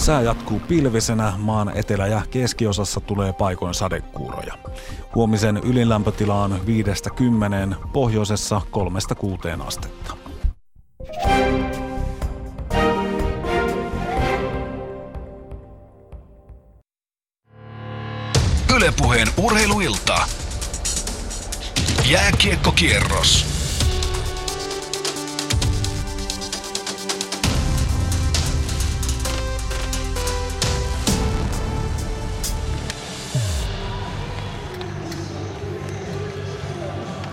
Sää jatkuu pilvisenä, maan etelä- ja keskiosassa tulee paikoin sadekuuroja. Huomisen ylilämpötila on 5–10, pohjoisessa 3–6 astetta. Yle Puheen urheiluilta. Jääkiekkokierros.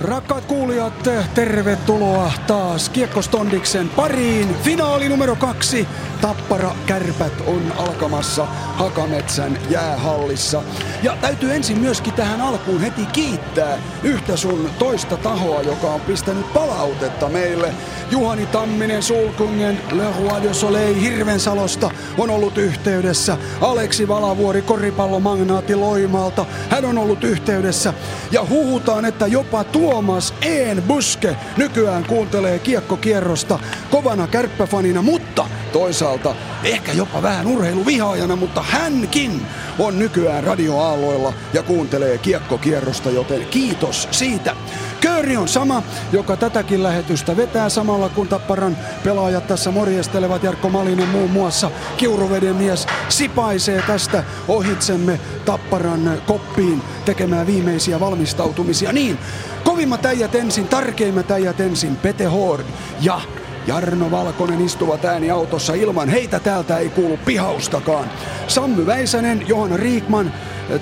Rakkaat kuulijat, tervetuloa taas Kiekkostondiksen pariin. Finaali numero 2. Tappara-Kärpät on alkamassa Hakametsän jäähallissa. Ja täytyy ensin myöskin tähän alkuun heti kiittää yhtä sun toista tahoa, joka on pistänyt palautetta meille. Juhani Tamminen Sulkungen Le Roi de Soleil Hirvensalosta on ollut yhteydessä. Aleksi Valavuori koripallomagnaatti Loimaalta, hän on ollut yhteydessä. Ja huhutaan, että jopa Tuomas Enbuske nykyään kuuntelee kiekkokierrosta kovana kärppäfanina, mutta toisaalta ehkä jopa vähän urheiluvihaajana, mutta hänkin on nykyään radioaalloilla ja kuuntelee kiekkokierrosta, joten kiitos siitä. Köyri on sama, joka tätäkin lähetystä vetää samalla kun Tapparan pelaajat tässä morjestelevat. Jarkko Malinen muun muassa, Kiuruveden mies, sipaisee tästä ohitsemme Tapparan koppiin tekemään viimeisiä valmistautumisia. Niin, kovimmat äijät ensin, tärkeimmät äijät ensin, Pete Horn ja Jarno Valkonen istuvat ääniautossa. Ilman heitä täältä ei kuulu pihaustakaan. Sammy Väisänen, Johanna Riikman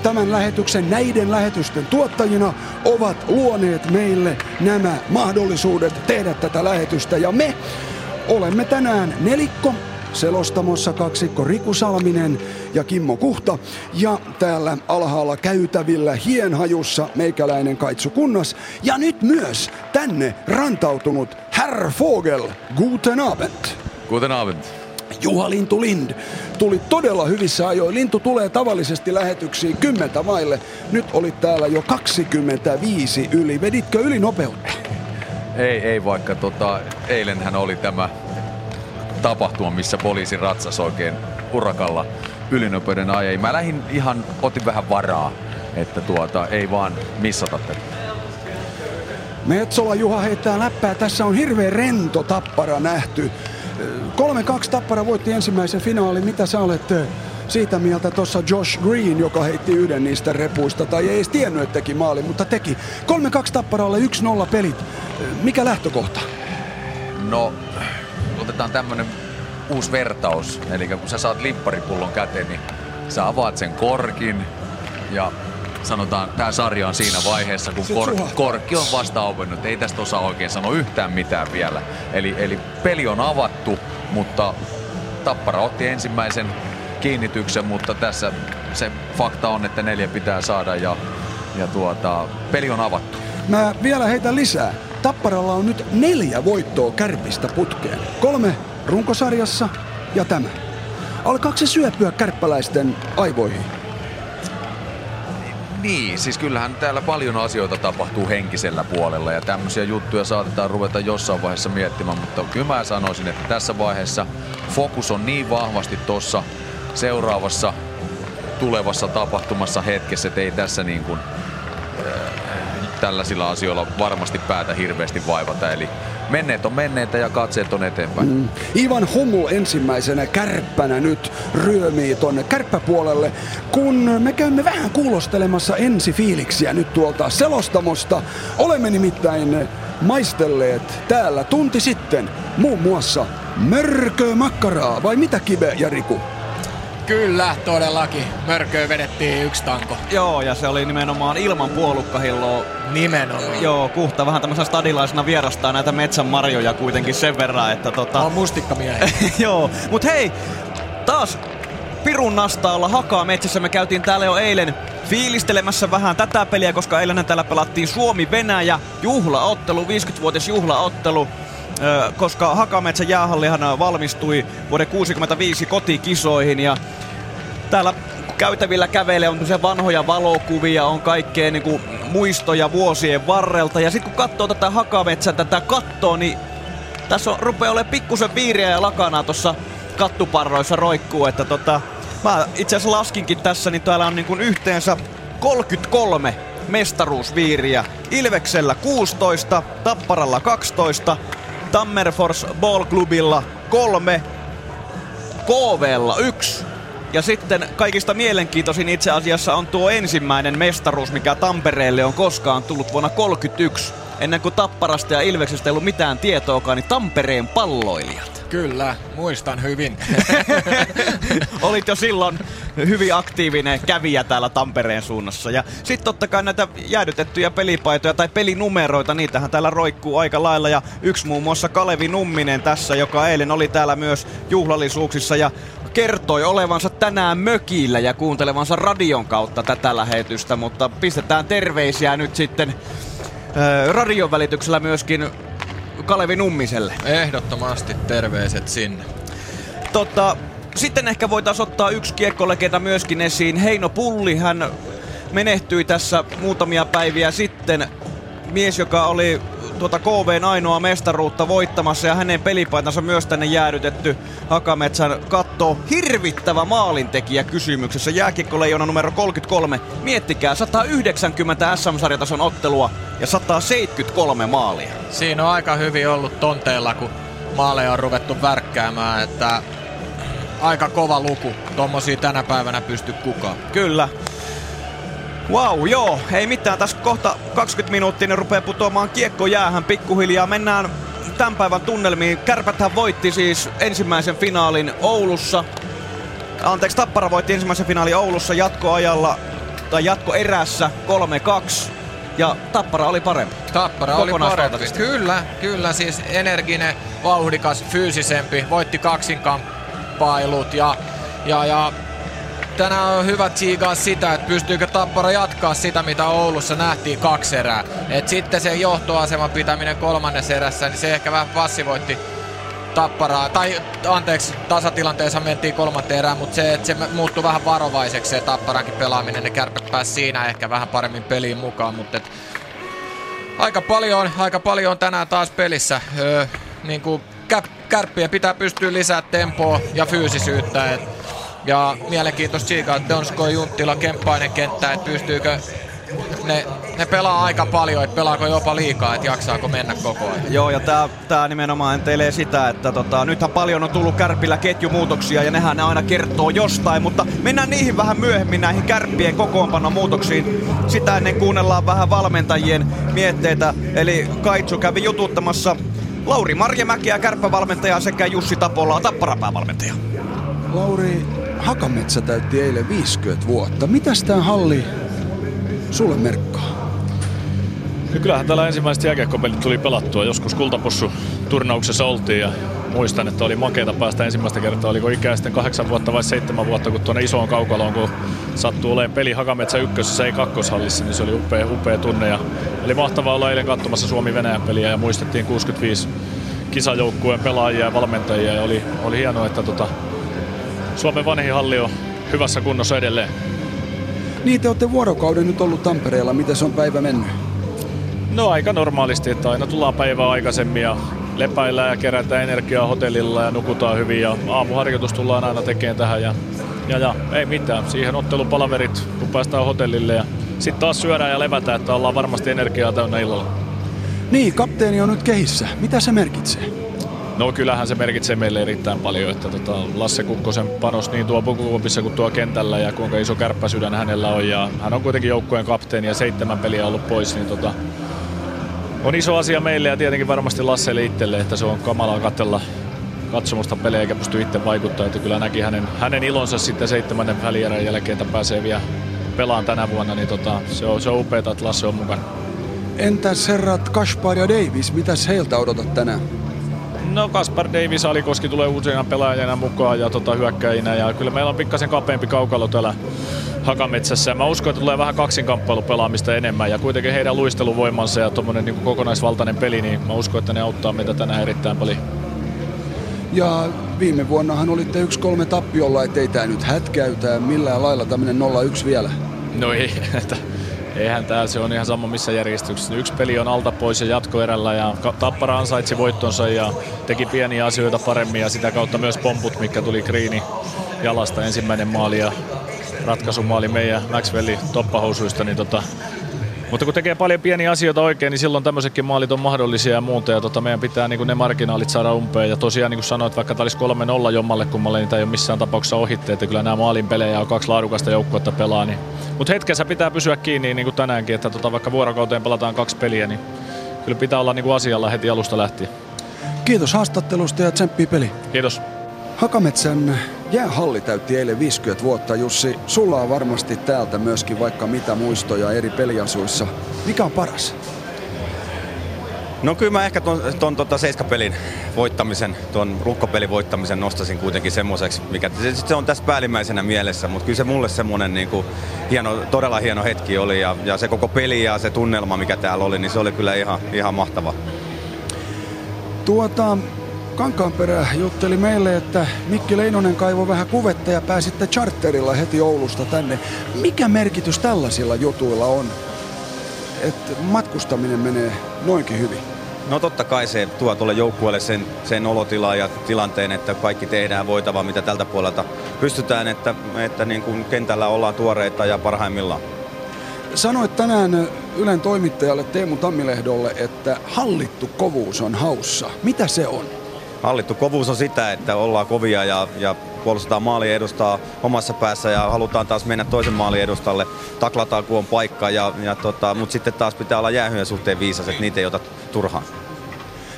tämän lähetyksen, näiden lähetysten tuottajina ovat luoneet meille nämä mahdollisuudet tehdä tätä lähetystä. Ja me olemme tänään nelikko, selostamossa kaksikko Riku Salminen ja Kimmo Kuhta. Ja täällä alhaalla käytävillä hienhajussa meikäläinen Kaitsu Kunnas. Ja nyt myös tänne rantautunut Herr Vogel, guten Abend. Guten Abend. Juha Lintu Lind tuli todella hyvissä ajoin. Lintu tulee tavallisesti lähetyksiin 10 vaille. Nyt olit täällä jo 25 yli. Veditkö yli nopeutta? Ei, vaikka eilenhän oli tämä tapahtuma, missä poliisi ratsasi oikein urakalla ylinopeuden ajai. Mä lähdin ihan, otin vähän varaa, että ei vaan missata tätä. Metsola Juha heittää läppää. Tässä on hirveän rento Tappara nähty. 3-2 Tappara voitti ensimmäisen finaalin. Mitä sä olet siitä mieltä? Tuossa Josh Green, joka heitti yhden niistä repuista, tai ei edes tiennyt, että teki maali, mutta teki. 3-2 Tapparalle, 1-0 pelit. Mikä lähtökohta? No, otetaan tämmönen uusi vertaus. Eli kun sä saat limparipullon käteen, niin sä avaat sen korkin ja sanotaan, tää sarja on siinä vaiheessa, kun korkki on vasta auennut. Ei tästä osaa oikein sano yhtään mitään vielä. Eli peli on avattu, mutta Tappara otti ensimmäisen kiinnityksen, mutta tässä se fakta on, että 4 pitää saada ja peli on avattu. Mä vielä heitän lisää. Tapparalla on nyt 4 voittoa Kärpistä putkeen. 3 runkosarjassa ja tämä. Alkaako se syöpyä kärppäläisten aivoihin? Niin, siis kyllähän täällä paljon asioita tapahtuu henkisellä puolella ja tämmöisiä juttuja saatetaan ruveta jossain vaiheessa miettimään, mutta kyllä mä sanoisin, että tässä vaiheessa fokus on niin vahvasti tuossa seuraavassa tulevassa tapahtumassa hetkessä, että ei tässä niin kuin tällaisilla asioilla varmasti päätä hirveästi vaivata, eli menneet on menneitä ja katseet on eteenpäin. Ivan Hummel ensimmäisenä kärppänä nyt ryömii tonne kärppäpuolelle, kun me käymme vähän kuulostelemassa ensifiiliksiä nyt tuolta selostamosta. Olemme nimittäin maistelleet täällä tunti sitten muun muassa mörkömakkaraa, vai mitä Kive ja Riku? Kyllä, todellakin. Mörköön vedettiin 1 tanko. Joo, ja se oli nimenomaan ilman puolukkahilloa. Nimenomaan. Joo, Kuhta vähän tämmöisenä stadilaisena vierastaa näitä metsän marjoja kuitenkin sen verran, että on mustikkamiehiä. Joo, mut hei, taas pirun nastaalla Hakametsässä. Me käytiin täällä jo eilen fiilistelemässä vähän tätä peliä, koska eilen täällä pelattiin Suomi-Venäjä juhlaottelu, 50-vuotias juhlaottelu. Koska Hakametsän jäähallihan valmistui vuoden 1965 kotikisoihin ja täällä käytävillä kävelee on vanhoja valokuvia, on kaikkea niinku muistoja vuosien varrelta ja sit kun katsoo tätä Hakametsän tätä kattoa, niin tässä rupeaa olemaan pikkusen viiriä ja lakanaa tuossa kattuparroissa roikkuu, että mä itse asiassa laskinkin tässä, niin täällä on niin kuin yhteensä 33 mestaruusviiriä. Ilveksellä 16, Tapparalla 12, Tammerfors Ballklubilla 3, KVlla 1. Ja sitten kaikista mielenkiintoisin itse asiassa on tuo ensimmäinen mestaruus, mikä Tampereelle on koskaan tullut vuonna 1931. Ennen kuin Tapparasta ja Ilveksestä ei ollut mitään tietoakaan, niin Tampereen palloilijat. Kyllä, muistan hyvin. Olit jo silloin hyvin aktiivinen kävijä täällä Tampereen suunnassa. Ja sit totta kai näitä jäädytettyjä pelipaitoja tai pelinumeroita, niitähän täällä roikkuu aika lailla. Ja yksi muun muassa Kalevi Numminen tässä, joka eilen oli täällä myös juhlallisuuksissa ja kertoi olevansa tänään mökillä ja kuuntelevansa radion kautta tätä lähetystä. Mutta pistetään terveisiä nyt sitten radion välityksellä myöskin Kalevi Nummiselle. Ehdottomasti terveiset sinne. Sitten ehkä voitaisiin ottaa yksi kiekkolegenda myöskin esiin. Heino Pulli, hän menehtyi tässä muutamia päiviä sitten. Mies, joka oli KV:n ainoa mestaruutta voittamassa ja hänen pelipaitansa myös tänne jäädytetty Hakametsän katto. Hirvittävä maalintekijä kysymyksessä. Jääkiekkoleijona numero 33. Miettikää, 190 SM-sarjatason ottelua ja 173 maalia. Siinä on aika hyvin ollut tonteilla, kun maaleja on ruvettu värkkäämään, että aika kova luku. Tommosia tänä päivänä pysty kukaan. Kyllä. Wow, joo. Ei mitään. Tässä kohta 20 minuuttia ne rupeaa putoamaan kiekko jäähän pikkuhiljaa. Mennään tämän päivän tunnelmiin. Kärpäthän voitti siis ensimmäisen finaalin Oulussa. Tappara voitti ensimmäisen finaalin Oulussa jatkoajalla tai jatkoerässä 3-2. Ja Tappara oli parempi. Tappara oli parempi. Kyllä. Siis energinen, vauhdikas, fyysisempi. Voitti kaksinkamppailut ja tänään on hyvä tsiigaa sitä, että pystyykö Tappara jatkaa sitä, mitä Oulussa nähtiin 2 erää. Et sitten se johtoaseman pitäminen 3. erässä, niin se ehkä vähän passivoitti Tapparaa. Tasatilanteessa mentiin 3. erään, mutta se muuttui vähän varovaiseksi se Tapparankin pelaaminen. Ne Kärpät pääsi siinä ehkä vähän paremmin peliin mukaan, mutta aika paljon tänään taas pelissä. Niin kuin Kärppiä pitää pystyä lisää tempoa ja fyysisyyttä. Ja mielenkiintoista siitä, että Donskoi, Junttila, Kemppainen kenttä, että pystyykö ne pelaa aika paljon, että pelaako jopa liikaa, että jaksaako mennä koko ajan. Joo, ja tää nimenomaan enteilee sitä, että nythän paljon on tullut Kärpillä ketjumuutoksia ja nehän ne aina kertoo jostain, mutta mennään niihin vähän myöhemmin, näihin Kärppien kokoonpanomuutoksiin. Sitä ennen kuunnellaan vähän valmentajien mietteitä, eli Kaitsu kävi jututtamassa Lauri Marjamäkiä, Kärppävalmentajaa, sekä Jussi Tapolaa, Tapparapäävalmentaja. Lauri, Hakametsä täytti eilen 50 vuotta. Mitäs tää halli sulle merkkaa? No kyllähän täällä ensimmäiset jääkiekkopelit tuli pelattua. Joskus Kultapossu-turnauksessa oltiin ja muistan, että oli makeata päästä ensimmäistä kertaa. Oliko ikää sitten 8 vuotta vai 7 vuotta, kun tuonne isoon kaukaloon, kun sattuu olemaan peli Hakametsä ykkösessä, ei kakkoshallissa, niin se oli upea tunne. Ja oli mahtavaa olla eilen katsomassa Suomi-Venäjän peliä ja muistettiin 65 kisajoukkueen pelaajia ja valmentajia. Ja oli hienoa, että Suomen vanhin halli on hyvässä kunnossa edelleen. Niin, te olette vuorokauden nyt ollut Tampereella. Miten se on päivä mennyt? No aika normaalisti, että aina tullaan päivää aikaisemmin ja lepäillään ja kerätään energiaa hotellilla ja nukutaan hyvin. Ja aamuharjoitus tullaan aina tekemään tähän ja ei mitään. Siihen ottelupalaverit, kun päästään hotellille ja sitten taas syödään ja levätään, että ollaan varmasti energiaa täynnä illalla. Niin, kapteeni on nyt kehissä. Mitä se merkitsee? No kyllähän se merkitsee meille erittäin paljon, että Lasse Kukkosen panos niin tuo pukukuopissa kuin tuo kentällä ja kuinka iso kärppäsydän hänellä on. Ja hän on kuitenkin joukkueen kapteeni ja 7 peliä ollut pois, niin on iso asia meille ja tietenkin varmasti Lasselle itselle, että se on kamalaa katsella katsomusta pelejä eikä pysty itse vaikuttamaan. Että kyllä näki hänen ilonsa sitten 7. välierän jälkeen, että pääsee vielä pelaan tänä vuonna, niin se on upeata, että Lasse on mukana. Entäs herrat Kaspar ja Davis, mitäs heiltä odotat tänään? No Kaspar Davis, Alikoski tulee useina pelaajana mukaan ja hyökkäjinä ja kyllä meillä on pikkasen kapeampi kaukalo täällä Hakametsässä ja mä uskon, että tulee vähän kaksinkamppailupelaamista enemmän ja kuitenkin heidän luisteluvoimansa ja tommonen niin kuin kokonaisvaltainen peli, niin mä uskon, että ne auttaa meitä tänään erittäin paljon. Ja viime vuonnahan olitte 1-3 tappiolla, ettei tää nyt hätkäytä millään lailla tämmönen 0-1 vielä. No ei, Eihän tää, se on ihan sama missä järjestyksessä. Yksi peli on alta pois ja jatkoerällä ja Tappara ansaitsi voittonsa ja teki pieniä asioita paremmin ja sitä kautta myös pomput, mitkä tuli Greenin jalasta ensimmäinen maali ja ratkaisumaali meidän Maxwellin toppahousuista. Niin mutta kun tekee paljon pieniä asioita oikein, niin silloin tämmöisetkin maalit on mahdollisia ja muuta. Ja meidän pitää niin kuin ne marginaalit saada umpeen. Ja tosiaan niin kuin sanoit, vaikka tämä olisi 3-0 jommalle kummalle, niin tämä ei ole missään tapauksessa ohitte. Että kyllä nämä maalin pelejä on kaksi laadukasta joukkuetta pelaa. Niin. Mutta hetkessä pitää pysyä kiinni niin kuin tänäänkin, että vaikka vuorokauteen pelataan kaksi peliä, niin kyllä pitää olla niin kuin asialla heti alusta lähtien. Kiitos haastattelusta ja tsemppii peli. Kiitos. Hakametsän jäähalli täytti eilen 50 vuotta. Jussi, sulla on varmasti täältä myöskin vaikka mitä muistoja eri peliasuissa. Mikä on paras? No kyllä mä ehkä ton seiskapelin voittamisen, ton rukkopelin voittamisen nostasin kuitenkin semmoiseksi, mikä se on tässä päällimmäisenä mielessä, mutta kyllä se mulle semmoinen niinku hieno, todella hieno hetki oli ja se koko peli ja se tunnelma mikä täällä oli, niin se oli kyllä ihan mahtava. Kankaanperä jutteli meille, että Mikki Leinonen kaivoi vähän kuvetta ja pääsitte charterilla heti Oulusta tänne. Mikä merkitys tällaisilla jutuilla on, että matkustaminen menee noinkin hyvin? No totta kai se tuo tuolle joukkueelle sen olotilaa ja tilanteen, että kaikki tehdään voitavaa, mitä tältä puolelta pystytään, että niin kuin kentällä ollaan tuoreita ja parhaimmillaan. Sanoit tänään Ylen toimittajalle Teemu Tammilehdolle, että hallittu kovuus on haussa. Mitä se on? Hallittu kovuus on sitä, että ollaan kovia ja puolustetaan maalin edustaa omassa päässä ja halutaan taas mennä toisen maalin edustalle. Taklataan kun on paikka, mutta sitten taas pitää olla jäähyjen suhteen viisas, että niitä ei ota turhaan.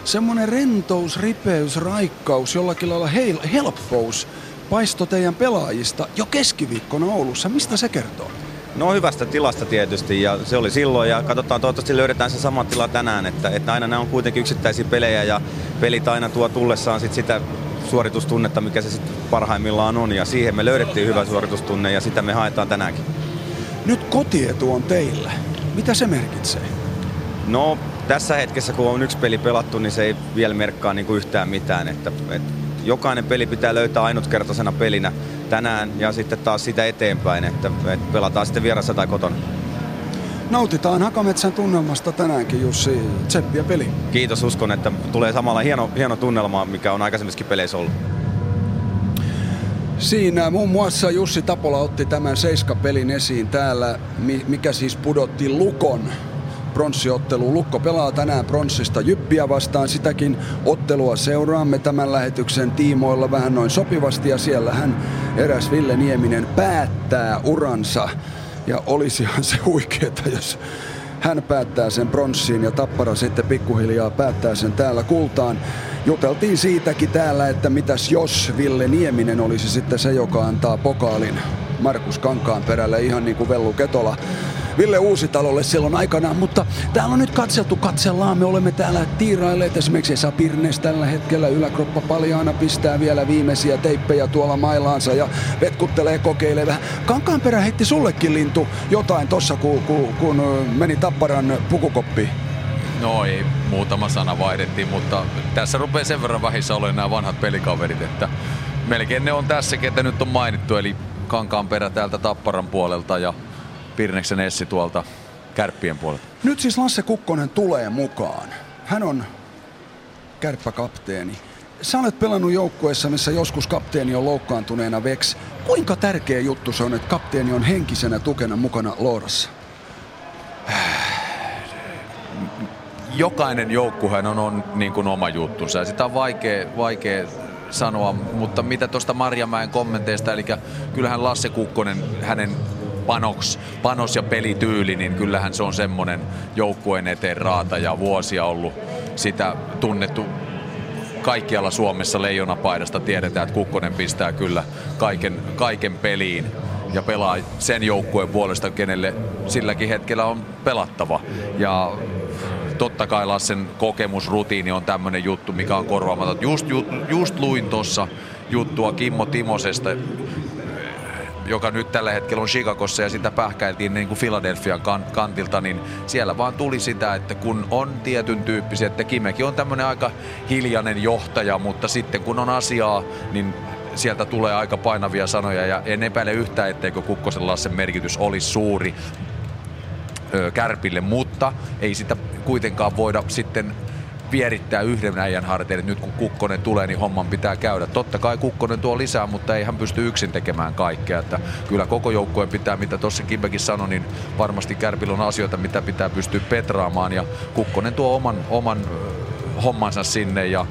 Semmoinen rentous, ripeys, raikkaus, jollakin lailla helppous paisto teidän pelaajista jo keskiviikkona Oulussa. Mistä se kertoo? No hyvästä tilasta tietysti ja se oli silloin ja katsotaan, toivottavasti löydetään se sama tila tänään, että aina nämä on kuitenkin yksittäisiä pelejä ja pelit aina tuo tullessaan sit sitä suoritustunnetta, mikä se sitten parhaimmillaan on ja siihen me löydettiin hyvä suoritustunne ja sitä me haetaan tänäänkin. Nyt kotietu on teillä. Mitä se merkitsee? No tässä hetkessä kun on yksi peli pelattu, niin se ei vielä merkkaa niinku yhtään mitään, että jokainen peli pitää löytää ainutkertaisena pelinä tänään ja sitten taas sitä eteenpäin, että pelataan sitten vierassa tai kotona. Nautitaan Hakametsän tunnelmasta tänäänkin, Jussi. Tseppiä peli. Kiitos, uskon, että tulee samalla hieno tunnelma, mikä on aikaisemmissakin peleissä ollut. Siinä muun muassa Jussi Tapola otti tämän seiskapelin esiin täällä, mikä siis pudotti Lukon. Pronssiottelu. Lukko pelaa tänään pronssista Jyppiä vastaan. Sitäkin ottelua seuraamme tämän lähetyksen tiimoilla vähän noin sopivasti ja siellähän eräs Ville Nieminen päättää uransa. Ja olisihan se huikeeta, jos hän päättää sen pronssiin ja Tappara sitten pikkuhiljaa päättää sen täällä kultaan. Juteltiin siitäkin täällä, että mitäs jos Ville Nieminen olisi sitten se, joka antaa pokaalin Markus Kankaanperälle ihan niin kuin Vellu Ketola Ville Uusitalolle silloin aikanaan, mutta täällä on nyt katsellaan. Me olemme täällä tiirailleet esimerkiksi Esa Pirnes tällä hetkellä. Yläkroppa paljaana pistää vielä viimeisiä teippejä tuolla mailaansa ja vetkuttelee, kokeilee vähän. Kankaanperä heitti sullekin lintu jotain tossa, kun meni Tapparan pukukoppiin. No ei, muutama sana vaihdettiin, mutta tässä rupeaa sen verran vähissä olemaan nämä vanhat pelikaverit, että melkein ne on tässä, ketä nyt on mainittu, eli Kankaanperä täältä Tapparan puolelta ja Pirneksen Essi tuolta Kärppien puolelta. Nyt siis Lasse Kukkonen tulee mukaan. Hän on kärppäkapteeni. Sä olet pelannut joukkueessa, missä joskus kapteeni on loukkaantuneena veksi. Kuinka tärkeä juttu se on, että kapteeni on henkisenä tukena mukana loorassa? Jokainen joukkuehan on niin kuin oma juttunsa. Sitä on vaikea sanoa, mutta mitä tuosta Marjamäen kommenteista, eli kyllähän Lasse Kukkonen, hänen panos ja pelityyli, niin kyllähän se on semmoinen joukkueen eteen raata ja vuosia ollut sitä tunnettu kaikkialla Suomessa leijonapaidasta. Tiedetään, että Kukkonen pistää kyllä kaiken peliin ja pelaa sen joukkueen puolesta, kenelle silläkin hetkellä on pelattava. Ja totta kai Lassen kokemusrutiini on tämmöinen juttu, mikä on korvaamaton. Just luin tuossa juttua Kimmo Timosesta, joka nyt tällä hetkellä on Chicagossa ja sitä pähkäiltiin niin kuin Philadelphian kantilta, niin siellä vaan tuli sitä, että kun on tietyn tyyppisiä, että Kimekin on tämmöinen aika hiljainen johtaja, mutta sitten kun on asiaa, niin sieltä tulee aika painavia sanoja ja en epäile yhtään, etteikö Kukkosen Lassen merkitys olisi suuri. Kärpille, mutta ei sitä kuitenkaan voida sitten vierittää yhden äijän harteille. Nyt kun Kukkonen tulee, niin homman pitää käydä. Totta kai Kukkonen tuo lisää, mutta ei hän pysty yksin tekemään kaikkea. Että kyllä koko joukkueen pitää, mitä tuossa Kimpekin sanoi, niin varmasti Kärpillä on asioita, mitä pitää pystyä petraamaan. Ja Kukkonen tuo oman hommansa sinne ja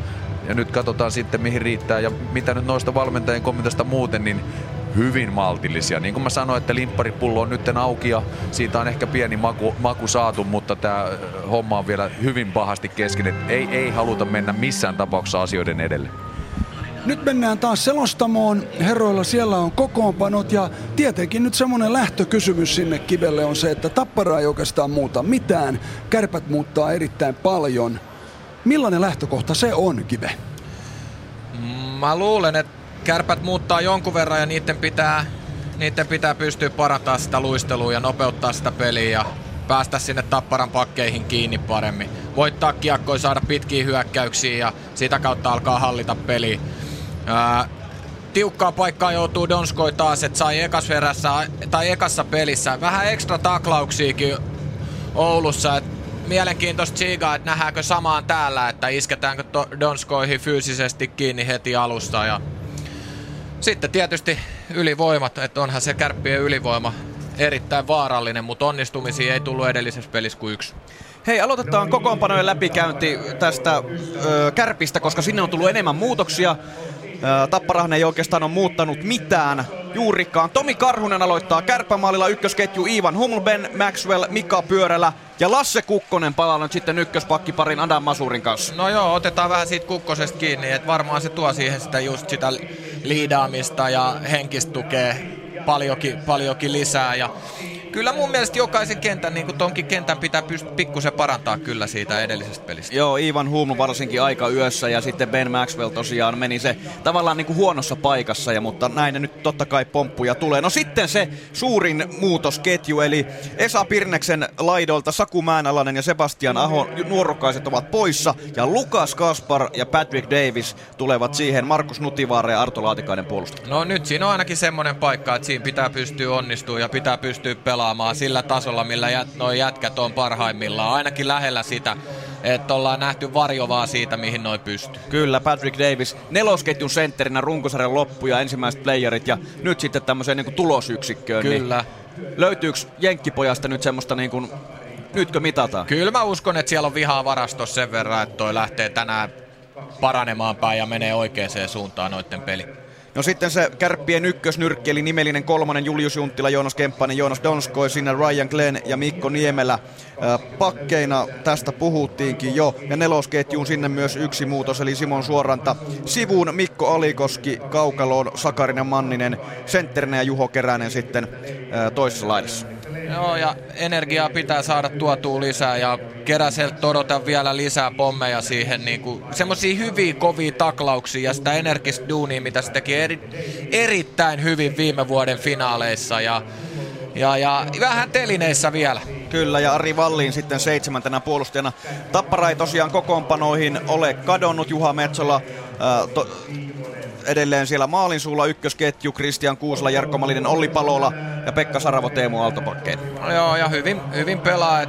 nyt katsotaan sitten, mihin riittää. Ja mitä nyt noista valmentajien kommentista muuten, niin hyvin maltillisia. Niin kuin mä sanoin, että limpparipullo on nytten auki ja siitä on ehkä pieni maku saatu, mutta tää homma on vielä hyvin pahasti kesken. Ei haluta mennä missään tapauksessa asioiden edelle. Nyt mennään taas selostamoon. Herroilla siellä on kokoonpanot ja tietenkin nyt semmoinen lähtökysymys sinne Kivelle on se, että Tappara ei oikeastaan muuta mitään. Kärpät muuttaa erittäin paljon. Millainen lähtökohta se on, Kive? Mä luulen, että Kärpät muuttaa jonkun verran ja niiden pitää pystyä parantamaan sitä luistelua ja nopeuttaa sitä peliä ja päästä sinne Tapparan pakkeihin kiinni paremmin. Voittaa kiekkoja, saada pitkiä hyökkäyksiä ja sitä kautta alkaa hallita peliä. Tiukkaa paikkaa joutuu Donskoi taas, että sai ekassa pelissä vähän ekstra taklauksiakin Oulussa. Et mielenkiintoista siikaa, että nähdäänkö samaan täällä, että isketäänkö Donskoihin fyysisesti kiinni heti alusta ja sitten tietysti ylivoimat, että onhan se Kärppien ylivoima erittäin vaarallinen, mutta onnistumisia ei tullut edellisessä pelissä kuin yksi. Hei, aloitetaan kokoonpanojen läpikäynti tästä Kärpistä, koska sinne on tullut enemmän muutoksia. Tapparahan ei oikeastaan ole muuttanut mitään juurikaan. Tomi Karhunen aloittaa kärppämaalilla ykkösketju Ivan Hummelben, Maxwell, Mika Pyörälä ja Lasse Kukkonen palaa nyt sitten ykköspakkiparin Adam Masurin kanssa. No joo, otetaan vähän siitä Kukkosesta kiinni, että varmaan se tuo siihen sitä just sitä liidaamista ja henkistä tukea paljonkin lisää. Ja kyllä mun mielestä jokaisen kentän, niin kuin tonkin kentän, pitää pikkusen parantaa kyllä siitä edellisestä pelistä. Joo, Ivan Humlu varsinkin aika yössä ja sitten Ben Maxwell tosiaan meni se tavallaan niin kuin huonossa paikassa, ja, mutta näin ne nyt totta kai pomppuja tulee. No sitten se suurin muutosketju, eli Esa Pirneksen laidolta Saku Määnalainen ja Sebastian Aho nuorukkaiset ovat poissa ja Lukas Kaspar ja Patrick Davis tulevat siihen Markus Nutivaara ja Arto Laatikainen puolustamaan. No nyt siinä on ainakin semmoinen paikka, että siinä pitää pystyä onnistumaan ja pitää pystyä pelaamaan sillä tasolla, millä noi jätkät on parhaimmillaan. Ainakin lähellä sitä, että ollaan nähty varjovaa siitä, mihin noi pystyy. Kyllä, Patrick Davis nelosketjun sentterinä runkosarjan loppu ja ensimmäiset playerit ja nyt sitten tämmöiseen niin kuin tulosyksikköön. Kyllä. Niin löytyykö jenkkipojasta nyt semmoista niin kuin, nytkö mitataan? Kyllä mä uskon, että siellä on vihaa varastossa sen verran, että toi lähtee tänään paranemaan päin ja menee oikeaan suuntaan noitten peli. No sitten se Kärppien ykkösnyrkki, eli nimellinen kolmannen Julius Junttila, Joonas Kemppainen, Joonas Donskoi, sinne Ryan Glenn ja Mikko Niemelä pakkeina, tästä puhuttiinkin jo. Ja nelosketjuun sinne myös yksi muutos, eli Simon Suoranta sivuun, Mikko Alikoski kaukaloon, Sakarinen Manninen sentterinä ja Juho Keränen sitten toisessa laidassa. Joo, ja energiaa pitää saada tuotua lisää ja Keräseltä odotan vielä lisää pommeja siihen, niinku semmosia hyviä kovia taklauksia ja sitä energistä duunia, mitä se teki erittäin hyvin viime vuoden finaaleissa ja vähän telineissä vielä. Kyllä, ja Ari Vallin sitten 7. puolustajana. Tappara ei tosiaan kokoonpanoihin ole kadonnut. Juha Metsola edelleen siellä maalin suulla ykkösketju, Kristian Kuusla, Jarkko Malinen, Olli Palola ja Pekka Saravo, Teemu Aaltopakkein. No joo, ja hyvin pelaa.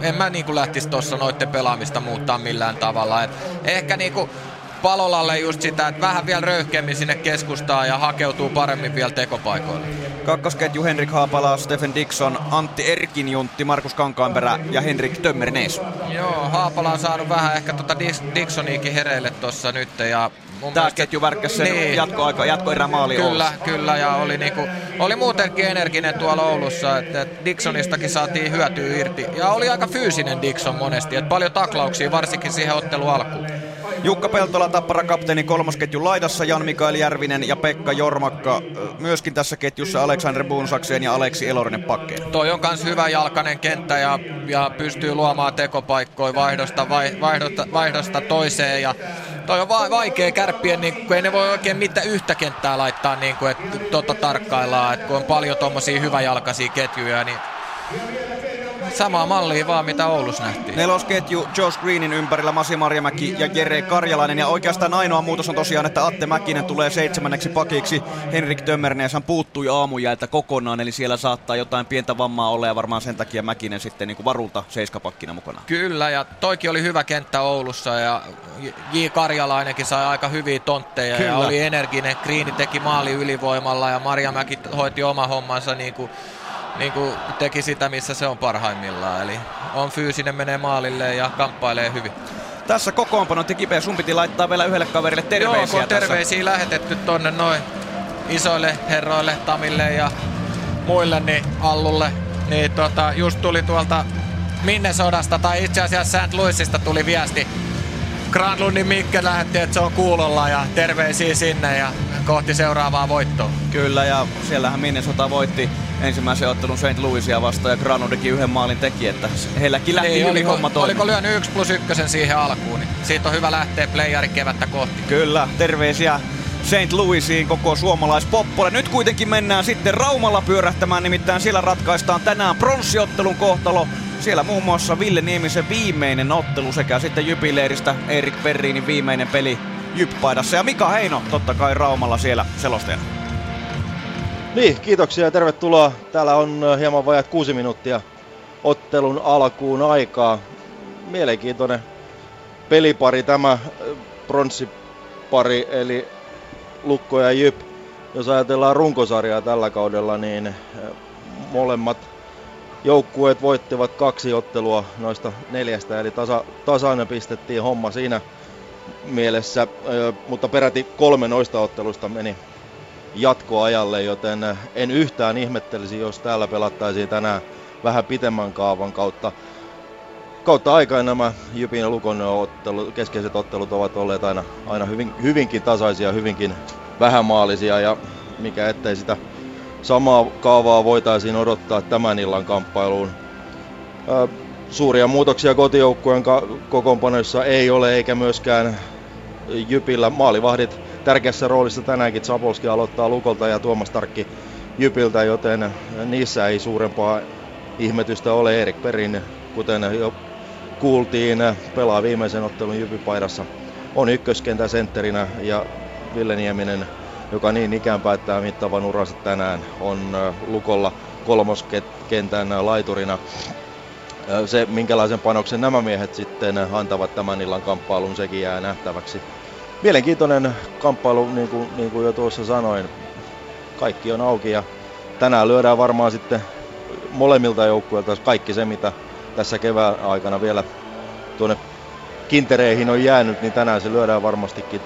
En mä niinku lähtisi tuossa noitten pelaamista muuttaa millään tavalla. Et ehkä niinku Palolalle just sitä, että vähän vielä röyhkeämmin sinne keskustaan ja hakeutuu paremmin vielä tekopaikoille. Kakkosketju Henrik Haapala, Stephen Dixon, Antti Erkinjuntti, Markus Kankaanperä ja Henrik Tömmernees. Joo, Haapala on saanut vähän ehkä Dixoniikin hereille tuossa nyt ja tää ketju värkkäs sen niin. jatkoerä maali Oulussa. Kyllä, ja oli muutenkin energinen tuolla Oulussa, että Dixonistakin saatiin hyötyä irti. Ja oli aika fyysinen Dixon monesti, että paljon taklauksia varsinkin siihen ottelu alkuun. Jukka Peltola, Tappara kapteeni, kolmosketjun laidassa, Jan-Mikael Järvinen ja Pekka Jormakka. Myöskin tässä ketjussa Aleksander Bunsakseen ja Aleksi Elorinen pakkeen. Toi on kans hyvä jalkainen kenttä ja pystyy luomaan tekopaikkoja vaihdosta toiseen. Ja toi on vaikea Kärppien, niin kun ei ne voi oikein mitään yhtä kenttää laittaa, niin kun, että tarkkaillaan. Et kun on paljon tommosia hyväjalkaisia ketjuja, niin samaa mallia vaan mitä Oulussa nähtiin. Nelosketju Josh Greenin ympärillä Masi Marjamäki ja Jere Karjalainen, ja oikeastaan ainoa muutos on tosiaan, että Atte Mäkinen tulee 7. pakiksi. Henrik Tömmernees hän puuttui aamujäältä kokonaan, eli siellä saattaa jotain pientä vammaa olla ja varmaan sen takia Mäkinen sitten niin kuin varulta 7-pakkina mukana. Kyllä, ja toikin oli hyvä kenttä Oulussa ja J. Karjalainenkin sai aika hyviä tontteja. Kyllä. Ja oli energinen. Green teki maali ylivoimalla ja Marjamäki hoiti oma hommansa niin kuin teki sitä, missä se on parhaimmillaan. Eli on fyysinen, menee maalille ja kamppailee hyvin. Tässä kokoonpano kipeä. Sun piti laittaa vielä yhdelle kaverille terveisiä. Joo, kun terveisiä lähetetty tonne noin isoille herroille, Tamille ja muille, niin Allulle. Niin just tuli tuolta Minnesodasta, tai itse asiassa St. Louisista tuli viesti. Granlundin Mikke lähetti, että se on kuulolla ja terveisiä sinne ja kohti seuraavaa voittoa. Kyllä, ja siellähän Minnesota voitti ensimmäisen ottelun St. Louisia vastaan ja Granlundikin yhden maalin teki, että heilläkin lähti niin, hyvin homma toimii. Oliko lyönyt 1+1 siihen alkuun, niin siitä on hyvä lähteä playeri kevättä kohti. Kyllä, terveisiä St. Louisiin koko suomalaispoppolle. Nyt kuitenkin mennään sitten Raumalla pyörähtämään, nimittäin siellä ratkaistaan tänään pronssiottelun kohtalo. Siellä muun muassa Ville Niemisen viimeinen ottelu sekä sitten Jypileiristä Erik Perriinin viimeinen peli Jyppaidassa. Ja Mika Heino totta kai Raumalla siellä selostajana. Niin, kiitoksia ja tervetuloa. Täällä on hieman vajaat 6 minuuttia ottelun alkuun aikaa. Mielenkiintoinen pelipari tämä pronssipari eli Lukko ja Jyp. Jos ajatellaan runkosarjaa tällä kaudella, niin molemmat joukkueet voittivat 2 ottelua noista 4, eli tasainen pistettiin homma siinä mielessä, mutta peräti 3 noista ottelusta meni jatkoajalle, joten en yhtään ihmettelisi, jos täällä pelattaisiin tänään vähän pitemmän kaavan kautta aikaa. Nämä Jypin ja Lukon keskeiset ottelut ovat olleet aina hyvinkin tasaisia, hyvinkin vähämaalisia, ja mikä ettei sitä samaa kaavaa voitaisiin odottaa tämän illan kamppailuun. Suuria muutoksia kotijoukkueen kokoonpanoissa ei ole, eikä myöskään Jypillä. Maalivahdit tärkeässä roolissa tänäänkin. Sapolski aloittaa Lukolta ja Tuomas Tarkki Jypiltä, joten niissä ei suurempaa ihmetystä ole. Erik Perin, kuten jo kuultiin, pelaa viimeisen ottelun Jypipaidassa. On ykköskentäsentterinä ja Ville Nieminen, joka niin ikään päättää mittavan uransa tänään, on Lukolla 3. kentän laiturina. Se, minkälaisen panoksen nämä miehet sitten antavat tämän illan kamppailun, sekin jää nähtäväksi. Mielenkiintoinen kamppailu, niin kuin jo tuossa sanoin. Kaikki on auki ja tänään lyödään varmaan sitten molemmilta joukkueilta kaikki se, mitä tässä kevään aikana vielä tuonne kintereihin on jäänyt, niin tänään se lyödään varmastikin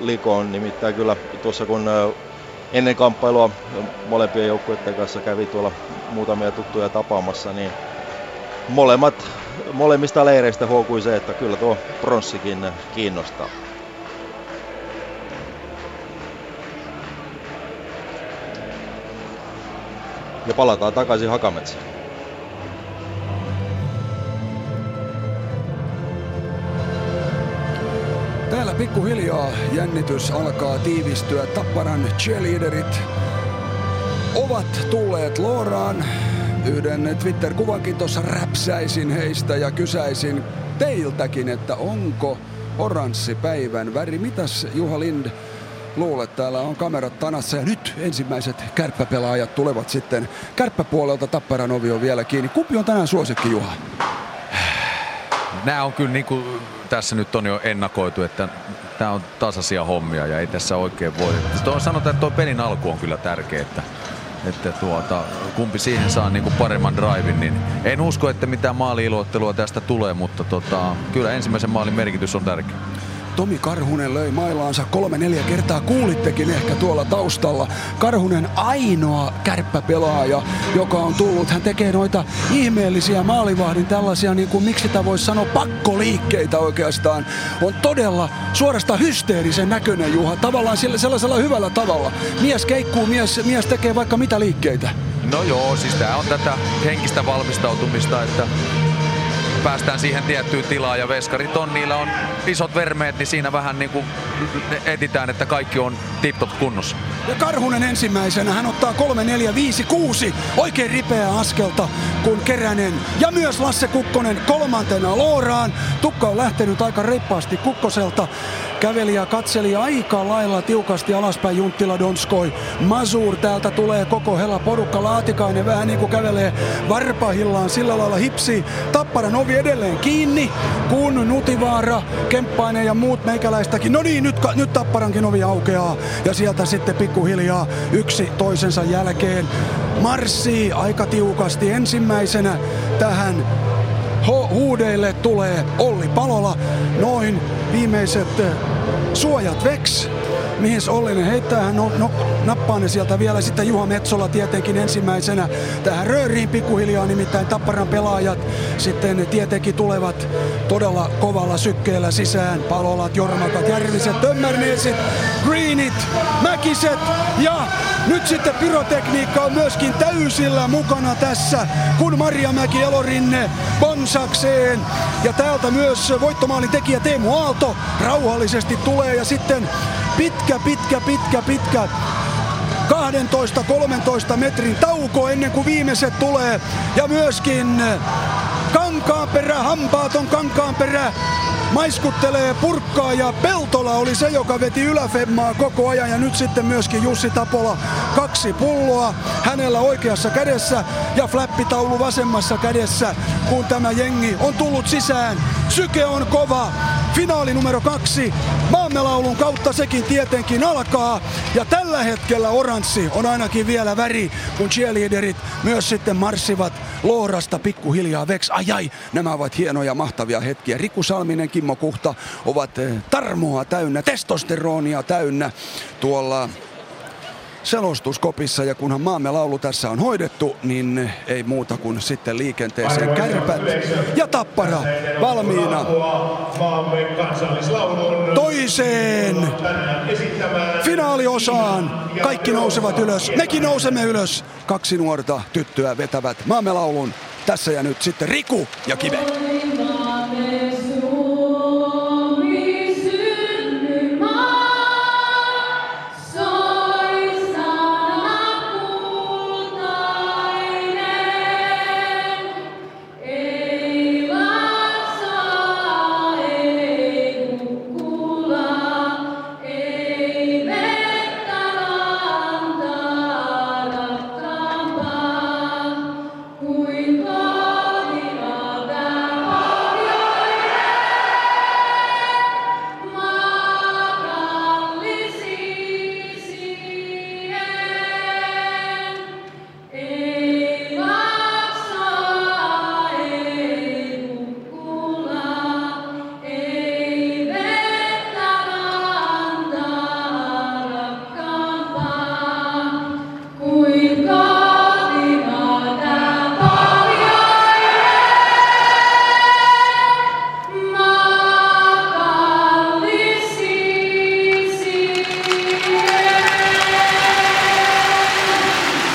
likoon. Nimittäin kyllä tuossa kun ennen kamppailua molempien joukkueiden kanssa kävi tuolla muutamia tuttuja tapaamassa, niin molemmista leireistä huokui se, että kyllä tuo pronssikin kiinnostaa. Ja palataan takaisin Hakametsään. Täällä pikkuhiljaa jännitys alkaa tiivistyä. Tapparan cheerleaderit ovat tulleet Looraan. Yhden Twitter-kuvankin tuossa räpsäisin heistä ja kysäisin teiltäkin, että onko oranssi päivän väri. Mitäs Juha Lind luulet, täällä on kamerat tanassa ja nyt ensimmäiset kärppäpelaajat tulevat sitten kärppäpuolelta. Tapparan ovi on vielä kiinni. Kumpi on tänään suosikki, Juha? Nämä on kyllä niinku tässä nyt on jo ennakoitu, että tämä on tasaisia hommia ja ei tässä oikein voi. Sanotaan, että tuo pelin alku on kyllä tärkeä, että kumpi siihen saa niinku paremman drivein. Niin en usko, että mitään maali-iloittelua tästä tulee, mutta kyllä ensimmäisen maalin merkitys on tärkeä. Tomi Karhunen löi mailaansa 3-4 kertaa, kuulittekin ehkä tuolla taustalla. Karhunen ainoa kärppäpelaaja, joka on tullut. Hän tekee noita ihmeellisiä maalivahdin tällaisia, niin kuin miksi sitä voisi sanoa, pakkoliikkeitä oikeastaan. On todella suorastaan hysteerisen näköinen, Juha, tavallaan sellaisella hyvällä tavalla. Mies keikkuu, mies tekee vaikka mitä liikkeitä. No joo, siis tää on tätä henkistä valmistautumista, että päästään siihen tiettyyn tilaan ja veskarit on, niillä on isot vermeet, niin siinä vähän niin kuin etitään, että kaikki on tip-top kunnossa. Ja Karhunen ensimmäisenä, hän ottaa 3, 4, 5, 6 oikein ripeää askelta, kun Keränen ja myös Lasse Kukkonen kolmantena Looraan. Tukka on lähtenyt aika reippaasti Kukkoselta. Kävelijä katseli aika lailla tiukasti alaspäin Junttila, Donskoi, Mazur. Täältä tulee koko hela porukka. Laatikainen vähän niin kuin kävelee varpahillaan sillä lailla hipsi. Tapparan ovi edelleen kiinni, kun Nutivaara, Kemppainen ja muut meikäläistäkin. No niin, nyt Tapparankin ovi aukeaa ja sieltä sitten pikkuhiljaa yksi toisensa jälkeen marssii aika tiukasti ensimmäisenä tähän. Huudeille tulee Olli Palola, noin viimeiset suojat veks. Mihin Ollinen heittää, hän nappaa ne sieltä vielä. Sitten Juha Metsola tietenkin ensimmäisenä tähän rööriin pikkuhiljaa, nimittäin Tapparan pelaajat sitten tietenkin tulevat todella kovalla sykkeellä sisään. Palolat, Jormakat, Järviset, Tömmärneesit, Greenit, Mäkiset ja nyt sitten pyrotekniikka on myöskin täysillä mukana tässä, kun Marjamäki, Elorinne bonsakseen. Ja täältä myös voittomaalitekijä Teemu Aalto rauhallisesti tulee ja sitten pitkä 12-13 metrin tauko ennen kuin viimeiset tulee ja myöskin Kankaanperä, hampaaton Kankaanperä maiskuttelee purkkaa ja Peltola oli se, joka veti yläfemmaa koko ajan ja nyt sitten myöskin Jussi Tapola 2 pulloa hänellä oikeassa kädessä ja flappitaulu vasemmassa kädessä, kun tämä jengi on tullut sisään. Syke on kova. Finaali numero 2, maamelaulun kautta sekin tietenkin alkaa ja tällä hetkellä oranssi on ainakin vielä väri, kun cheerleaderit myös sitten marssivat Loorasta pikkuhiljaa veks. Ai, nämä ovat hienoja mahtavia hetkiä. Riku Salminen, Kimmo Kuhta ovat tarmoa täynnä, testosteronia täynnä tuolla selostuskopissa ja kunhan maamme laulu tässä on hoidettu, niin ei muuta kuin sitten liikenteeseen Kärpät ja Tappara valmiina toiseen finaaliosaan. Kaikki nousevat ylös, mekin nousemme ylös. 2 nuorta tyttöä vetävät maamme laulun tässä ja nyt sitten Riku ja Kive.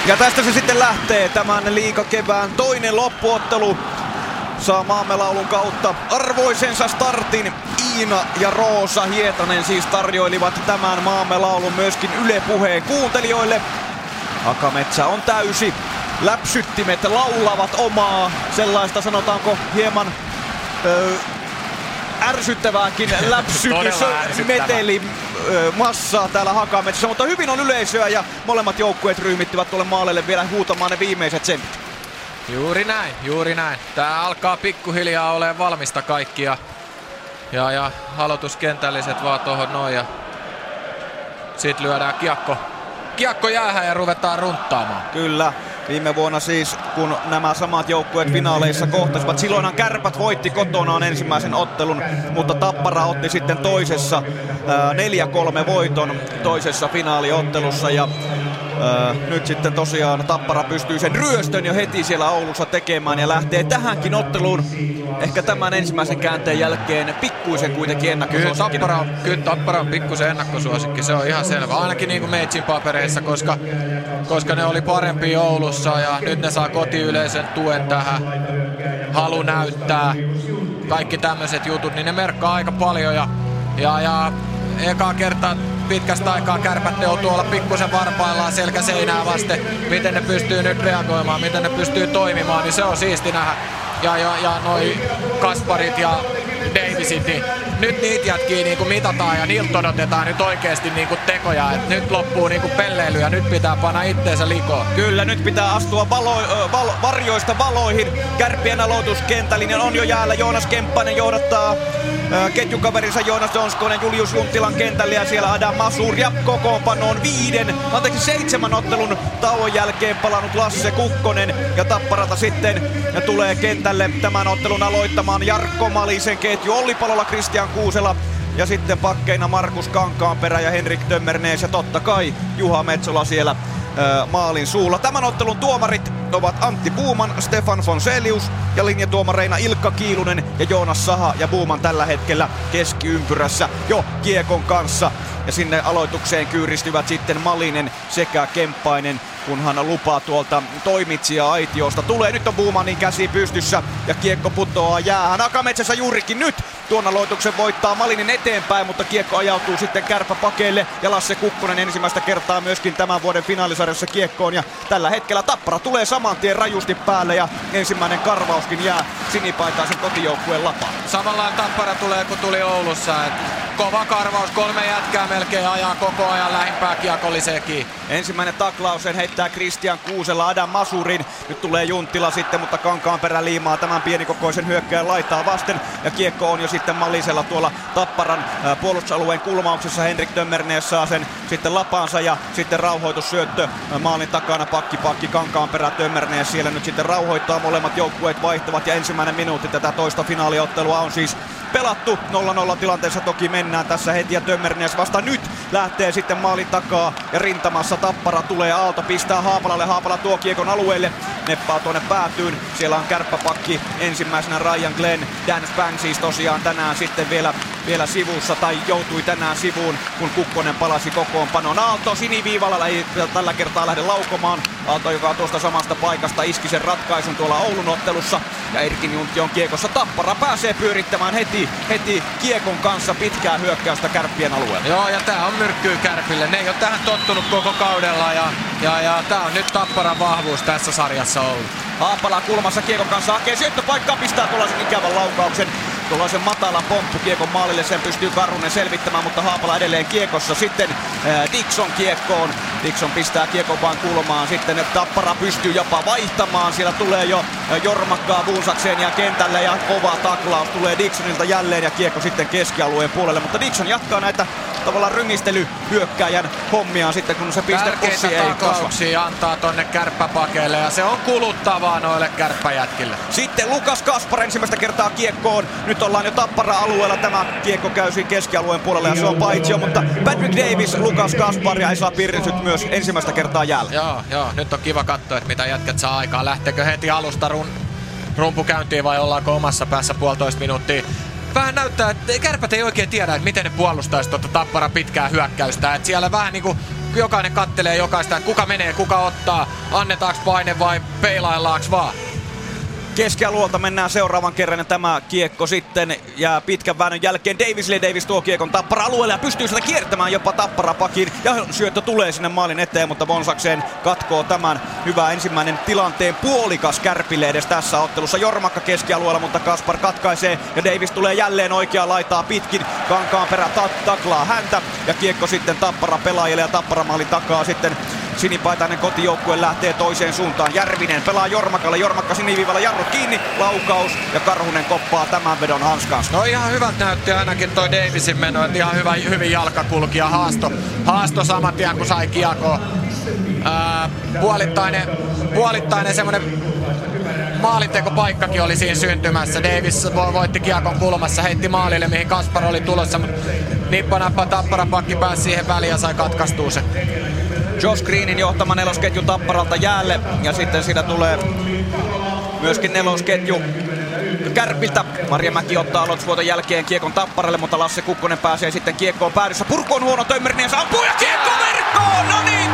Ja tästä se sitten lähtee tämän liigakevään toinen loppuottelu. Saa maamme laulun kautta arvoisensa startin. Iina ja Roosa Hietanen siis tarjoilivat tämän maamme laulun myöskin Yle Puheen kuuntelijoille. Hakametsä on täysi. Läpsyttimet laulavat omaa. Sellaista sanotaanko hieman ärsyttävääkin läpsytysmeteli. Massaa täällä Hakametsässä, mutta hyvin on yleisöä ja molemmat joukkueet ryhmittyvät tuolle maalelle vielä huutamaan ne viimeiset sentit. Juuri näin, juuri näin. Tää alkaa pikkuhiljaa olemaan valmista kaikki ja aloituskentälliset vaan tohon noin ja sit lyödään kiekko jäähän ja ruvetaan runttaamaan. Kyllä. Viime vuonna siis, kun nämä samat joukkueet finaaleissa kohtasivat, silloinhan Kärpät voitti kotonaan ensimmäisen ottelun, mutta Tappara otti sitten toisessa 4-3 voiton toisessa finaaliottelussa ja Nyt sitten tosiaan Tappara pystyy sen ryöstön jo heti siellä Oulussa tekemään ja lähtee tähänkin otteluun ehkä tämän ensimmäisen käänteen jälkeen pikkuisen kuitenkin ennakkosuosikki. Kyllä Tappara on pikkuisen ennakkosuosikki, se on ihan selvä, ainakin niin kuin Meitsin papereissa, koska ne oli parempi Oulussa ja nyt ne saa kotiyleisön tuen tähän, halu näyttää, kaikki tämmöiset jutut, niin ne merkkaa aika paljon ja ekaa kertaa pitkästä aikaa Kärpät joutuu olla pikkusen varpaillaan selkä seinää vasten, miten ne pystyy nyt reagoimaan, miten ne pystyy toimimaan, niin se on siisti nähdä. Ja noi Kasparit ja Davisit, niin nyt niitä jätkiä niinku mitataan ja niiltä odotetaan nyt oikeesti niinku tekoja. Et nyt loppuu niinku pelleily ja nyt pitää panna itteensä likoon. Kyllä, nyt pitää astua varjoista valoihin. Kärppien aloituskentällinen on jo jäällä. Joonas Kemppainen johdattaa ketjukaverinsa Joonas Donskonen Julius Juntilan kentällä ja siellä Adam Masur ja kokoonpanoon 7 ottelun tauon jälkeen palannut Lasse Kukkonen ja Tapparalta sitten ja tulee kentälle tämän ottelun aloittamaan Jarkko Malisen ketju, Olli Palola, Kristian Kuusela ja sitten pakkeina Markus Kankaanperä ja Henrik Tömmernees ja totta kai Juha Metsola siellä maalin suulla. Tämän ottelun tuomarit ovat Antti Buuman, Stefan Fonselius ja linjatuomareina Ilkka Kiilunen ja Joonas Saha. Ja Buuman tällä hetkellä keskiympyrässä jo kiekon kanssa. Ja sinne aloitukseen kyyristyvät sitten Malinen sekä Kemppainen, kunhan lupaa tuolta toimitsija-aitiosta tulee. Nyt on Buumanin käsi pystyssä ja kiekko putoaa jäähän. Akametsässä juurikin nyt tuon aloituksen voittaa Malinen eteenpäin, mutta kiekko ajautuu sitten kärpäpakeille. Ja Lasse Kukkonen ensimmäistä kertaa myöskin tämän vuoden finaalisarjassa kiekkoon. Ja tällä hetkellä Tappara tulee saman tien rajusti päälle ja ensimmäinen karvauskin jää sinipaitaisen kotijoukkueen lapaan. Samallaan Tappara tulee kun tuli Oulussa. Et kova karvaus, 3 jätkää melkein ajaa koko ajan lähimpää kiekolliseekin. Ensimmäinen taklausen heittää Kristian Kuusela Adam Masurin. Nyt tulee Junttila sitten, mutta Kankaanperä liimaa tämän pienikokoisen hyökkäjän laitaa vasten. Ja kiekko on jo sitten Mallisella tuolla Tapparan puolustusalueen kulmauksessa. Henrik Tömmernees saa sen sitten lapaansa ja sitten rauhoitussyöttö maalin takana. Pakki Kankaanperä, Tömmernees siellä nyt sitten rauhoittaa. Molemmat joukkueet vaihtavat ja ensimmäinen minuutti tätä toista finaaliottelua on siis pelattu. 0-0 tilanteessa toki mennään tässä heti ja Tömmernees vasta nyt lähtee sitten maalin takaa ja rintamassa Tappara tulee. Aalto pistää Haapalalle, Haapala tuo kiekon alueelle, neppaa tuonne päätyyn. Siellä on kärppäpakki ensimmäisenä Ryan Glenn. Dan Spang siis tosiaan tänään sitten vielä sivussa tai joutui tänään sivuun, kun Kukkonen palasi kokoonpanoon. Aalto siniviivalla ei tällä kertaa lähde laukomaan. Aalto, joka tuosta samasta paikasta iski sen ratkaisun tuolla Oulun ottelussa ja Erkin Juntti on kiekossa. Tappara pääsee pyörittämään heti kiekon kanssa pitkää hyökkäystä kärppien alueella. Joo, ja tää on myrkkyy kärpille. Ne ei ole tähän tottunut koko kaudella ja tää on nyt Tapparan vahvuus tässä sarjassa ollut. Haapala kulmassa kiekon kanssa hakee syöttöpaikkaa, pistää tuollaisen ikävän laukauksen. Tuollaisen matalan pomppukiekon maalille, sen pystyy Karhunen selvittämään, mutta Haapala edelleen kiekossa. Sitten Dixon kiekkoon. Dixon pistää kiekon vaan kulmaan. Sitten Tappara pystyy jopa vaihtamaan. Siellä tulee jo Jormakkaa Vuunsakseen ja kentälle ja kova taklaus tulee Dixonilta jälleen ja kiekko sitten keskialueen puolelle. Mutta Dixon jatkaa näitä tavallaan rymistelyhyökkäjän hommiaan sitten, kun se pistepussi ei kasva. Antaa tonne kärppäpakeille ja se on kuluttavaa noille kärppäjätkille. Sitten Lukas Kaspar ensimmäistä kertaa kiekkoon. Nyt ollaan jo Tappara-alueella. Tämä kiekko käy siinä keskialueen puolella ja se on paitsio, mutta Patrick Davis, Lukas Kaspar ja Esa Pirrisyt myös ensimmäistä kertaa jäällä. Joo. Nyt on kiva katsoa, että mitä jätkät saa aikaa. Lähteekö heti alusta rumpukäyntiin vai ollaanko omassa päässä 1,5 minuuttia? Vähän näyttää, että Kärpät ei oikein tiedä, että miten ne puolustaisi tuota Tappara pitkää hyökkäystä. Et siellä vähän niinku jokainen kattelee jokaista, että kuka menee, kuka ottaa, annetaanko paine vai peilaillaanko vaan. Keskialuolta mennään seuraavan kerran ja tämä kiekko sitten jää pitkän väännön jälkeen Davisille. Davis tuo kiekon Tappara-alueelle ja pystyy sieltä kiertämään jopa Tappara-pakin. Ja syöttö tulee sinne maalin eteen, mutta Bonsakseen katkoo tämän. Hyvä ensimmäinen tilanteen puolikas Kärpille edes tässä ottelussa. Jormakka keskialueella, mutta Kaspar katkaisee ja Davis tulee jälleen oikeaa laitaa pitkin. Kankaanperä taklaa häntä ja kiekko sitten Tappara-pelaajille ja Tappara-maalin takaa sitten. Sinipaitainen kotijoukkue lähtee toiseen suuntaan. Järvinen pelaa Jormakalle. Jormakka siniviivalla, jarrut kiinni, laukaus ja Karhunen koppaa tämän vedon hanskaan. No ihan hyvältä näytti ainakin toi Davisin meno, että ihan hyvin jalkakulki ja haasto saman tien kun sai kiekkoa. Puolittainen semmonen maalintekopaikkakin oli siinä syntymässä. Davis voitti kiekon kulmassa, heitti maalille mihin Kaspar oli tulossa, mutta nippanappa Tappara pakki pääsi siihen väliin ja sai katkaistua se. Josh Greenin johtama nelosketju Tapparalta jäälle ja sitten siinä tulee myöskin nelosketju Kärpiltä. Marjamäki ottaa aloitusvuoton jälkeen kiekon Tapparalle, mutta Lasse Kukkonen pääsee sitten kiekkoon päädyssä. Purku on huono, Tömmerniemi ampuu ja kiekko verkkoon! No niin,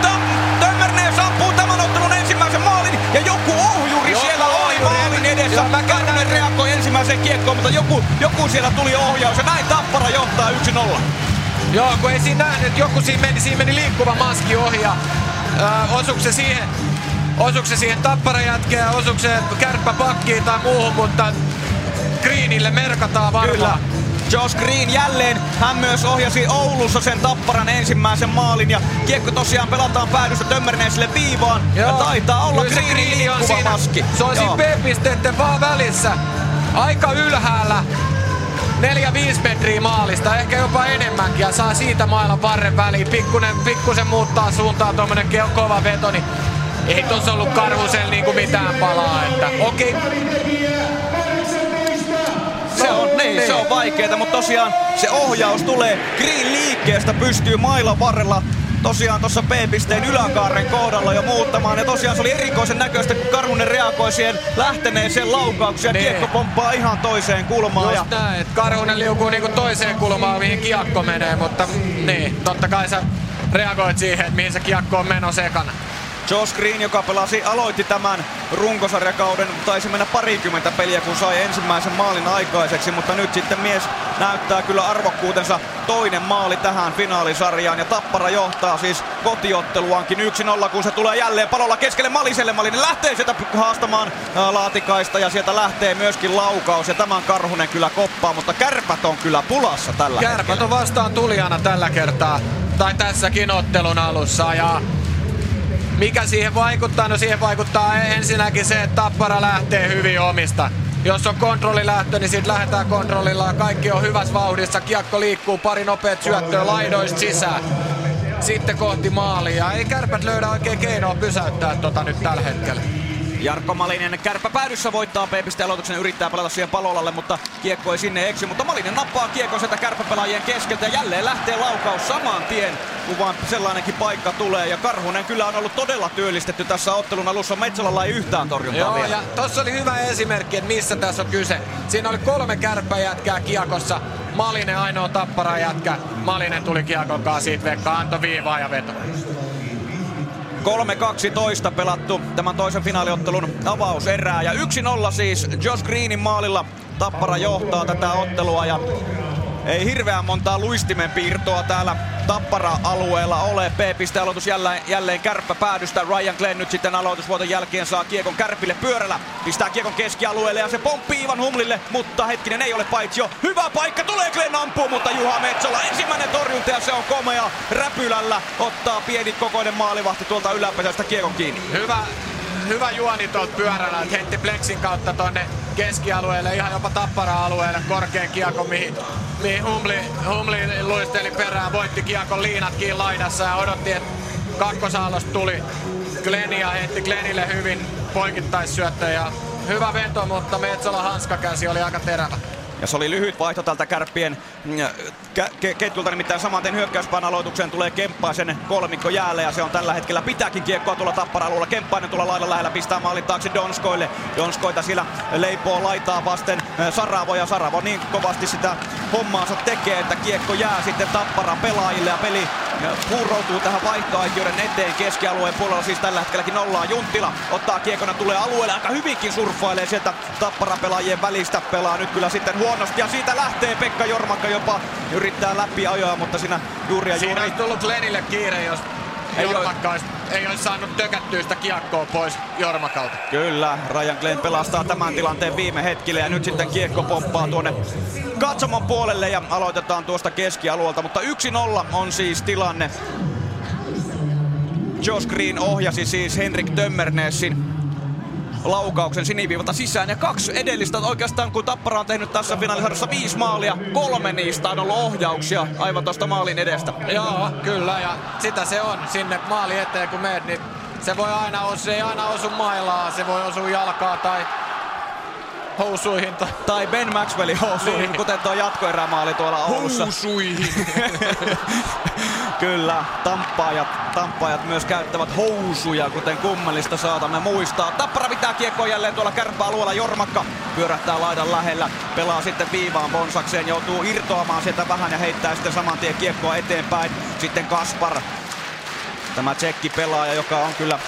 Tömmerniemi ampuu tämän ottelun ensimmäisen maalin ja joku ohjuri siellä oli maalin edessä. Mäkäräinen reagoi ensimmäiseen kiekkoon, mutta joku siellä tuli ohjaus ja näin Tappara johtaa 1-0. Joo, kun ei siinä nähnyt, joku siinä meni liikkuva maski ohi ja osuiko se siihen Tappara jätkeen ja osuiko se Kärppä pakkiin tai muuhun, mutta Greenille merkataan varmaan. Kyllä. Josh Green jälleen, hän myös ohjasi Oulussa sen Tapparan ensimmäisen maalin ja kiekko tosiaan pelataan päädystä Tömmerneiselle viivaan. Joo. Ja taitaa olla Greenin liikkuva maski. Se on siinä B-pisteiden vaan välissä, aika ylhäällä. 4-5 metriä maalista, ehkä jopa enemmänkin, ja saa siitä mailan varren väliin. Pikkusen muuttaa suuntaa tommonen kova veto, niin ei tossa ollut Karhusel niinku mitään palaa, että okei. Se on vaikeeta, mutta tosiaan se ohjaus tulee Green liikkeestä, pystyy mailan varrella tosiaan tuossa B-pisteen yläkaaren kohdalla jo muuttamaan. Ja tosiaan se oli erikoisen näköistä, kun Karhunen reagoi siihen lähteneeseen laukaukseen. Kiekko pomppaa ihan toiseen kulmaan. Just ja näin, että Karhunen liukuu niinku toiseen kulmaan, mihin kiekko menee. Mutta niin, totta kai sä reagoit siihen, että mihin se kiekko on menossa ekana. Josh Green, joka pelasi, aloitti tämän runkosarjakauden, taisi mennä parikymmentä peliä, kun sai ensimmäisen maalin aikaiseksi, mutta nyt sitten mies näyttää kyllä arvokkuutensa, toinen maali tähän finaalisarjaan ja Tappara johtaa siis kotiotteluankin 1-0, kun se tulee jälleen palolla keskelle Maliselle. Malinen lähtee sieltä haastamaan Laatikaista ja sieltä lähtee myöskin laukaus ja tämän Karhunen kyllä koppaa, mutta Kärpät on kyllä pulassa tällä hetkellä. Kärpät on vastaan tulijana tällä kertaa tai tässäkin ottelun alussa ja mikä siihen vaikuttaa? No siihen vaikuttaa ensinnäkin se, että Tappara lähtee hyvin omista. Jos on kontrollilähtö, niin siitä lähdetään kontrollillaan. Kaikki on hyvässä vauhdissa. Kiekko liikkuu, pari nopeat syöttöä laidoista sisään. Sitten kohti maalia. Ei Kärpät löydä oikein keinoa pysäyttää tota nyt tällä hetkellä. Jarkko Malinen Kärppä päädyssä voittaa B-pisteen aloituksen, yrittää pelata siihen Palolalle, mutta kiekko ei sinne eksy. Mutta Malinen nappaa kiekko sieltä Kärppäpelaajien keskeltä ja jälleen lähtee laukaus saman tien, kun vaan sellainenkin paikka tulee. Ja Karhunen kyllä on ollut todella työllistetty tässä ottelun alussa. Metsolalla ei yhtään torjuntaa. Joo, vielä. Ja tossa oli hyvä esimerkki, että missä tässä on kyse. Siinä oli 3 kärppäjätkää kiekossa. Malinen ainoa tapparajätkä. Malinen tuli kiekon kanssa siitä vekka, antoi viivaa ja veto. 3.12 pelattu tämän toisen finaaliottelun avauserää ja 1-0 siis Josh Greenin maalilla Tappara johtaa tätä ottelua ja ei hirveän montaa luistimen piirtoa täällä Tappara-alueella ole. B-piste aloitus jälleen Kärppä päädystä. Ryan Glenn nyt sitten aloitusvuoton jälkeen saa kiekon Kärpille pyörällä. Pistää kiekon keskialueelle ja se pomppii Ivan Humlille, mutta hetkinen, ei ole paitsio. Hyvä paikka, tulee Glenn ampuu, mutta Juha Metsola ensimmäinen torjunta ja se on komea. Räpylällä ottaa pieni kokoinen maalivahti tuolta yläpesästä kiekon kiinni. Hyvä juoni tuolta pyörällä, että heitti pleksin kautta tonne keskialueelle, ihan jopa Tappara-alueelle korkean kiekon, mihin Humli luisteli perään, voitti kiekon liinatkin laidassa ja odotti, että kakkosaalosta tuli Glenn ja heitti Glennille hyvin poikittaissyöttöä ja hyvä veto, mutta Metsolan hanskakäsi oli aika terävä. Ja se oli lyhyt vaihto tältä Kärppien ketjulta, nimittäin samaten hyökkäyspään aloitukseen tulee Kemppaisen kolmikko jäälle ja se on tällä hetkellä pitääkin kiekkoa tuolla Tappara-alueella. Kemppainen tuolla laidan lähellä pistää maalin taakse Donskoille. Donskoita siellä leipoo laitaa vasten Saravo ja Saravo niin kovasti sitä hommaansa tekee, että kiekko jää sitten Tappara pelaajille ja peli puuroutuu tähän vaihtoaikioiden eteen. Keskialueen puolella siis tällä hetkelläkin nollaa. Junttila ottaa kiekona, tulee alueelle, aika hyvinkin surffailee sieltä Tappara-pelaajien välistä, pelaa nyt kyllä sitten huonosti ja siitä lähtee Pekka Jormakka, jopa yrittää läpi ajoa, mutta siinä juuri olisi tullut Lenille kiire, jos Jormakka ei olisi saanut tökättyä sitä kiekkoa pois Jormakalta. Kyllä, Ryan Glenn pelastaa tämän tilanteen viime hetkellä ja nyt sitten kiekko pomppaa tuonne katsomon puolelle ja aloitetaan tuosta keskialueelta, mutta 1-0 on siis tilanne. Josh Green ohjasi siis Henrik Tömmernesin laukauksen siniviivalta sisään ja 2 edellistä oikeastaan, kun Tappara on tehnyt tässä finaalisarjassa 5 maalia, 3 niistä on ollut ohjauksia aivan tuosta maalin edestä. Joo, kyllä, ja sitä se on sinne maali eteen kun menet, niin se voi aina osua, ei aina osu mailaa, se voi osua jalkaa tai housuihin. Tai Ben Maxwellin housuihin, kuten tuo jatkoerämaali tuolla Oulussa. Housuihin! Kyllä, tamppaajat myös käyttävät housuja, kuten kummellista saatamme muistaa. Tappara pitää kiekkoa jälleen tuolla kärppäalueella. Jormakka pyörähtää laidan lähellä, pelaa sitten viivaan bonsakseen, joutuu irtoamaan sieltä vähän ja heittää sitten saman tien kiekkoa eteenpäin. Sitten Kaspar, tämä tsekki pelaaja, joka on kyllä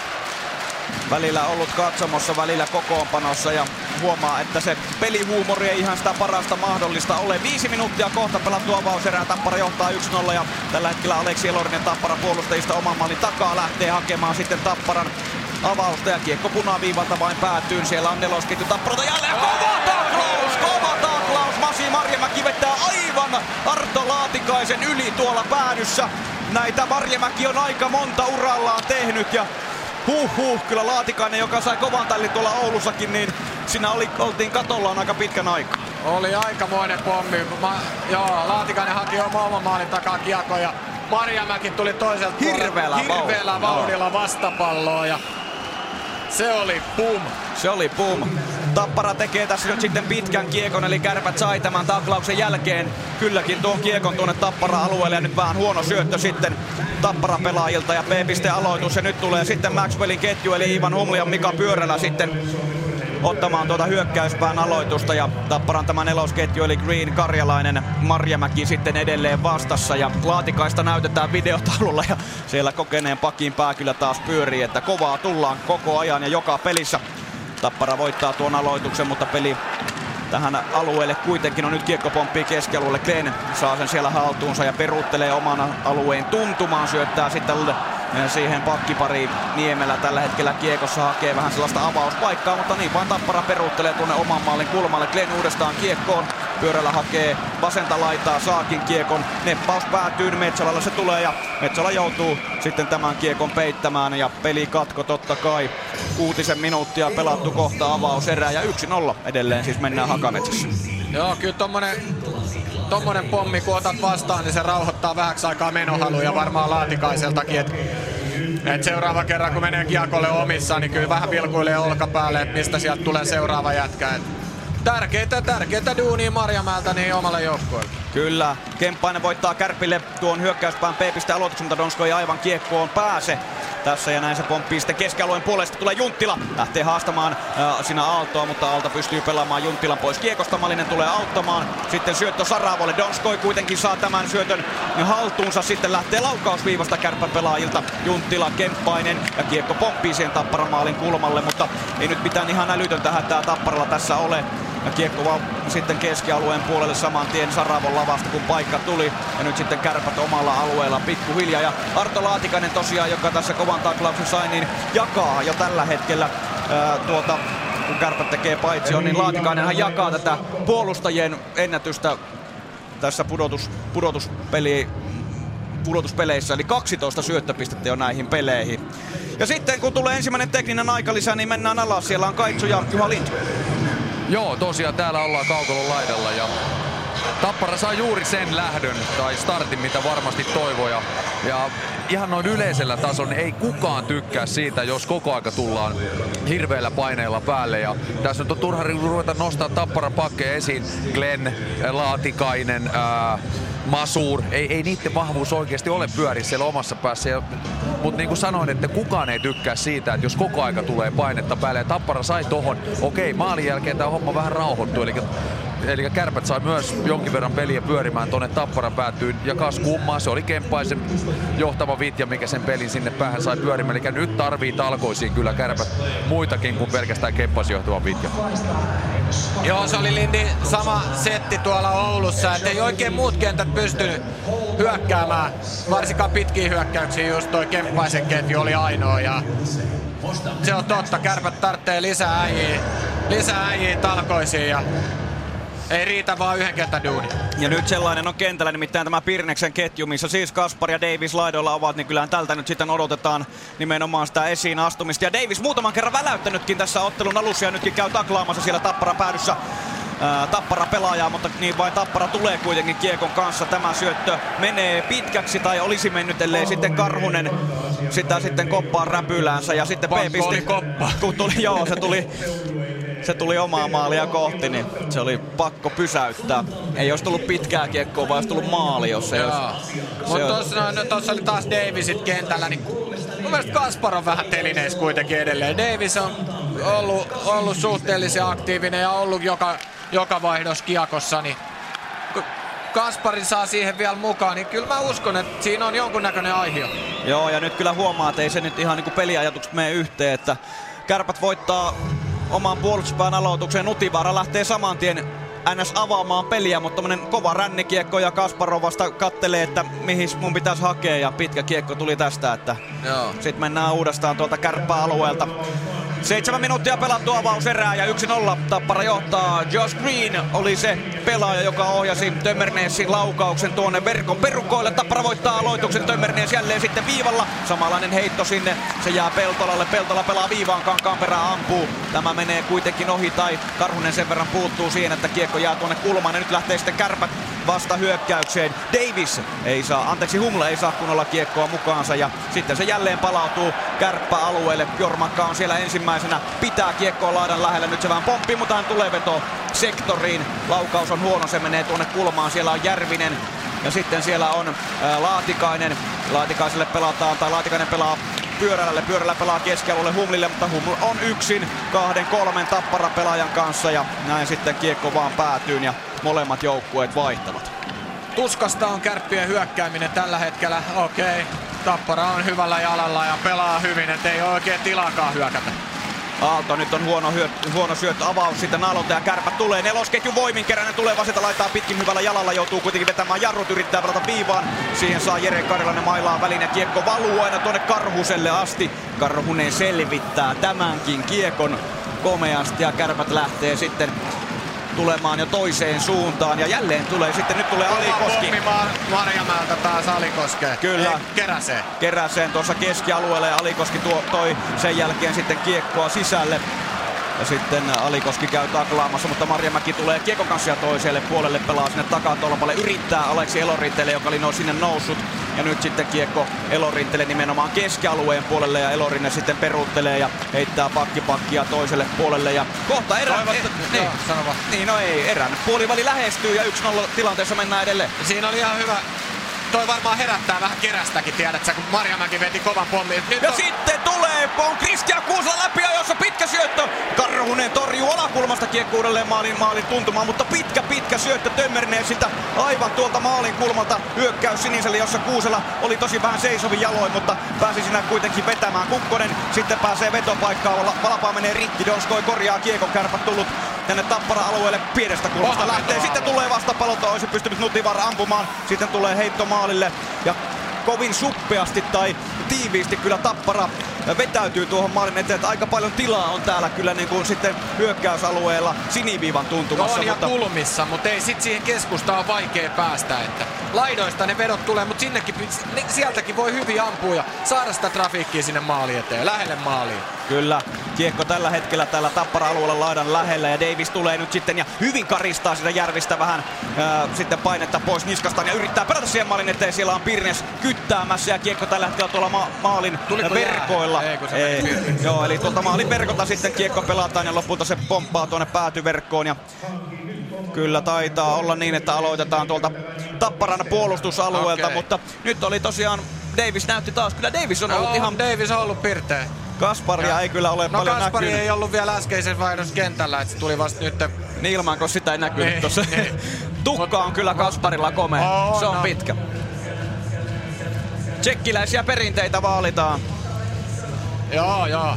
välillä ollut katsomossa, välillä kokoonpanossa ja huomaa, että se pelihuumori ei ihan sitä parasta mahdollista ole. 5 minuuttia kohta pelattu avauserää. Tappara johtaa 1-0 ja tällä hetkellä Aleksi Elorinen Tappara puolustajista oman maalin takaa lähtee hakemaan sitten Tapparan avausta ja kiekko punaviivalta vain päätyyn. Siellä on nelosketju Tapparalta jälleen. Kova taklaus! Masi Marjamäki vetää aivan Arto Laatikaisen yli tuolla päädyssä. Näitä Marjamäki on aika monta urallaan tehnyt ja kyllä Laatikainen, joka sai kovan tallin tuolla Oulussakin, niin siinä oltiin katollaan aika pitkän aikaa. Oli aikamoinen pommi. Laatikainen haki jo oman maalin takaa kiekon ja Marjamäki tuli toiselta hirveellä vauhdilla vastapalloon ja se oli boom. Tappara tekee tässä nyt sitten pitkän kiekon, eli Kärpät sai tämän taklauksen jälkeen kylläkin tuon kiekon tuonne Tappara-alueelle ja nyt vähän huono syöttö sitten Tappara-pelaajilta ja B-piste aloitus ja nyt tulee sitten Maxwellin ketju eli Ivan Humli ja Mika Pyörälä sitten ottamaan tuota hyökkäyspään aloitusta ja Tapparan tämä nelosketju eli Green, Karjalainen, Marjamäki sitten edelleen vastassa ja Laatikaista näytetään videotaululla ja siellä kokeneen pakin pää kyllä taas pyörii, että kovaa tullaan koko ajan ja joka pelissä. Tappara voittaa tuon aloituksen, mutta peli tähän alueelle kuitenkin on nyt kiekko pomppii keskialueelle. Kleen saa sen siellä haltuunsa ja peruuttelee oman alueen tuntumaan. Syöttää sitten siihen pakkipariin. Niemelä tällä hetkellä kiekossa hakee vähän sellaista avauspaikkaa, mutta niin vaan Tappara peruuttelee tuonne oman maalin kulmalle. Kleen uudestaan kiekkoon. Pyörällä hakee vasenta laitaa, saakin kiekon. Neppaus päätyy, Metsälällä se tulee ja Metsälä joutuu sitten tämän kiekon peittämään ja peli katko totta kai. 6 minuuttia pelattu kohta avauserää ja 1-0 edelleen siis mennään Hakametsässä. Joo, kyllä tommonen pommi kun otat vastaan, niin se rauhoittaa vähäksi aikaa menohaluja varmaan Laatikaiseltakin. Et seuraava kerran kun menee kiekolle omissa, niin kyllä vähän vilkuilee olkapäälle, että mistä sieltä tulee seuraava jätkä. Tärkeitä duunia Marjamäeltä niin omalle joukkueelle. Kyllä, Kemppainen voittaa Kärpille tuon hyökkäyspään P-piste aloituksen, mutta Donsko ei aivan kiekkoon pääse tässä ja näin se pomppii sitten keskialueen puolesta. Tulee Junttila, lähtee haastamaan siinä Aaltoa, mutta Aalto pystyy pelaamaan Junttilan pois kiekosta. Malinen tulee auttamaan, sitten syöttö Saravolle. Donskoi kuitenkin saa tämän syötön haltuunsa, sitten lähtee laukausviivasta Kärppäpelaajilta. Junttila, Kemppainen ja kiekko pomppii siihen Tapparamaalin kulmalle, mutta ei nyt mitään ihan älytöntä hätää Tapparalla tässä ole. Ja kiekko vaan sitten keskialueen puolelle saman tien Saravon lavasta, kun paikka tuli. Ja nyt sitten Kärpät omalla alueella pikkuhiljaa. Ja Arto Laatikainen tosiaan, joka tässä kovan taklauksen sai, niin jakaa jo tällä hetkellä kun Kärpät tekee paitsion, niin Laatikainenhan jakaa tätä puolustajien ennätystä tässä pudotuspeleissä, eli 12 syöttöpistettä jo näihin peleihin. Ja sitten kun tulee ensimmäinen tekninen aikalisä, niin mennään alas. Siellä on Kaitsu ja Juha Lind. Joo, tosiaan täällä ollaan Kaukolon laidalla ja Tappara saa juuri sen lähdön tai startin, mitä varmasti toivoi. Ja ihan noin yleisellä tasolla ei kukaan tykkää siitä, jos koko aika tullaan hirveillä paineilla päälle. Ja tässä nyt on turha ruveta nostaa Tapparan pakkeja esiin. Glenn, Laatikainen, Masuur. Ei niiden vahvuus oikeasti ole pyörissä siellä omassa päässä. Mutta niin kuin sanoin, että kukaan ei tykkää siitä, että jos koko aika tulee painetta päälle. Ja Tappara sai tohon. Okei, maalin jälkeen tämä homma vähän rauhoittui. Eli Kärpät sai myös jonkin verran peliä pyörimään tuonne Tappara päätyyn. Ja kas kummaa, se oli Kemppaisen johtava vitja, mikä sen pelin sinne päähän sai pyörimään. Eli nyt tarvii talkoisiin kyllä Kärpät muitakin kuin pelkästään Kemppaisen johtava vitja. Joo, se oli Lindi sama setti tuolla Oulussa, ettei oikein muut kentät pystynyt hyökkäämään. Varsinkaan pitkiä hyökkäyksiä just toi Kemppaisen ketju oli ainoa. Ja se on totta, Kärpät tarvitsee lisää äijiä talkoisiin. Ja ei riitä vaan yhden kentän duuni. Ja nyt sellainen on kentällä, nimittäin tämä Pirneksen ketju, missä siis Kaspar ja Davis laidoilla ovat, niin kyllähän tältä nyt sitten odotetaan nimenomaan sitä esiin astumista. Ja Davis muutaman kerran väläyttänytkin tässä ottelun alussa ja nytkin käy taklaamassa siellä Tappara päädyssä Tappara pelaajaa, mutta niin vain Tappara tulee kuitenkin kiekon kanssa. Tämä syöttö menee pitkäksi tai olisi mennyt, ellei sitten Karhunen sitä sitten koppaa räpyläänsä ja sitten B-piste. Kun tuli, se tuli se tuli omaa maalia kohti, niin se oli pakko pysäyttää. Ei olisi tullut pitkää kiekkoa, vaan olisi tullut maali, jos ei olisi. Mutta tuossa oli taas Davisit kentällä, niin mun mielestä Kaspar on vähän telineis kuitenkin edelleen. Davis on ollut suhteellisen aktiivinen ja ollut joka vaihdos kiekossa, niin Kasparin saa siihen vielä mukaan, niin kyllä mä uskon, että siinä on jonkunnäköinen aihe. Joo, ja nyt kyllä huomaa, että ei se nyt ihan niinku peliajatukset mene yhteen, että Kärpät voittaa oman puolustuspään aloitukseen. Nutivaara lähtee saman tien NS avaamaan peliä, mutta tommonen kova rännikiekko ja Kasparov vasta kattelee, että mihin mun pitäisi hakea, ja pitkä kiekko tuli tästä, että joo. Sit mennään uudestaan tuolta kärppäalueelta. 7 minuuttia pelattu avauserää ja 1-0 Tappara johtaa. Josh Green oli se pelaaja, joka ohjasi Tömmerneesin laukauksen tuonne verkon perukoille. Tappara voittaa aloituksen, Tömmernees jälleen sitten viivalla. Samanlainen heitto sinne, se jää Peltolalle. Peltola pelaa viivaan, Kankaan perään ampuu. Tämä menee kuitenkin ohi, tai Karhunen sen verran puuttuu siihen, että kiekko jää tuonne kulmaan. Ja nyt lähtee sitten Kärpät vasta hyökkäykseen. Davis ei saa, Humle ei saa kunnolla kiekkoa mukaansa, ja sitten se jälleen palautuu kärppäalueelle. Jormakka on siellä ensimmäisenä, pitää kiekkoa laidan lähellä, nyt se vähän pomppii, mutta hän tulee veto sektoriin. Laukaus on huono, se menee tuonne kulmaan, siellä on Järvinen ja sitten siellä on Laatikainen. Laatikainen pelaa Pyörällä pelaa keskialueelle Humlille, mutta Huml on yksin 2-3 Tappara pelaajan kanssa, ja näin sitten kiekko vaan päätyyn ja molemmat joukkueet vaihtavat. Tuskasta on Kärppien hyökkääminen tällä hetkellä. Okei, Tappara on hyvällä jalalla ja pelaa hyvin, ettei ole oikein tilaakaan hyökätä. Aalto nyt on huono syöttö, avaus sitten Aalolta ja Kärpät tulee nelosketju voimin, Keränen tulee vasenta laitaa pitkin hyvällä jalalla, joutuu kuitenkin vetämään jarrut, yrittää pelata viivaan, siihen saa Jere Karjalainen mailaa välinen, kiekko valuu aina tuonne Karhuselle asti. Karhunen selvittää tämänkin kiekon komeasti ja Kärpät lähtee sitten tulemaan jo toiseen suuntaan ja jälleen tulee sitten, nyt tulee Alikoski. Marjamäeltä taas Alikoskeen. Kyllä. Keräseen tuossa keskialueelle ja Alikoski toi sen jälkeen sitten kiekkoa sisälle. Ja sitten Alikoski käy taklaamassa, mutta Marjamäki tulee kiekon kanssa toiselle puolelle, pelaa sinne takatolpalle, yrittää Aleksi Elorinteelle, joka oli sinne noussut. Ja nyt sitten kiekko Elorinteelle nimenomaan keskialueen puolelle ja Elorinne sitten peruuttelee ja heittää pakkipakkia toiselle puolelle. Ja kohta erän, erän puoliväli lähestyy ja 1-0 tilanteessa mennään edelleen. Siinä oli ihan hyvä. Toi varmaan herättää vähän Kerästäkin, tiedätkö, kun Marjamäki veti kovan pommin. Ja sitten tulee, on Kristian Kuusa läpi ajossa, pitkä syöttö. Karhunen torjuu alakulmasta kiekko uudelleen maalin tuntumaan, mutta pitkä syöttö Tömmerneesiltä aivan tuolta maalin kulmalta. Hyökkäys siniselle, jossa Kuusela oli tosi vähän seisovin jaloin, mutta pääsi sinä kuitenkin vetämään. Kukkonen sitten pääsee vetopaikkaan, Valapaa menee rikki, Donskoi korjaa kiekon, Kärpät tullut tänne Tappara-alueelle pienestä kulmasta lähtee. Sitten tulee vastapalota, olisi pystynyt Nutivaara ampumaan, sitten tulee heitto maalille ja kovin suppeasti tai tiiviisti kyllä Tappara vetäytyy tuohon maalin eteen, että aika paljon tilaa on täällä kyllä niin kuin sitten hyökkäysalueella siniviivan tuntumassa. On ja kulmissa, mutta ei sit siihen keskustaan vaikea päästä, että laidoista ne vedot tulee, mutta sieltäkin voi hyvin ampua ja saada sitä trafiikkiä sinne maaliin eteen, lähelle maaliin. Kyllä, kiekko tällä hetkellä täällä Tappara-alueella laidan lähellä ja Davis tulee nyt sitten ja hyvin karistaa sitä Järvistä vähän sitten painetta pois niskastaan ja yrittää pelata siihen maalin eteen, siellä on Pirnes kyttäämässä ja kiekko tällä hetkellä tuolla maalin verkoilla. Joo, eli tuolta maalin verkolta sitten kiekko pelataan ja lopulta se pomppaa tuonne päätyverkkoon ja kyllä taitaa olla niin, että aloitetaan tuolta Tapparan puolustusalueelta, mutta nyt oli tosiaan Davis näytti taas, kyllä Davis on ollut Davis on ollut pirteä. Kasparia ei kyllä ole paljon näkynyt. No Kaspari ei ollut vielä äskeisen vaihdossa kentällä, että se tuli vasta nyt. Niin ilman, kun sitä ei näkynyt tuossa. Tukka on kyllä Kasparilla komea, se on pitkä. Tsekkiläisiä perinteitä vaalitaan. Joo.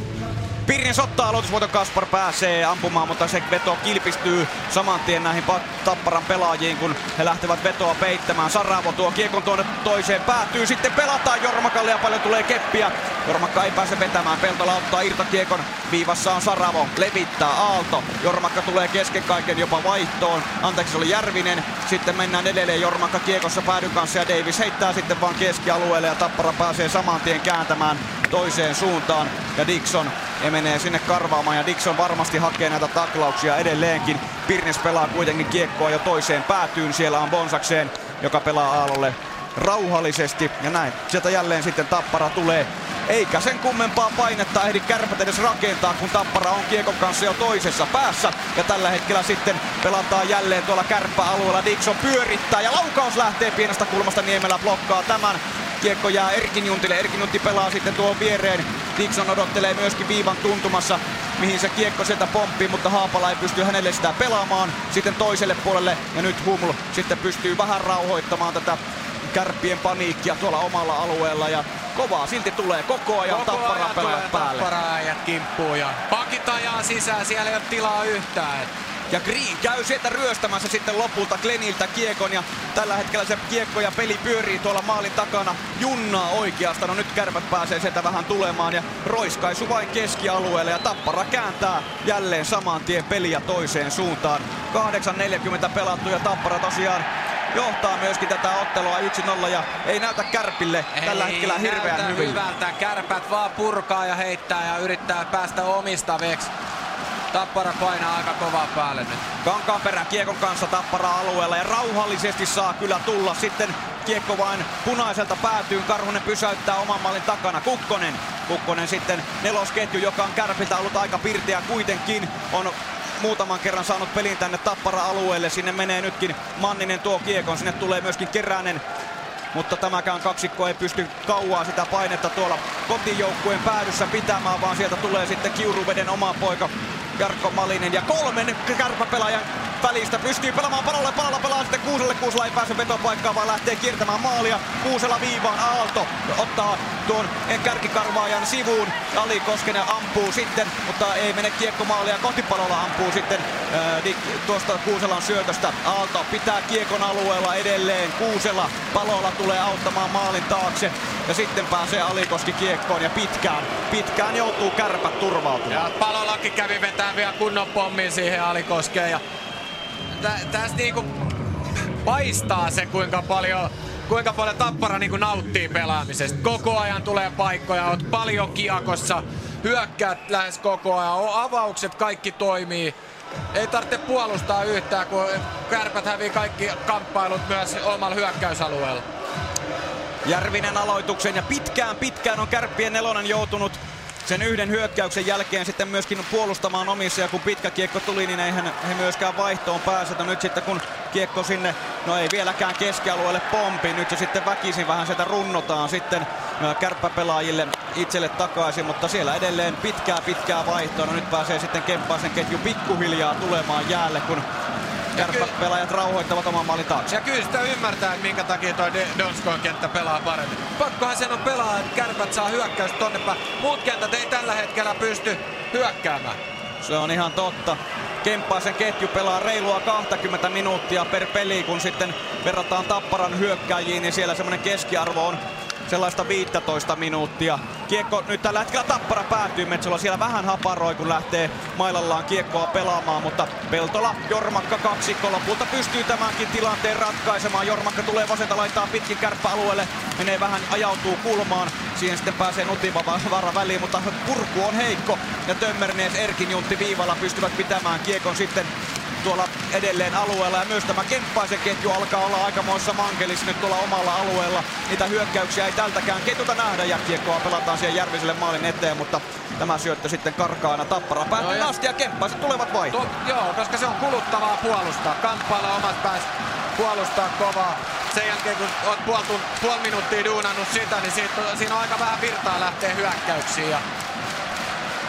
Pirnes ottaa aloitusvoiton, Kaspar pääsee ampumaan, mutta se veto kilpistyy saman tien näihin Tapparan pelaajiin, kun he lähtevät vetoa peittämään. Saravo tuo kiekon tuonne toiseen, päätyy, sitten pelataan Jormakalle ja paljon tulee keppiä. Jormakka ei pääse vetämään, Peltola ottaa irtokiekon, viivassa on Saravo, levittää Aalto. Jormakka tulee kesken kaiken jopa vaihtoon, se oli Järvinen. Sitten mennään edelleen Jormakka kiekossa päädyn kanssa ja Davis heittää sitten vaan keskialueelle ja Tappara pääsee saman tien kääntämään toiseen suuntaan ja Dixon menee sinne karvaamaan ja Dixon varmasti hakee näitä taklauksia edelleenkin. Pirnes pelaa kuitenkin kiekkoa jo toiseen päätyyn, siellä on Bonsakseen, joka pelaa Aalolle rauhallisesti ja näin. Sieltä jälleen sitten Tappara tulee Eikä sen kummempaa painetta ehdi Kärpät edes rakentaa, kun Tappara on kiekon kanssa jo toisessa päässä. Ja tällä hetkellä sitten pelataan jälleen tuolla kärppäalueella. Dixon pyörittää ja laukaus lähtee pienestä kulmasta. Niemelä blokkaa tämän. Kiekko jää Erkin Juntille. Erkin Juntti pelaa sitten tuohon viereen. Dixon odottelee myöskin viivan tuntumassa, mihin se kiekko sieltä pomppii, mutta Haapala ei pysty hänelle sitä pelaamaan. Sitten toiselle puolelle ja nyt Huml sitten pystyy vähän rauhoittamaan tätä Kärppien paniikkia tuolla omalla alueella. Ja kovaa silti tulee koko ajan Tapparan pelaajat päälle. Tapparan äijät kimppuun ja pakit ajaa sisään, siellä ei ole tilaa yhtään. Ja Green käy sieltä ryöstämässä sitten lopulta Gleniltä kiekon ja tällä hetkellä se kiekko ja peli pyörii tuolla maalin takana. Junnaa oikeastaan, no nyt Kärpät pääsee sieltä vähän tulemaan ja roiskaisu vain keskialueelle ja Tappara kääntää jälleen saman tien peliä toiseen suuntaan. 8.40 pelattu ja Tappara tosiaan johtaa myöskin tätä ottelua 1-0 ja ei näytä Kärpille tällä hetkellä hirveän hyvältä. Kärpät vaan purkaa ja heittää ja yrittää päästä omista veksi. Tappara painaa aika kovaa päälle nyt. Kankaanperä kiekon kanssa Tappara-alueella ja rauhallisesti saa kyllä tulla sitten. Kiekko vain punaiselta päätyyn. Karhunen pysäyttää oman mallin takana. Kukkonen sitten nelosketju, joka on Kärpiltä ollut aika pirteä kuitenkin. On muutaman kerran saanut pelin tänne Tappara-alueelle. Sinne menee nytkin Manninen tuo kiekon. Sinne tulee myöskin Keränen. Mutta tämäkään kaksikko ei pysty kauaa sitä painetta tuolla kotijoukkueen päädyssä pitämään, vaan sieltä tulee sitten Kiuruveden oma poika Jarkko Malinen ja kolmen kärpäpelaajan välistä pystyy pelaamaan palolla pelaa sitten Kuuselle. Kuusella ei pääse vetopaikkaan, vaan lähtee kiertämään maalia. Kuusella viivaan, Aalto ottaa tuon kärkikarvaajan sivuun. Ali Koskinen ampuu sitten, mutta ei mene kiekko maalia. Kotipalolla ampuu sitten tuosta Kuuselan syötöstä. Aalto pitää kiekon alueella edelleen. Kuusella Palolla tulee auttamaan maalin taakse. Ja sitten pääsee Alikoski kiekkoon ja pitkään joutuu Kärpät turvautumaan. Ja Palolakin kävi vetää vielä kunnon pommin siihen Alikoskeen. Ja tässä niinku paistaa se, kuinka paljon Tappara niinku nauttii pelaamisesta. Koko ajan tulee paikkoja, oot paljon kiekossa, hyökkäät lähes koko ajan, avaukset kaikki toimii. Ei tarvitse puolustaa yhtään, kun Kärpät hävii kaikki kamppailut myös omalla hyökkäysalueella. Järvinen aloituksen ja pitkään on Kärppien nelonen joutunut sen yhden hyökkäyksen jälkeen sitten myöskin puolustamaan omissa, ja kun pitkä kiekko tuli, niin eihän he myöskään vaihtoon pääsetä. Nyt sitten kun kiekko sinne, no ei vieläkään keskialueelle pompi, nyt se sitten väkisin vähän sieltä runnotaan sitten kärppäpelaajille itselle takaisin, mutta siellä edelleen pitkää vaihtoa. No nyt pääsee sitten Kemppaisen ketju pikkuhiljaa tulemaan jäälle, kun kärppäpelaajat rauhoittavat oman maalin taakse. Ja kyllä sitä ymmärtää, että minkä takia toi Donskoon kenttä pelaa paremmin. Pakkohan sen on pelaa, että Kärpät saa hyökkäys tonnepäin. Muut kentät ei tällä hetkellä pysty hyökkäämään. Se on ihan totta. Kemppaisen ketju pelaa reilua 20 minuuttia per peli, kun sitten verrataan Tapparan hyökkääjiin, niin siellä semmoinen keskiarvo on sellaista 15 minuuttia. Kiekko nyt tällä hetkellä Tappara päätyy. Metsola siellä vähän haparoi, kun lähtee mailallaan kiekkoa pelaamaan, mutta Peltola, Jormakka kaksikko lopulta pystyy tämänkin tilanteen ratkaisemaan. Jormakka tulee vasenta laitaa pitkin kärppäalueelle, menee vähän, ajautuu kulmaan. Siihen sitten pääsee Nutivara väliin, mutta purku on heikko. Ja Tömmernees, Erkin Juntti viivalla pystyvät pitämään kiekon sitten tuolla edelleen alueella, ja myös tämä Kemppaisen ketju alkaa olla aikamoissa mankelissa nyt tuolla omalla alueella. Niitä hyökkäyksiä ei tältäkään ketjuta nähdä, ja kiekkoa pelataan siihen Järviselle maalin eteen, mutta tämä syöttö sitten karkaana Tappara päätyy asti, ja Kemppäiset tulevat vaihtoon. Joo, koska se on kuluttavaa puolustaa, kamppailla omat päässä, puolustaa kovaa. Sen jälkeen kun olet puoli minuuttia duunannut sitä, niin siinä on aika vähän virtaa lähtee hyökkäyksiin. Ja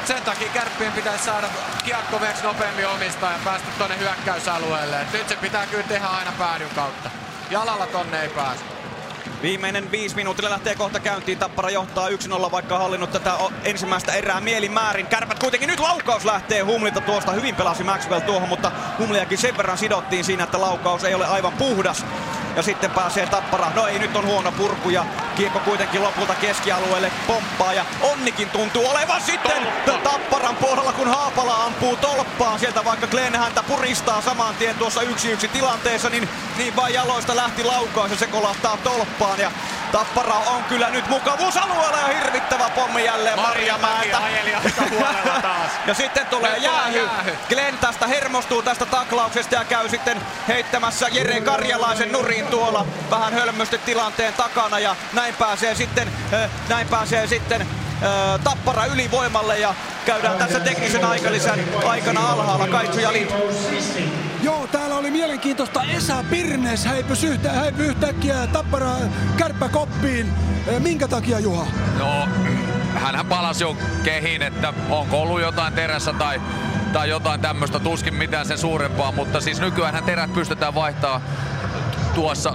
sen takia Kärppien pitäisi saada kiekko veksi nopeammin omistaa ja päästä tonne hyökkäysalueelle. Et nyt se pitää kyllä tehdä aina päädyn kautta. Jalalla tonne ei pääse. Viimeinen 5 minuutilla lähtee kohta käyntiin. Tappara johtaa 1-0, vaikka hallinnut tätä ensimmäistä erää mielimäärin. Kärpät kuitenkin nyt, laukaus lähtee Humlilta tuosta. Hyvin pelasi Maxwell tuohon, mutta Humliakin sen verran sidottiin siinä, että laukaus ei ole aivan puhdas. Ja sitten pääsee Tappara. No ei, nyt on huono purku ja kiekko kuitenkin lopulta keskialueelle pomppaa. Ja onnikin tuntuu olevan sitten Tapparan puolella, kun Haapala ampuu tolppaan sieltä, vaikka Glenn häntä puristaa saman tien tuossa 1-1 tilanteessa. Niin vain jaloista lähti laukaus ja se kolahtaa tolppaan. Ja Tappara on kyllä nyt mukavuusalueella ja hirvittävä pommi jälleen Marjamäeltä. Ja sitten tulee jäähy. Glenn tästä hermostuu tästä taklauksesta ja käy sitten heittämässä Jere Karjalaisen nurin tuolla vähän hölmösti tilanteen takana, ja näin pääsee sitten Tappara ylivoimalle ja käydään tässä teknisen aikalisän aikana alhaalla Kaitsu ja Lind. Joo, täällä oli mielenkiintoista. Esa Pirnes häipyi yhtäkkiä Tappara kärppäkoppiin. Minkä takia, Juha? No, hänhän palasi jo kehiin, että onko ollut jotain terässä tai jotain tämmöistä, tuskin mitään sen suurempaa, mutta siis nykyäänhän terät pystytään vaihtaa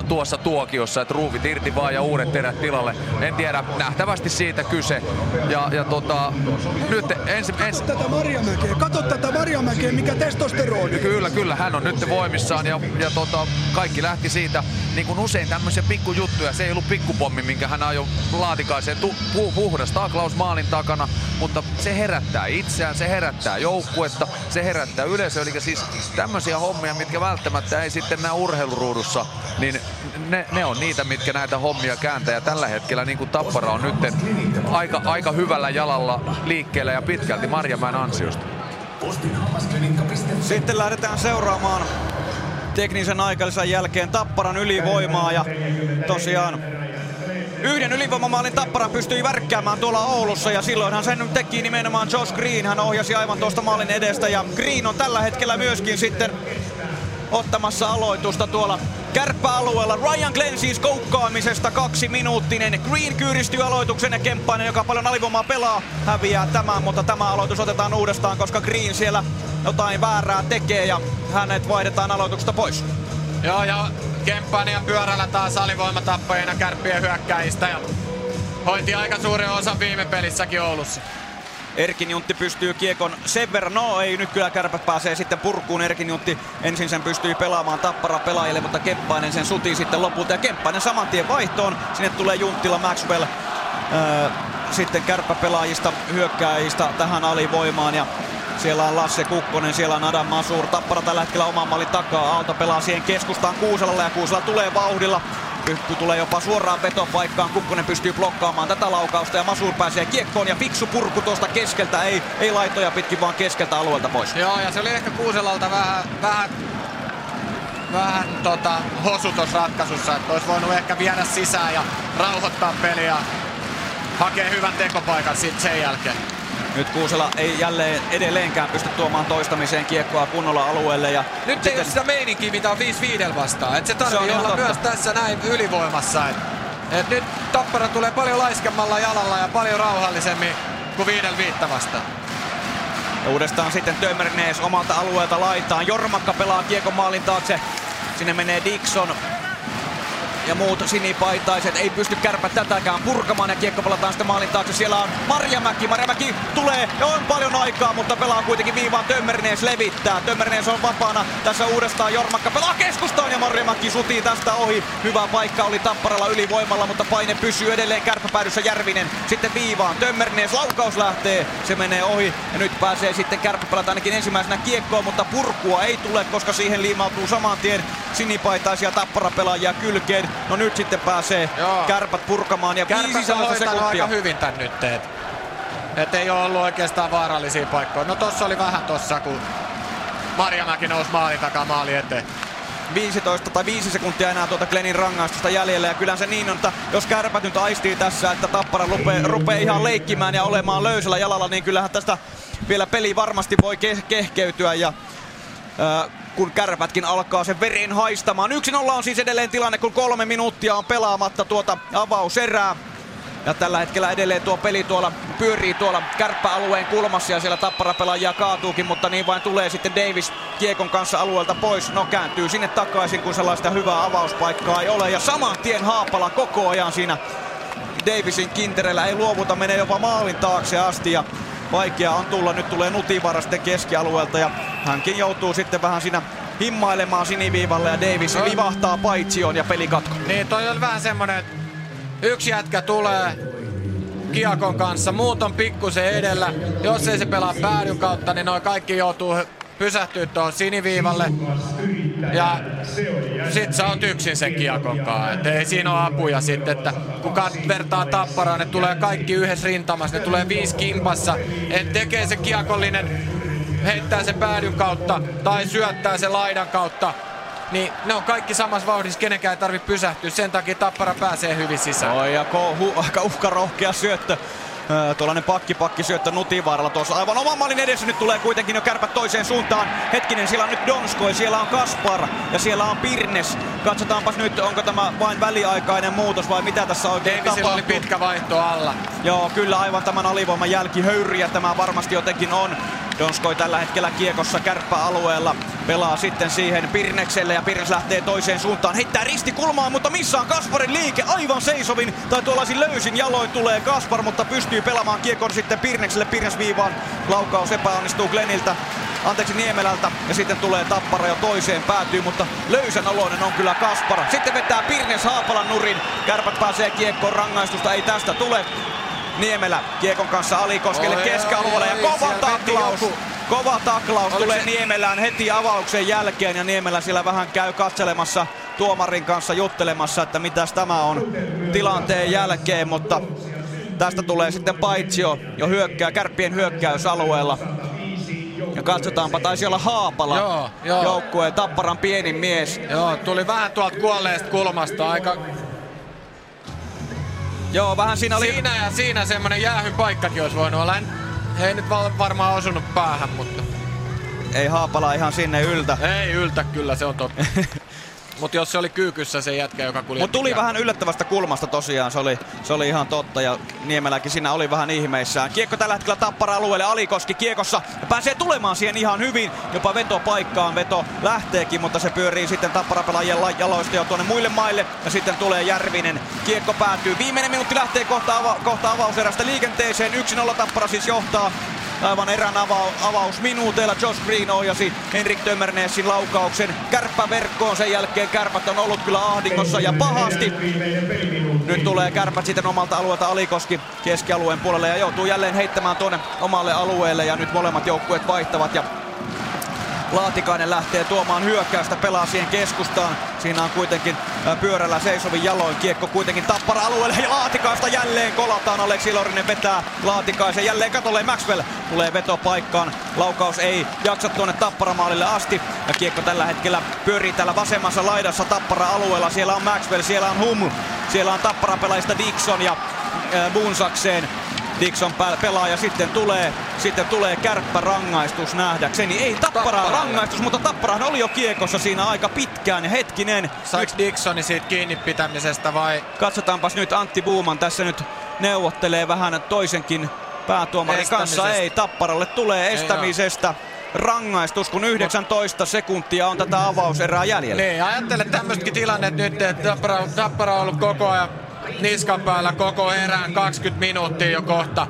tuossa tuokiossa, että ruuvit irti vaan ja uudet terät tilalle. En tiedä, nähtävästi siitä kyse. Nyt kato tätä Marjamäkeä, mikä testosteroni. Kyllä, hän on nyt voimissaan ja kaikki lähti siitä, niin kuin usein tämmöisiä pikkujuttuja. Se ei ollut pikkupommi, minkä hän ajoi laatikaiseen puhdasta Klaus maalin takana, mutta se herättää itseään, se herättää joukkuetta, se herättää yleisöä. Eli siis tämmöisiä hommia, mitkä välttämättä ei sitten näe urheiluruudussa, niin ne on niitä, mitkä näitä hommia kääntää. Ja tällä hetkellä niin kuin Tappara on nyt aika hyvällä jalalla liikkeellä ja pitkälti Marjamäen ansiosta. Sitten lähdetään seuraamaan teknisen aikalisen jälkeen Tapparan ylivoimaa ja tosiaan yhden ylivoimamaalin Tappara pystyi värkkäämään tuolla Oulussa ja silloinhan sen teki nimenomaan Josh Green. Hän ohjasi aivan tuosta maalin edestä ja Green on tällä hetkellä myöskin sitten ottamassa aloitusta tuolla kärppäalueella. Ryan Glenn siis koukkaamisesta 2-minuuttinen. Green kyyristyy aloituksen ja Kemppainen, joka paljon alivoimaa pelaa, häviää tämän, mutta tämä aloitus otetaan uudestaan, koska Green siellä jotain väärää tekee ja hänet vaihdetaan aloituksesta pois. Joo, ja Kemppainen ja Pyörällä taas alivoimatappajina kärppien hyökkäjistä ja hoiti aika suuren osan viime pelissäkin Oulussa. Erkin Juntti pystyy kiekon sen verran, ei nyt kyllä Kärpät pääsee sitten purkuun. Erkin Juntti ensin sen pystyy pelaamaan Tappara pelaajille, mutta Kemppainen sen sutii sitten lopulta ja Kemppainen saman tien vaihtoon. Sinne tulee Junttila, Maxwell sitten kärppäpelaajista, hyökkääjistä tähän alivoimaan ja siellä on Lasse Kukkonen, siellä on Adam Masur. Tappara tällä hetkellä oman maalin takaa, Aalto pelaa siihen keskustaan Kuuselalle ja Kuusela tulee vauhdilla. Pyhky tulee jopa suoraan vetopaikkaan, Kukkonen pystyy blokkaamaan tätä laukausta ja Masur pääsee kiekkoon ja fiksu purku tuosta keskeltä, ei laitoja pitkin vaan keskeltä alueelta pois. Joo, ja se oli ehkä Kuuselalta vähän hosu tuossa ratkaisussa, että olisi voinut ehkä viedä sisään ja rauhoittaa peliä ja hakee hyvän tekopaikan sitten sen jälkeen. Nyt Kuusela ei jälleen edelleenkään pysty tuomaan toistamiseen kiekkoa kunnolla alueelle. Ja nyt ei ole sitä meininkiä, mitä on 5-5 vastaan. Et se tarvii olla myös tässä näin ylivoimassa. Et nyt Tappara tulee paljon laiskemmalla jalalla ja paljon rauhallisemmin kuin 5-5 vastaan. Ja uudestaan sitten Tömmernees omalta alueelta laitaan. Jormakka pelaa kiekon maalin taakse. Sinne menee Dixon. Ja muut sinipaitaiset ei pysty Kärpät tätäkään purkamaan ja kiekko palataan sitten maalin taakse. Siellä on Marjamäki. Marjamäki tulee ja on paljon aikaa, mutta pelaa kuitenkin viivaan. Tömmernees levittää. Tömmernees on vapaana. Tässä uudestaan Jormakka pelaa keskustaan ja Marjamäki sutii tästä ohi. Hyvä paikka oli Tapparalla ylivoimalla, mutta paine pysyy edelleen kärppäpäädyssä. Järvinen sitten viivaan. Tömmernees laukaus lähtee. Se menee ohi ja nyt pääsee sitten Kärppäpelät ainakin ensimmäisenä kiekkoon, mutta purkua ei tule, koska siihen liimautuu saman tien sinipaitaisia Tappara-pelaajia kylkeen. No nyt sitten pääsee Kärpät purkamaan ja Kärpät on hoitanut aika hyvin tän nyt, et ei ole ollut oikeastaan vaarallisia paikkoja. No tossa oli vähän tossa, kun Marjamäki nousi maalin takaa maali eteen. 15 tai 5 sekuntia enää tuota Glennin rangaistusta jäljellä ja kyllä se niin on, että jos Kärpät nyt aistii tässä, että Tappara rupeaa ihan leikkimään ja olemaan löysällä jalalla, niin kyllähän tästä vielä peli varmasti voi kehkeytyä ja kun Kärpätkin alkaa sen verin haistamaan. 1-0 on siis edelleen tilanne, kun 3 minuuttia on pelaamatta tuota avauserää. Ja tällä hetkellä edelleen tuo peli tuolla pyörii tuolla kärppäalueen kulmassa ja siellä Tappara-pelaajia kaatuukin, mutta niin vain tulee sitten Davis kiekon kanssa alueelta pois. No kääntyy sinne takaisin, kun sellaista hyvää avauspaikkaa ei ole. Ja saman tien Haapala koko ajan siinä Davisin kinterellä ei luovuta, menee jopa maalin taakse asti. Ja vaikea on tulla, nyt tulee Nutivaara sitten keskialueelta ja hänkin joutuu sitten vähän siinä himmailemaan siniviivalle ja Davis livahtaa paitsioon ja peli katko. Niin, toi oli vähän semmonen, yksi jätkä tulee kiekon kanssa, muut on pikkusen edellä. Jos ei se pelaa päädyn kautta, niin noi kaikki joutuu pysähtyä tuohon siniviivalle ja sit sä oot yksin sen kiekonkaan, et ei siinä ole apuja sitten, että kun vertaa Tapparaan, ne tulee kaikki yhdessä rintamassa, ne tulee 5 kimpassa, et tekee se kiekollinen, heittää sen päädyn kautta tai syöttää sen laidan kautta, niin ne on kaikki samassa vauhdissa, kenenkään ei tarvitse pysähtyä, sen takia Tappara pääsee hyvin sisään. Aika uhkarohkea syöttö Tuollainen pakki syöttö Nutivaaralla tuossa aivan oman maalin edessä. Nyt tulee kuitenkin jo kärpät toiseen suuntaan. Hetkinen, siellä on nyt Donskoi, siellä on Kaspar ja siellä on Pirnes. Katsotaanpas nyt, onko tämä vain väliaikainen muutos vai mitä tässä oikein tapahtuu. Davisilla oli pitkä vaihto alla. Joo, kyllä aivan tämän alivoiman jälkihöyriä tämä varmasti jotenkin on. Donskoi tällä hetkellä kiekossa kärppäalueella. Pelaa sitten siihen Pirnekselle ja Pirnes lähtee toiseen suuntaan. Heittää ristikulmaan, mutta missä on Kasparin liike? Aivan seisovin tai tuollaisin löysin jaloin tulee Kaspar, mutta pystyy pelaamaan kiekon sitten Pirnekselle. Pirnes viivaan, laukaus epäonnistuu Gleniltä. Anteeksi, Niemelältä, ja sitten tulee Tappara jo toiseen päätyy, mutta löysän oloinen on kyllä Kaspar. Sitten vetää Pirnes Haapalan nurin. Kärpät pääsee kiekkoon, rangaistusta ei tästä tule. Niemelä kiekon kanssa Alikoskelle keskialueella ja kova taklaus tulee Niemelään heti avauksen jälkeen ja Niemelä siellä vähän käy katselemassa tuomarin kanssa, juttelemassa, että mitäs tämä on tilanteen jälkeen, mutta tästä tulee sitten paitsio jo kärppien hyökkäysalueella. Ja katsotaanpa, taisi olla Haapala joukkueen Tapparan pienin mies. Joo, tuli vähän tuolta kuolleesta kulmasta aika. Joo, vähän siinä oli. Siinä semmonen jäähyn paikkakin olisi voinut olla. Ei nyt varmaan osunut päähän, mutta ei Haapala ihan sinne yltä. Ei yltä kyllä, se on totta. Mutta jos se oli kyykyssä se jätkä, joka kuljetti. Mutta tuli vähän yllättävästä kulmasta tosiaan, se oli ihan totta ja Niemeläkin siinä oli vähän ihmeissään. Kiekko tällä hetkellä Tappara-alueelle, Alikoski kiekossa ja pääsee tulemaan siihen ihan hyvin. Jopa vetopaikkaan veto lähteekin, mutta se pyörii sitten Tappara-pelaajien jaloista jo tuonne muille maille. Ja sitten tulee Järvinen, kiekko päätyy. Viimeinen minuutti lähtee kohta avauserästä liikenteeseen, 1-0 Tappara siis johtaa. Aivan erän avausminuuteilla Josh Green ohjasi Henrik Tömmernesin laukauksen kärppäverkkoon. Sen jälkeen kärpät on ollut kyllä ahdingossa ja pahasti. Nyt tulee kärpät sitten omalta alueelta Alikoski keskialueen puolelle ja joutuu jälleen heittämään tuonne omalle alueelle. Ja nyt molemmat joukkueet vaihtavat ja Laatikainen lähtee tuomaan hyökkäystä, pelaa siihen keskustaan. Siinä on kuitenkin pyörällä seisovin jaloin. Kiekko kuitenkin Tappara-alueelle ja Laatikaista jälleen kolataan. Aleksi Ilorinen vetää Laatikaisen jälleen katolle. Maxwell tulee vetopaikkaan. Laukaus ei jaksa tuonne Tapparamaalille asti. Ja kiekko tällä hetkellä pyörii täällä vasemmassa laidassa Tappara-alueella. Siellä on Maxwell, siellä on Hummel. Siellä on Tappara-pelaajista Dixon ja Bunsakseen. Dixon pelaa ja sitten tulee kärppärangaistus nähdäkseni. Ei Tapparaa rangaistus, mutta Tapparahan oli jo kiekossa siinä aika pitkään. Hetkinen. Saiko Dixoni siitä kiinni pitämisestä vai? Katsotaanpas nyt, Antti Buuman tässä nyt neuvottelee vähän toisenkin päätuomarin kanssa. Ei, Tapparalle tulee estämisestä rangaistus, kun 19 sekuntia on tätä avauserää jäljellä. Niin, ajattele tämmöistäkin tilannetta nyt, että Tappara on ollut koko ajan niskan päällä koko erään, 20 minuuttia jo kohta.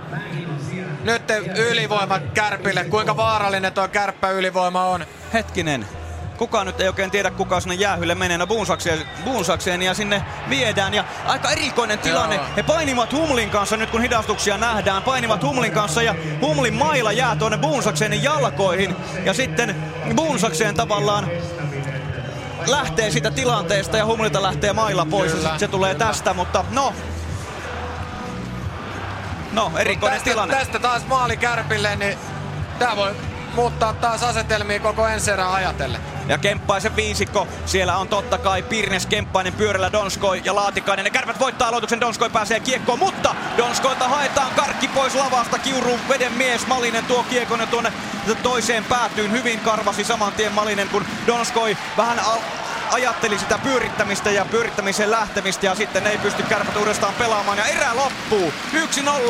Nyt ylivoima Kärpille, kuinka vaarallinen tuo kärppäylivoima on? Hetkinen, kukaan nyt ei oikein tiedä kuka sinne jäähylle menee, no Bunsakseen ja sinne viedään ja aika erikoinen tilanne. Joo. He painivat Humlin kanssa nyt kun hidastuksia nähdään, painivat Humlin kanssa ja Humlin maila jää tuonne Bunsakseen jalkoihin ja sitten Bunsakseen tavallaan lähtee siitä tilanteesta ja Humlilta lähtee mailla pois kyllä, ja se tulee kyllä tästä, mutta no erikoinen tilanne. Tästä taas maali Kärpille, niin tää voi muuttaa taas asetelmia koko ensi erää ajatellen. Ja Kemppaisen viisikko, siellä on totta kai Pirnes, Kemppainen, pyörällä Donskoi ja Laatikainen. Ja Kärpät voittaa aloituksen, Donskoi pääsee kiekkoon, mutta Donskoilta haetaan karkki pois lavasta. Kiurun veden mies Malinen tuo kiekon ja tuonne toiseen päätyyn. Hyvin karvasi saman tien Malinen, kun Donskoi vähän ajatteli sitä pyörittämistä ja pyörittämiseen lähtemistä ja sitten ei pysty Kärpät uudestaan pelaamaan ja erä loppuu.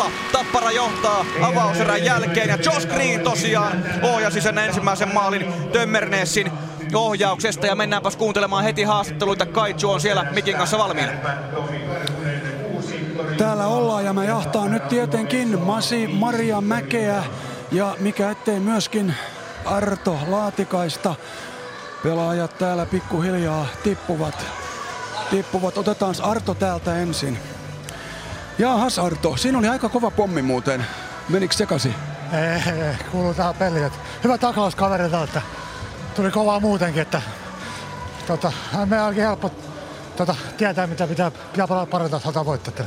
1-0 Tappara johtaa avauserän jälkeen ja Josh Green tosiaan ohjasi sen ensimmäisen maalin Tömmernesin ohjauksesta ja mennäänpäs kuuntelemaan heti haastatteluita. Kaitsu on siellä mikin kanssa valmiina. Täällä ollaan ja me jahtaa nyt tietenkin Masi Maria Mäkeä ja mikä ettei myöskin Arto Laatikaista. Pelaajat täällä pikkuhiljaa tippuvat. Otetaan Arto täältä ensin. Jaahas Arto, siinä oli aika kova pommi muuten. Menikö sekasi? Ei, kuuluu tähän peliin. Hyvä taklaus kaverilta, että tuli kovaa muutenkin, että meidän onkin helppo tietää mitä pitää parantaa 100 voittaa.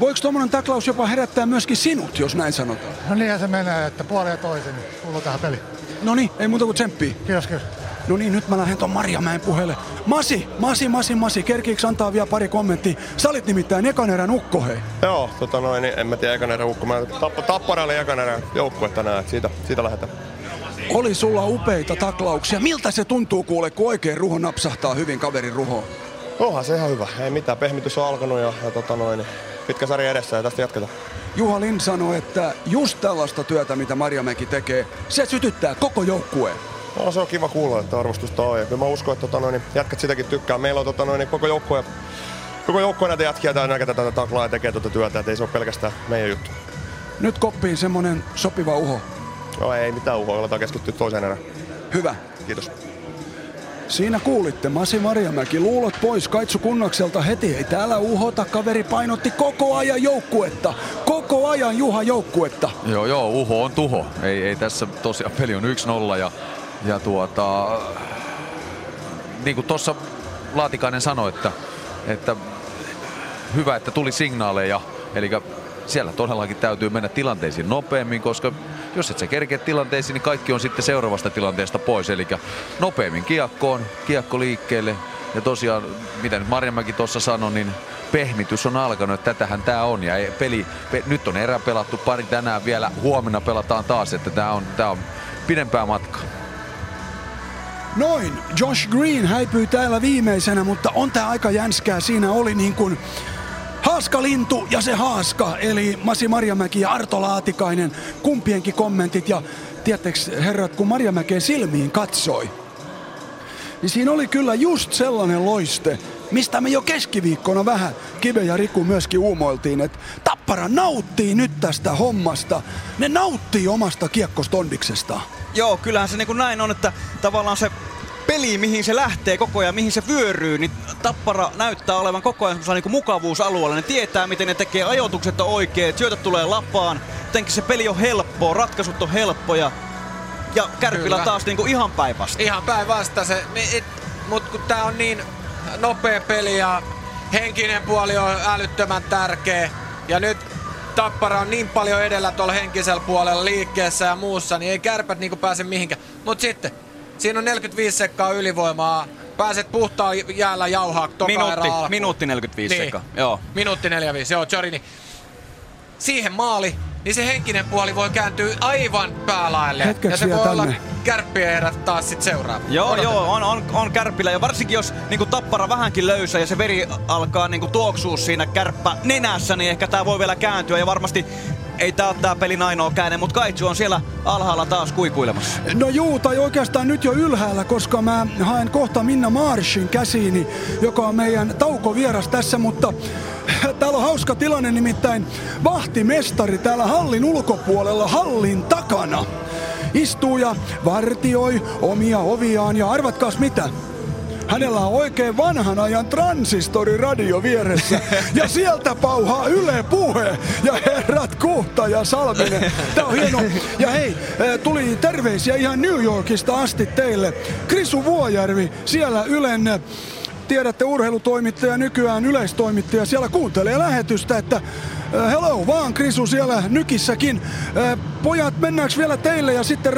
Voiko tuommoinen taklaus jopa herättää myöskin sinut, jos näin sanotaan? No niinhän se menee, että puoleen ja toisin, kuuluu tähän peliin. No niin, ei muuta kuin tsemppiä. Kiitos. No niin, nyt mä lähden ton Marjamäen puhelle. Masi, kerkiiks antaa vielä pari kommenttia? Sä olit nimittäin ekan erän ukko, hei. Joo, en mä tiedä ekan erän ukko. Mä Tapparalle ekan erän joukkue tänään, et siitä lähdetään. Oli sulla upeita taklauksia. Miltä se tuntuu kuule, kun oikein ruho napsahtaa hyvin kaverin ruhoon? Onhan se ihan hyvä. Ei mitään, pehmitys on alkanut ja pitkä sarja edessä ja tästä jatketaan. Juha Lind sanoi, että just tällaista työtä, mitä Marjamäki tekee, se sytyttää koko joukkueen. No se on kiva kuulla, että arvostusta on. Ja kyllä mä uskon, että jätkät sitäkin tykkää. Meillä on koko joukkue näitä jätkiä täällä näkee tätä taklaa ja tekee tätä työtä. Et ei se ole pelkästään meidän juttu. Nyt koppiin semmonen sopiva uho. No ei mitään uhoa, aletaan keskittyä toiseen erään. Hyvä. Kiitos. Siinä kuulitte Masi Marjamäki, luulot pois Kaitsu Kunnakselta heti, ei täällä uhota, kaveri painotti koko ajan Juha joukkuetta. Joo, uho on tuho, ei tässä tosiaan peli on 1-0 ja niin kuin tuossa Laatikainen sanoi, että hyvä, että tuli signaaleja, eli siellä todellakin täytyy mennä tilanteisiin nopeammin, koska jos et sä kerkeä tilanteisiin, niin kaikki on sitten seuraavasta tilanteesta pois. Eli nopeammin kiekko liikkeelle. Ja tosiaan, mitä nyt Marjamäki tuossa sanoi, niin pehmitys on alkanut, että tätähän tää on. Ja nyt on erä pelattu, pari tänään vielä, huomenna pelataan taas, että tää on pidempää matkaa. Noin, Josh Green häipyy täällä viimeisenä, mutta on tää aika jänskää. Siinä oli niin kuin haaskalintu ja se haaska, eli Masi Marjamäki ja Arto Laatikainen, kumpienkin kommentit. Ja tiedättekö herrat, kun Marjamäkeen silmiin katsoi, niin siinä oli kyllä just sellainen loiste, mistä me jo keskiviikkona vähän Kive ja Riku myöskin uumoiltiin, että Tappara nauttii nyt tästä hommasta. Ne nauttii omasta kiekkostondiksestaan. Joo, kyllähän se niin kuin näin on, että tavallaan se peli, mihin se lähtee koko ajan, mihin se vyöryy, niin Tappara näyttää olevan koko ajan niin kuin mukavuusalueella. Ne tietää, miten ne tekee ajoitukset oikein, syötöt tulee lapaan. Jotenkin se peli on helppoa, ratkaisut on helppoja. Ja Kärpillä taas niin kuin ihan päinvasta. Ihan päinvasta se, mutta kun tää on niin nopea peli ja henkinen puoli on älyttömän tärkeä. Ja nyt Tappara on niin paljon edellä tuolla henkisellä puolella liikkeessä ja muussa, niin ei Kärpät niin kuin pääse mihinkään. Mut sitten siinä on 45 sekkaa ylivoimaa. Pääset puhtaan jäällä jauhaa toka erää. Minuutti 45 niin. Sekkaa. Joo. Minuutti 45. Joo, Jorini. Siihen maali, niin se henkinen puoli voi kääntyä aivan päälaelle. Ja se voi tänne olla Kärppien erät taas sit seuraava. Joo, on Kärppillä. Ja varsinkin jos niinku Tappara vähänkin löysää ja se veri alkaa niinku tuoksua siinä Kärppä nenässä, niin ehkä tää voi vielä kääntyä ja varmasti ei tää oo tää pelin ainoa käänne, mutta Kaitsu on siellä alhaalla taas kuikuilemassa. No juu, tai oikeastaan nyt jo ylhäällä, koska mä haen kohta Minna Marshin käsiini, joka on meidän taukovieras tässä, mutta täällä on hauska tilanne, nimittäin vahtimestari täällä hallin ulkopuolella, hallin takana istuu ja vartioi omia oviaan ja arvatkaas mitä? Hänellä on oikein vanhan ajan transistoriradio vieressä ja sieltä pauhaa Yle Puhe ja herrat Kuhta ja Salminen. Tää on hieno. Ja hei, tuli terveisiä ihan New Yorkista asti teille. Krisu Vuojärvi siellä Ylen, tiedätte, urheilutoimittaja, nykyään yleistoimittaja, siellä kuuntelee lähetystä, että hello vaan Krisu siellä nykissäkin. Pojat, mennäänkö vielä teille ja sitten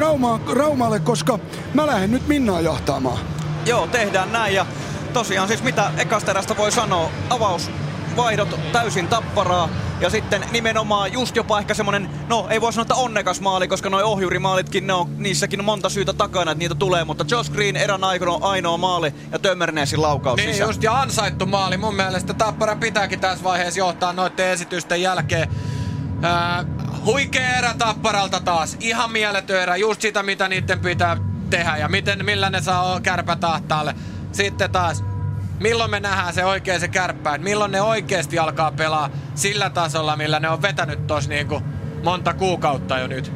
Raumalle, koska mä lähden nyt Minnaa jahtaamaan. Joo, tehdään näin ja tosiaan siis mitä ekasta erästä voi sanoa, avausvaihdot täysin Tapparaa ja sitten nimenomaan just jopa ehkä semmonen, no ei voi sanoa, että onnekas maali, koska noi ohjurimaalitkin, niissäkin on monta syytä takana, että niitä tulee, mutta Josh Green erän aikana on ainoa maali ja Tömmerneesin laukaus sisään. Niin just ja ansaittu maali, mun mielestä Tappara pitääkin tässä vaiheessa johtaa noiden esitysten jälkeen. Huikea erä Tapparalta taas, ihan mieletön erä, just sitä mitä niitten pitää tehdä ja millä ne saa Kärpät ahtaalle. Sitten taas, milloin me nähdään se Kärppä, milloin ne oikeesti alkaa pelaa sillä tasolla, millä ne on vetänyt tossa niinku monta kuukautta jo nyt.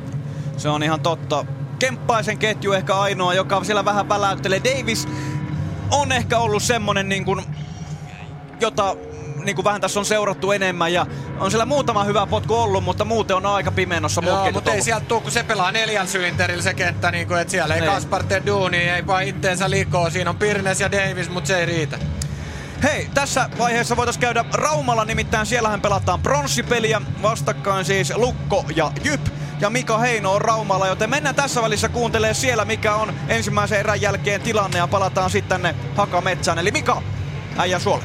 Se on ihan totta. Kemppaisen ketju ehkä ainoa, joka siellä vähän väläyttelee. Davis on ehkä ollut semmonen niinkun, jota niinku vähän tässä on seurattu enemmän ja on siellä muutama hyvä potku ollut, mutta muuten on aika pimeenossa. Joo, mutta ei sieltä tuu, kun se pelaa 4 sylinterillä se kenttä, niin kuin, että siellä ei Kaspar tee duunia, ei vaan itteensä likoo. Siinä on Pirnes ja Davis, mutta se ei riitä. Hei, tässä vaiheessa voitaisiin käydä Raumalla, nimittäin siellähän pelataan pronssipeliä. Vastakkain siis Lukko ja Jyp. ja Mika Heino on Raumalla, joten mennään tässä välissä kuuntelemaan siellä, mikä on ensimmäisen erän jälkeen tilanne, ja palataan sitten tänne Hakametsään. Eli Mika, äijä suole.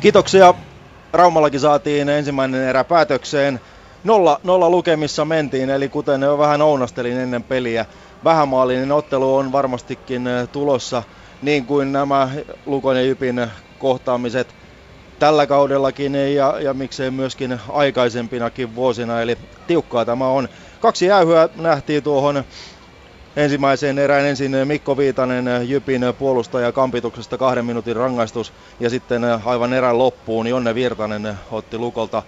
Kiitoksia. Raumallakin saatiin ensimmäinen erä päätökseen. 0-0 lukemissa mentiin, eli kuten jo vähän ounastelin ennen peliä, vähämaallinen ottelu on varmastikin tulossa, niin kuin nämä Lukon ja Jypin kohtaamiset tällä kaudellakin ja miksei myöskin aikaisempinakin vuosina, eli tiukkaa tämä on. Kaksi jäyhyä nähtiin tuohon ensimmäiseen erään. Ensin Mikko Viitanen Jypin puolustaja kampituksesta 2 minuutin rangaistus, ja sitten aivan erän loppuun Jonne Virtanen otti Lukolta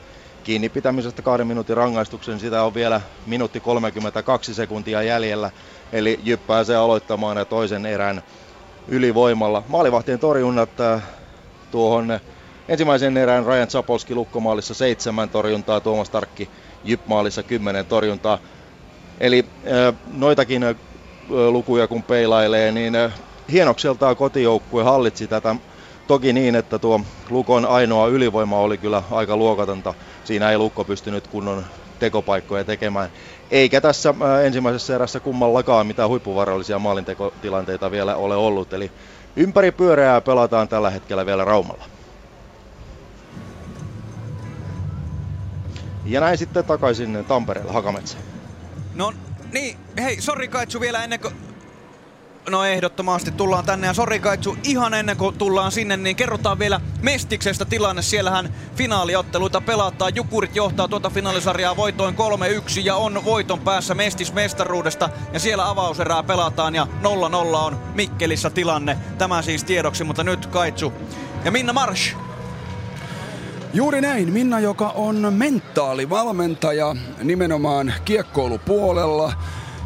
kiinni pitämisestä 2 minuutin rangaistuksen. Sitä on vielä 1 minuutti 32 sekuntia jäljellä, eli Jyp pääsee aloittamaan toisen erän ylivoimalla. Maalivahtien torjunnat tuohon ensimmäisen erään: Rajan Sapolski Lukkomaalissa 7 torjuntaa, Tuomas Tarkki Jyp-maalissa 10 torjuntaa. Eli noitakin lukuja kun peilailee, niin hienokseltaan kotijoukkue hallitsi tätä. Toki niin, että tuo Lukon ainoa ylivoima oli kyllä aika luokatonta. Siinä ei Lukko pystynyt kunnon tekopaikkoja tekemään. Eikä tässä ensimmäisessä erässä kummallakaan mitään huippuvarallisia maalintekotilanteita vielä ole ollut. Eli ympäri pyöreää pelataan tällä hetkellä vielä Raumalla. Ja näin sitten takaisin Tampereella Hakametsään. No niin, hei, sori Kaitsu vielä ennen kuin... No ehdottomasti tullaan tänne, ja sori Kaitsu, ihan ennen kuin tullaan sinne, niin kerrotaan vielä Mestiksestä tilanne. Siellähän finaaliotteluita pelataan. Jukurit johtaa tuota finaalisarjaa voitoin 3-1 ja on voiton päässä mestismestaruudesta. Ja siellä avauserää pelataan ja 0-0 on Mikkelissä tilanne. Tämä siis tiedoksi, mutta nyt Kaitsu ja Minna Marsh. Juuri näin. Minna, joka on mentaalivalmentaja nimenomaan kiekkoilupuolella,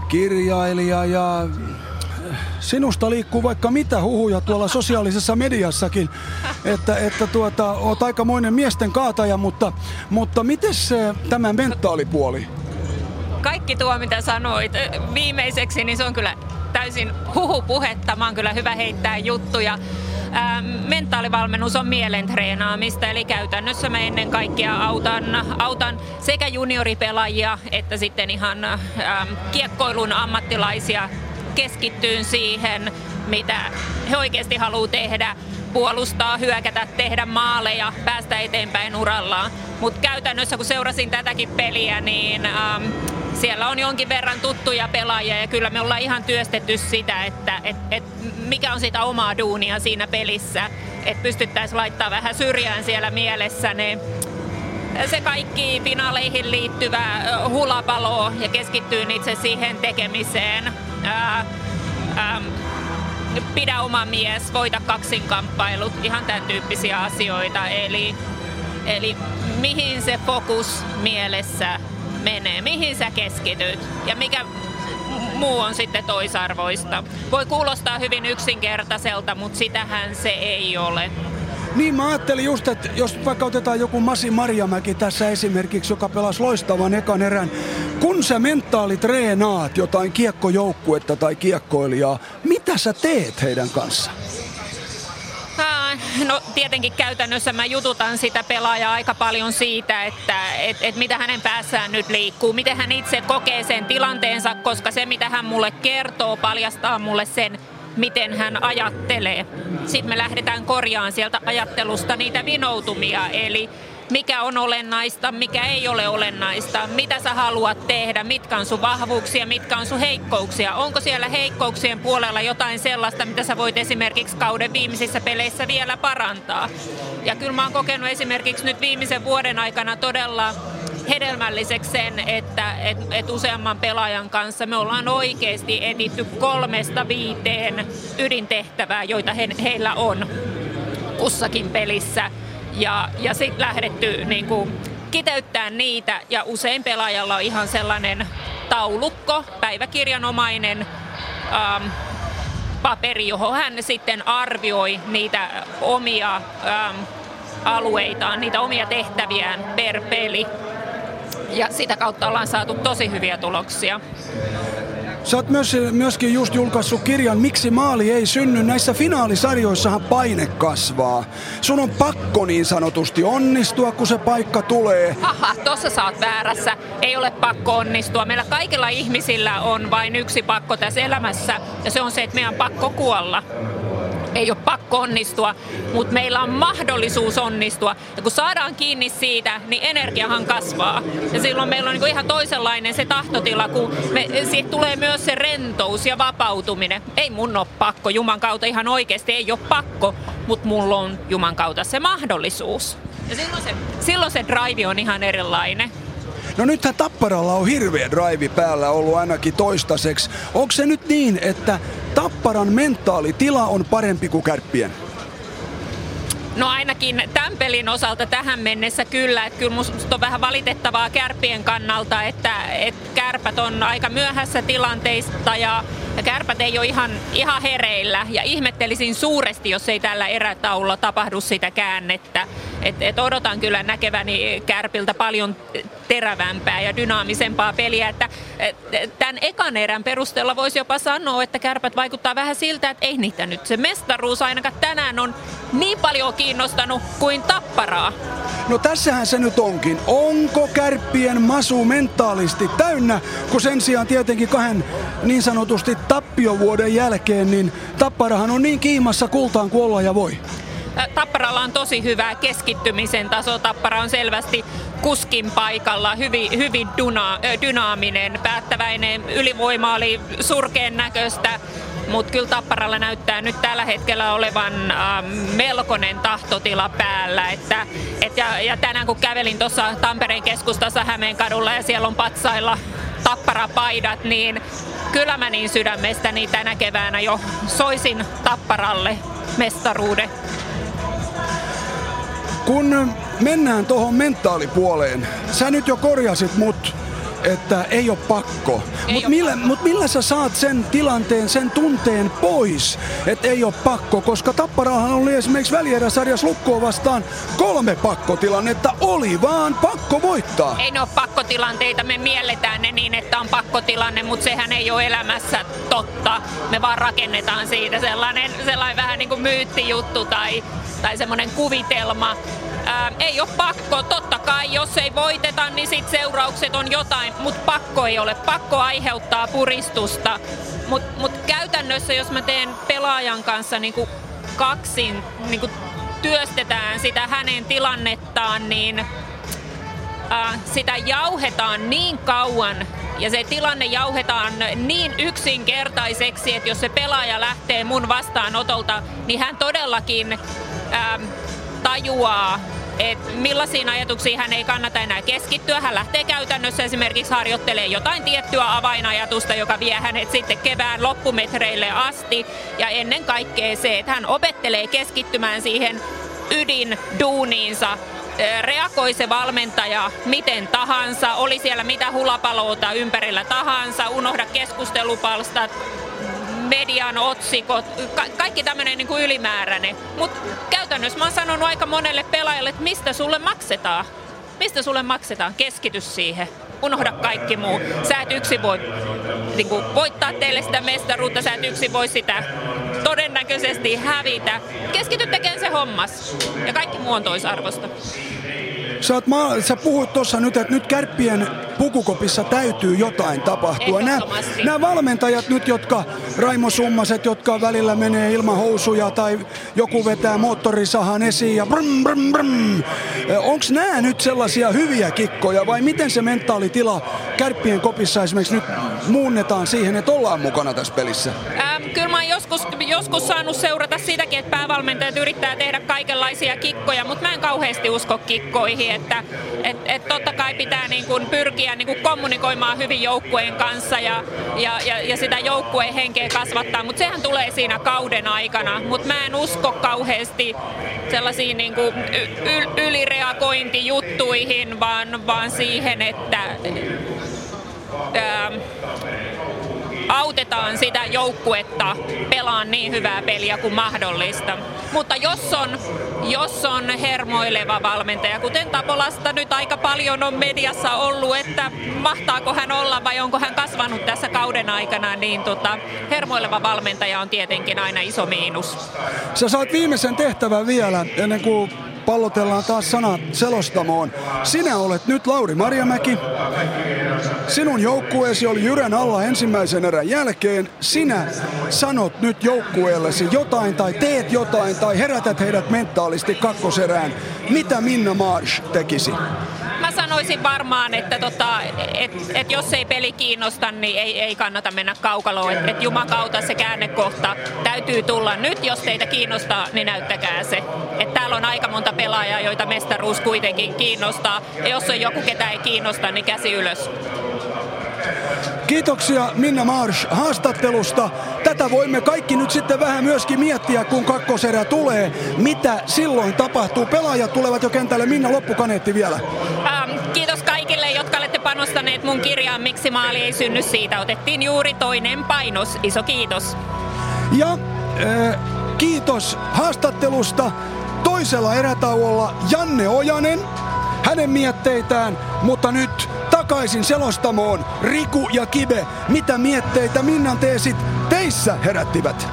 kirjailija, ja sinusta liikkuu vaikka mitä huhuja tuolla sosiaalisessa mediassakin, että oot aikamoinen miesten kaataja, mutta mites tämä mentaalipuoli? Kaikki tuo, mitä sanoit viimeiseksi, niin se on kyllä täysin huhupuhetta. Mä oon kyllä hyvä heittää juttuja. Mentaalivalmennus on mielentreenaamista, eli käytännössä mä ennen kaikkea autan sekä junioripelaajia että sitten ihan kiekkoilun ammattilaisia keskittyyn siihen, mitä he oikeasti haluaa tehdä: puolustaa, hyökätä, tehdä maaleja, päästä eteenpäin urallaan. Mutta käytännössä, kun seurasin tätäkin peliä, niin siellä on jonkin verran tuttuja pelaajia, ja kyllä me ollaan ihan työstetty sitä, että mikä on sitä omaa duunia siinä pelissä, että pystyttäisiin laittaa vähän syrjään siellä mielessä ne, se kaikki finaaleihin liittyvä hulapalo, ja keskittyy itse siihen tekemiseen. Pidä oma mies, voita kaksinkamppailut, ihan tämän tyyppisiä asioita, eli mihin se fokus mielessä menee, mihin sä keskityt ja mikä muu on sitten toisarvoista. Voi kuulostaa hyvin yksinkertaiselta, mutta sitähän se ei ole. Niin, mä ajattelin just, että jos vaikka otetaan joku Masi Marjamäki tässä esimerkiksi, joka pelasi loistavan ekan erän. Kun sä mentaalitreenaat jotain kiekkojoukkuetta tai kiekkoilijaa, mitä sä teet heidän kanssa? No tietenkin käytännössä mä jututan sitä pelaajaa aika paljon siitä, että mitä hänen päässään nyt liikkuu, miten hän itse kokee sen tilanteensa, koska se mitä hän mulle kertoo paljastaa mulle sen, miten hän ajattelee. Sitten me lähdetään korjaamaan sieltä ajattelusta niitä vinoutumia, eli mikä on olennaista, mikä ei ole olennaista, mitä sä haluat tehdä, mitkä on sun vahvuuksia, mitkä on sun heikkouksia. Onko siellä heikkouksien puolella jotain sellaista, mitä sä voit esimerkiksi kauden viimeisissä peleissä vielä parantaa. Ja kyllä mä oon kokenut esimerkiksi nyt viimeisen vuoden aikana todella hedelmälliseksi sen, että useamman pelaajan kanssa me ollaan oikeasti etitty 3-5 ydintehtävää, joita heillä on kussakin pelissä. Ja sitten lähdetty niin kuin kiteyttää niitä, ja usein pelaajalla on ihan sellainen taulukko, päiväkirjanomainen paperi, johon hän sitten arvioi niitä omia alueitaan, niitä omia tehtäviään per peli. Ja sitä kautta ollaan saatu tosi hyviä tuloksia. Sä oot myöskin just julkaissut kirjan Miksi maali ei synny. Näissä finaalisarjoissahan paine kasvaa. Sun on pakko niin sanotusti onnistua, kun se paikka tulee. Haha, tossa sä oot väärässä. Ei ole pakko onnistua. Meillä kaikilla ihmisillä on vain yksi pakko tässä elämässä. Ja se on se, että meidän on pakko kuolla. Ei ole pakko onnistua, mutta meillä on mahdollisuus onnistua. Ja kun saadaan kiinni siitä, niin energiahan kasvaa. Ja silloin meillä on niin kuin ihan toisenlainen se tahtotila, kun siitä tulee myös se rentous ja vapautuminen. Ei mun ole pakko, Juman kautta ihan oikeasti ei ole pakko, mutta mulla on Juman kautta se mahdollisuus. Ja silloin se drive on ihan erilainen. No nythän Tapparalla on hirveä drive päällä ollut ainakin toistaiseksi. Onko se nyt niin, että Tapparan mentaalitila on parempi kuin Kärppien? No ainakin tämän pelin osalta tähän mennessä kyllä. Että kyllä musta on vähän valitettavaa Kärppien kannalta, että Kärpät on aika myöhässä tilanteista ja Kärpät ei ole ihan hereillä. Ja ihmettelisin suuresti, jos ei tällä erätaululla tapahdu sitä käännettä. Et odotan kyllä näkeväni Kärpiltä paljon terävämpää ja dynaamisempaa peliä. Että tämän ekan erän perusteella voisi jopa sanoa, että Kärpät vaikuttaa vähän siltä, että ei niitä nyt se mestaruus ainakaan tänään on niin paljon kiinnostanut kuin Tapparaa. No tässähän se nyt onkin. Onko Kärppien masu mentaalisti täynnä, kun sen sijaan tietenkin kahden niin sanotusti tappiovuoden jälkeen, niin Tapparahan on niin kiimassa kultaan kuin olla ja voi. Tapparalla on tosi hyvä keskittymisen taso. Tappara on selvästi kuskin paikalla, hyvin dynaaminen, päättäväinen, ylivoima oli surkeen näköistä. Mutta kyllä Tapparalla näyttää nyt tällä hetkellä olevan melkoinen tahtotila päällä. Ja tänään kun kävelin tuossa Tampereen keskustassa Hämeenkadulla ja siellä on patsailla Tappara-paidat, niin kyllä mä niin sydämestäni tänä keväänä jo soisin Tapparalle mestaruuden. Kun mennään tuohon mentaalipuoleen, sä nyt jo korjasit mut, että ei ole pakko. Mut millä sä saat sen tilanteen, sen tunteen pois, että ei ole pakko? Koska Tapparahan oli esimerkiksi välieräsarjassa Lukkoa vastaan 3 pakkotilannetta. Oli vaan pakko voittaa. Ei ne ole pakkotilanteita, me mielletään ne niin, että on pakkotilanne, mutta sehän ei ole elämässä totta. Me vaan rakennetaan siitä sellainen vähän niin kuin myyttijuttu tai semmoinen kuvitelma. Ei ole pakko. Totta kai, jos ei voiteta, niin sit seuraukset on jotain, mutta pakko ei ole. Pakko aiheuttaa puristusta. Mut käytännössä, jos mä teen pelaajan kanssa niinku kaksin, niinku työstetään sitä hänen tilannettaan, niin sitä jauhetaan niin kauan ja se tilanne jauhetaan niin yksinkertaiseksi, että jos se pelaaja lähtee mun vastaanotolta, niin hän todellakin tajuaa, että millaisiin ajatuksiin hän ei kannata enää keskittyä. Hän lähtee käytännössä esimerkiksi harjoittelemaan jotain tiettyä avainajatusta, joka vie hänet sitten kevään loppumetreille asti. Ja ennen kaikkea se, että hän opettelee keskittymään siihen ydinduuniinsa. Reagoi se valmentaja miten tahansa, oli siellä mitä hulapaloota ympärillä tahansa, unohda keskustelupalstat, median otsikot, kaikki tämmöinen niin kuin ylimääräinen. Mutta käytännössä mä oon sanonut aika monelle pelaajalle, että mistä sulle maksetaan? Mistä sulle maksetaan? Keskity siihen. Unohda kaikki muu. Sä et yksin voi niin kuin voittaa teille sitä mestaruutta, sä et yksin voi sitä todennäköisesti hävitä. Keskity tekemään se hommas. Ja kaikki muu on toisarvosta. Sä puhuit tuossa nyt, että nyt Kärppien pukukopissa täytyy jotain tapahtua. Nämä valmentajat nyt, jotka Raimo Summaset, jotka välillä menee ilman housuja tai joku vetää moottorisahan esiin ja brum, brum, brum. Onko nämä nyt sellaisia hyviä kikkoja vai miten se mentaalitila Kärppien kopissa esimerkiksi nyt muunnetaan siihen, että ollaan mukana tässä pelissä? Kyllä mä oon joskus saanut seurata sitäkin, että päävalmentajat yrittää tehdä kaikenlaisia kikkoja, mutta mä en kauheasti usko kikkoihin. Että totta kai pitää niin kuin pyrkiä niin kuin kommunikoimaan hyvin joukkueen kanssa ja sitä joukkueen henkeä kasvattaa, mutta sehän tulee siinä kauden aikana. Mutta mä en usko kauheasti sellaisiin niin kuin ylireagointijuttuihin, vaan siihen, että autetaan sitä joukkuetta pelaan niin hyvää peliä kuin mahdollista. Mutta jos on hermoileva valmentaja, kuten Tapolasta nyt aika paljon on mediassa ollut, että mahtaako hän olla vai onko hän kasvanut tässä kauden aikana, niin hermoileva valmentaja on tietenkin aina iso miinus. Sä saat viimeisen tehtävän vielä ennen kuin pallotellaan taas sanat selostamoon. Sinä olet nyt Lauri Marjamäki. Sinun joukkueesi oli jyrän alla ensimmäisen erän jälkeen. Sinä sanot nyt joukkueellesi jotain tai teet jotain tai herätät heidät mentaalisti kakkoserään. Mitä Minna Marsh tekisi? Mä sanoisin varmaan, että jos ei peli kiinnosta, niin ei kannata mennä kaukaloon. Et jumakauta, se käännekohta täytyy tulla nyt. Jos teitä kiinnostaa, niin näyttäkää se. Et täällä on aika monta pelaajaa, joita mestaruus kuitenkin kiinnostaa. Ja jos on joku, ketä ei kiinnosta, niin käsi ylös. Kiitoksia Minna Marsh haastattelusta. Tätä voimme kaikki nyt sitten vähän myöskin miettiä, kun kakkoserä tulee. Mitä silloin tapahtuu? Pelaajat tulevat jo kentälle. Minna, loppukaneetti vielä. Kiitos kaikille, jotka olette panostaneet mun kirjaan Miksi maali ei synny. Siitä otettiin juuri toinen painos. Iso kiitos. Ja kiitos haastattelusta. Toisella erätauolla Janne Ojanen, hänen mietteitään, mutta nyt takaisin selostamoon Riku ja Kibe. Mitä mietteitä Minnan teesit teissä herättivät?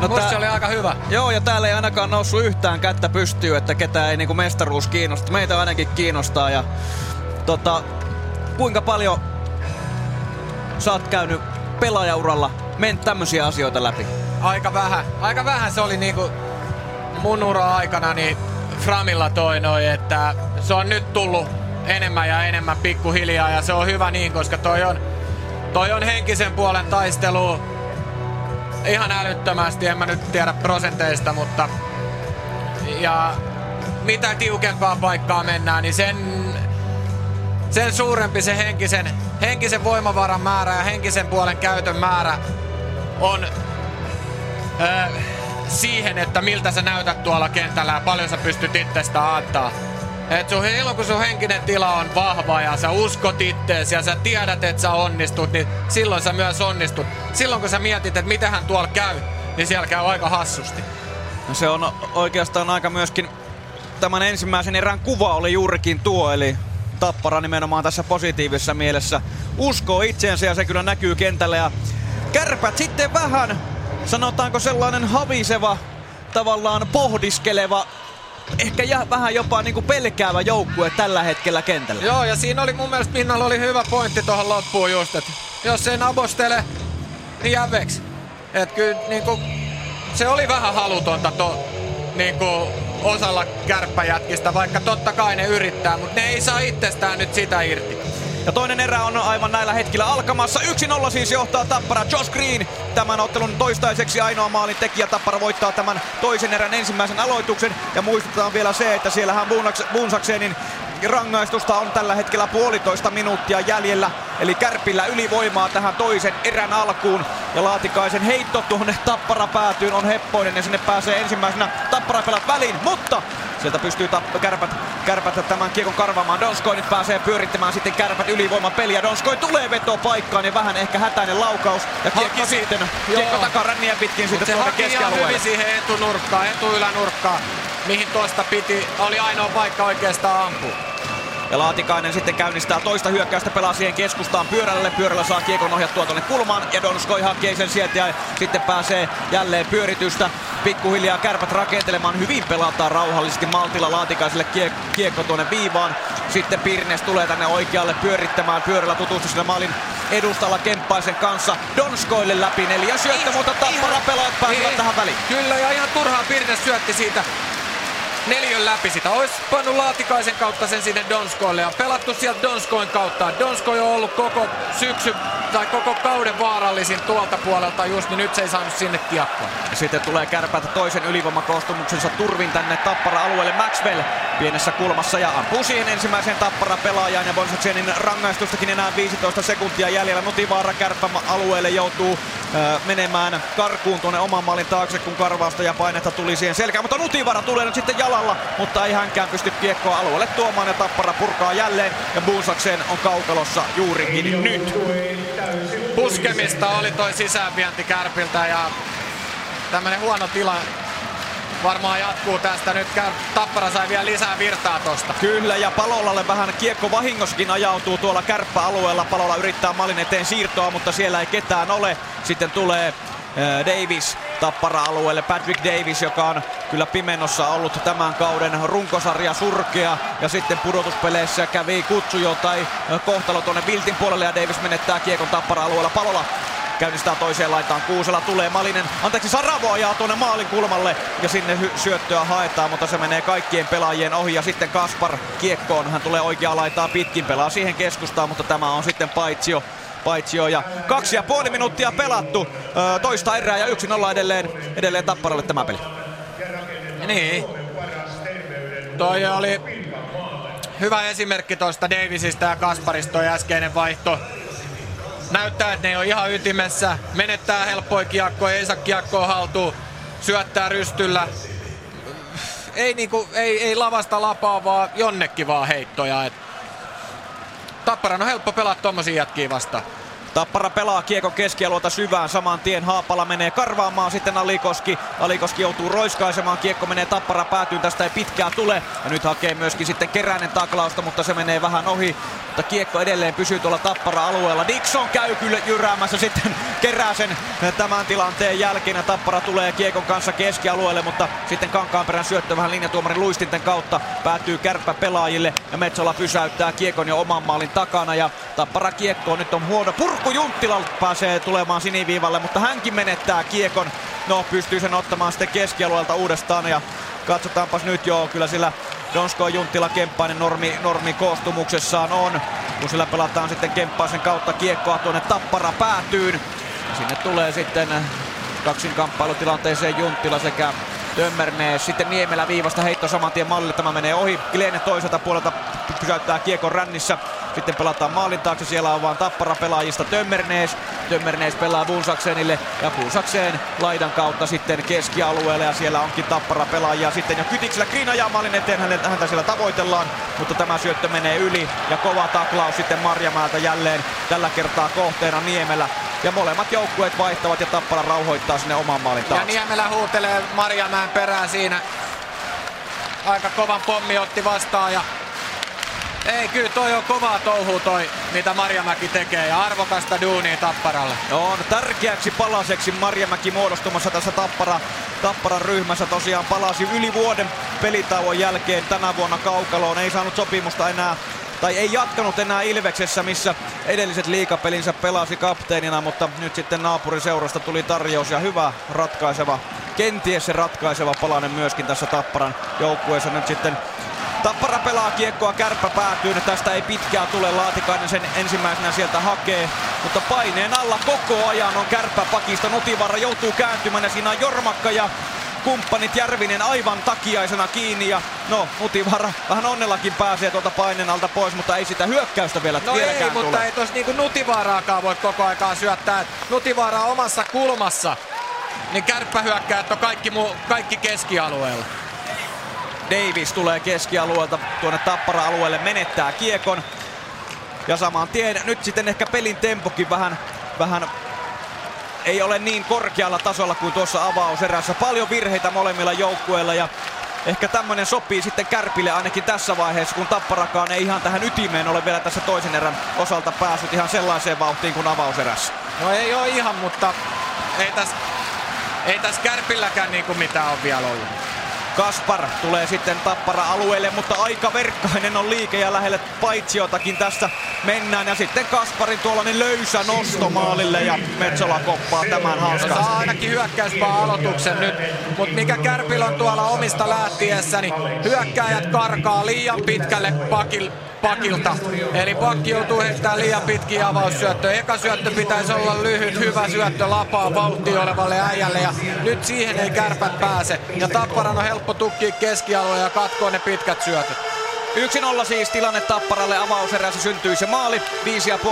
No, se oli aika hyvä. Joo, ja täällä ei ainakaan noussut yhtään kättä pystyy, että ketään ei niinku mestaruus kiinnosta. Meitä ainakin kiinnostaa. Ja, kuinka paljon sä oot käynyt pelaajauralla tämmöisiä asioita läpi? Aika vähän se oli niinku mun ura aikana niin Framilla toinoi, että se on nyt tullut enemmän ja enemmän pikkuhiljaa, ja se on hyvä niin, koska toi on henkisen puolen taistelu ihan älyttömästi, en mä nyt tiedä prosenteista, mutta ja mitä tiukempaa paikkaa mennään, niin sen suurempi se henkisen voimavaran määrä ja henkisen puolen käytön määrä on siihen, että miltä sä näytät tuolla kentällä ja paljon sä pystyt itsestä antaa. Et silloin kun sun henkinen tila on vahva ja sä uskot ittees ja sä tiedät, että sä onnistut, niin silloin sä myös onnistut. Silloin kun sä mietit, että mitähän tuolla käy, niin siellä käy aika hassusti. No, se on oikeastaan aika myöskin, tämän ensimmäisen erän kuva oli juurikin tuo, eli Tappara nimenomaan tässä positiivisessa mielessä uskoo itseensä ja se kyllä näkyy kentällä. Ja Kärpät sitten vähän, sanotaanko sellainen haviseva, tavallaan pohdiskeleva, ehkä vähän jopa niinku pelkäävä joukkue tällä hetkellä kentällä. Joo, ja siinä oli mun mielestä Minnalla oli hyvä pointti tohon loppuun just, että jos ei nabostele, niin jäveksi. Et kyllä niinku, se oli vähän halutonta niinku osalla kärppäjätkistä, vaikka totta kai ne yrittää, mutta ne ei saa itsestään nyt sitä irti. Ja toinen erä on aivan näillä hetkillä alkamassa. 1-0 siis johtaa Tappara. Josh Green tämän ottelun toistaiseksi ainoa maalin tekijä. Tappara voittaa tämän toisen erän ensimmäisen aloituksen. Ja muistetaan vielä se, että siellähän Bunsaksenin rangaistusta on tällä hetkellä 1,5 minuuttia jäljellä. Eli Kärpillä ylivoimaa tähän toisen erän alkuun. Ja Laatikaisen heitto tuonne Tappara päätyyn on heppoinen. Ja sinne pääsee ensimmäisenä Tappara pelät väliin. Mutta sieltä pystyy Kärpät tämän kiekon karvaamaan. Donskoi nyt pääsee pyörittämään sitten Kärpät ylivoimapeliä. Donskoi tulee vetopaikkaan ja vähän ehkä hätäinen laukaus. Ja kiekko sitten takaränniä pitkin sitten tuonne keskialueelle. Se haki siihen etunurkkaan, etuyilänurkkaan, mihin tuosta piti. Oli ainoa paikka oikeastaan ampua. Ja Laatikainen sitten käynnistää toista hyökkäystä, pelaa siihen keskustaan Pyörälle. Pyörällä saa kiekon ohjattua tuonne kulmaan ja Donskoi hakee sen sieltä ja sitten pääsee jälleen pyöritystä. Pikkuhiljaa Kärpät rakentelemaan. Hyvin pelataan rauhallisesti maltilla Laatikaiselle kiekko tuonne viivaan. Sitten Pirnes tulee tänne oikealle pyörittämään. Pyörällä tutustu sinne maalin edustalla Kemppaisen kanssa. Donskoille läpi neljä syöttö, mutta Tappara pelaat pääsevät tähän väliin. Kyllä, ja ihan turhaan Pirnes syötti siitä neljön läpi sitä. Olisi pannut Laatikaisen kautta sen sinne Donskoille ja pelattu sieltä Donskoin kautta. Donskoi on ollut koko syksy tai koko kauden vaarallisin tuolta puolelta just, niin nyt se ei saanut sinne kiekkoa. Sitten tulee Kärpätä toisen ylivoimakoostumuksensa turvin tänne Tappara-alueelle. Maxwell pienessä kulmassa ja ampuu siihen ensimmäiseen Tappara-pelaajaan ja Bonsaksenin rangaistustakin enää 15 sekuntia jäljellä. Notivaara Kärpä-alueelle joutuu menemään karkuun tuonne oman maalin taakse, kun karvausta ja painetta tuli siihen selkään, mutta Notivaara tulee nyt sitten jalalla, mutta ei hänkään pysty kiekkoa alueelle tuomaan ja Tappara purkaa jälleen ja Buusaksen on kaukalossa juurikin nyt. puskemista oli toi sisäänvienti Kärpiltä ja tämmönen huono tila varmaan jatkuu tästä. Nyt Tappara sai vielä lisää virtaa tosta. Kyllä, ja Palolalle vähän kiekko vahingossakin ajautuu tuolla kärppäalueella. Palola yrittää mallin eteen siirtoa, mutta siellä ei ketään ole. Sitten tulee Davis Tappara-alueelle. Patrick Davis, joka on kyllä pimennossa ollut tämän kauden, runkosarja surkea. Ja sitten pudotuspeleissä kävi kutsu jotain kohtalo tuonne Viltin puolelle ja Davis menettää kiekon Tappara-alueella. Palola käynnistää toiseen laitaan. Kuusela tulee. Malinen, anteeksi, Saravo ajaa tuonne maalin kulmalle ja sinne syöttöä haetaan, mutta se menee kaikkien pelaajien ohi. Ja sitten Kaspar kiekkoon. Hän tulee oikeaa laitaa pitkin. Pelaa siihen keskustaan, mutta tämä on sitten paitsio. Ja 2,5 minuuttia pelattu. Toista erää ja 1-0 edelleen Tapparalle tämä peli. Niin. Toi oli hyvä esimerkki tuosta Davisista ja Kasparista, toi äskeinen vaihto. Näyttää, että ne on ihan ytimessä. Menettää helppoa kiekkoa, ei saa kiekkoa haltuun. Syöttää rystyllä. Ei lavasta lapaa, vaan jonnekin vaan heittoja. Tapparan on helppo pelaa tommosia jätkiä vastaan. Tappara pelaa kiekon keskialueelta syvään saman tien. Haapala menee karvaamaan, sitten Alikoski. Alikoski joutuu roiskaisemaan. Kiekko menee Tappara päätyyn, tästä ei pitkää tule. Ja nyt hakee myöskin sitten Keränen taklausta, mutta se menee vähän ohi. Mutta kiekko edelleen pysyy tuolla Tappara-alueella. Dixon käy kyllä jyräämässä sitten Keräsen tämän tilanteen jälkeen. Tappara tulee kiekon kanssa keskialueelle, mutta sitten Kankaanperän syöttö vähän linjatuomarin luistinten kautta päätyy kärppäpelaajille. Ja Metsola pysäyttää kiekon jo oman maalin takana. Ja Tappara kiekkoon nyt on huono. Kun Junttila pääsee tulemaan siniviivalle, mutta hänkin menettää kiekon. No, pystyy sen ottamaan sitten keskialueelta uudestaan ja katsotaanpas nyt, joo, kyllä sillä Donsko Junttila Kemppainen normi koostumuksessaan on. Kun sillä pelataan sitten Kemppaisen kautta kiekkoa tuonne Tappara päätyyn. Sinne tulee sitten kaksinkamppailutilanteeseen Junttila sekä Tömmernees. Sitten Niemelä viivasta heitto saman tien mallille. Tämä menee ohi. Kleene toiselta puolelta pysäyttää kiekon rännissä. Sitten pelataan maalin taakse. Siellä on vaan Tappara pelaajista Tömmernees. Tömmernees pelaa Bunsaksenille ja Bunsakseen laidan kautta sitten keskialueelle. Ja siellä onkin Tappara pelaajia sitten jo Kytiksellä. Green ajaa maalin eteen. Häntä siellä tavoitellaan, mutta tämä syöttö menee yli. Ja kova taklaus sitten Marjamäeltä jälleen. Tällä kertaa kohteena Niemelä. Ja molemmat joukkueet vaihtavat ja Tappara rauhoittaa sinne oman maalin taakse. Ja Niemelä huutelee Marjamäen perään siinä. Aika kovan pommi otti vastaan ja ei, kyllä toi on kovaa touhua toi, mitä Marjamäki tekee, ja arvokasta duunia Tapparalle. On tärkeäksi palaseksi Marjamäki muodostumassa tässä Tapparan ryhmässä. Tosiaan palasi yli vuoden pelitauon jälkeen tänä vuonna kaukaloon. Ei saanut sopimusta enää, tai ei jatkanut enää Ilveksessä, missä edelliset liigapelinsä pelasi kapteenina, mutta nyt sitten naapuriseurasta tuli tarjous ja hyvä ratkaiseva, kenties se ratkaiseva palanen myöskin tässä Tapparan joukkueessa nyt sitten. Tappara pelaa kiekkoa, Kärppä päätyy, tästä ei pitkää tule, Laatikainen sen ensimmäisenä sieltä hakee, mutta paineen alla koko ajan on Kärppä pakista, Notivaara joutuu kääntymään ja siinä on Jormakka ja kumppanit Järvinen aivan takiaisena kiinni ja no, Notivaara vähän onnellakin pääsee tuolta paineen alta pois, mutta ei sitä hyökkäystä vielä vieläkään tule. Mutta ei tos niinku Notivaaraakaan voi koko aikaa syöttää, Notivaara omassa kulmassa, niin Kärppä hyökkää, että on kaikki keskialueella. Davis tulee keskialueelta tuonne Tappara-alueelle, menettää kiekon. Ja saman tien nyt sitten ehkä pelin tempokin vähän ei ole niin korkealla tasolla kuin tuossa avauserässä. Paljon virheitä molemmilla joukkueilla ja ehkä tämmönen sopii sitten Kärpille ainakin tässä vaiheessa, kun Tapparakaan ei ihan tähän ytimeen ole vielä tässä toisen erän osalta päässyt ihan sellaiseen vauhtiin kuin avauserässä. No ei ole ihan, mutta ei tässä Kärpilläkään niin kuin mitään on vielä ollut. Kaspar tulee sitten Tappara-alueelle, mutta aika verkkainen on liike ja lähelle paitsiotakin tässä mennään. Ja sitten Kasparin tuollainen löysä nosto maalille ja Metsola koppaa tämän hauskaan. Saa ainakin hyökkäyspää aloituksen nyt, mutta mikä Kärpillä on tuolla omista lähtiessä, niin hyökkäjät karkaa liian pitkälle pakilta. Eli pakki joutuu heittämään liian pitkiä avaussyöttöjä. Eka syöttö pitäisi olla lyhyt, hyvä syöttö lapaa vauhti olevalle äijälle ja nyt siihen ei Kärpät pääse. Ja Tapparan on helppo tukkia keskialueella ja katkoa ne pitkät syötöt. 1-0 siis tilanne Tapparalle, avauserässä syntyi se maali.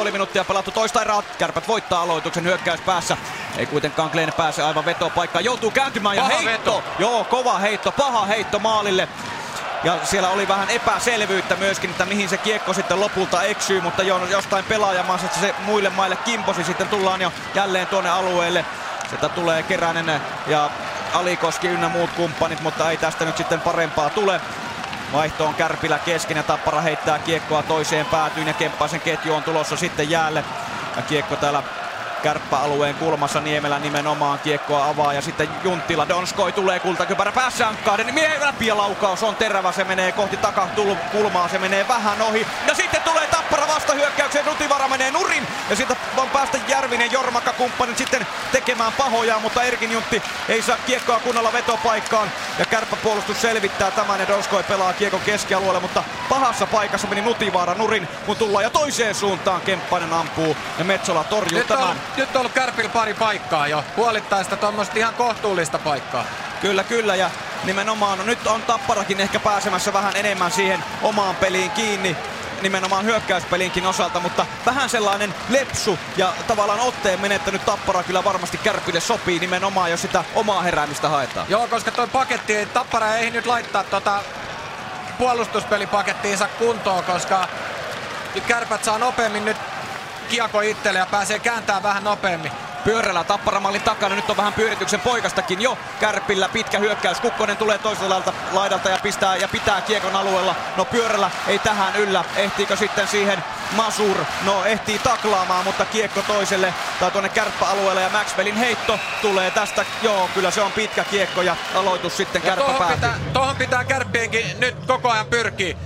5,5 minuuttia pelattu toista erää. Kärpät voittaa aloituksen hyökkäyspäässä. Ei kuitenkaan Kleene pääse aivan vetopaikkaan. Joutuu kääntymään ja paha heitto. Joo, kova heitto, paha heitto maalille. Ja siellä oli vähän epäselvyyttä myöskin, että mihin se kiekko sitten lopulta eksyy, mutta jostain pelaajamaassa että se muille maille kimposi. Sitten tullaan jo jälleen tuonne alueelle. Sieltä tulee Keränen ja Alikoski ynnä muut kumppanit, mutta ei tästä nyt sitten parempaa tule. Vaihto on Kärpilä kesken ja Tappara heittää kiekkoa toiseen päätyyn ja Kemppaisen ketju on tulossa sitten jäälle. Ja kiekko täällä kärppäalueen kulmassa, Niemelä nimenomaan kiekkoa avaa ja sitten Junttila, Donskoi tulee kultakypärä päässä Ankkahden miehen läpi ja laukaus on terävä, se menee kohti takakulmaa, se menee vähän ohi ja sitten tulee Tappara vastahyökkäykseen, Rutivara menee nurin ja siitä on päästä Järvinen, Jormakka kumppanit sitten tekemään pahoja, mutta Erkin Juntti ei saa kiekkoa kunnolla vetopaikkaan ja kärppäpuolustus selvittää tämän ja Donskoi pelaa kiekon keskialueelle, mutta pahassa paikassa meni Nutivaara nurin, kun tullaan ja toiseen suuntaan Kemppainen ampuu ja Metsola torjuu tämän. Nyt on ollut Kärpillä pari paikkaa jo, puolittaista tuommoista ihan kohtuullista paikkaa. Kyllä, kyllä ja nimenomaan nyt on Tapparakin ehkä pääsemässä vähän enemmän siihen omaan peliin kiinni. Nimenomaan hyökkäyspelinkin osalta, mutta vähän sellainen lepsu ja tavallaan otteen menettänyt Tappara kyllä varmasti Kärpille sopii nimenomaan, jos sitä omaa heräämistä haetaan. Joo, koska toi paketti, ei, Tappara ei nyt laittaa tota puolustuspelipakettiinsa kuntoon, koska Kärpät saa nopeammin nyt kiekko itselle ja pääsee kääntämään vähän nopeammin. Pyörällä Tapparamallin takana, nyt on vähän pyörityksen poikastakin jo Kärpillä, pitkä hyökkäys, Kukkonen tulee toiselta laidalta ja pistää ja pitää kiekon alueella. No Pyörällä ei tähän yllä, ehtiikö sitten siihen Masur? No ehtii taklaamaan, mutta kiekko toiselle tai tuonne kärppäalueelle ja Maxwellin heitto tulee tästä, joo kyllä se on pitkä kiekko ja aloitus sitten Kärppä päätyy. Tuohon pitää Kärppienkin nyt koko ajan pyrkiä.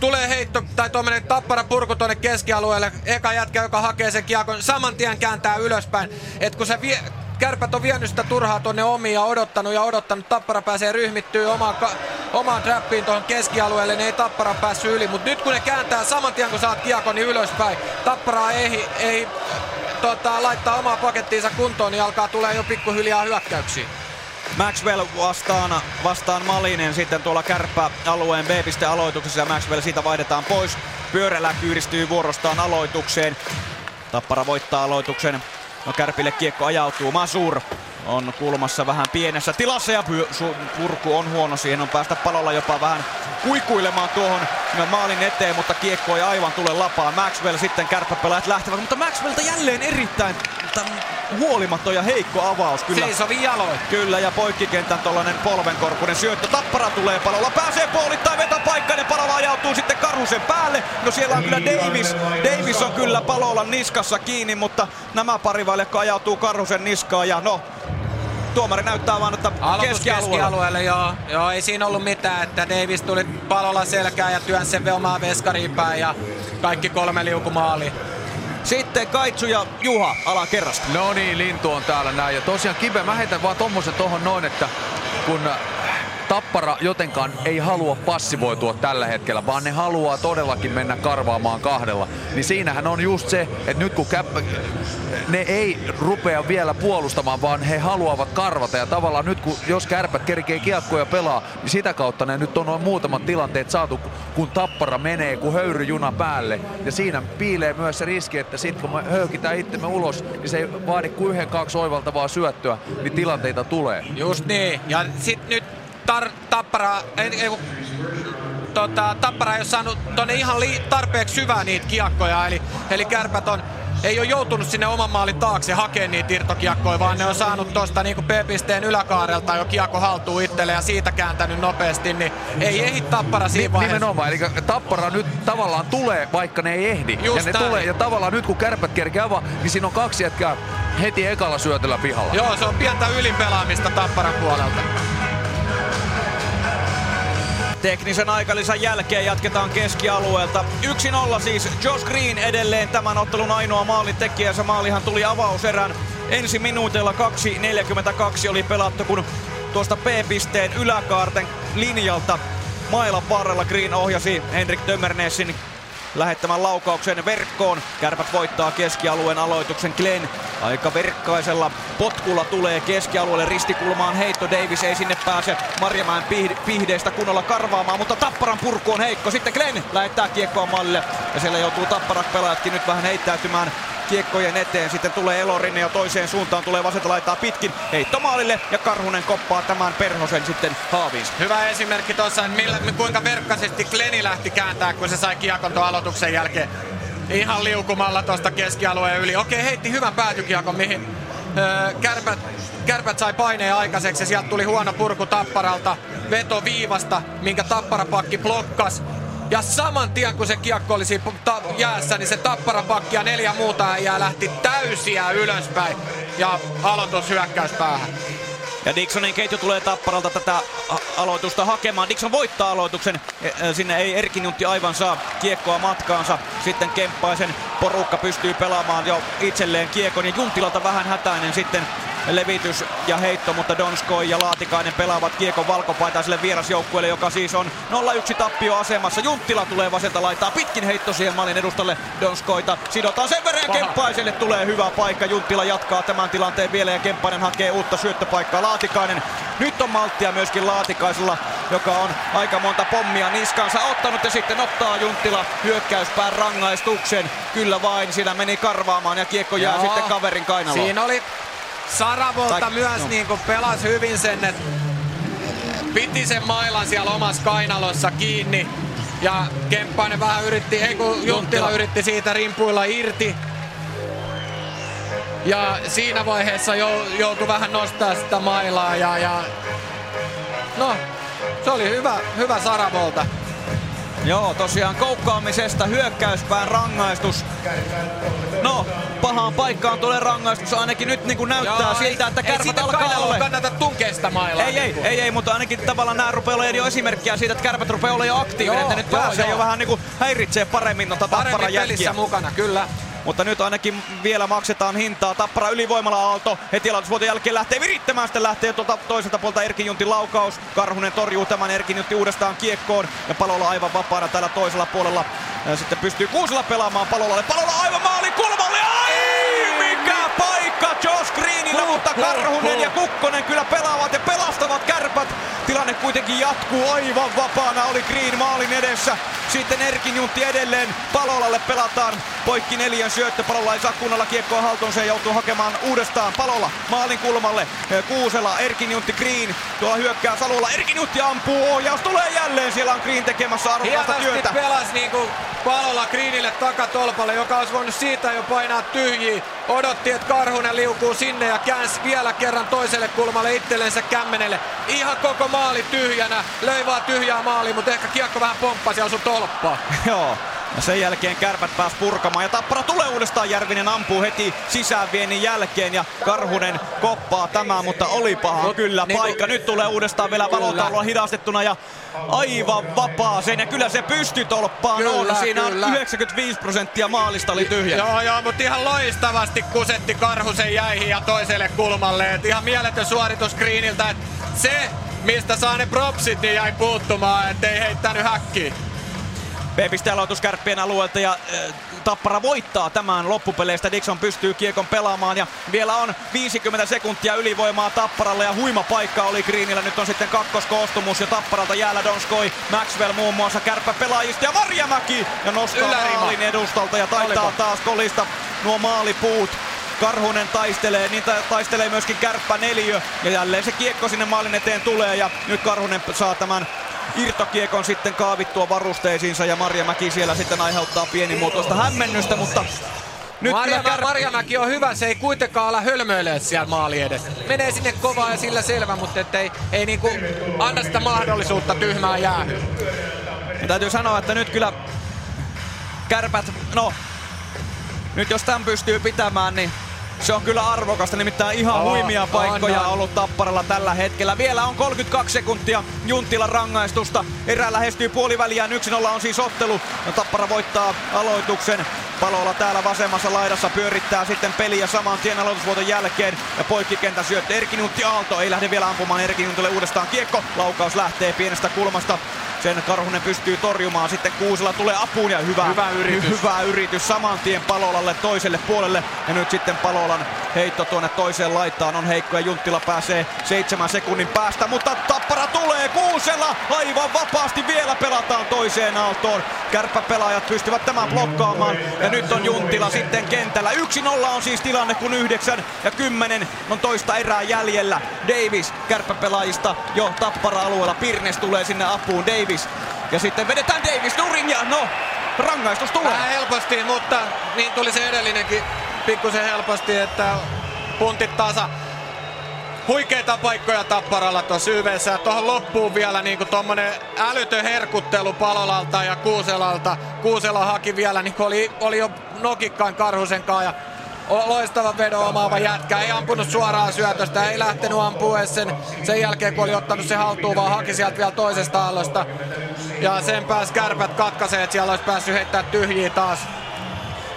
Tulee heitto tai tuommoinen Tappara purku tuonne keskialueelle. Eka jätkä, joka hakee sen kiekon, saman tien kääntää ylöspäin. Et kun se Kärpät on vienyt sitä turhaa tuonne omiin ja odottanut, Tappara pääsee ryhmittyä omaan trappiin tuohon keskialueelle, niin ei Tappara päässyt yli. Mutta nyt kun ne kääntää saman tien, kun saat kiekon, niin ylöspäin. Tappara ei laittaa omaa pakettiinsa kuntoon, niin alkaa tulee jo pikkuhiljaa hyökkäyksiä. Maxwell vastaan Malinen sitten tuolla kärppäalueen B-piste aloituksessa ja Maxwell siitä vaihdetaan pois. Pyörälä kyyristyy vuorostaan aloitukseen. Tappara voittaa aloituksen. No Kärpille kiekko ajautuu. Masur on kulmassa vähän pienessä tilassa ja purku on huono. Siihen on päästä Palolla jopa vähän kuikuilemaan tuohon maalin eteen, mutta kiekko ei aivan tule lapaan. Maxwell sitten kärppäpelaajat lähtevät, mutta Maxwellta jälleen erittäin huolimaton ja heikko avaus. Kyllä. Seisovi jaloin. Kyllä, ja poikkikentän tollanen polvenkorkunen syöttö. Tappara tulee Palolla, pääsee puolittain vetopaikkaan ja Palola ajautuu sitten Karhusen päälle. No siellä on kyllä Davis. Davis on kyllä Palolan niskassa kiinni, mutta nämä parivaljakko ajautuu Karhusen niskaan ja no tuomari näyttää vaan, että keskialueelle. Joo, ei siinä ollut mitään, että Davis tuli Palola selkään ja työnsi sen omaa veskariin päin ja kaikki kolme liukumaali. Sitten Kaitsu ja Juha alakerrasta. No niin, Lintu on täällä näin. Ja tosiaan Kive, mä heitän vaan tommosen tohon noin, että kun Tappara jotenkaan ei halua passivoitua tällä hetkellä, vaan ne haluaa todellakin mennä karvaamaan kahdella. Niin siinähän on just se, että nyt kun ne ei rupea vielä puolustamaan, vaan he haluavat karvata. Ja tavallaan nyt kun jos Kärpät kerkee kiekkoja pelaa, niin sitä kautta ne nyt on noin muutamat tilanteet saatu, kun Tappara menee kun höyryjuna päälle. Ja siinä piilee myös se riski, että sit kun me höykitään itsemme ulos, niin se ei vaadi kuin 1-2 oivaltavaa syöttöä, niin tilanteita tulee. Just niin. Ja sit nyt Tappara ei ole saanut tonne ihan tarpeeksi syvää niitä kiekkoja, eli Kärpät ei ole joutunut sinne oman maalin taakse hakemaan niitä irtokiekkoja, vaan ne on saanut tuosta niin kuin B-pisteen yläkaarelta jo kiekko haltuu itselle ja siitä kääntänyt nopeasti, niin ei ehdi Tappara siinä vaiheessa. Nimenomaan, eli Tappara nyt tavallaan tulee, vaikka ne ei ehdi. Just ja ne tulee, ja tavallaan nyt kun Kärpät kerkeä avaa, niin siinä on kaksi jätkää heti ekalla syötöllä pihalla. Joo, se on pientä ylipelaamista Tapparan puolelta. Teknisen aikalisän jälkeen jatketaan keskialueelta. 1-0 siis Josh Green edelleen tämän ottelun ainoa maalintekijä. Se maalihan tuli avauserän ensi minuutilla, 2.42 oli pelattu, kun tuosta B-pisteen yläkaarten linjalta mailan varrella Green ohjasi Henrik Tömmernesin lähettämän laukauksen verkkoon. Kärpät voittaa keskialueen aloituksen. Glenn aika verkkaisella potkulla tulee keskialueelle ristikulmaan heitto. Davis ei sinne pääse Marjamäen pihdeistä kunnolla karvaamaan, mutta Tapparan purku on heikko. Sitten Glenn lähettää kiekkoa mallille ja siellä joutuu Tappara pelaajatkin nyt vähän heittäytymään kiekkojen eteen. Sitten tulee Elorinne ja toiseen suuntaan tulee vasenta laitaa pitkin. Heitto maalille ja Karhunen koppaa tämän Perhosen sitten haaviinsa. Hyvä esimerkki tuossa, kuinka verkkaisesti Kleni lähti kääntää, kun se sai kiekon tuon aloituksen jälkeen. Ihan liukumalla tuosta keskialueen yli. Okei, heitti hyvän päätykiekon, mihin Kärpät sai paineen aikaiseksi ja sieltä tuli huono purku Tapparalta vetoviivasta, minkä Tapparapakki blokkas. Ja saman tien kun se kiekko oli siinä jäässä, niin se Tapparapakki ja 4 muuta äijää lähti täysiä ylöspäin ja aloitus hyökkäyspäähän. Ja Dixonin ketju tulee Tapparalta tätä aloitusta hakemaan. Dixon voittaa aloituksen. Sinne ei Erkinutti aivan saa kiekkoa matkaansa. Sitten Kemppaisen porukka pystyy pelaamaan jo itselleen kiekon. Ja Juntilalta vähän hätäinen sitten levitys ja heitto, mutta Donskoi ja Laatikainen pelaavat kiekon valkopaitaiselle vierasjoukkueelle, joka siis on 0-1 tappioasemassa. Junttila tulee vasenta laitaa, pitkin heitto siihen maalin edustalle, Donskoita sidotaan sen verran ja Kemppaiselle tulee hyvä paikka. Junttila jatkaa tämän tilanteen vielä ja Kemppainen hakee uutta syöttöpaikkaa. Laatikainen, nyt on malttia myöskin Laatikaisella, joka on aika monta pommia niskansa ottanut ja sitten ottaa Junttila hyökkäyspään rangaistuksen. Kyllä vain, siinä meni karvaamaan ja kiekko jää sitten kaverin kainaloon. Siinä oli Saravolta myös niin kuin pelasi hyvin sen, että piti sen mailan siellä omassa kainalossa kiinni. Ja Kemppainen vähän yritti, Junttila yritti siitä rimpuilla irti. Ja siinä vaiheessa joutui vähän nostaa sitä mailaa ja no, se oli hyvä Saravolta. Joo, tosiaan koukkaamisesta hyökkäyspään rangaistus. No, pahaan paikkaan tulee rangaistus, ainakin nyt niin kuin näyttää siltä, että Kärpät alkaa olla. Ei kannata tunkea sitä mailaa. Ei, mutta ainakin tavallaan nämä rupeaa olemaan jo esimerkkiä siitä, että Kärpät rupeaa olemaan jo aktiivinen. Joo, että nyt pääsee jo vähän niin kuin häiritsee paremmin noita Tapparan jätkiä mukana, kyllä. Mutta nyt ainakin vielä maksetaan hintaa. Tappara ylivoimala-aalto heti aloitusvuoton jälkeen lähtee virittämään. Sitten lähtee tuolta toiselta puolta Erkin Juntin laukaus. Karhunen torjuu tämän, Erkin Juntti uudestaan kiekkoon. Ja Palola aivan vapaana täällä toisella puolella. Ja sitten pystyy Kuusela pelaamaan Palolalle. Palola aivan maalin kulmalle. Ai, mikä paikka Josh Greenillä, mutta Karhunen ja Kukkonen kyllä pelaavat ja pelastavat Kärpät. Tilanne kuitenkin jatkuu, aivan vapaana oli Green maalin edessä. Sitten Erkin Juntti edelleen Palolalle pelataan poikki 4 syöttö. Palola ei saa kunnolla kiekkoa haltuun, se joutuu hakemaan uudestaan. Palola maalin kulmalle, Kuusela, Erkin Juntti, Green. Tuolla hyökkää Salulla, Erkin Juntti ampuu, ohjaus tulee jälleen. Siellä on Green tekemässä arvokasta työtä. Hienosti pelasi niin kuin Palola Greenille takatolpalle, joka olisi voinut siitä jo painaa tyhjiin. Odotti, että Karhunen liukuu sinne ja käänsi vielä kerran toiselle kulmalle itsellensä kämmenelle. Ihan koko maali tyhjänä, löi vaan tyhjää maaliin, mutta ehkä kiekko vähän pomppasi ja osui tolppaan. Joo. Ja sen jälkeen Kärpät pääsi purkamaan ja Tappara tulee uudestaan. Järvinen ampuu heti sisäänviennin jälkeen ja Karhunen koppaa tämän, mutta oli paha kyllä paikka. Nyt tulee uudestaan vielä valotaulua hidastettuna ja aivan vapaaseen ja kyllä se pystyi tolppaan. Siinä on 95% maalista oli tyhjä. Joo, mutta ihan loistavasti kusetti Karhusen jäihin ja toiselle kulmalle. Et ihan mieletön suoritus Greeniltä. Et se, mistä saa ne propsit, niin jäi puuttumaan, ettei heittänyt häkkiin. B-piste aloitus Kärppien alueelta ja Tappara voittaa tämän loppupeleistä. Dixon pystyy kiekon pelaamaan ja vielä on 50 sekuntia ylivoimaa Tapparalle ja huima paikka oli Greenillä. Nyt on sitten kakkoskoostumus ja Tapparalta jäällä Donskoi, Maxwell muun muassa kärppäpelaajista ja Marjamäki ja nostaa maalin edustalta ja taitaa taas kolista nuo maalipuut. Karhunen taistelee, niin taistelee myöskin Kärppä neliö ja jälleen se kiekko sinne maalin eteen tulee ja nyt Karhunen saa tämän irtokiekon sitten kaavittua varusteisiinsa ja Marjamäki siellä sitten aiheuttaa pienimuotoista hämmennystä, mutta nyt Marjamäki on hyvä, se ei kuitenkaan ala hölmöilee siellä maali edessä. Menee sinne kovaa ja sillä selvä, mutta ei niinku anna sitä mahdollisuutta tyhmää jäähyyn. Täytyy sanoa, että nyt kyllä Kärpät, nyt jos tämän pystyy pitämään, niin se on kyllä arvokasta, nimittäin ihan huimia paikkoja ollut Tapparalla tällä hetkellä. Vielä on 32 sekuntia Juntilan rangaistusta. Erä lähestyy puoliväliään, 1-0 on siis ottelu. Tappara voittaa aloituksen. Palola täällä vasemmassa laidassa pyörittää sitten peliä saman tien aloitusvuoton jälkeen. Ja poikkikentän syöttö Erkin Juntti, Aalto ei lähde vielä ampumaan. Erkin Juntille uudestaan kiekko. Laukaus lähtee pienestä kulmasta. Sen Karhunen pystyy torjumaan. Sitten Kuusela tulee apuun ja hyvä yritys saman tien Palolalle toiselle puolelle. Ja nyt sitten Palolan heitto tuonne toiseen laitaan on heikko ja Junttila pääsee 7 sekunnin päästä. Mutta Tappara tulee, Kuusela aivan vapaasti vielä pelataan toiseen aaltoon. Kärppäpelaajat pystyvät tämän blokkaamaan ja nyt on Junttila sitten kentällä. 1-0 on siis tilanne, kun 9 ja 10 on toista erää jäljellä. Davis kärppäpelaajista jo Tappara-alueella. Pirnes tulee sinne apuun. Davis. Ja sitten vedetään Davis nurin ja no, rangaistus tulee. Vähän helposti, mutta niin tuli se edellinenkin pikkusen helposti, että puntit tasa. Huikeita paikkoja Tapparalla tuossa YV:ssä ja tuohon loppuun vielä niinku tommonen älytön herkuttelu Palolalta ja Kuuselalta. Kuusela haki vielä, niin oli jo nokikkaan Karhusenkaan ja loistava vedo omaava jätkä. Ei ampunut suoraan syötöstä, ei lähtenyt ampua edes sen jälkeen kun oli ottanut se haltuun, vaan haki sieltä vielä toisesta aallosta. Ja sen pääsi Kärpät katkaisee, että siellä olisi päässyt heittämään tyhjiä taas.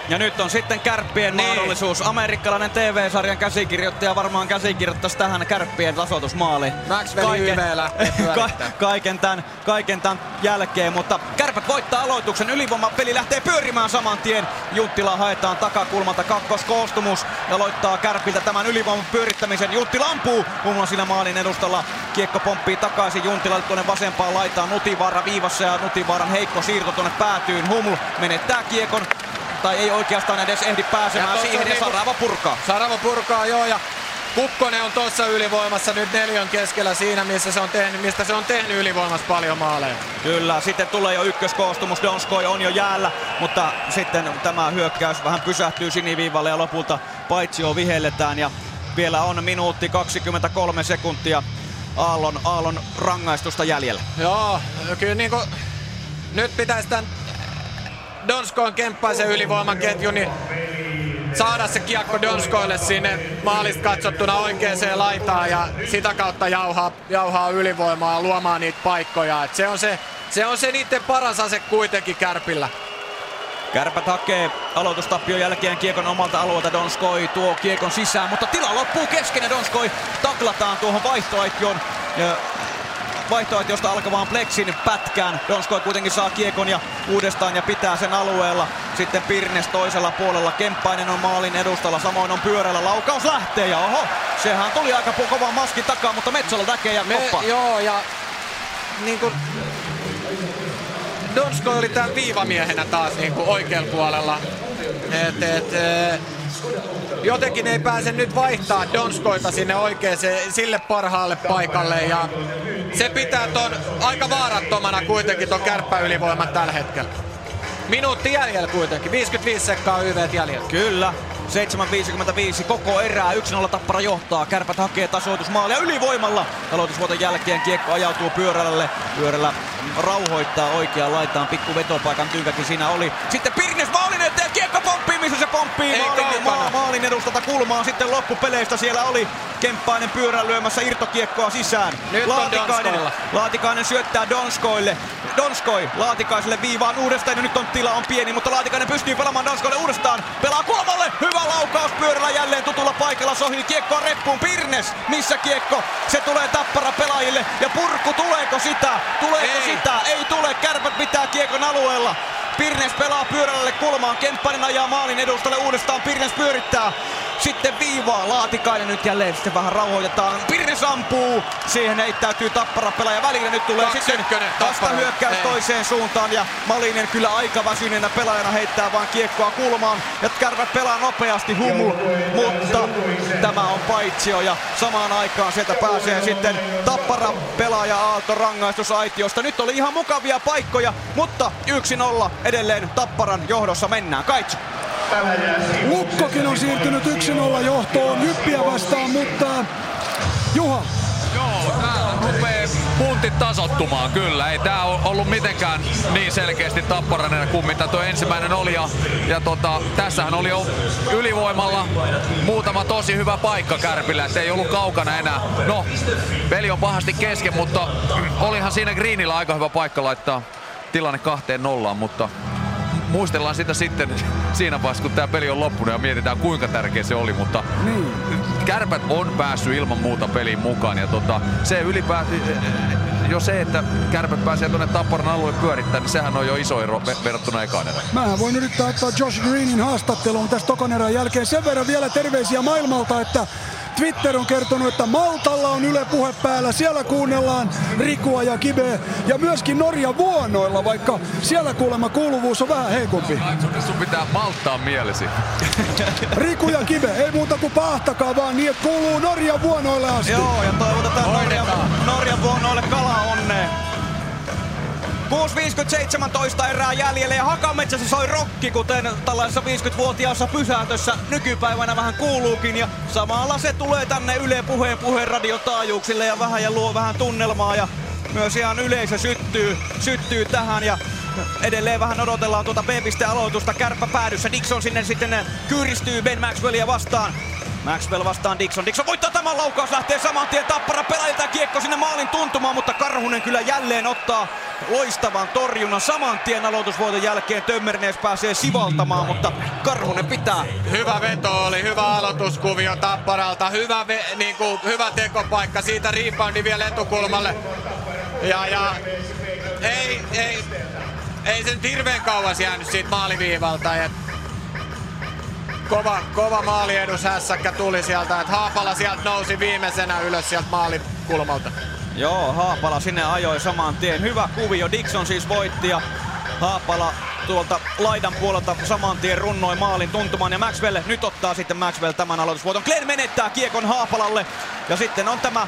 Ja nyt on sitten Kärppien mahdollisuus. Amerikkalainen TV-sarjan käsikirjoittaja varmaan käsikirjoittaisi tähän Kärppien tasoitusmaaliin. Maxwell YV lähtee pyörittämään. Kaiken tämän jälkeen, mutta Kärpät voittaa aloituksen. Ylivoimapeli lähtee pyörimään saman tien. Junttila haetaan takakulmalta kakkoskoostumus. Aloittaa Kärpiltä tämän ylivoiman pyörittämisen. Junttila ampuu muun muassa siinä maalin edustalla. Kiekko pomppii takaisin Junttilalle tuonne vasempaan laitaan. Nutivaara viivassa ja Nutivaaran heikko siirto tuonne päätyyn. Huml menettää kiekon. Tai ei oikeastaan edes ehdi pääsemään siihen, ja Sarava purkaa. Sarava purkaa, joo, ja Kukkonen on tossa ylivoimassa nyt neljän keskellä siinä, mistä se on tehnyt ylivoimassa paljon maaleja. Kyllä, sitten tulee jo ykköskoostumus, Donskoi on jo jäällä, mutta sitten tämä hyökkäys vähän pysähtyy siniviivalle ja lopulta paitsio vihelletään. Ja vielä on minuutti 23 sekuntia Aallon rangaistusta jäljellä. Joo, kyllä niinku, nyt pitäisi tämän Donskoon kemppaisen ylivoiman ketju, niin saada se kiekko Donskoille sinne maalista katsottuna oikeaan laitaan ja sitä kautta jauhaa ylivoimaa luomaan niitä paikkoja. Et se on se niiden paras ase kuitenkin Kärpillä. Kärpät hakee aloitustappion jälkeen kiekon omalta alueelta. Donskoi tuo kiekon sisään, mutta tila loppuu kesken ja Donskoi taklataan tuohon vaihtoaitioon. Vaihtoaitiosta alkavaan Plexin pätkään. Donskoi kuitenkin saa kiekon ja uudestaan ja pitää sen alueella. Sitten Pirnes toisella puolella. Kemppainen on maalin edustalla. Samoin on pyörällä. Laukaus lähtee ja oho! Sehän tuli aika kovaa maskin takaa, mutta Metsola näkee ja koppaa. Joo ja niinku Donskoi oli täällä viivamiehenä taas niinku oikealla puolella. Jotenkin ei pääse nyt vaihtaa Donskoita sinne oikein sille parhaalle paikalle ja se pitää ton aika vaarattomana kuitenkin ton kärppäylivoiman tällä hetkellä. Minuutti jäljellä kuitenkin, 55 sekkaa YV:t jäljellä. Kyllä, 7.55 koko erää, 1-0 Tappara johtaa, Kärpät hakee tasoitusmaalia ylivoimalla. Aloitusvuoton jälkeen kiekko ajautuu Pyörälälle, Pyörälä rauhoittaa oikeaan laitaan, pikku vetopaikan tynkäkin siinä oli. Sitten Pirnes maalin eteen, kiekko pomppii, missä se pomppii maalin edustalta kulmaa. Sitten loppupeleistä siellä oli Kemppainen Pyörän lyömässä irtokiekkoa sisään. Nyt Laatikainen syöttää Donskoille. Donskoi Laatikaiselle viivaan uudestaan ja nyt on tila on pieni, mutta Laatikainen pystyy pelaamaan Donskoille uudestaan. Pelaa kulmalle, hyvä laukaus Pyörällä jälleen tutulla paikalla, sohii kiekkoa reppuun. Pirnes, missä kiekko? Se tulee Tappara pelaajille ja purku, tuleeko sitä? Ei tule, Kärpät pitää kiekon alueella. Pirnes pelaa Pyörälle kulmaan, Kemppainen ajaa maalin edustalle uudestaan, Pirnes pyörittää. Sitten viivaa Laatikainen nyt jälleen, sitten vähän rauhoitetaan. Pirnes ampuu, siihen heittäytyy Tappara pelaaja välillä, nyt tulee sitten vastahyökkäys toiseen suuntaan ja Malinen kyllä aika väsyneenä pelaajana heittää vaan kiekkoa kulmaan ja Kärpät pelaa nopeasti Humul, mutta tämä on paitsio ja samaan aikaan sieltä pääsee sitten Tappara pelaaja Aalto rangaistusaitiosta. Nyt oli ihan mukavia paikkoja, mutta 1-0 edelleen Tapparan johdossa mennään. Kaitsu. Lukkokin on siirtynyt 1-0 johtoon Hyppiä vastaan, mutta Juha. Joo, täällä rupee puntit tasottumaan kyllä. Ei tää ollut mitenkään niin selkeästi Tapparainen kuin mitä tuo ensimmäinen oli. Tässähän oli jo ylivoimalla muutama tosi hyvä paikka Kärpillä, et ei ollut kaukana enää. No, peli on pahasti kesken, mutta olihan siinä Greenillä aika hyvä paikka laittaa tilanne 2-0, mutta muistellaan sitä sitten siinä vaiheessa, kun tää peli on loppunut ja mietitään kuinka tärkeä se oli, mutta niin. Kärpät on päässyt ilman muuta peliin mukaan ja se ylipäätään jo se, että Kärpät pääsee tuonne Tapparan alueen pyörittämään, niin sehän on jo iso ero verrattuna ekaan erään. Mähän voin yrittää ottaa Josh Greenin haastatteluun tässä tokan erän jälkeen. Sen verran vielä terveisiä maailmalta, että Twitter on kertonut, että Maltalla on Yle Puhe päällä. Siellä kuunnellaan Rikua ja Kibeä ja myöskin Norjan vuonoilla, vaikka siellä kuulemma kuuluvuus on vähän heikompi. Sun pitää malttaa mielesi. Riku ja Kibe, ei muuta kuin pahtakaa vaan niin, että kuuluu Norjan vuonoille asti. Joo, ja toivotetaan Norjan vuonoille kala onnea. 6.57 erää jäljellä ja Hakametsässä soi rokki, kuten tällaisessa 50-vuotiaassa pysähtössä nykypäivänä vähän kuuluukin. Ja samalla se tulee tänne Yle Puheen puheenradiotaajuuksille ja vähän ja luo vähän tunnelmaa ja myös ihan yleisö syttyy tähän. Ja edelleen vähän odotellaan tuota B-pistealoitusta Kärppä päädyssä. Dixon sinne sitten kyyristyy Ben Maxwellia vastaan. Maxwell vastaan Dixon. Dixon voittaa tämän, laukaus lähtee saman tien Tappara pelaajilta, kiekko sinne maalin tuntumaan, mutta Karhunen kyllä jälleen ottaa loistavan torjunnan saman tien aloitusvoiton jälkeen. Tömmernees pääsee sivaltamaan, mutta Karhunen pitää. Hyvä veto oli, hyvä aloituskuvio Tapparalta, hyvä tekopaikka, siitä reboundi vielä etukulmalle. Ei sen hirveän kauas jäänyt siitä maaliviivalta. Kova maaliedus hässäkkä tuli sieltä, että Haapala sieltä nousi viimeisenä ylös sieltä maalikulmalta. Joo, Haapala sinne ajoi saman tien. Hyvä kuvio, Dixon siis voitti ja Haapala tuolta laidan puolelta saman tien runnoi maalin tuntumaan. Ja Maxwell, nyt ottaa sitten Maxwell tämän aloitusvuoton. Glenn menettää kiekon Haapalalle ja sitten on tämä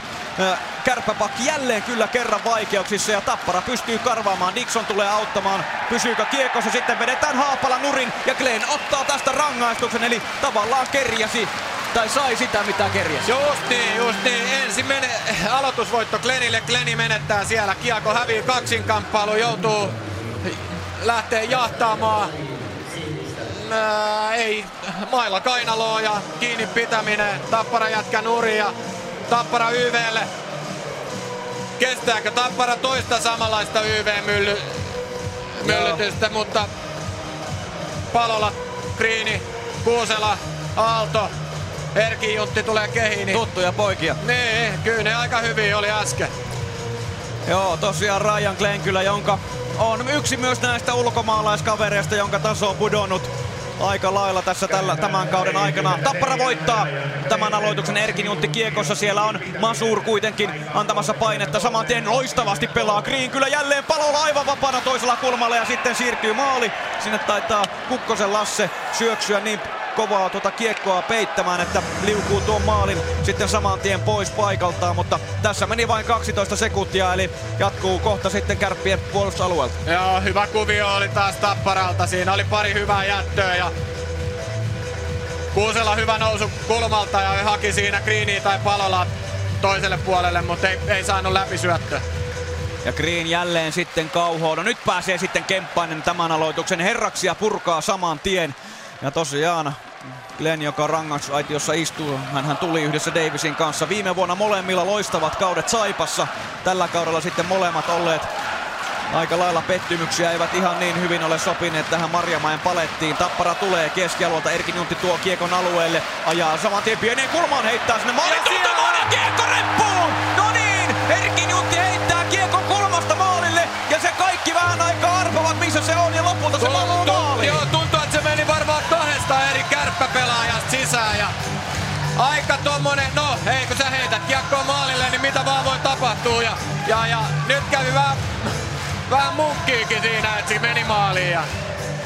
Kärppäpakki jälleen kyllä kerran vaikeuksissa ja Tappara pystyy karvaamaan. Dixon tulee auttamaan. Pysyykö kiekossa? Sitten vedetään Haapala nurin ja Glenn ottaa tästä rangaistuksen, eli tavallaan kerjäsi tai sai sitä mitä kerjäsi. Just niin. Ensin aloitusvoitto Glennille. Glenni menettää siellä. Kiekko hävii kaksinkamppailu. Joutuu lähtee jahtaamaan. Ei mailla kainaloa ja kiinni pitäminen. Tappara jätkä nurin ja Tappara YVlle. Kestääkö Tappara toista samanlaista YV-myllytystä, mutta Palola, Kriini, Kuusela, Aalto, Erki Juntti tulee kehiin. Tuttuja poikia. Niin, kyllä ne aika hyviä oli äsken. Joo, tosiaan Ryan Glenn kyllä, jonka on yksi myös näistä ulkomaalaiskavereista, jonka taso on pudonnut aika lailla tässä tämän kauden aikana. Tappara voittaa tämän aloituksen. Erkin Juntti kiekossa, siellä on Masur kuitenkin antamassa painetta. Saman tien loistavasti pelaa Green kyllä jälleen, Palolla aivan vapaana toisella kulmalla ja sitten siirtyy maali. Sinne taitaa Kukkosen Lasse syöksyä niin kovaa tuota kiekkoa peittämään, että liukuu tuon maalin sitten saman tien pois paikaltaan, mutta tässä meni vain 12 sekuntia, eli jatkuu kohta sitten Kärppien puolustusalueelta. Joo, hyvä kuvio oli taas Tapparalta, siinä oli pari hyvää jättöä ja Kuusella hyvä nousu kulmalta ja haki siinä Greenia tai Palolaa toiselle puolelle, mutta ei saanut läpi syöttöä. Ja Green jälleen sitten kauhoon. No nyt pääsee sitten Kemppainen tämän aloituksen herraksi ja purkaa saman tien. Ja tosiaan Glenn, joka rangaistusaitiossa istuu, hän tuli yhdessä Davisin kanssa. Viime vuonna molemmilla loistavat kaudet Saipassa. Tällä kaudella sitten molemmat olleet aika lailla pettymyksiä, eivät ihan niin hyvin ole sopineet tähän Marjamäen palettiin. Tappara tulee keskialueelta, Erkin Juntti tuo kiekon alueelle, ajaa saman tien pieneen kulmaan, heittää sinne maalin tuntumaan ja kiekko reppuun! No niin, Erkin Juntti heittää kiekon kulmasta maalille ja se kaikki vähän aikaa arvovat missä se on ja lopulta se maali. Eri kärppäpelaajasta sisään ja aika tommonen, no hei kun sä heität kiekkoa maalille, niin mitä vaan voi tapahtua ja nyt kävi vähän munkkiikin siinä, että se meni maaliin ja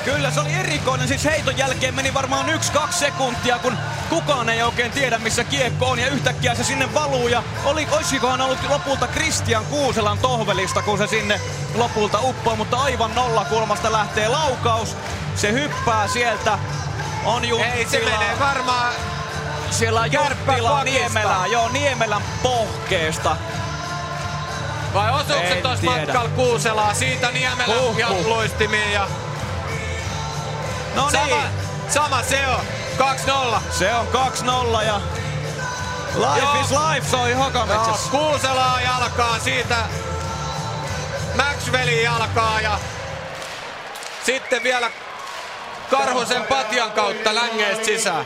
kyllä se oli erikoinen, siis heiton jälkeen meni varmaan 1-2 sekuntia, kun kukaan ei oikein tiedä missä kiekko on ja yhtäkkiä se sinne valuu ja olisikohan ollut lopulta Kristian Kuuselan tohvelista, kun se sinne lopulta uppoo, mutta aivan nollakulmasta lähtee laukaus, se hyppää sieltä. On Junttila. Ei, se menee varmaan siellä Junttila Niemelä. Joo, Niemelän pohkeesta. Vai osuuko se tossa matkalla Kuuselaa? Siitä Niemelä ja luistimiin ja... No niin. Sama se on. 2-0. Se on 2-0 ja... Life is life soi Hakametsässä. No, Kuuselaa jalkaa siitä. Maxwellin jalkaa ja... Sitten vielä Karhusen patjan kautta längeistä sisään.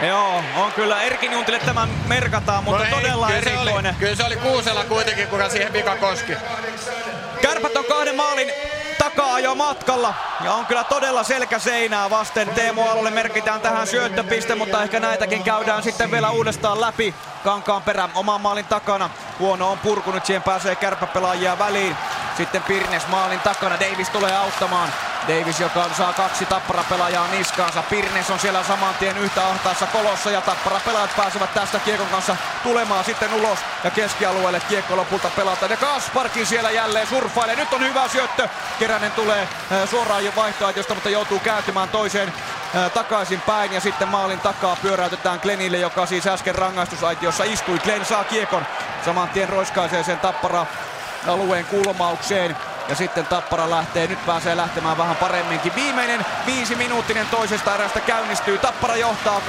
Joo, on kyllä Erkin Juntille tämän merkataan, mutta no todella ei, kyllä erikoinen. Kyllä se oli Kuusella kuitenkin, kuka siihen pika koski. Kärpät on kahden maalin takaa jo matkalla. Ja on kyllä todella selkäseinää vasten. Teemu Alolle merkitään tähän syöttöpiste, mutta ehkä näitäkin käydään sitten vielä uudestaan läpi. Kankaanperä oman maalin takana. Huono on purkunut, siihen pääsee kärppäpelaajia väliin. Sitten Pirnes maalin takana, Davis tulee auttamaan. Davis, joka saa kaksi Tappara-pelaajaa niskaansa. Pirnes on siellä saman tien yhtä ahtaassa kolossa ja Tappara-pelaajat pääsevät tästä kiekon kanssa tulemaan sitten ulos. Ja keskialueelle kiekko lopulta pelataan. Ja Kasparkin siellä jälleen surfailee. Nyt on hyvä syöttö. Keränen tulee suoraan jo vaihtoehtoista, mutta joutuu kääntymään toiseen takaisin päin. Ja sitten maalin takaa pyöräytetään Glenille, joka siis äsken rangaistusaitiossa istui. Glenn saa kiekon saman tien roiskaiseen sen Tappara-alueen kulmaukseen. Ja sitten Tappara lähtee, nyt pääsee lähtemään vähän paremminkin. Viimeinen 5-minuuttinen toisesta erästä käynnistyy. Tappara johtaa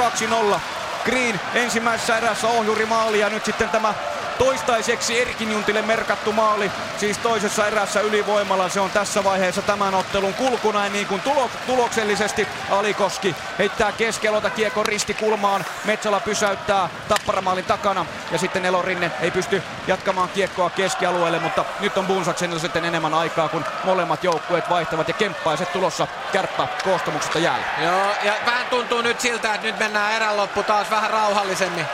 2-0. Green ensimmäisessä erässä ohjurimaali ja nyt sitten tämä toistaiseksi Erkin Juntille merkattu maali. Siis toisessa erässä ylivoimalla, se on tässä vaiheessa tämän ottelun kulkuna. Ja niin kuin tuloksellisesti Alikoski heittää keskialueelta kiekon ristikulmaan. Metsälä pysäyttää Tapparamaalin takana. Ja sitten Elorinne ei pysty jatkamaan kiekkoa keskialueelle. Mutta nyt on Bunsaksenilla sitten enemmän aikaa, kun molemmat joukkueet vaihtavat. Ja Kemppaiset tulossa Kärppä koostumuksesta jäällä. Joo, ja vähän tuntuu nyt siltä, että nyt mennään erän loppu taas vähän rauhallisemmin.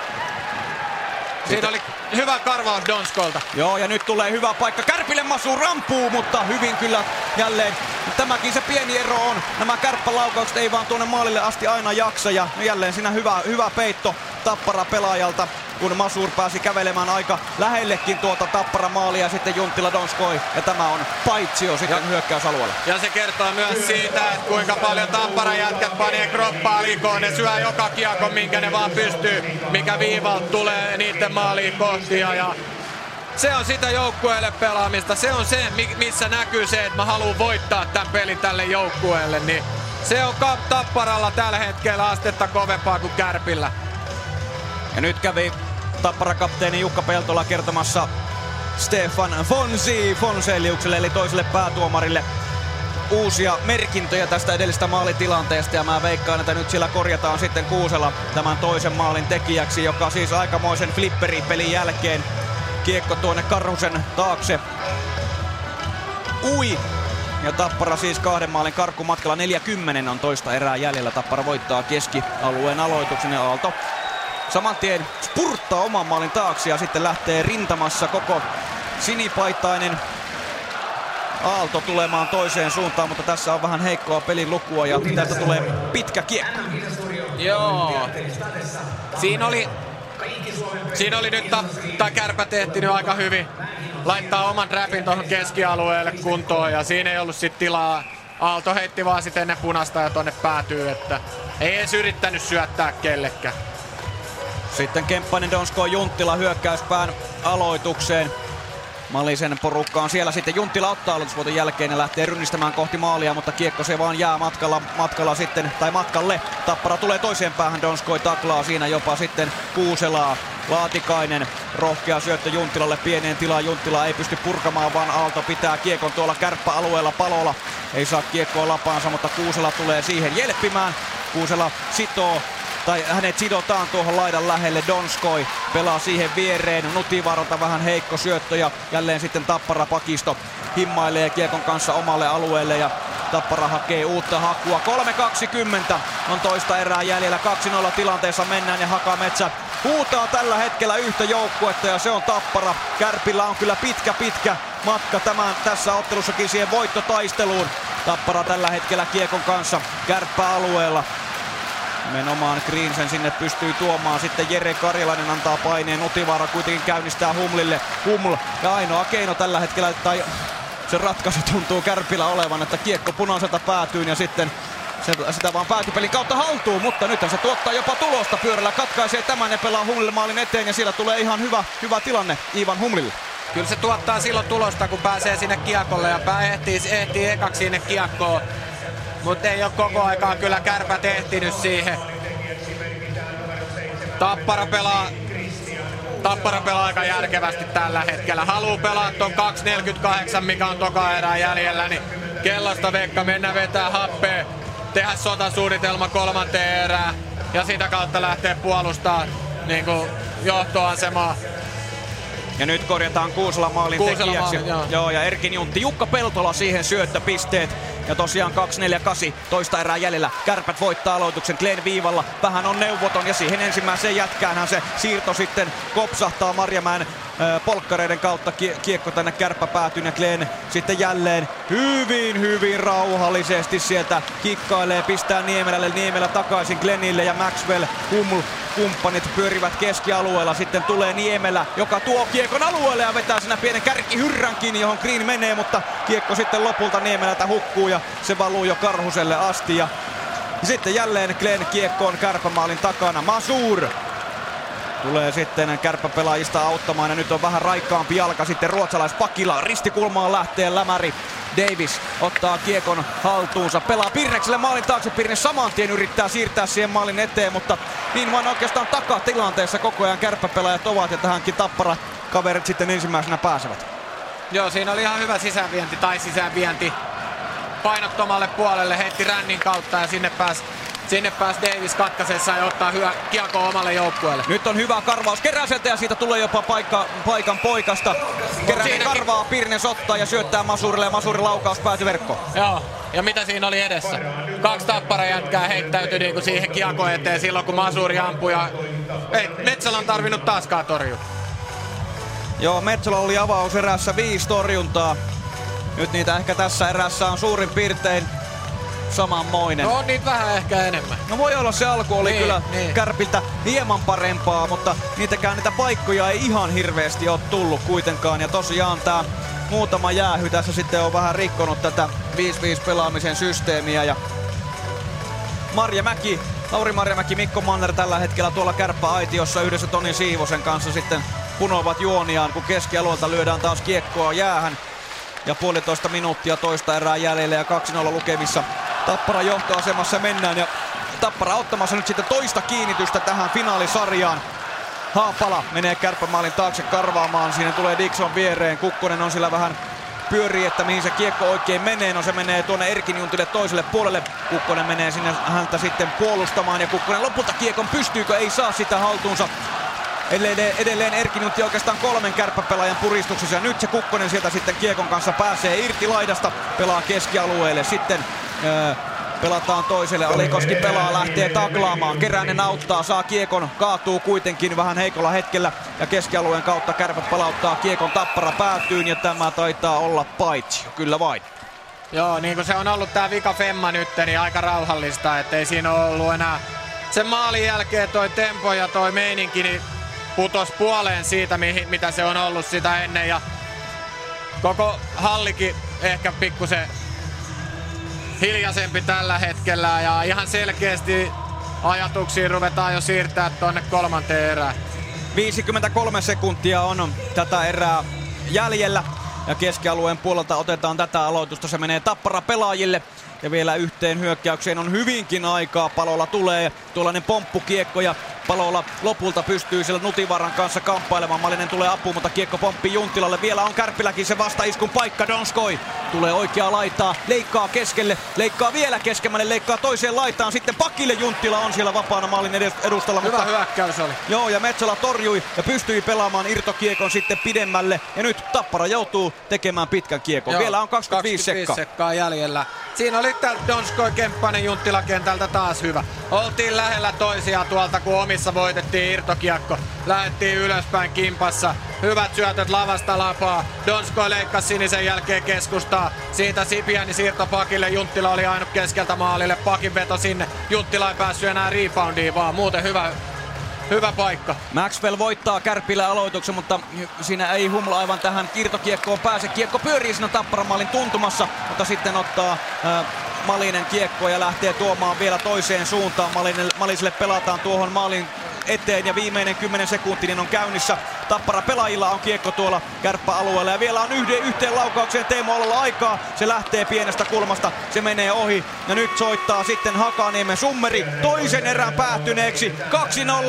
Siitä oli hyvä karvaus Donskolta. Joo, ja nyt tulee hyvä paikka. Kärpille masu rampuu, mutta hyvin kyllä jälleen. Tämäkin se pieni ero on. Nämä kärppälaukaukset ei vaan tuonne maalille asti aina jaksa. Ja jälleen siinä hyvä peitto Tappara pelaajalta, kun Masur pääsi kävelemään aika lähellekin tuota Tappara maalia ja sitten Junttila Donskoi. Ja tämä on paitsio sitten ja hyökkäysalueella. Ja se kertoo myös siitä, että kuinka paljon Tappara jätkät panee kroppaa liikoon. Ne syö joka kiekon, minkä ne vaan pystyy, mikä viivalta tulee niiden maaliin kohti. Ja se on sitä joukkueelle pelaamista. Se on se, missä näkyy se, että mä haluan voittaa tämän pelin tälle joukkueelle. Niin se on Tapparalla tällä hetkellä astetta kovempaa kuin Kärpillä. Ja nyt kävi Tappara-kapteeni Jukka Peltola kertomassa Stefan Fonseliukselle eli toiselle päätuomarille uusia merkintöjä tästä edellistä maalitilanteesta. Ja mä veikkaan, että nyt sillä korjataan sitten Kuusela tämän toisen maalin tekijäksi, joka siis aikamoisen flipperipelin jälkeen kiekko tuonne Karhusen taakse ui. Ja Tappara siis kahden maalin karkkumatkalla, 40 on toista erää jäljellä. Tappara voittaa keskialueen aloituksen ja Aalto saman tien spurttaa oman maalin taakse ja sitten lähtee rintamassa koko sinipaitainen Aalto tulemaan toiseen suuntaan, mutta tässä on vähän heikkoa pelin lukua ja tästä tulee pitkä kiekko. Joo. Siinä oli nyt Kärpä tehtinyt aika hyvin. Laittaa oman räpin tuohon keskialueelle kuntoon ja siinä ei ollut sit tilaa. Aalto heitti vaan sitten ennen punasta ja tonne päätyy, että ei edes yrittänyt syöttää kellekään. Sitten Kemppainen, Donsko, Junttila hyökkäyspään aloitukseen. Malisen porukka on siellä sitten. Junttila ottaa aloitusvuoton jälkeen ja lähtee rynnistämään kohti maalia, mutta kiekko se vaan jää matkalla sitten, tai matkalle. Tappara tulee toiseen päähän, Donskoi taklaa siinä jopa sitten Kuuselaa. Laatikainen, rohkea syöttö Junttilalle pieneen tilaan. Junttila ei pysty purkamaan, vaan Aalto pitää kiekon tuolla kärppäalueella Palolla. Ei saa kiekkoa lapaansa, mutta Kuusela tulee siihen jelppimään. Kuusela sitoo. Tai hänet sidotaan tuohon laidan lähelle. Donskoi pelaa siihen viereen. Nutivaralta vähän heikko syöttö ja jälleen sitten Tappara pakisto himmailee kiekon kanssa omalle alueelle ja Tappara hakee uutta hakua. 3.20 on toista erää jäljellä. 2-0 tilanteessa mennään ja Hakametsä huutaa tällä hetkellä yhtä joukkuetta ja se on Tappara. Kärpillä on kyllä pitkä matka tässä ottelussakin siihen voittotaisteluun. Tappara tällä hetkellä kiekon kanssa kärppäalueella. Menomaan Greensen sinne pystyy tuomaan. Sitten Jere Karjalainen antaa paineen. Nutivaara kuitenkin käynnistää Humlille. Huml ja ainoa keino tällä hetkellä, tai se ratkaisu tuntuu Kärpillä olevan, että kiekko punaiselta päätyy ja sitten sitä vaan päätypelin kautta haltuun, mutta nyt se tuottaa jopa tulosta. Pyörällä katkaisee tämän ja pelaa Humlille maalin eteen ja siellä tulee ihan hyvä tilanne Ivan Humlille. Kyllä se tuottaa silloin tulosta, kun pääsee sinne kiekolle ja ehtii ekaksi sinne kiekkoon. Mutta ei ole koko aikaa kyllä Kärpät ehtinyt siihen. Tappara pelaa Tappara pelaa aika järkevästi tällä hetkellä. Haluu pelaa ton 2.48, mikä on toka erää jäljellä, niin kellasta Veikka mennä vetää happea. Tehdä sotasuunnitelma kolmanteen erää ja sitä kautta lähtee puolustamaan niin kuin johtoasemaa. Ja nyt korjataan Kuusela maalin tekijäksi. Joo, ja Erkin Juntti, Jukka Peltola siihen syöttöpisteet. Ja tosiaan 2.48 toista erää jäljellä. Kärpät voittaa aloituksen Glenn viivalla. Vähän on neuvoton ja siihen ensimmäiseen jätkäänhän se siirto sitten kopsahtaa Marjamäen polkkareiden kautta. Kiekko tänne kärppäpäätyyn ja Glenn sitten jälleen hyvin rauhallisesti sieltä kikkailee. Pistää Niemelälle, Niemelä takaisin Glennille ja Maxwell kumppanit pyörivät keskialueella. Sitten tulee Niemelä, joka tuo kiekon alueelle ja vetää sinä pienen kärkihyrränkin, johon Green menee, mutta kiekko sitten lopulta Niemelältä hukkuu ja se valuu jo Karhuselle asti. Ja sitten jälleen Glenn kiekkoon kärpämaalin takana. Mazur tulee sitten kärppäpelaajista auttamaan ja nyt on vähän raikkaampi jalka sitten ruotsalaispakilla. Ristikulmaan lähtee Lämäri. Davis ottaa kiekon haltuunsa, pelaa Pirnekselle maalin taakse. Pirne saman tien yrittää siirtää siihen maalin eteen, mutta niin vaan oikeastaan takatilanteessa koko ajan kärppäpelaajat ovat ja tähänkin Tappara kaverit sitten ensimmäisenä pääsevät. Joo, siinä oli ihan hyvä sisäänvienti tai sisäänvienti painottomalle puolelle, heitti rännin kautta ja sinne pääsi Davis katkaisessa ja ottaa hyvä kiekko omalle joukkueelle. Nyt on hyvä karvaus Keräseltä ja siitä tulee jopa paikan poikasta. Keränen karvaa, Pirnes ottaa ja syöttää Mazurille ja Mazurin laukaus päätyi verkkoon. Joo, ja mitä siinä oli edessä? Kaksi Tapparan jätkää heittäytyi niinku siihen kiekko eteen silloin kun Mazuri ampui ja ei Metsälä on tarvinnut taaskaan torjua. Joo, Metsälä oli avaus erässä 5 torjuntaa. Nyt niitä ehkä tässä erässä on suurin piirtein samanmoinen. No on niitä vähän ehkä enemmän. No voi olla, se alku oli niin, kyllä niin. Kärpiltä hieman parempaa, mutta niitä paikkoja ei ihan hirveesti ole tullut kuitenkaan. Ja tosiaan tää muutama jäähy tässä sitten on vähän rikkonut tätä 5-5 pelaamisen systeemiä. Ja Marjamäki, Lauri Marjamäki, Mikko Manner tällä hetkellä tuolla kärppäaitiossa yhdessä Toni Siivosen kanssa sitten punovat juoniaan, kun keskialueelta lyödään taas kiekkoa jäähän. Ja puolitoista minuuttia toista erää jäljellä ja 2-0 lukemissa. Tappara johtoasemassa mennään ja Tappara ottamassa nyt sitten toista kiinnitystä tähän finaalisarjaan. Haapala menee kärppämaalin taakse karvaamaan, siinä tulee Dixon viereen. Kukkonen on sillä vähän pyörii, että mihin se kiekko oikein menee. No se menee tuonne Erkin Juntille toiselle puolelle. Kukkonen menee sinne häntä sitten puolustamaan ja Kukkonen lopulta kiekon pystyykö, ei saa sitä haltuunsa. Edelleen Erkin Juntti oikeastaan 3 kärppäpelaajan puristuksessa ja nyt se Kukkonen sieltä sitten kiekon kanssa pääsee irti laidasta, pelaa keskialueelle, sitten pelataan toiselle, Alikoski pelaa, lähtee taklaamaan, Keränen auttaa, saa kiekon, kaatuu kuitenkin vähän heikolla hetkellä ja keskialueen kautta Kärpät palauttaa kiekon Tappara päätyyn ja tämä taitaa olla paitsi, kyllä vain. Joo, niin kuin se on ollut tää vika femma nyt, niin aika rauhallista, ettei siinä ole ollut enää sen maalin jälkeen toi tempo ja toi meininki, niin putos puoleen siitä, mitä se on ollut sitä ennen ja koko hallikin ehkä pikkusen hiljaisempi tällä hetkellä ja ihan selkeästi ajatuksiin ruvetaan jo siirtää tonne kolmanteen erään. 53 sekuntia on tätä erää jäljellä ja keskialueen puolelta otetaan tätä aloitusta, se menee Tappara pelaajille. Ja vielä yhteen hyökkäykseen on hyvinkin aikaa. Palola tulee tuollainen pomppukiekko ja Palola lopulta pystyy siellä Nutivaran kanssa kamppailemaan. Malinen tulee apuun, mutta kiekko pomppii Juntilalle. Vielä on Kärpilläkin se vastaiskun paikka. Donskoi tulee oikeaa laitaa, leikkaa keskelle, leikkaa vielä keskemmälle, leikkaa toiseen laitaan. Sitten pakille Junttila on siellä vapaana maalin edustalla. Hyvä mutta hyökkäys oli. Joo, ja Metsola torjui ja pystyi pelaamaan irtokiekon sitten pidemmälle. Ja nyt Tappara joutuu tekemään pitkän kiekon. Joo, vielä on 25 sekkaa jäljellä. Siinä oli Donskoi, Kemppainen, Junttila kentältä taas hyvä. Oltiin lähellä toisiaan tuolta, kun omissa voitettiin irtokiekko. Lähettiin ylöspäin kimpassa. Hyvät syötöt lavasta lapaa. Donskoi leikkasi sinisen jälkeen keskustaa. Siitä Sipiäni siirto pakille. Junttila oli ainut keskeltä maalille. Pakin veto sinne. Junttila ei päässyt enää reboundiin vaan. Muuten hyvä paikka. Maxwell voittaa Kärpillä aloituksen, mutta siinä ei Humla aivan tähän irtokiekkoon pääse. Kiekko pyörii siinä Tapparamaalin tuntumassa, mutta sitten ottaa Malinen kiekko ja lähtee tuomaan vielä toiseen suuntaan. Maliselle pelataan tuohon maalin eteen ja viimeinen 10 sekuntinen on käynnissä. Tappara pelaajilla on kiekko tuolla kärppäalueella ja vielä on yhteen laukaukseen Teemu Alolla aikaa. Se lähtee pienestä kulmasta, se menee ohi ja nyt soittaa sitten Hakaniemen summeri toisen erän päättyneeksi.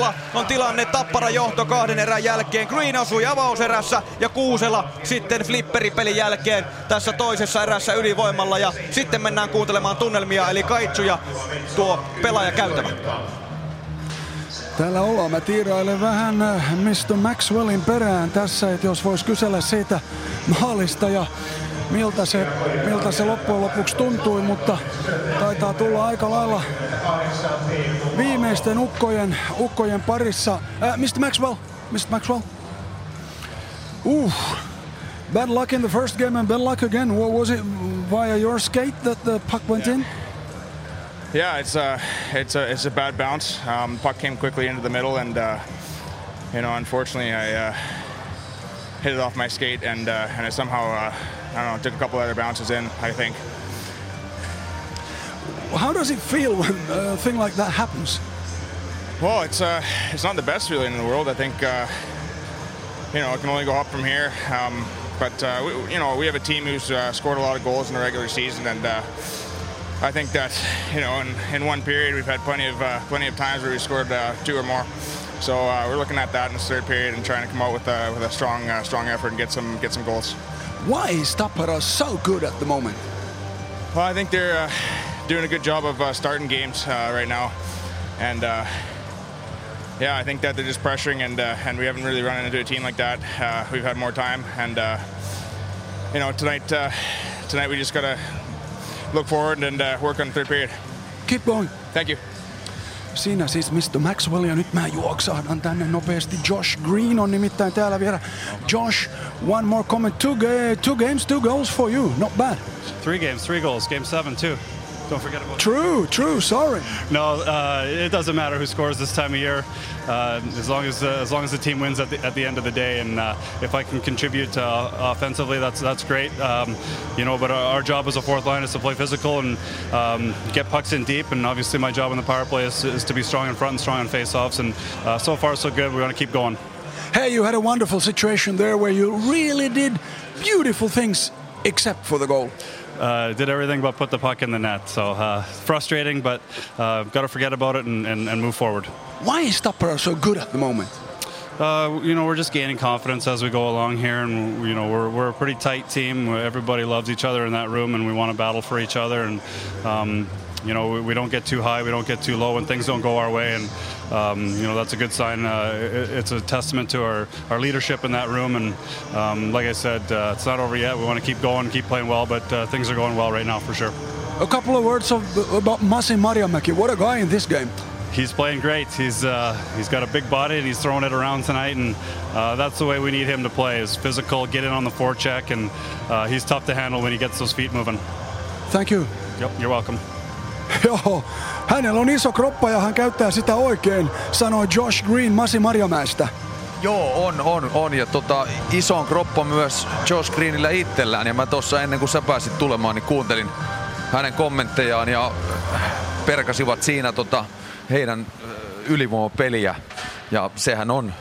2-0 on tilanne, Tappara johto kahden erän jälkeen. Green osui avauserässä ja Kuusela sitten flipperipelin jälkeen tässä toisessa erässä ylivoimalla ja sitten mennään kuuntelemaan tunnelmia eli Kaitsu ja tuo pelaajakäytävä. Täällä ollaan. Mä tiirailen vähän Mr. Maxwellin perään tässä, että jos vois kysellä siitä maalista ja miltä se loppujen lopuksi tuntui, mutta taitaa tulla aika lailla viimeisten ukkojen parissa. Mr. Maxwell. Bad luck in the first game and bad luck again. What was it via your skate that the puck went in? Yeah, it's a bad bounce. Puck came quickly into the middle, and unfortunately, I hit it off my skate, and I somehow, took a couple other bounces in, I think. How does it feel when a thing like that happens? Well, it's not the best feeling in the world. I think it can only go up from here. But we have a team who's scored a lot of goals in the regular season, and. I think that in one period we've had plenty of times where we scored two or more, so we're looking at that in the third period and trying to come out with a strong effort and get some goals. Why is Tappara so good at the moment? Well, I think they're doing a good job of starting games right now, and I think that they're just pressuring, and we haven't really run into a team like that. We've had more time, and tonight we just gotta look forward and work on the third period. Keep going. Thank you. Siinä siis Mr. Maxwell ja nyt mä juoksahdan tänne nopeasti. Josh Green on nimittäin täällä vielä. Josh, one more comment. Two games, two goals for you. Not bad. Three games, three goals. Game 7, too. Don't forget about True. Sorry. No, it doesn't matter who scores this time of year, as long as the team wins at the end of the day. And if I can contribute offensively, that's great. But our job as a fourth line is to play physical and get pucks in deep. And obviously, my job on the power play is to be strong in front and strong on faceoffs. And so far, so good. We're going to keep going. Hey, you had a wonderful situation there where you really did beautiful things, except for the goal. Did everything but put the puck in the net. So frustrating, but got to forget about it and move forward. Why is Tappara so good at the moment? We're just gaining confidence as we go along here, and we're a pretty tight team. Everybody loves each other in that room, and we want to battle for each other. And we don't get too high, we don't get too low, when things don't go our way. And that's a good sign. It's a testament to our leadership in that room. And like I said, it's not over yet. We want to keep going, keep playing well, but things are going well right now for sure. A couple of words about Masi Marjamäki. What a guy in this game. He's playing great. He's got a big body and he's throwing it around tonight, and that's the way we need him to play. Is physical, get in on the forecheck, and he's tough to handle when he gets those feet moving. Thank you. Yep, you're welcome. Joo, hänellä on iso kroppa ja hän käyttää sitä oikein, sanoi Josh Green Masi Marjamäestä. Joo, on. Ja iso on kroppa myös Josh Greenillä itsellään. Ja mä tossa ennen kuin sä pääsit tulemaan, niin kuuntelin hänen kommenttejaan ja perkasivat siinä heidän ylivoimapeliä. Ja sehän on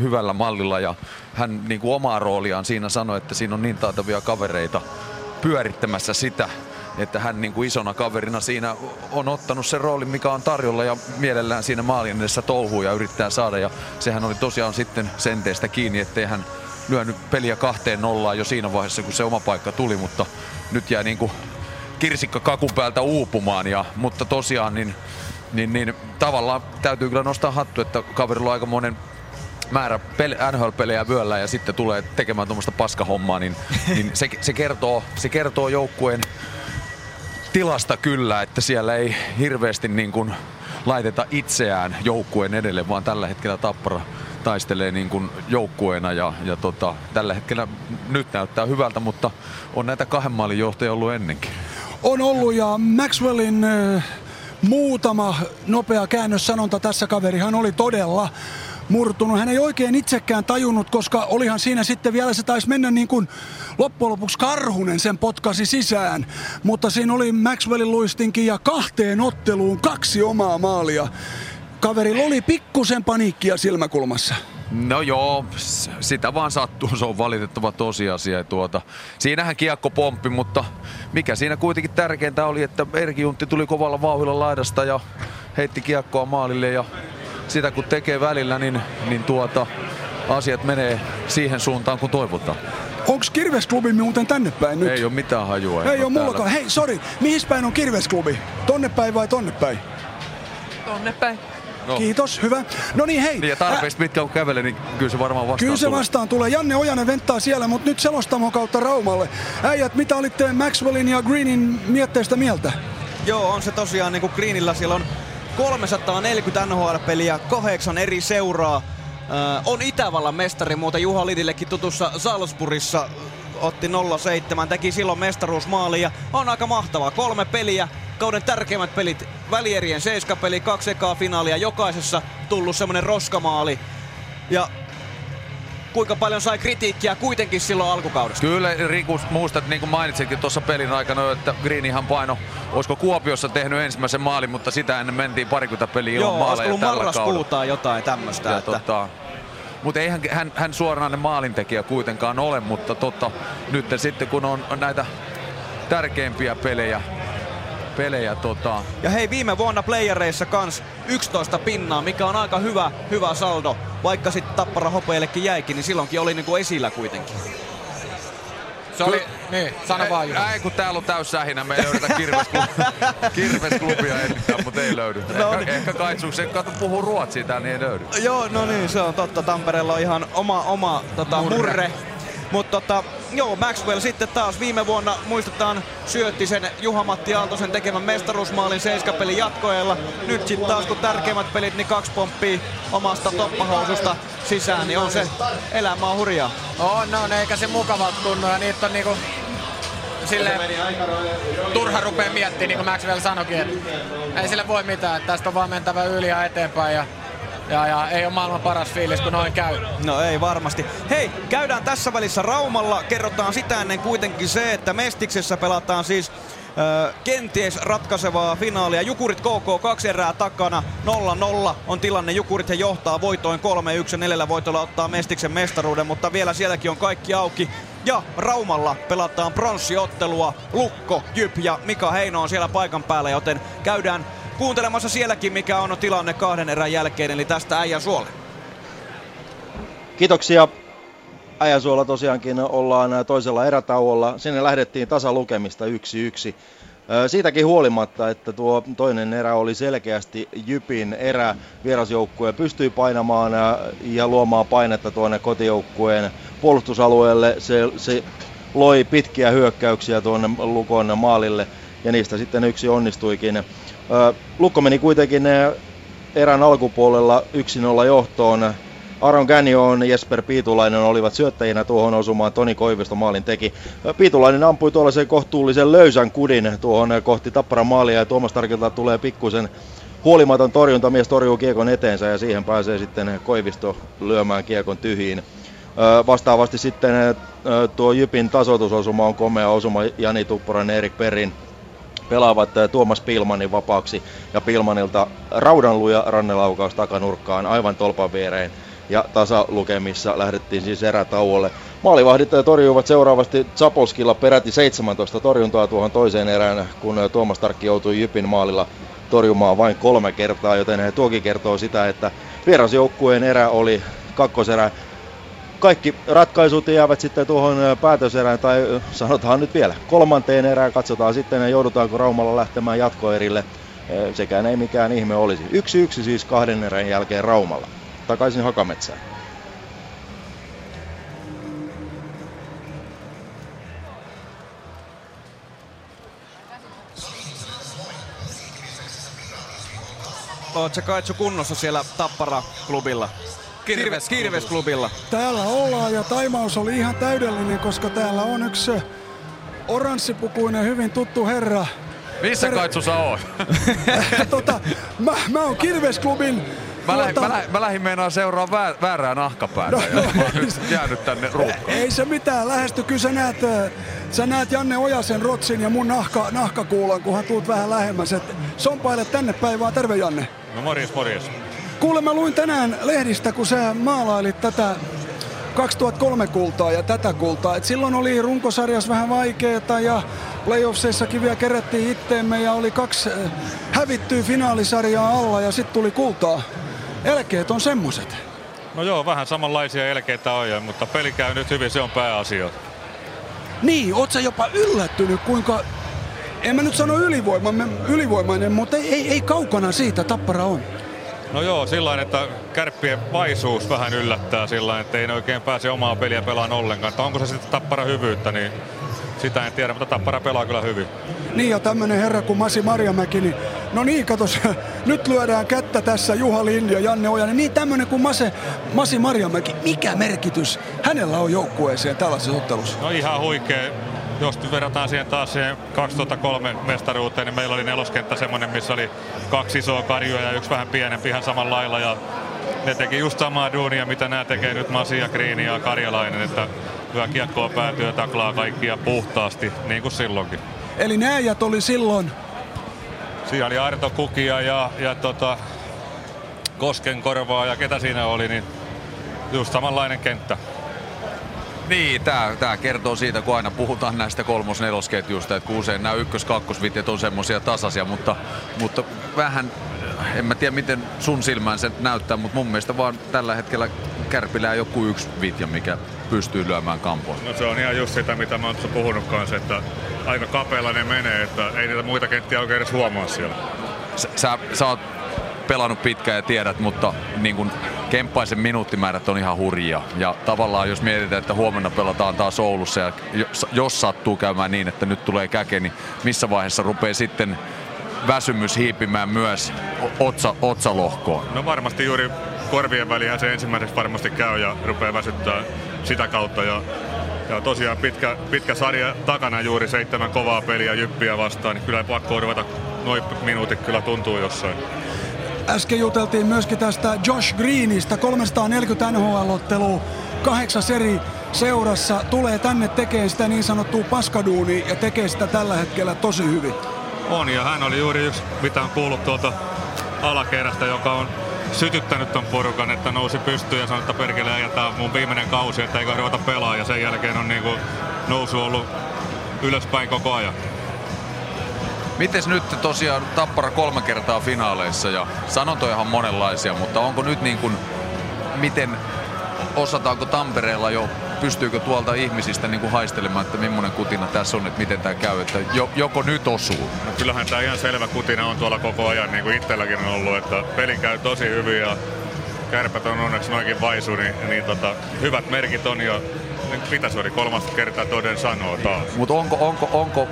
hyvällä mallilla, ja hän niin kuin omaa rooliaan siinä sanoi, että siinä on niin taitavia kavereita pyörittämässä sitä, että hän niin kuin isona kaverina siinä on ottanut sen roolin, mikä on tarjolla, ja mielellään siinä maalin edessä touhuu ja yrittää saada. Ja sehän oli tosiaan sitten senteistä kiinni, ettei hän lyönyt peliä 2-0 jo siinä vaiheessa, kun se oma paikka tuli, mutta nyt jäi niin kuin kirsikka kakun päältä uupumaan. Mutta tosiaan niin tavallaan täytyy kyllä nostaa hattu, että kaverilla on aikamoinen määrä NHL-pelejä vyöllä ja sitten tulee tekemään tuommoista paskahommaa, niin se kertoo joukkueen tilasta kyllä, että siellä ei hirveästi niin kuin laiteta itseään joukkueen edelle, vaan tällä hetkellä Tappara taistelee niin kuin joukkueena ja tällä hetkellä nyt näyttää hyvältä, mutta on näitä kahden maalin johtajia ollut ennenkin. On ollut, ja Maxwellin muutama nopea käännössanonta tässä, kaverihan oli todella murtunut. Hän ei oikein itsekään tajunnut, koska olihan siinä sitten vielä, se taisi mennä niin kuin loppujen lopuksi Karhunen sen potkasi sisään. Mutta siinä oli Maxwellin luistinkin ja 2 otteluun 2 omaa maalia. Kaverilla oli pikkusen paniikkia silmäkulmassa. No joo, sitä vaan sattuu, se on valitettava tosiasia. Siinähän kiekko pomppi, mutta mikä siinä kuitenkin tärkeintä oli, että Erkki Juntti tuli kovalla vauhdilla laidasta ja heitti kiekkoa maalille. Ja sitä kun tekee välillä, niin asiat menee siihen suuntaan, kun toivotaan. Onks Kirvesklubi muuten tänne päin nyt? Ei oo mitään hajua. Ei oo mullakaan. Hei, sori, mihin päin on Kirvesklubi? Tonne päin vai tonne päin? Tonne päin. No. Kiitos, hyvä. No niin, hei. Ja tarpeeksi mitkä on kävele, niin kyllä se varmaan vastaan tulee. Kyllä se vastaan tulee. Janne Ojanen venttaa siellä, mutta nyt selostamon kautta Raumalle. Äijät, mitä olitte Maxwellin ja Greenin mietteistä mieltä? Joo, on se tosiaan niin kuin Greenillä. Siellä on 340 NHL-peliä, 8 eri seuraa. On Itävallan mestari muuten Juha Lidillekin tutussa Salzburgissa. Otti 0-7, teki silloin mestaruusmaali ja on aika mahtavaa. 3 peliä, kauden tärkeimmät pelit, välierien 7-peli, 2 ekaa finaalia, jokaisessa tullut semmonen roskamaali. Ja kuinka paljon sai kritiikkiä kuitenkin silloin alkukaudesta? Kyllä, Riku, muistat, niin kuin mainitsitkin tuossa pelin aikana, että Greenihan paino, olisiko Kuopiossa tehnyt ensimmäisen maalin, mutta sitä ennen mentiin parikymmentä peliä ilman maaleja tällä kaudella. Joo, olisiko ollut marraskuuta jotain tämmöistä. Mutta eihän hän suoranainen maalintekijä kuitenkaan ole, mutta nyt sitten kun on näitä tärkeimpiä pelejä Ja hei, viime vuonna playereissa kans 11 pinnaa, mikä on aika hyvä saldo. Vaikka sitten Tappara hopeillekin jäikin, niin silloinkin oli niinku esillä kuitenkin. Se oli, niin, sano vaan Juha. Kun täällä on täys sähinä, me ei löydetä Kirvesklubia ennistää, mutta ei löydy. No, ehkä Kaitsuksen kato puhuu ruotsia täällä, niin ei löydy. Joo, no niin, se on totta. Tampereella on ihan oma murre. Mutta joo, Maxwell sitten taas viime vuonna muistetaan syötti sen Juha-Matti Aaltosen tekemän mestaruusmaalin 7-pelin jatkoajalla. Nyt sitten taas kun tärkeimmät pelit, niin 2 pomppia omasta toppahoususta sisään, niin on se elämää hurjaa. On, eikä se mukavalta tunnu ja niitä on niinku silleen turha rupee miettimään, niin kuin Maxwell sanoikin, että ei sille voi mitään, että tästä on vaan mentävä yli ja eteenpäin. Ja ei oo maailman paras fiilis, kun noin käy. No ei varmasti. Hei, käydään tässä välissä Raumalla. Kerrotaan sitä ennen kuitenkin se, että Mestiksessä pelataan siis kenties ratkaisevaa finaalia. Jukurit KK 2 erää takana. 0-0 on tilanne. Jukurit he johtaa voitoin 3-1. 4 voitolla ottaa Mestiksen mestaruuden, mutta vielä sielläkin on kaikki auki. Ja Raumalla pelataan pronssiottelua. Lukko, Jyp ja Mika Heino on siellä paikan päällä, joten käydään kuuntelemassa sielläkin, mikä on tilanne 2 erän jälkeen, eli tästä Äijäsuolle. Kiitoksia. Äijäsuolla tosiaankin ollaan toisella erätauolla. Sinne lähdettiin tasalukemista 1-1. Siitäkin huolimatta, että tuo toinen erä oli selkeästi Jypin erä. Vierasjoukkue pystyi painamaan ja luomaan painetta tuonne kotijoukkueen puolustusalueelle. Se loi pitkiä hyökkäyksiä tuonne Lukon maalille ja niistä sitten yksi onnistuikin. Lukko meni kuitenkin erän alkupuolella 1-0 johtoon. Aron Gagnon, Jesper Piitulainen olivat syöttäjinä tuohon osumaan. Toni Koivisto maalin teki. Piitulainen ampui tuollaisen kohtuullisen löysän kudin tuohon kohti Tapparan maalia ja Tuomas Tarkilta tulee pikkuisen huolimaton torjunta. Mies torjuu kiekon eteensä ja siihen pääsee sitten Koivisto lyömään kiekon tyhjiin. Vastaavasti sitten tuo Jypin tasoitusosuma on komea osuma. Jani Tuppurainen, Erik Perin pelaavat Tuomas Pilmanin vapaaksi ja Pilmanilta raudanluja rannelaukaus takanurkkaan aivan tolpan viereen ja tasalukemissa lähdettiin siis erätauolle. Maalivahdit torjuivat seuraavasti Zapolskilla peräti 17 torjuntaa tuohon toiseen erään, kun Tuomas Tarkki joutui Jypin maalilla torjumaan vain 3 kertaa, joten tuokin kertoo sitä, että vierasjoukkueen erä oli kakkoserä. Kaikki ratkaisut jäävät sitten tuohon päätöserään, tai sanotaan nyt vielä kolmanteen erään. Katsotaan sitten, joudutaanko Raumalla lähtemään jatkoerille. Sekään ei mikään ihme olisi. 1-1 siis 2 erän jälkeen Raumalla. Takaisin Hakametsään. Ootko Kaitsu kunnossa siellä Tappara-klubilla? Kirvesklubilla. Täällä ollaan ja taimaus oli ihan täydellinen, koska täällä on yksi oranssipukuinen hyvin tuttu herra. Missä Kaitsu sä oot? Mä oon Kirvesklubin. Mä lähdin meinaan seuraa väärää nahkapäätä ja mä oon nyt jäänyt tänne ruuhkaan. Ei se mitään lähesty, kyllä sä näet Janne Ojasen rotsin ja mun nahkakuulan, kunhan tuut vähän lähemmäs. Sompaile tänne päivää, terve Janne. No morjens. Kuule, mä luin tänään lehdistä, kun sä maalailit tätä 2003 kultaa ja tätä kultaa. Et silloin oli runkosarjassa vähän vaikeeta ja playoffseissakin vielä kerättiin itteemme ja oli kaksi hävittyä finaalisarjaa alla ja sitten tuli kultaa. Elkeet on semmoset. No joo, vähän samanlaisia elkeitä on, mutta peli käy nyt hyvin, se on pääasia. Niin, oot sä jopa yllättynyt, kuinka, en mä nyt sano ylivoimainen, mutta ei kaukana siitä Tappara on. No joo, sillain, että Kärppien vaisuus vähän yllättää sillain, että ei ne oikein pääse omaa peliä pelaan ollenkaan. Että onko se sitten Tappara hyvyyttä, niin sitä en tiedä, mutta Tappara pelaa kyllä hyvin. Niin, ja tämmönen herra kuin Masi Marjamäki, niin no niin, katos, nyt lyödään kättä tässä Juha Lind ja Janne Ojanen. Niin tämmönen kuin Masi Marjamäki, mikä merkitys hänellä on joukkueeseen tällaisessa ottelussa? No ihan huikea. Jos nyt verrataan siihen taas siihen 2003 mestaruuteen, niin meillä oli neloskenttä semmoinen, missä oli kaksi isoa karjua ja yksi vähän pienempi ihan samalla lailla. Ja ne teki just samaa duunia, mitä nämä tekee nyt Masi ja Kriini ja Karjalainen, että hyvä kiekkoa päätyy ja taklaa kaikkia puhtaasti, niin kuin silloinkin. Eli ne äijät oli silloin? Siinä oli Arto Kukia ja Koskenkorvaa ja ketä siinä oli, niin just samanlainen kenttä. Niin, tää kertoo siitä, kun aina puhutaan näistä kolmos-nelosketjuista, että kun usein nämä ykkös-kakkosvitjet on semmoisia tasaisia, mutta vähän, en mä tiedä miten sun silmään se näyttää, mutta mun mielestä vaan tällä hetkellä Kärpillä joku yksi vitja, mikä pystyy lyömään kampoon. No se on ihan just sitä, mitä mä oon puhunut kanssa, että aika kapealla ne menee, että ei niitä muita kenttiä oikein edes huomaa siellä. Sä oot pelannut pitkään ja tiedät, mutta niin kun Kemppaisen minuuttimäärät on ihan hurjia. Ja tavallaan jos mietitään, että huomenna pelataan taas Oulussa ja jos sattuu käymään niin, että nyt tulee käke, niin missä vaiheessa rupeaa sitten väsymys hiipimään myös otsalohkoon? No varmasti juuri korvien väliin se ensimmäiseksi varmasti käy ja rupeaa väsyttää sitä kautta. Ja tosiaan pitkä sarja takana, juuri 7 kovaa peliä Jyppiä vastaan, niin kyllä pakko ruveta, noin minuutit kyllä tuntuu jossain. Äsken juteltiin myöskin tästä Josh Greenistä, 340 NHL-ottelua, 8 eri seurassa. Tulee tänne tekemään sitä niin sanottua paskaduunia ja tekee sitä tällä hetkellä tosi hyvin. On, ja hän oli juuri yksi, mitä on kuullut tuolta alakerrasta, joka on sytyttänyt ton porukan, että nousi pystyyn ja sanoi, että perkele, ja tää on mun viimeinen kausi, että eikö ruveta pelaa, ja sen jälkeen on niinku nousu ollut ylöspäin koko ajan. Mites nyt tosiaan Tappara 3 kertaa finaaleissa ja sanontojahan monenlaisia, mutta onko nyt niin kuin, miten osataanko Tampereella jo, pystyykö tuolta ihmisistä niin kuin haistelemaan, että millainen kutina tässä on, että miten tää käy, että joko nyt osuu? No kyllähän tää ihan selvä kutina on tuolla koko ajan, niin kuin itselläkin on ollut, että peli käy tosi hyvin ja Kärpät on onneksi noinkin vaisu, niin hyvät merkit on ja pitäisi olla 3 kertaa toden sanoa taas. Mutta onko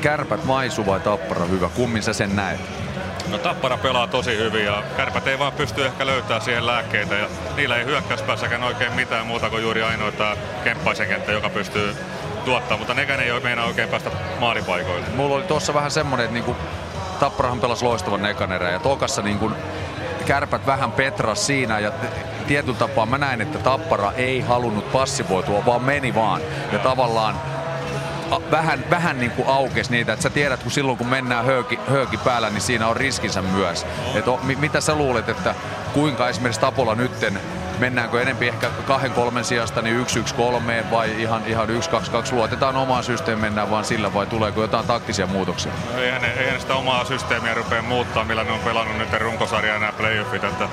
Kärpät vaisu vai Tappara hyvä? Kummin sä sen näet? No Tappara pelaa tosi hyvin ja Kärpät ei vaan pysty ehkä löytämään siihen lääkkeitä ja niillä ei hyökkäyspäässäkään oikein mitään muuta kuin juuri ainoa tää Kemppaisen kenttä, joka pystyy tuottaa, mutta nekään ei meinaa oikein päästä maalipaikoille. Mulla oli tuossa vähän semmonen, että niinku Tapparahan pelasi loistavan ekan erän ja tokassa niinku Kärpät vähän petras siinä ja tietyllä tapaa mä näin, että Tappara ei halunnut passivoitua, vaan meni vaan ja tavallaan vähän niin kuin aukesi niitä, että sä tiedät, kun silloin kun mennään hööki päällä, niin siinä on riskinsä myös. Mitä sä luulet, että kuinka esimerkiksi Tapola nytten, mennäänkö enemmän ehkä 2-3 sijasta, niin 1-1-3 vai ihan 1-2-2, luotetaan omaa systeemiä, mennään vaan sillä, vai tuleeko jotain taktisia muutoksia? No, eihän sitä omaa systeemiä rupea muuttaa, millä ne on pelannut nyt runkosarjaa nämä playoffit. Että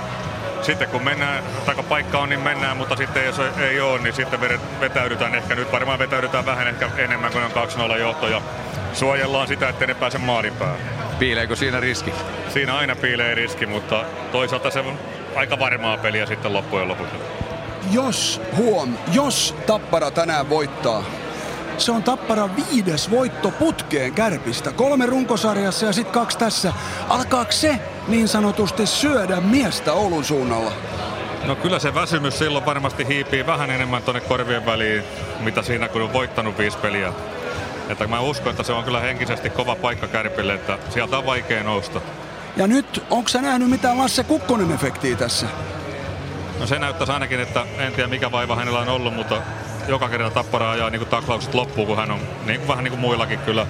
sitten kun mennään, taikka paikka on, niin mennään, mutta sitten jos ei ole, niin sitten vetäydytään ehkä nyt. Varmaan vetäydytään vähän ehkä enemmän kuin on 2-0 johto ja suojellaan sitä, ettei ne pääse maalin päälle. Piileekö siinä riski? Siinä aina piilee riski, mutta toisaalta se on aika varmaa peliä sitten loppujen lopuksi. Jos Tappara tänään voittaa, se on Tappara 5. voitto putkeen Kärpistä. 3 runkosarjassa ja sitten 2 tässä. Alkaako se niin sanotusti syödä miestä Oulun suunnalla? No kyllä se väsymys silloin varmasti hiipii vähän enemmän tuonne korvien väliin, mitä siinä kun on voittanut 5 peliä. Että mä uskon, että se on kyllä henkisesti kova paikka Kärpille, että sieltä on vaikea nousta. Ja nyt, onko sä nähnyt mitään Lasse Kukkonen-efektiä tässä? No se näyttäisi ainakin, että en tiedä mikä vaiva hänellä on ollut, mutta joka kerran Tappara ajaa niin kuin taklaukset loppuun, kun hän on niin, vähän niin kuin muillakin kyllä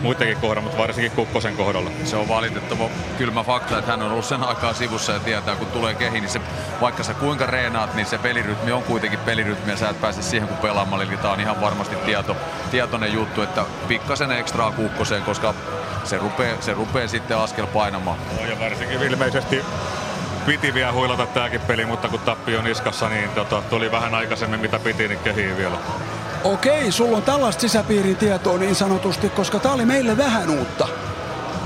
muidenkin kohdalla, mutta varsinkin Kukkosen kohdalla. Se on valitettava kylmä fakta, että hän on ollut sen aikaa sivussa ja tietää, kun tulee kehi, niin se, vaikka sä kuinka reenaat, niin se pelirytmi on kuitenkin pelirytmi ja sä et pääse siihen, kun pelaamaan. Eli tää on ihan varmasti tietoinen juttu, että pikkasen ekstraa Kukkoseen, koska se rupee sitten askel painamaan. No, ja varsinkin ilmeisesti piti vielä huilata tääkin peli, mutta kun tappio on iskassa, niin tuli vähän aikaisemmin mitä piti, niin kehii vielä. Okei, sulla on tällaista sisäpiiritietoa niin sanotusti, koska tää oli meille vähän uutta.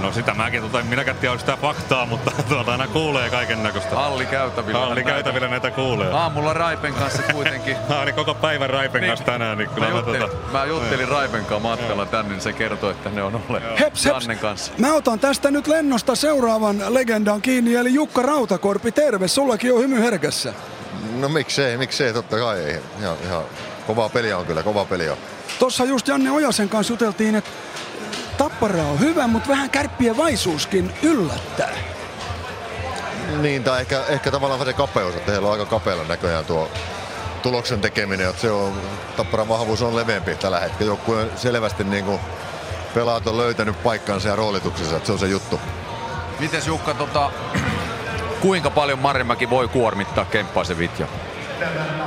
No sitä mäkin, en minäkään tiedä sitä faktaa, mutta aina kuulee kaiken näköistä. Hallikäytävillä näitä kuulee. Aamulla Raipen kanssa kuitenkin. Niin koko päivän Raipen kanssa tänään. Niin mä juttelin Raipen kanssa matkalla tänne, niin se kertoi, että ne on olleet Jannen kanssa. Mä otan tästä nyt lennosta seuraavan legendan kiinni, eli Jukka Rautakorpi. Terve, sullakin on hymy herkässä. No miksei, totta kai. Ihan kovaa peliä on kyllä, kovaa peliä on. Tossa just Janne Ojasen kanssa juteltiin, että Tappara on hyvä, mutta vähän kärppien vaisuuskin yllättää. Niin, tai ehkä tavallaan se kapeus, että heillä on aika kapealla näköjään tuo tuloksen tekeminen. Että se on, Tapparan vahvuus on leveämpi tällä hetkellä. Joku on selvästi niin kuin pelaat on löytänyt paikkansa ja roolituksensa, että se on se juttu. Mites Jukka, kuinka paljon Marjamäki voi kuormittaa Kemppaisen Vitja?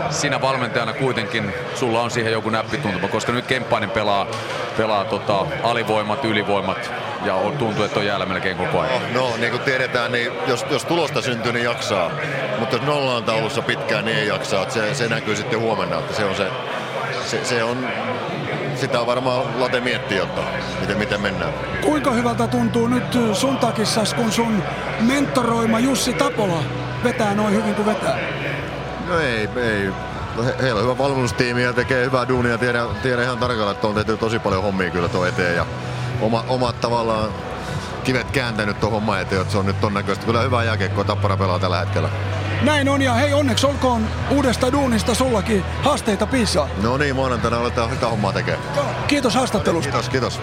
Sinä valmentajana kuitenkin, sulla on siihen joku näppituntuma, koska nyt Kemppainen pelaa alivoimat, ylivoimat ja tuntuu, että on jäällä melkein koko ajan. No, niin kuin tiedetään, niin jos tulosta syntyy, niin jaksaa. Mutta jos nolla on taulussa pitkään, niin ei jaksaa. Että se näkyy sitten huomenna. Että sitä varmaan Late miettii ottaa, miten mennään. Kuinka hyvältä tuntuu nyt sun takissas, kun sun mentoroima Jussi Tapola vetää noin hyvin kuin vetää? No ei. Heillä on hyvä valmennustiimi ja tekee hyvää duunia. Tiedän ihan tarkalleen, että on tehty tosi paljon hommia kyllä tuon eteen. Ja omat tavallaan kivet kääntänyt tuon homman eteen, että se on nyt ton näköistä. Kyllä hyvää jääkiekkoa Tappara pelaa tällä hetkellä. Näin on ja hei, onneksi olkoon uudesta duunista sullakin haasteita piisaa. No niin, maanantaina aletaan sitä hommaa tekee. Kiitos haastattelusta. Kiitos.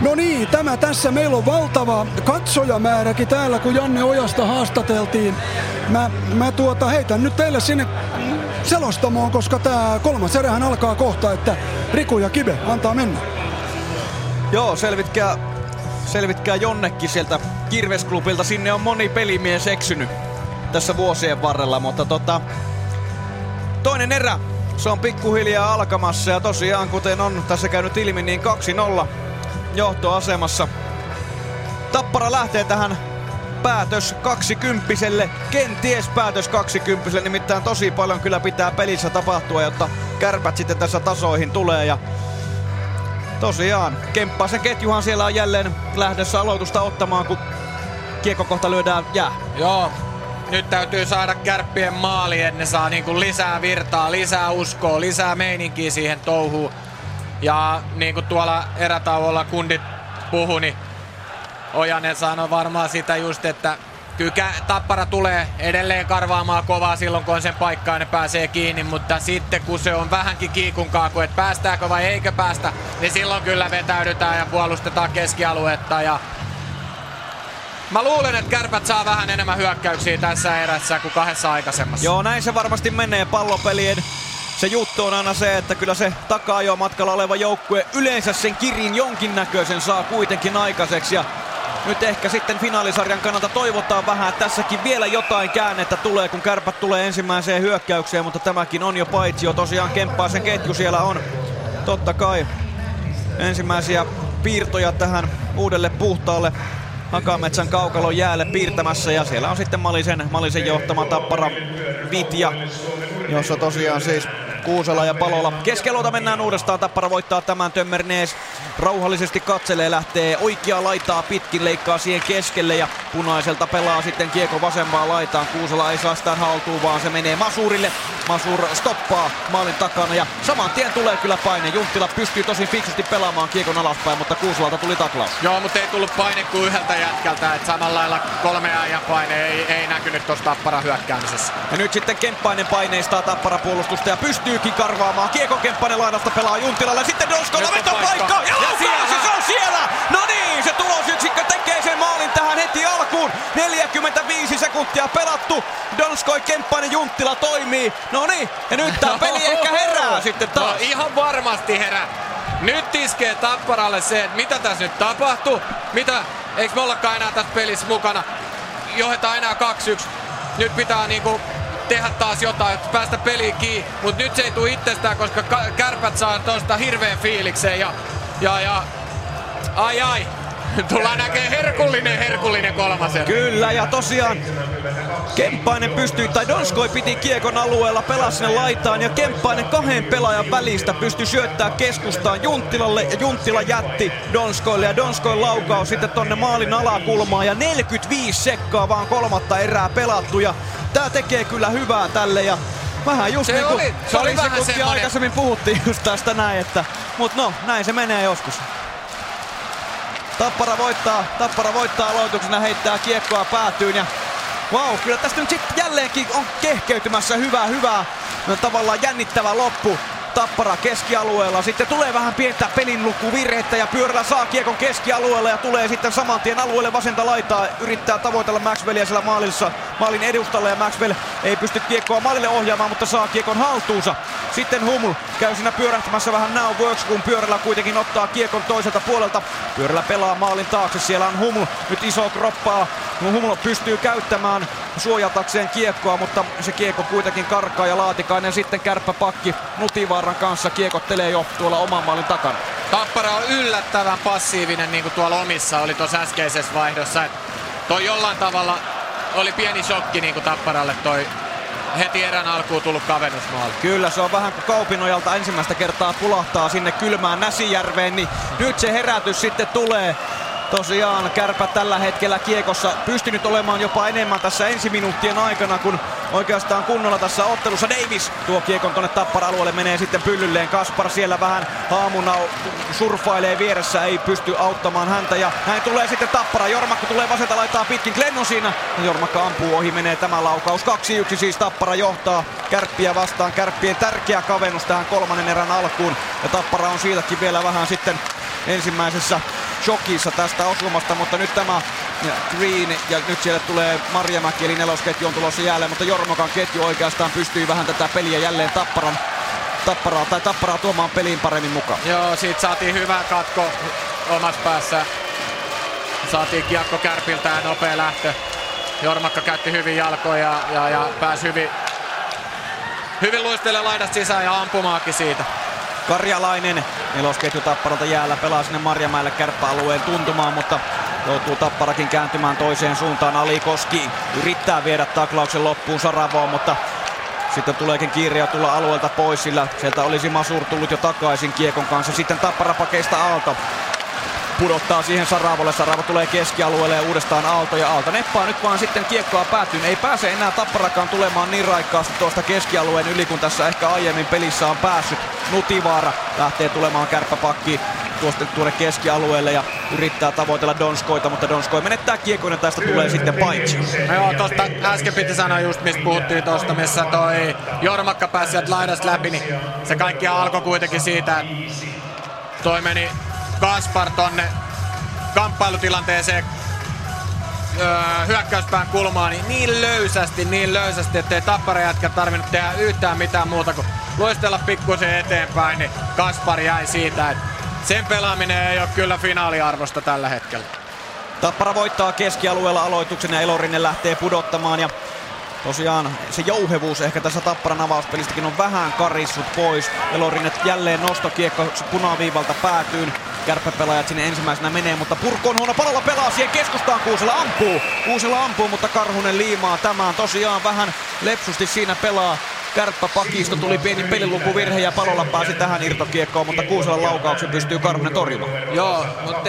No niin, tämä tässä. Meillä on valtava katsojamääräkin täällä, kun Janne Ojasta haastateltiin. Mä heitän nyt teille sinne selostamoon, koska tää kolmas erähän alkaa kohta, että Riku ja Kibe antaa mennä. Joo, selvitkää jonnekin sieltä Kirvesklubilta. Sinne on moni pelimies eksynyt tässä vuosien varrella, mutta toinen erä, se on pikkuhiljaa alkamassa ja tosiaan kuten on tässä käynyt ilmi, niin 2-0 johtoasemassa. Tappara lähtee tähän päätös 20-selle, kenties päätös 20-selle, nimittäin tosi paljon kyllä pitää pelissä tapahtua, jotta Kärpät sitten tässä tasoihin tulee ja tosiaan Kemppaisen ketjuhan siellä on jälleen lähdössä aloitusta ottamaan, kun kiekko kohta lyödään jää. Joo. Nyt täytyy saada Kärppien maali, että ne saa niinku lisää virtaa, lisää uskoa, lisää meininkiä siihen touhuun. Ja niinku tuolla erätauolla kundit puhui, niin Ojanen sanoi varmaan sitä just, että kyllä Tappara tulee edelleen karvaamaan kovaa silloin, kun on sen paikkaan ne pääsee kiinni. Mutta sitten kun se on vähänkin kiikunkaako, että päästääkö vai eikö päästä, niin silloin kyllä vetäydytään ja puolustetaan keskialuetta. Ja mä luulen, että Kärpät saa vähän enemmän hyökkäyksiä tässä erässä kuin kahdessa aikaisemmassa. Joo, näin se varmasti menee pallopelien. Se juttu on aina se, että kyllä se taka-ajo matkalla oleva joukkue yleensä sen kirin jonkinnäköisen saa kuitenkin aikaiseksi. Ja nyt ehkä sitten finaalisarjan kannalta toivotaan vähän, että tässäkin vielä jotain käännettä tulee, kun Kärpät tulee ensimmäiseen hyökkäykseen. Mutta tämäkin on jo paitsi jo tosiaan Kemppaisen ketju siellä on. Totta kai ensimmäisiä piirtoja tähän uudelle puhtaalle Hakametsän kaukalon jäälle piirtämässä ja siellä on sitten Malisen johtama Tappara Vitja, jossa tosiaan siis Kuusela ja Palola. Keskelota mennään uudestaan, Tappara voittaa tämän Tömmernees. Rauhallisesti katselee, lähtee oikeaa laitaa pitkin, leikkaa siihen keskelle ja punaiselta pelaa sitten kiekko vasempaan laitaan. Kuusela ei saa sitä haltuun, vaan se menee Masurille. Masur stoppaa maalin takana ja saman tien tulee kyllä paine. Juhtila pystyy tosi fiksusti pelaamaan kiekon alaspäin, mutta Kuuselalta tuli taklaus. Joo, mutta ei tullut paine kuin yhdeltä jätkältä, että samalla lailla kolmea ajan paine ei näkynyt tuossa Tappara hyökkäämisessä. Ja nyt sitten Kemppainen paineistaa Tappara puolustusta ja pystyykin karvaamaan. Kiekko Kemppainen laidasta pelaa Juntilalle, sitten Donskolla veton paikka ja se on siellä! No niin, se tulosyksikkö tekee sen maalin tähän heti alkuun. 45 sekuntia pelattu. Donskoi, Kemppainen, Junttila toimii. No niin, ja nyt tää peli ehkä herää sitten taas. No, ihan varmasti herää. Nyt iskee Tapparalle se, mitä tässä nyt tapahtuu. Eikö me ollakaan enää tässä pelissä mukana? Johdetaan enää 2-1. Nyt pitää niinku tehdä taas jotain, että päästä peliin kiinni. Mut nyt se ei tule itsestään, koska Kärpät saa tosta hirveen fiilikseen ja ai. Tullaan näkee herkullinen kolmasella. Kyllä, ja tosiaan Kemppainen pystyi, tai Donskoi piti kiekon alueella, pelasi sinne laitaan, ja Kemppainen kahden pelaajan välistä pystyi syöttää keskustaan Junttilalle, ja Junttila jätti Donskoille, ja Donskoin laukaus sitten tonne maalin alakulmaan, ja 45 sekkaa vaan kolmatta erää pelattu, ja tää tekee kyllä hyvää tälle, ja vähän just se niinku pari sekuntia aikaisemmin puhuttiin just tästä näin, että mut no, näin se menee joskus. Tappara voittaa aloituksena, heittää kiekkoa päätyyn ja vau, kyllä tästä nyt sitten jälleenkin on kehkeytymässä hyvää, no, tavallaan jännittävä loppu. Tappara keskialueella, sitten tulee vähän pientä pelinlukuvirhettä ja Pyörälä saa kiekon keskialueella ja tulee sitten saman tien alueelle vasenta laitaa, yrittää tavoitella Maxwellia siellä maalin edustalla ja Maxwell ei pysty kiekkoa maalille ohjaamaan, mutta saa kiekon haltuunsa. Sitten Huml käy siinä pyörähtämässä vähän now works, kun Pyörälä kuitenkin ottaa kiekon toiselta puolelta. Pyörälä pelaa maalin taakse, siellä on Huml, nyt iso kroppaa, Huml pystyy käyttämään suojatakseen kiekkoa, mutta se kiekko kuitenkin karkaa ja Laatikainen sitten kärppäpakki Nutivaran kanssa kiekottelee jo tuolla oman maalin takana. Tappara on yllättävän passiivinen niin kuin tuolla omissa oli tuossa äskeisessä vaihdossa. Et toi jollain tavalla oli pieni shokki niin kuin Tapparalle toi heti erän alkuun tullut kavennusmaali. Kyllä, se on vähän kuin Kaupinojalta ensimmäistä kertaa pulahtaa sinne kylmään Näsijärveen, niin nyt se herätys sitten tulee. Tosiaan Kärpät tällä hetkellä kiekossa pystynyt olemaan jopa enemmän tässä ensiminuuttien aikana, kun oikeastaan kunnolla tässä ottelussa Davis tuo kiekon tonne Tappara-alueelle, menee sitten pyllylleen. Kaspar siellä vähän haamuna surfailee vieressä, ei pysty auttamaan häntä ja näin tulee sitten Tappara. Jormakka tulee vasenta laitaa pitkin, Glennon siinä. Jormakka ampuu ohi, menee tämä laukaus. 2-1 siis Tappara johtaa Kärppiä vastaan. Kärppien tärkeä kavennus tähän kolmannen erän alkuun ja Tappara on siitäkin vielä vähän sitten ensimmäisessä shokissa tästä osumasta, mutta nyt tämä Green ja nyt siellä tulee Marjamäki, eli nelosketju on tulossa jälleen, mutta Jormakan ketju oikeastaan pystyy vähän tätä peliä jälleen Tapparaa tuomaan peliin paremmin mukaan. Joo, siitä saatiin hyvä katko omassa päässä. Saatiin kiekko Kärpiltä ja nopea lähtö. Jormakka käytti hyvin jalkoja ja pääsi hyvin luistelemaan laidasta sisään ja ampumaakin siitä. Karjalainen nelosketju Tapparalta jäällä, pelaa sinne Marjamäelle kärppäalueen tuntumaan, mutta joutuu Tapparakin kääntymään toiseen suuntaan. Alikoski yrittää viedä taklauksen loppuun Saravoon, mutta sitten tuleekin kiire tulla alueelta pois, sillä sieltä olisi Masur tullut jo takaisin kiekon kanssa. Sitten Tappara pakeista Aalto pudottaa siihen Saravolle. Saravo tulee keskialueelle ja uudestaan Aalto ja Aalto neppaa nyt vaan sitten kiekkoa päätyyn. Ei pääse enää Tapparakaan tulemaan niin raikkaasti tuosta keskialueen yli, kun tässä ehkä aiemmin pelissä on päässyt. Nutivaara lähtee tulemaan kärppäpakkiin tuonne keskialueelle ja yrittää tavoitella Donskoita, mutta Donskoi menettää kiekon ja tästä tulee sitten paitsi. Joo, tosta äsken piti sanoa just mistä puhuttiin tosta, missä toi Jormakka pääsi sieltä laidasta läpi, niin se kaikki alkoi kuitenkin siitä, että toi meni Kaspar tonne kamppailutilanteeseen hyökkäyspään kulmaan niin löysästi, ettei Tappara jätkä tarvinnut tehdä yhtään mitään muuta kuin loistella pikkuisen eteenpäin, niin Kaspar jäi siitä, että sen pelaaminen ei ole kyllä finaaliarvosta tällä hetkellä. Tappara voittaa keskialueella aloituksen ja Elorinne lähtee pudottamaan ja tosiaan se jouhevuus ehkä tässä Tapparan avauspelistäkin on vähän karissut pois. Elorinne jälleen nostokiekko punaviivalta päätyyn. Kärppäpelaajat sinne ensimmäisenä menee, mutta Purku on huono, palolla pelaa siihen keskustaan, Kuusela ampuu, mutta Karhunen liimaa tämän. Tosiaan vähän lepsusti siinä pelaa. Kärppäpakisto tuli pieni pelilukuvirhe ja Palola pääsi tähän irtokiekkoon, mutta Kuuselan laukauksen pystyy Karhunen torjumaan. Joo, mutta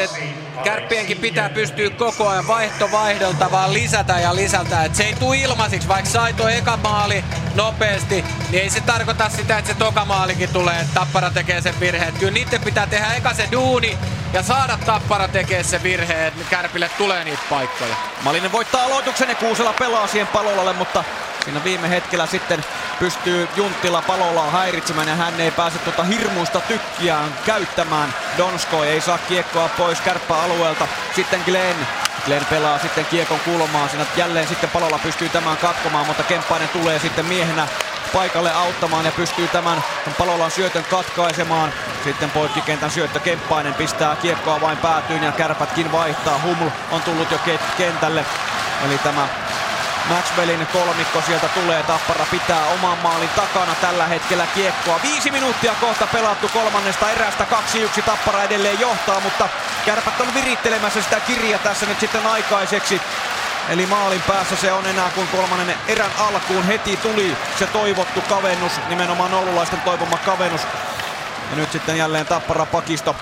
Kärppienkin pitää pystyä koko ajan vaihdolta vaan lisätä. Et se ei tule ilmaisiksi, vaikka sai tuo eka maali nopeasti, niin ei se tarkoita sitä, että se toka maalikin tulee, että Tappara tekee sen virheen. Kyllä niiden pitää tehdä eka se duuni ja saada Tappara tekee se virheen, että Kärpille tulee niitä paikkoja. Malinen voittaa aloituksen ja Kuusela pelaa siihen Palolalle, mutta siinä viime hetkellä sitten pystyy Junttila Palolaa häiritsemään ja hän ei pääse tuota hirmuista tykkiään käyttämään. Donskoi ei saa kiekkoa pois kärppäalueelta. Sitten Glenn pelaa sitten kiekon kulmaan. Siinä jälleen sitten Palola pystyy tämän katkomaan, mutta Kemppainen tulee sitten miehenä paikalle auttamaan ja pystyy tämän Palolan syötön katkaisemaan. Sitten poikkikentän syöttö, Kemppainen pistää kiekkoa vain päätyyn ja Kärpätkin vaihtaa. Huml on tullut jo kentälle. Eli tämä Maxwellin kolmikko sieltä tulee. Tappara pitää oman maalin takana tällä hetkellä kiekkoa. 5 minuuttia kohta pelattu kolmannesta erästä. 2-1 Tappara edelleen johtaa, mutta Kärpät on virittelemässä sitä kirjaa tässä nyt sitten aikaiseksi. Eli maalin päässä se on enää, kun kolmannen erän alkuun heti tuli se toivottu kavennus, nimenomaan oululaisten toivoma kavennus. Ja nyt sitten jälleen Tappara pakisto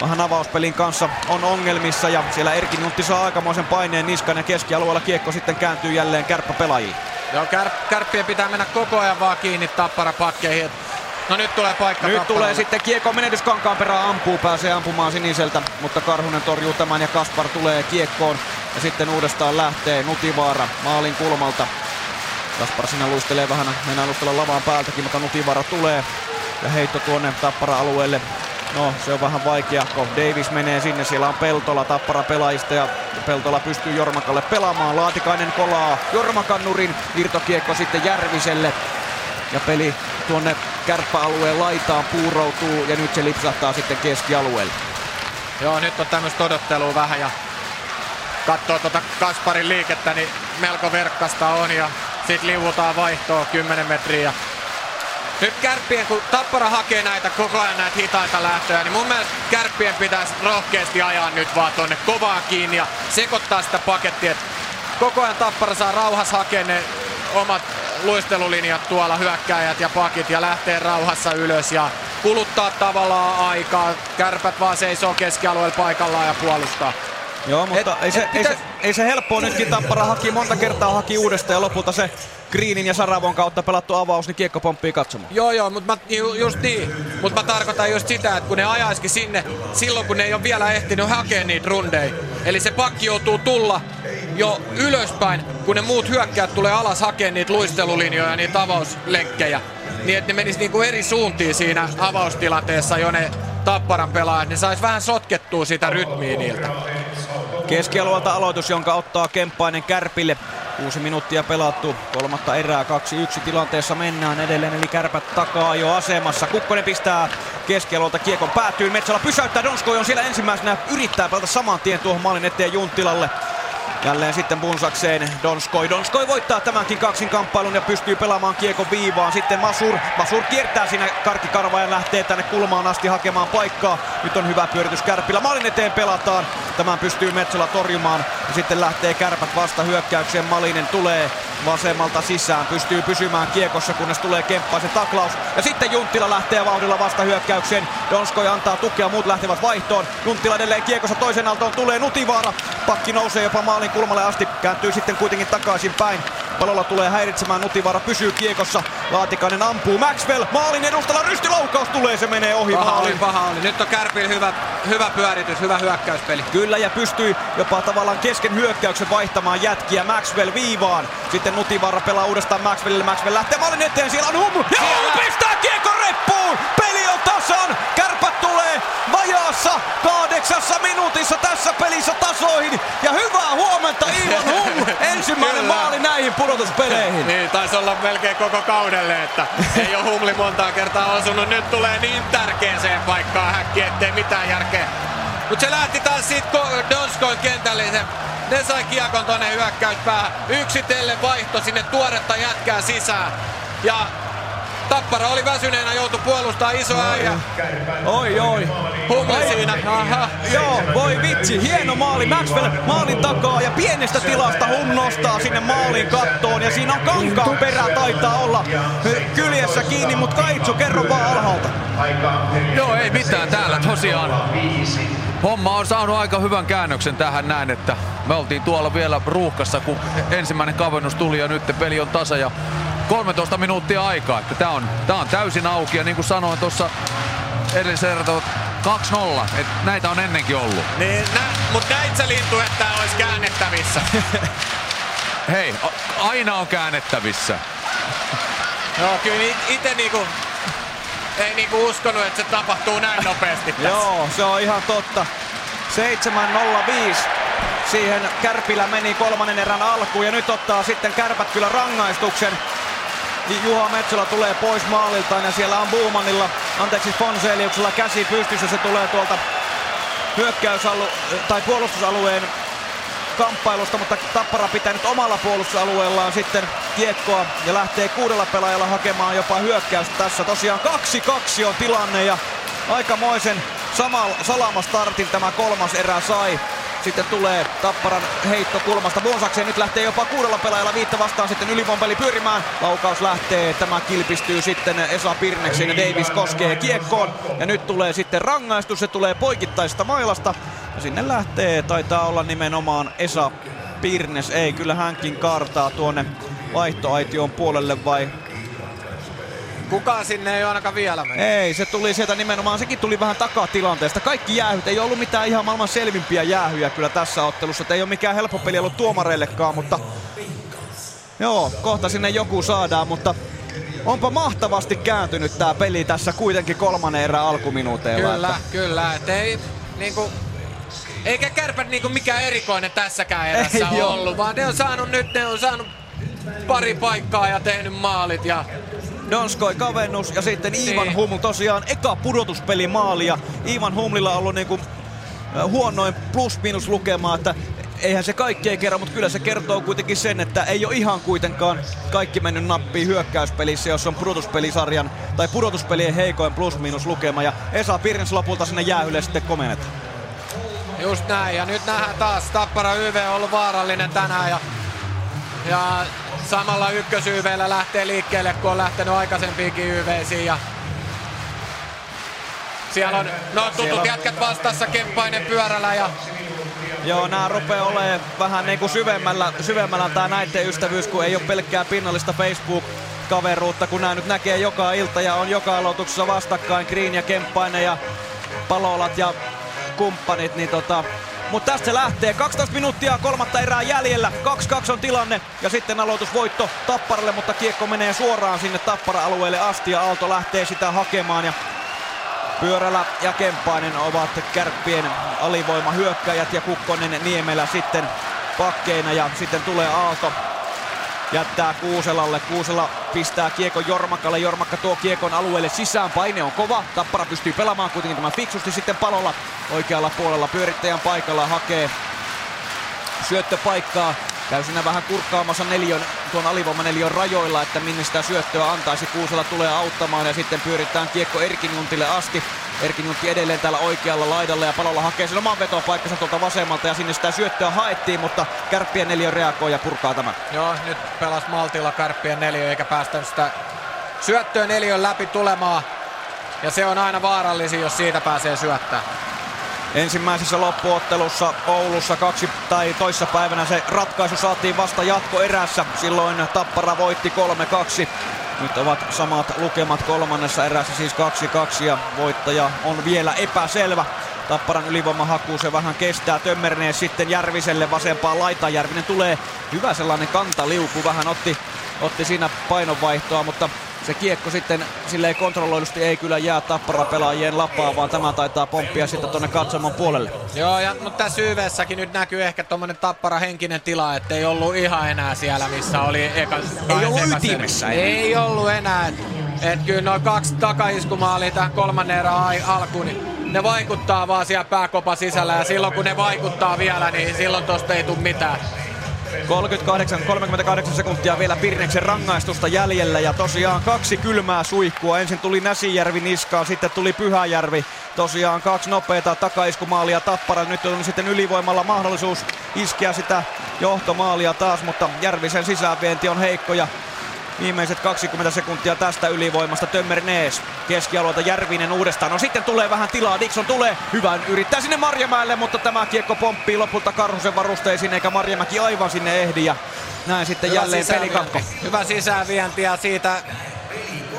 vähän avauspelin kanssa on ongelmissa ja siellä Erkin Juntti saa aikamoisen paineen niskan ja keskialueella kiekko sitten kääntyy jälleen kärppäpelaajiin. Joo, kärppien pitää mennä koko ajan vaan kiinni Tappara pakkeihin. No nyt tulee paikka Tapparalle. Nyt tulee sitten kiekko menetys, Kankaanperä ampuu, pääsee ampumaan siniseltä, mutta Karhunen torjuu tämän ja Kaspar tulee kiekkoon. Ja sitten uudestaan lähtee Nutivaara maalin kulmalta. Kaspar sinä luistelee vähän, mennään luistella lavaan päältäkin, mutta Nutivaara tulee. Ja heitto tuonne Tappara-alueelle. No, se on vähän vaikea, kun Davis menee sinne. Siellä on Peltola Tappara-pelaajista ja Peltola pystyy Jormakalle pelaamaan. Laatikainen kolaa Jormakan nurin. Irtokiekko sitten Järviselle. Ja peli tuonne kärppäalueen laitaan puuroutuu ja nyt se lipsahtaa sitten keskialueelle. Joo, nyt on tämmöistä odottelua vähän ja katsoo tuota Kasparin liikettä, niin melko verkkasta on ja sit liuutaan vaihtoon 10 metriä. Nyt Kärppien, kun Tappara hakee näitä koko ajan näitä hitaita lähtöjä, niin mun mielestä Kärppien pitäisi rohkeasti ajaa nyt vaan tonne kovaa kiinni ja sekoittaa sitä pakettia. Koko ajan Tappara saa rauhassa hakea ne omat luistelulinjat tuolla, hyökkääjät ja pakit, ja lähtee rauhassa ylös ja kuluttaa tavallaan aikaa. Kärpät vaan seisoo keskialueella paikallaan ja puolustaa. Joo, mutta ei se helppoa nytkin. Tappara haki monta kertaa, haki uudestaan ja lopulta se Greenin ja Saravon kautta pelattu avaus, niin kiekko pomppii katsomaan. Joo, mutta mä tarkoitan just sitä, että kun ne ajaisikin sinne silloin, kun ne ei ole vielä ehtinyt hakea niitä rundeja. Eli se pakki joutuu tulla jo ylöspäin, kun ne muut hyökkäät tulee alas hakea niitä luistelulinjoja ja niitä avauslenkkejä. Niin, että ne menis niinku eri suuntiin siinä avaustilanteessa jo ne Tapparan pelaajat, ne sais vähän sotkettua sitä rytmiä niiltä. Keskialueelta aloitus, jonka ottaa Kemppainen Kärpille. 6 minuuttia pelattu, kolmatta erää, 2-1 tilanteessa mennään edelleen, eli Kärpät takaa jo asemassa. Kukkonen pistää keskialueelta kiekon päätyyn, Metsälä pysäyttää, Donskoi on siellä ensimmäisenä, yrittää pelata saman tien tuohon maalin eteen Junttilalle. Jälleen sitten Bunsakseen Donskoi voittaa tämänkin kaksinkamppailun ja pystyy pelaamaan kiekon viivaan. Sitten Masur kiertää siinä karkkikarvaan ja lähtee tänne kulmaan asti hakemaan paikkaa. Nyt on hyvä pyöritys Kärpillä. Maalin eteen pelataan. Tämän pystyy Metsola torjumaan. Ja sitten lähtee Kärpät vasta hyökkäykseen. Malinen tulee vasemmalta sisään. Pystyy pysymään kiekossa, kunnes tulee Kemppaisen taklaus. Ja sitten Junttila lähtee vauhdilla vasta hyökkäykseen. Donskoi antaa tukea, muut lähtevät vaihtoon. Junttila edelleen kiekossa, toisen altoon tulee Nutivaara. Pakki nousee jopa maalin kulmalle asti, kääntyy sitten kuitenkin takaisin päin. Palolla tulee häiritsemään, Nutivaara pysyy kiekossa. Laatikainen ampuu, Maxwell maalin edustalla, rystiloukaus tulee, se menee ohi maalin. Paha oli. Nyt on Kärpillä hyvä pyöritys, hyvä hyökkäyspeli. Kyllä, ja pystyy jopa tavallaan kesken hyökkäyksen vaihtamaan jätkiä. Maxwell viivaan. Sitten Nutivaara pelaa uudestaan Maxwellille. Maxwell lähtee maalin eteen, siellä on Huml. Ja Huml pistää kiekon reppuun! Peli on tasan! Kärpät tulee vajaassa 8 minuutissa tässä pelissä tasoihin. Ja hyvää huomenta, Ivan Huml! Ensimmäinen maali näihin pudotuspeleihin. Niin, taisi olla melkein koko kaudelle, että ei ole Humli montaa kertaa osunut. Nyt tulee niin tärkeäseen paikkaan häkki, ettei mitään järkeä. Mut se lähti taas siitä Donskoin kentälle. Ne sai kiekon tonne hyökkäyspäähän. Yksitellen vaihto sinne tuoretta jätkää sisään. Ja Tappara oli väsyneenä, joutui puolustaa iso äijä. Oi. Humli siinä. Aha. Joo, voi vitsi. Hieno maali. Maxwell maalin takaa ja pienestä tilasta Huml nostaa sinne maalin kattoon. Ja siinä on Kankaanperä, taitaa olla kyljessä kiinni, mutta Kaitso, kerro vaan alhaalta. Joo, ei mitään täällä tosiaan. Homma on saanut aika hyvän käännöksen tähän näin, että me oltiin tuolla vielä ruuhkassa, kun ensimmäinen kavennus tuli ja nyt peli on tasa ja 13 minuuttia aikaa, että tää on täysin auki ja niin kuin sanoin tuossa edellisen kertaa 2-0, että näitä on ennenkin ollut. Niin, mutta näit sä Lintu, että tää ois käännettävissä? Hei, aina on käännettävissä. Joo, kyllä ite niinku... Ei niinku uskonut, että se tapahtuu näin nopeasti tässä. Joo, se on ihan totta. 7.05. Siihen Kärpillä meni kolmannen erän alkuun ja nyt ottaa sitten Kärpät kyllä rangaistuksen. Juha Metsola tulee pois maaliltaan ja siellä on Buumanilla anteeksi Fonseliuksella käsi pystyssä, se tulee tuolta puolustusalueen kamppailusta, mutta Tappara pitää nyt omalla puolustusalueellaan sitten kiekkoa ja lähtee 6 pelaajalla hakemaan jopa hyökkäystä tässä. Tosiaan 2-2 on tilanne ja aikamoisen salamastartin tämä kolmas erä sai. Sitten tulee Tapparan heitto kulmasta Vuosakseen. Nyt lähtee jopa 6 pelaajalla 5 vastaan sitten ylivoimapeli pyörimään. Laukaus lähtee. Tämä kilpistyy sitten Esa Pirneksiin ja Davis koskee kiekkoon. Ja nyt tulee sitten rangaistus. Se tulee poikittaisesta mailasta. Ja sinne lähtee. Taitaa olla nimenomaan Esa Pirnes. Ei, kyllä hänkin kaartaa tuonne vaihtoaition puolelle vai... Kukaan sinne ei ole ainakaan vielä mennyt. Ei, se tuli sieltä nimenomaan, sekin tuli vähän takatilanteesta. Kaikki jäähyt, ei ollut mitään ihan maailman selvimpiä jäähyjä kyllä tässä ottelussa. Et ei ole mikään helppo peli ollut tuomareillekaan, mutta joo, kohta sinne joku saadaan, mutta onpa mahtavasti kääntynyt tää peli tässä kuitenkin kolmannen erän alkuminuuteilla. Kyllä, että... kyllä, et ei niinku... Eikä Kärpät niinku mikään erikoinen tässäkään erässä ei ollut, joo, vaan ne on saanut nyt, ne on saanut pari paikkaa ja tehnyt maalit ja... Donskoi kavennus ja sitten Ivan Huml tosiaan eka pudotuspeli maali ja Ivan Humlilla on ollut niinku huonoin plus-minus lukema, että eihän se kaikki ei kerro, mutta kyllä se kertoo kuitenkin sen, että ei ole ihan kuitenkaan kaikki mennyt nappiin hyökkäyspelissä, jos on pudotuspelisarjan tai pudotuspelien heikoin plus-minus lukema ja Esa Pirnes lopulta sinne jäähylle sitten komennetaan. Just näin ja nyt nähdään taas Tappara YV on ollut vaarallinen tänään ja samalla ykkös-YV:llä lähtee liikkeelle, kun on lähtenyt aikaisempiinkin YV:siin ja siellä on tutut jätkät vastassa, Kemppainen pyörällä ja... Joo, nää rupeaa olemaan vähän niinku syvemmällä tää näitten ystävyys, kun ei oo pelkkää pinnallista Facebook-kaveruutta, kun nää nyt näkee joka ilta ja on joka aloituksessa vastakkain Green ja Kemppainen ja Palolat ja kumppanit, niin mutta tästä se lähtee. 12 minuuttia kolmatta erää jäljellä. 2-2 on tilanne ja sitten aloitusvoitto Tapparalle, mutta kiekko menee suoraan sinne Tappara-alueelle asti ja Aalto lähtee sitä hakemaan. Ja Pyörälä ja Kemppainen ovat Kärppien alivoimahyökkäjät ja Kukkonen Niemelä sitten pakkeina ja sitten tulee Aalto. Jättää Kuuselalle. Kuusela pistää kiekon Jormakalle. Jormakka tuo kiekon alueelle sisään. Paine on kova. Tappara pystyy pelaamaan kuitenkin tämä fiksusti. Sitten Palola oikealla puolella pyörittäjän paikalla hakee syöttöpaikkaa. Käy siinä vähän kurkkaamassa tuon alivoimanelion rajoilla, että minne sitä syöttöä antaisi. Kuusela tulee auttamaan ja sitten pyörittää kiekko Erkinjuntille asti. Erkinjuntti edelleen täällä oikealla laidalla ja Palolla hakee sen oman vetopaikkansa tuolta vasemmalta ja sinne sitä syöttöä haettiin, mutta Kärppien neliö reagoi ja purkaa tämän. Joo, nyt pelasi maltilla Kärppien neliö eikä päästänyt sitä syöttöä neliön läpi tulemaan ja se on aina vaarallisin, jos siitä pääsee syöttää. Ensimmäisessä loppuottelussa Oulussa toissa päivänä se ratkaisu saatiin vasta jatkoerässä. Silloin Tappara voitti 3-2. Nyt ovat samat lukemat kolmannessa erässä, siis 2-2 ja voittaja on vielä epäselvä. Tapparan ylivoimahaku se vähän kestää. Tömmerneen sitten Järviselle vasempaan laitaan. Järvinen tulee hyvä sellainen kantaliuku. Vähän otti siinä painonvaihtoa, mutta se kiekko sitten silleen kontrolloidusti ei kyllä jää Tappara-pelaajien lapaa, vaan tämä taitaa pomppia sitten tuonne katsomon puolelle. Joo, ja mutta tässä YV:ssäkin nyt näkyy ehkä tuommoinen Tappara-henkinen tila, ettei ollut ihan enää siellä, missä oli ytimessä. Ei ollut enää. Et kyllä noin 2 takaiskumaalia tähän kolmannen erään alkuun, niin ne vaikuttaa vaan siellä pääkopan sisällä, ja silloin kun ne vaikuttaa vielä, niin silloin tosta ei tule mitään. 38 sekuntia vielä Pirneksen rangaistusta jäljellä ja tosiaan 2 kylmää suihkua. Ensin tuli Näsijärvi niskaan, sitten tuli Pyhäjärvi. Tosiaan 2 nopeita takaiskumaalia Tappara. Nyt on sitten ylivoimalla mahdollisuus iskeä sitä johtomaalia taas, mutta Järvisen sisäänvienti on heikko ja viimeiset 20 sekuntia tästä ylivoimasta. Tömmernees keskialueelta Järvinen uudestaan. No sitten tulee vähän tilaa. Dixon tulee. Hyvän yrittää sinne Marjamäelle, mutta tämä kiekko pomppii lopulta Karhusen varusteisiin eikä Marjamäki aivan sinne ehdi. Ja näin sitten hyvä jälleen pelikatko. Hyvä sisäänvienti ja siitä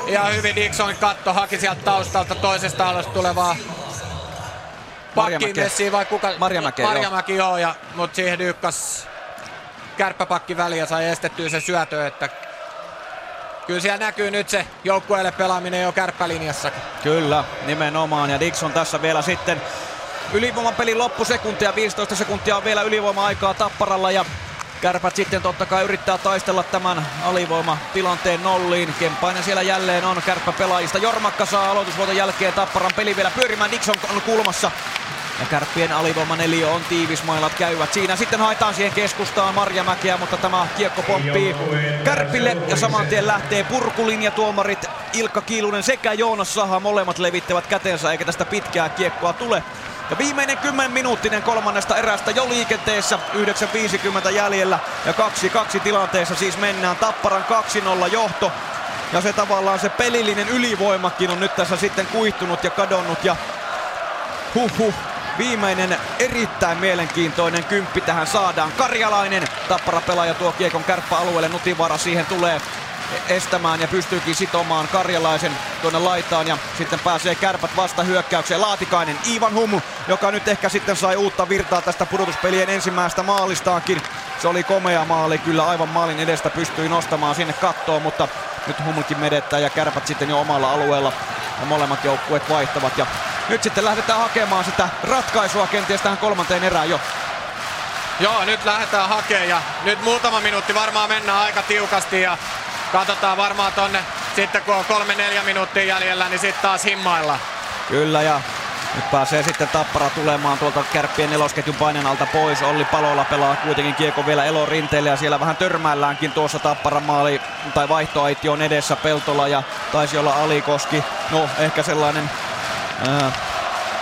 ihan hyvin Dixon katto. Haki sieltä taustalta toisesta alusta tulevaa pakkiin messiin vai kuka? Marjamäki joo, ja, mutta siihen dyykkas kärppäpakki väliin ja sai estettyä sen syötön, että kyllä siellä näkyy nyt se joukkueelle pelaaminen jo kärppälinjassakin. Kyllä, nimenomaan. Ja Dixon tässä vielä sitten ylivoiman pelin loppusekuntia. 15 sekuntia on vielä ylivoima-aikaa Tapparalla. Ja Kärpät sitten totta kai yrittää taistella tämän alivoimatilanteen nolliin. Kemppainen siellä jälleen on kärppäpelaajista. Jormakka saa aloitusvuoton jälkeen Tapparan peli vielä pyörimään. Nixon on kulmassa. Ja Kärppien alivoimaneliö on tiivis, mailat käyvät siinä. Sitten haetaan siihen keskustaan Marjamäkeä, mutta tämä kiekko pomppii Kärpille. Ja saman tien lähtee purkulinja, tuomarit Ilkka Kiilunen sekä Joonas Saha. Molemmat levittävät kätensä eikä tästä pitkää kiekkoa tule. Ja viimeinen 10-minuuttinen kolmannesta erästä jo liikenteessä, 9.50 jäljellä ja 2-2 tilanteessa siis mennään. Tapparan 2-0 johto ja se tavallaan se pelillinen ylivoimakin on nyt tässä sitten kuihtunut ja kadonnut ja viimeinen erittäin mielenkiintoinen kymppi tähän saadaan. Karjalainen, Tappara-pelaaja tuo kiekon kärppäalueelle, Nutivara siihen tulee estämään ja pystyykin sitomaan Karjalaisen tuonne laitaan ja sitten pääsee Kärpät vasta hyökkäykseen. Laatikainen, Ivan Humu, joka nyt ehkä sitten sai uutta virtaa tästä pudotuspelien ensimmäistä maalistaankin. Se oli komea maali, kyllä aivan maalin edestä pystyi nostamaan sinne kattoon, mutta nyt Humulkin menettää ja Kärpät sitten jo omalla alueella ja molemmat joukkueet vaihtavat ja nyt sitten lähdetään hakemaan sitä ratkaisua kenties tähän kolmanteen erään jo. Joo, nyt lähdetään hakemaan ja nyt muutama minuutti varmaan mennään aika tiukasti ja katsotaan varmaan tonne sitten kun on 3-4 minuuttia jäljellä, niin sitten taas himmailla. Kyllä ja nyt pääsee sitten Tappara tulemaan tuolta Kärppien nelosketjun paineen alta pois. Olli Palola pelaa kuitenkin kiekko vielä Elon rinteelle ja siellä vähän törmäilläänkin tuossa Tapparan maali tai vaihtoaition edessä Peltola ja taisi olla Alikoski. No ehkä sellainen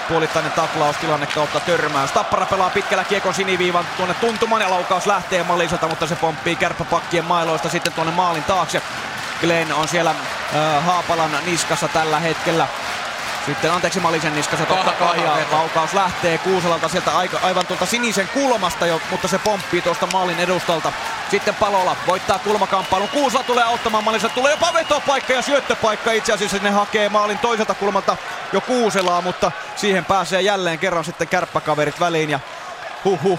puolittainen taklaustilanne kautta törmäys. Tappara pelaa pitkällä kiekon siniviivan tuonne tuntumaan ja laukaus lähtee Maliselta, mutta se pomppii kärppäpakkien mailoista sitten tuonne maalin taakse. Glenn on siellä Haapalan niskassa tällä hetkellä. Sitten anteeksi Malisen niskassa totta kai ja laukaus lähtee Kuuselalta sieltä aivan tuolta sinisen kulmasta jo, mutta se pomppii tuosta maalin edustalta. Sitten Palola voittaa kulmakamppailun. Kuusela tulee auttamaan, Malisen tulee jopa vetopaikka ja syöttöpaikka. Itse asiassa ne hakee maalin toiselta kulmalta jo Kuuselaa, mutta siihen pääsee jälleen kerran sitten kärppäkaverit väliin ja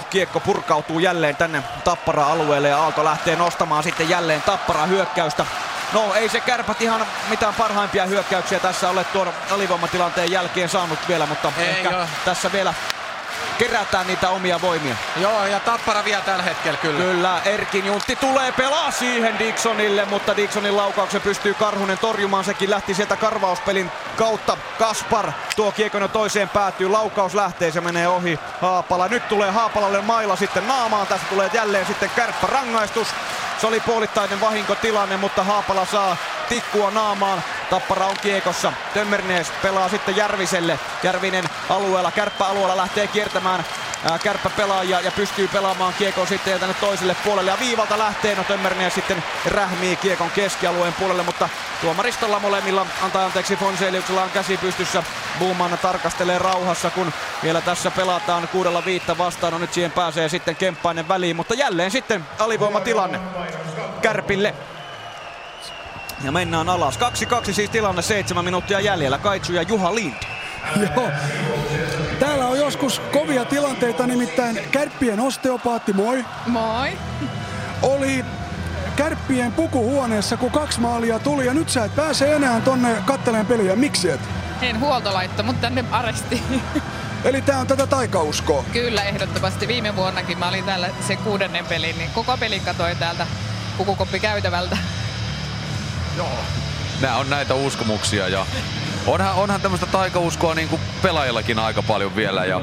kiekko purkautuu jälleen tänne Tappara-alueelle ja Aalto lähtee nostamaan sitten jälleen Tappara hyökkäystä. No ei se Kärpät ihan mitään parhaimpia hyökkäyksiä tässä ole tuon alivoimatilanteen jälkeen saanut vielä, mutta ei, ehkä joo. Tässä vielä kerätään niitä omia voimia. Joo, ja Tappara vielä tällä hetkellä kyllä. Kyllä, Erkin Juntti tulee, pelaa siihen Dixonille, mutta Dixonin laukauksen pystyy Karhunen torjumaan. Sekin lähti sieltä karvauspelin kautta. Kaspar tuo kiekon toiseen päätyy, laukaus lähtee, se menee ohi Haapala. Nyt tulee Haapalalle maila sitten naamaan, tässä tulee jälleen sitten kärppärangaistus. Se oli puolittainen vahinkotilanne, mutta Haapala saa tikkua naamaan. Tappara on kiekossa. Tömmernees pelaa sitten Järviselle. Järvinen alueella, kärppäalueella lähtee kiertämään kärppäpelaajia ja pystyy pelaamaan kiekon sitten tänne toiselle puolelle. Ja viivalta lähtee, no Tömmernees sitten rähmii kiekon keskialueen puolelle, mutta tuomaristolla molemmilla antaa anteeksi Fonseliuksella on käsi pystyssä. Buumanna tarkastelee rauhassa, kun vielä tässä pelataan 6-5 vastaan. No nyt siihen pääsee sitten Kemppainen väliin, mutta jälleen sitten alivoimatilanne Kärpille. Ja mennään alas. 2-2 siis tilanne, 7 minuuttia jäljellä. Kaitsu ja Juha Lind. Joo. Täällä on joskus kovia tilanteita, nimittäin Kärppien osteopaatti, moi. Moi. Oli Kärppien pukuhuoneessa, kun 2 maalia tuli ja nyt sä et pääse enää tonne katteleen peliä. Miksi et? En huoltolaitto, mutta tänne arestiin. Eli tää on tätä taikauskoa? Kyllä, ehdottomasti. Viime vuonnakin mä olin täällä se 6. pelin, niin koko pelin katoi täältä pukukoppikäytävältä. Joo. Nää on näitä uskomuksia ja onhan tämmöistä taikauskoa niinku pelaajillakin aika paljon vielä ja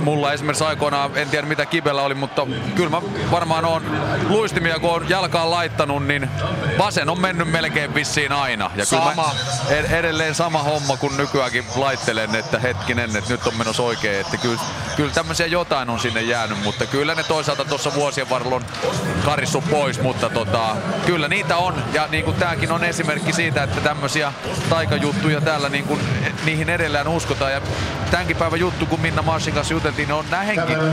mulla esimerkiksi aikoinaan, en tiedä mitä kipellä oli, mutta kyllä mä varmaan oon luistimia kun oon jalkaan laittanut, niin vasen on mennyt melkein vissiin aina. Ja kyllä mä edelleen sama homma kun nykyäänkin laittelen, että hetkinen, että nyt on menossa oikein, että kyllä tämmöisiä jotain on sinne jäänyt, mutta kyllä ne toisaalta tuossa vuosien varrella on karissu pois, mutta kyllä niitä on ja niinku tääkin on esimerkki siitä, että tämmöisiä taikajuttuja täällä niin kun niihin edellään uskotaan ja tämänkin päivän juttu kun Minna Marsin kanssa juteltiin, niin on nämä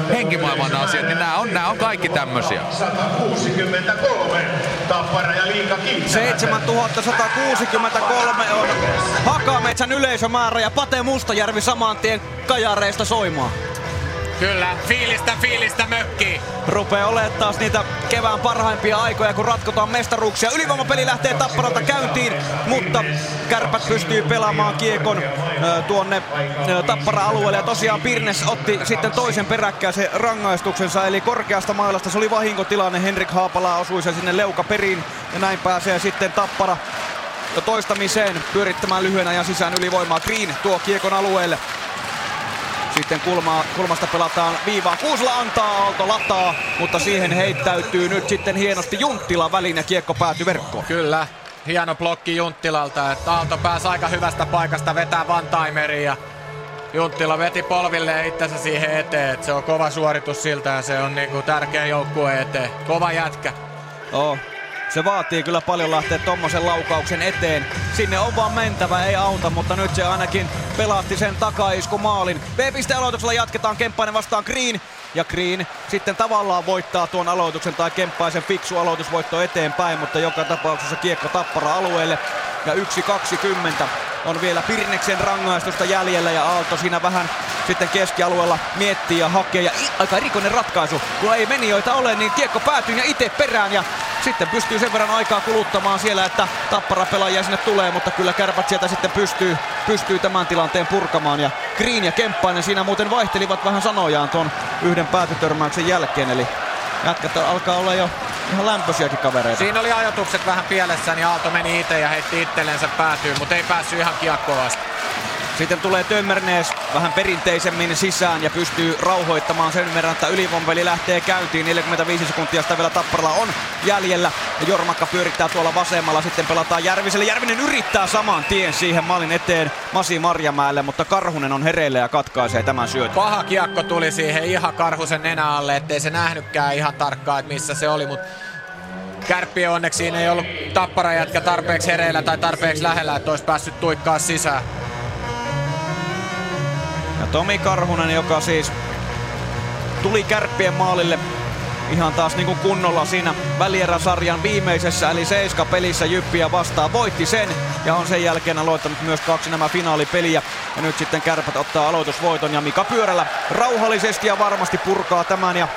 henkimaailman asiat, niin nämä on kaikki tämmöisiä. 163 Tappara ja Liika Kiittää. 7163 on Hakametsän yleisömäärä ja Pate Mustajärvi saman tien Kajareista Soimaan. Kyllä, fiilistä mökki. Rupee olemaan taas niitä kevään parhaimpia aikoja, kun ratkotaan mestaruuksia. Ylivoimapeli lähtee Tapparalta käyntiin, mutta Kärpät pystyy pelaamaan kiekon tuonne Tappara-alueelle. Ja tosiaan Pirnes otti sitten toisen peräkkäisen rangaistuksensa, eli korkeasta mailasta. Se oli vahinkotilanne, Henrik Haapala osui sen sinne leukaperiin ja näin pääsee sitten Tappara toistamiseen pyörittämään lyhyen ajan sisään ylivoimaa. Green tuo kiekon alueelle. Sitten kulmasta pelataan viivaa. Kuusla antaa, Aalto lataa, mutta siihen heittäytyy nyt sitten hienosti Junttila väliin ja kiekko päätyy verkkoon. Kyllä, hieno blokki Junttilalta. Että Aalto pääsi aika hyvästä paikasta, vetää one-timeriin ja Junttila veti polvilleen itsensä siihen eteen. Että se on kova suoritus siltä ja se on niinku tärkeä joukkue eteen. Kova jätkä. Oh. Se vaatii kyllä paljon lähteä tommosen laukauksen eteen. Sinne on vaan mentävä, ei auta, mutta nyt se ainakin pelasti sen takaisku maalin. B-piste aloituksella jatketaan, Kemppainen vastaan Green. Ja Green sitten tavallaan voittaa tuon aloituksen, tai Kemppaisen fiksu aloitusvoitto eteenpäin, mutta joka tapauksessa kiekko Tappara-alueelle. Ja 1.20 on vielä Pirneksen rangaistusta jäljellä ja Aalto siinä vähän sitten keskialueella miettii ja hakee. Ja aika erikoinen ratkaisu, kun ei menijöitä ole, niin kiekko päätyy ja itse perään. Ja sitten pystyy sen verran aikaa kuluttamaan siellä, että Tappara-pelaajia sinne tulee, mutta kyllä Kärpät sieltä sitten pystyy tämän tilanteen purkamaan. Ja Green ja Kemppainen siinä muuten vaihtelivat vähän sanojaan tuon yhden päätytörmäyksen jälkeen, eli jätkät alkaa olla jo ihan lämpöisiäkin kavereita. Siinä oli ajatukset vähän pielessä, niin Aalto meni itse ja heitti itsellensä päätyyn, mutta ei päässyt ihan kiekkoon asti. Sitten tulee Tömmernees vähän perinteisemmin sisään ja pystyy rauhoittamaan sen verran, että ylivoimapeli lähtee käyntiin. 45 sekuntia sitä vielä Tapparalla on jäljellä. Jormakka pyörittää tuolla vasemmalla, sitten pelataan Järviselle. Järvinen yrittää saman tien siihen maalin eteen Masi Marjamäelle, mutta Karhunen on hereillä ja katkaisee tämän syötön. Paha kiekko tuli siihen ihan Karhusen nenä alle, ettei se nähnytkään ihan tarkkaan, että missä se oli, mutta Kärppien onneksi siinä ei ollut Tappara-jätkä tarpeeksi hereillä tai tarpeeksi lähellä, että olisi päässyt tuikkaa sisään. Ja Tomi Karhunen, joka siis tuli Kärppien maalille ihan taas niin kuin kunnolla siinä välieräsarjan viimeisessä, eli 7-pelissä Jyppiä vastaan, voitti sen ja on sen jälkeen aloittanut myös 2 nämä finaalipeliä. Ja nyt sitten Kärpät ottaa aloitusvoiton ja Mika Pyörälä rauhallisesti ja varmasti purkaa tämän. Ja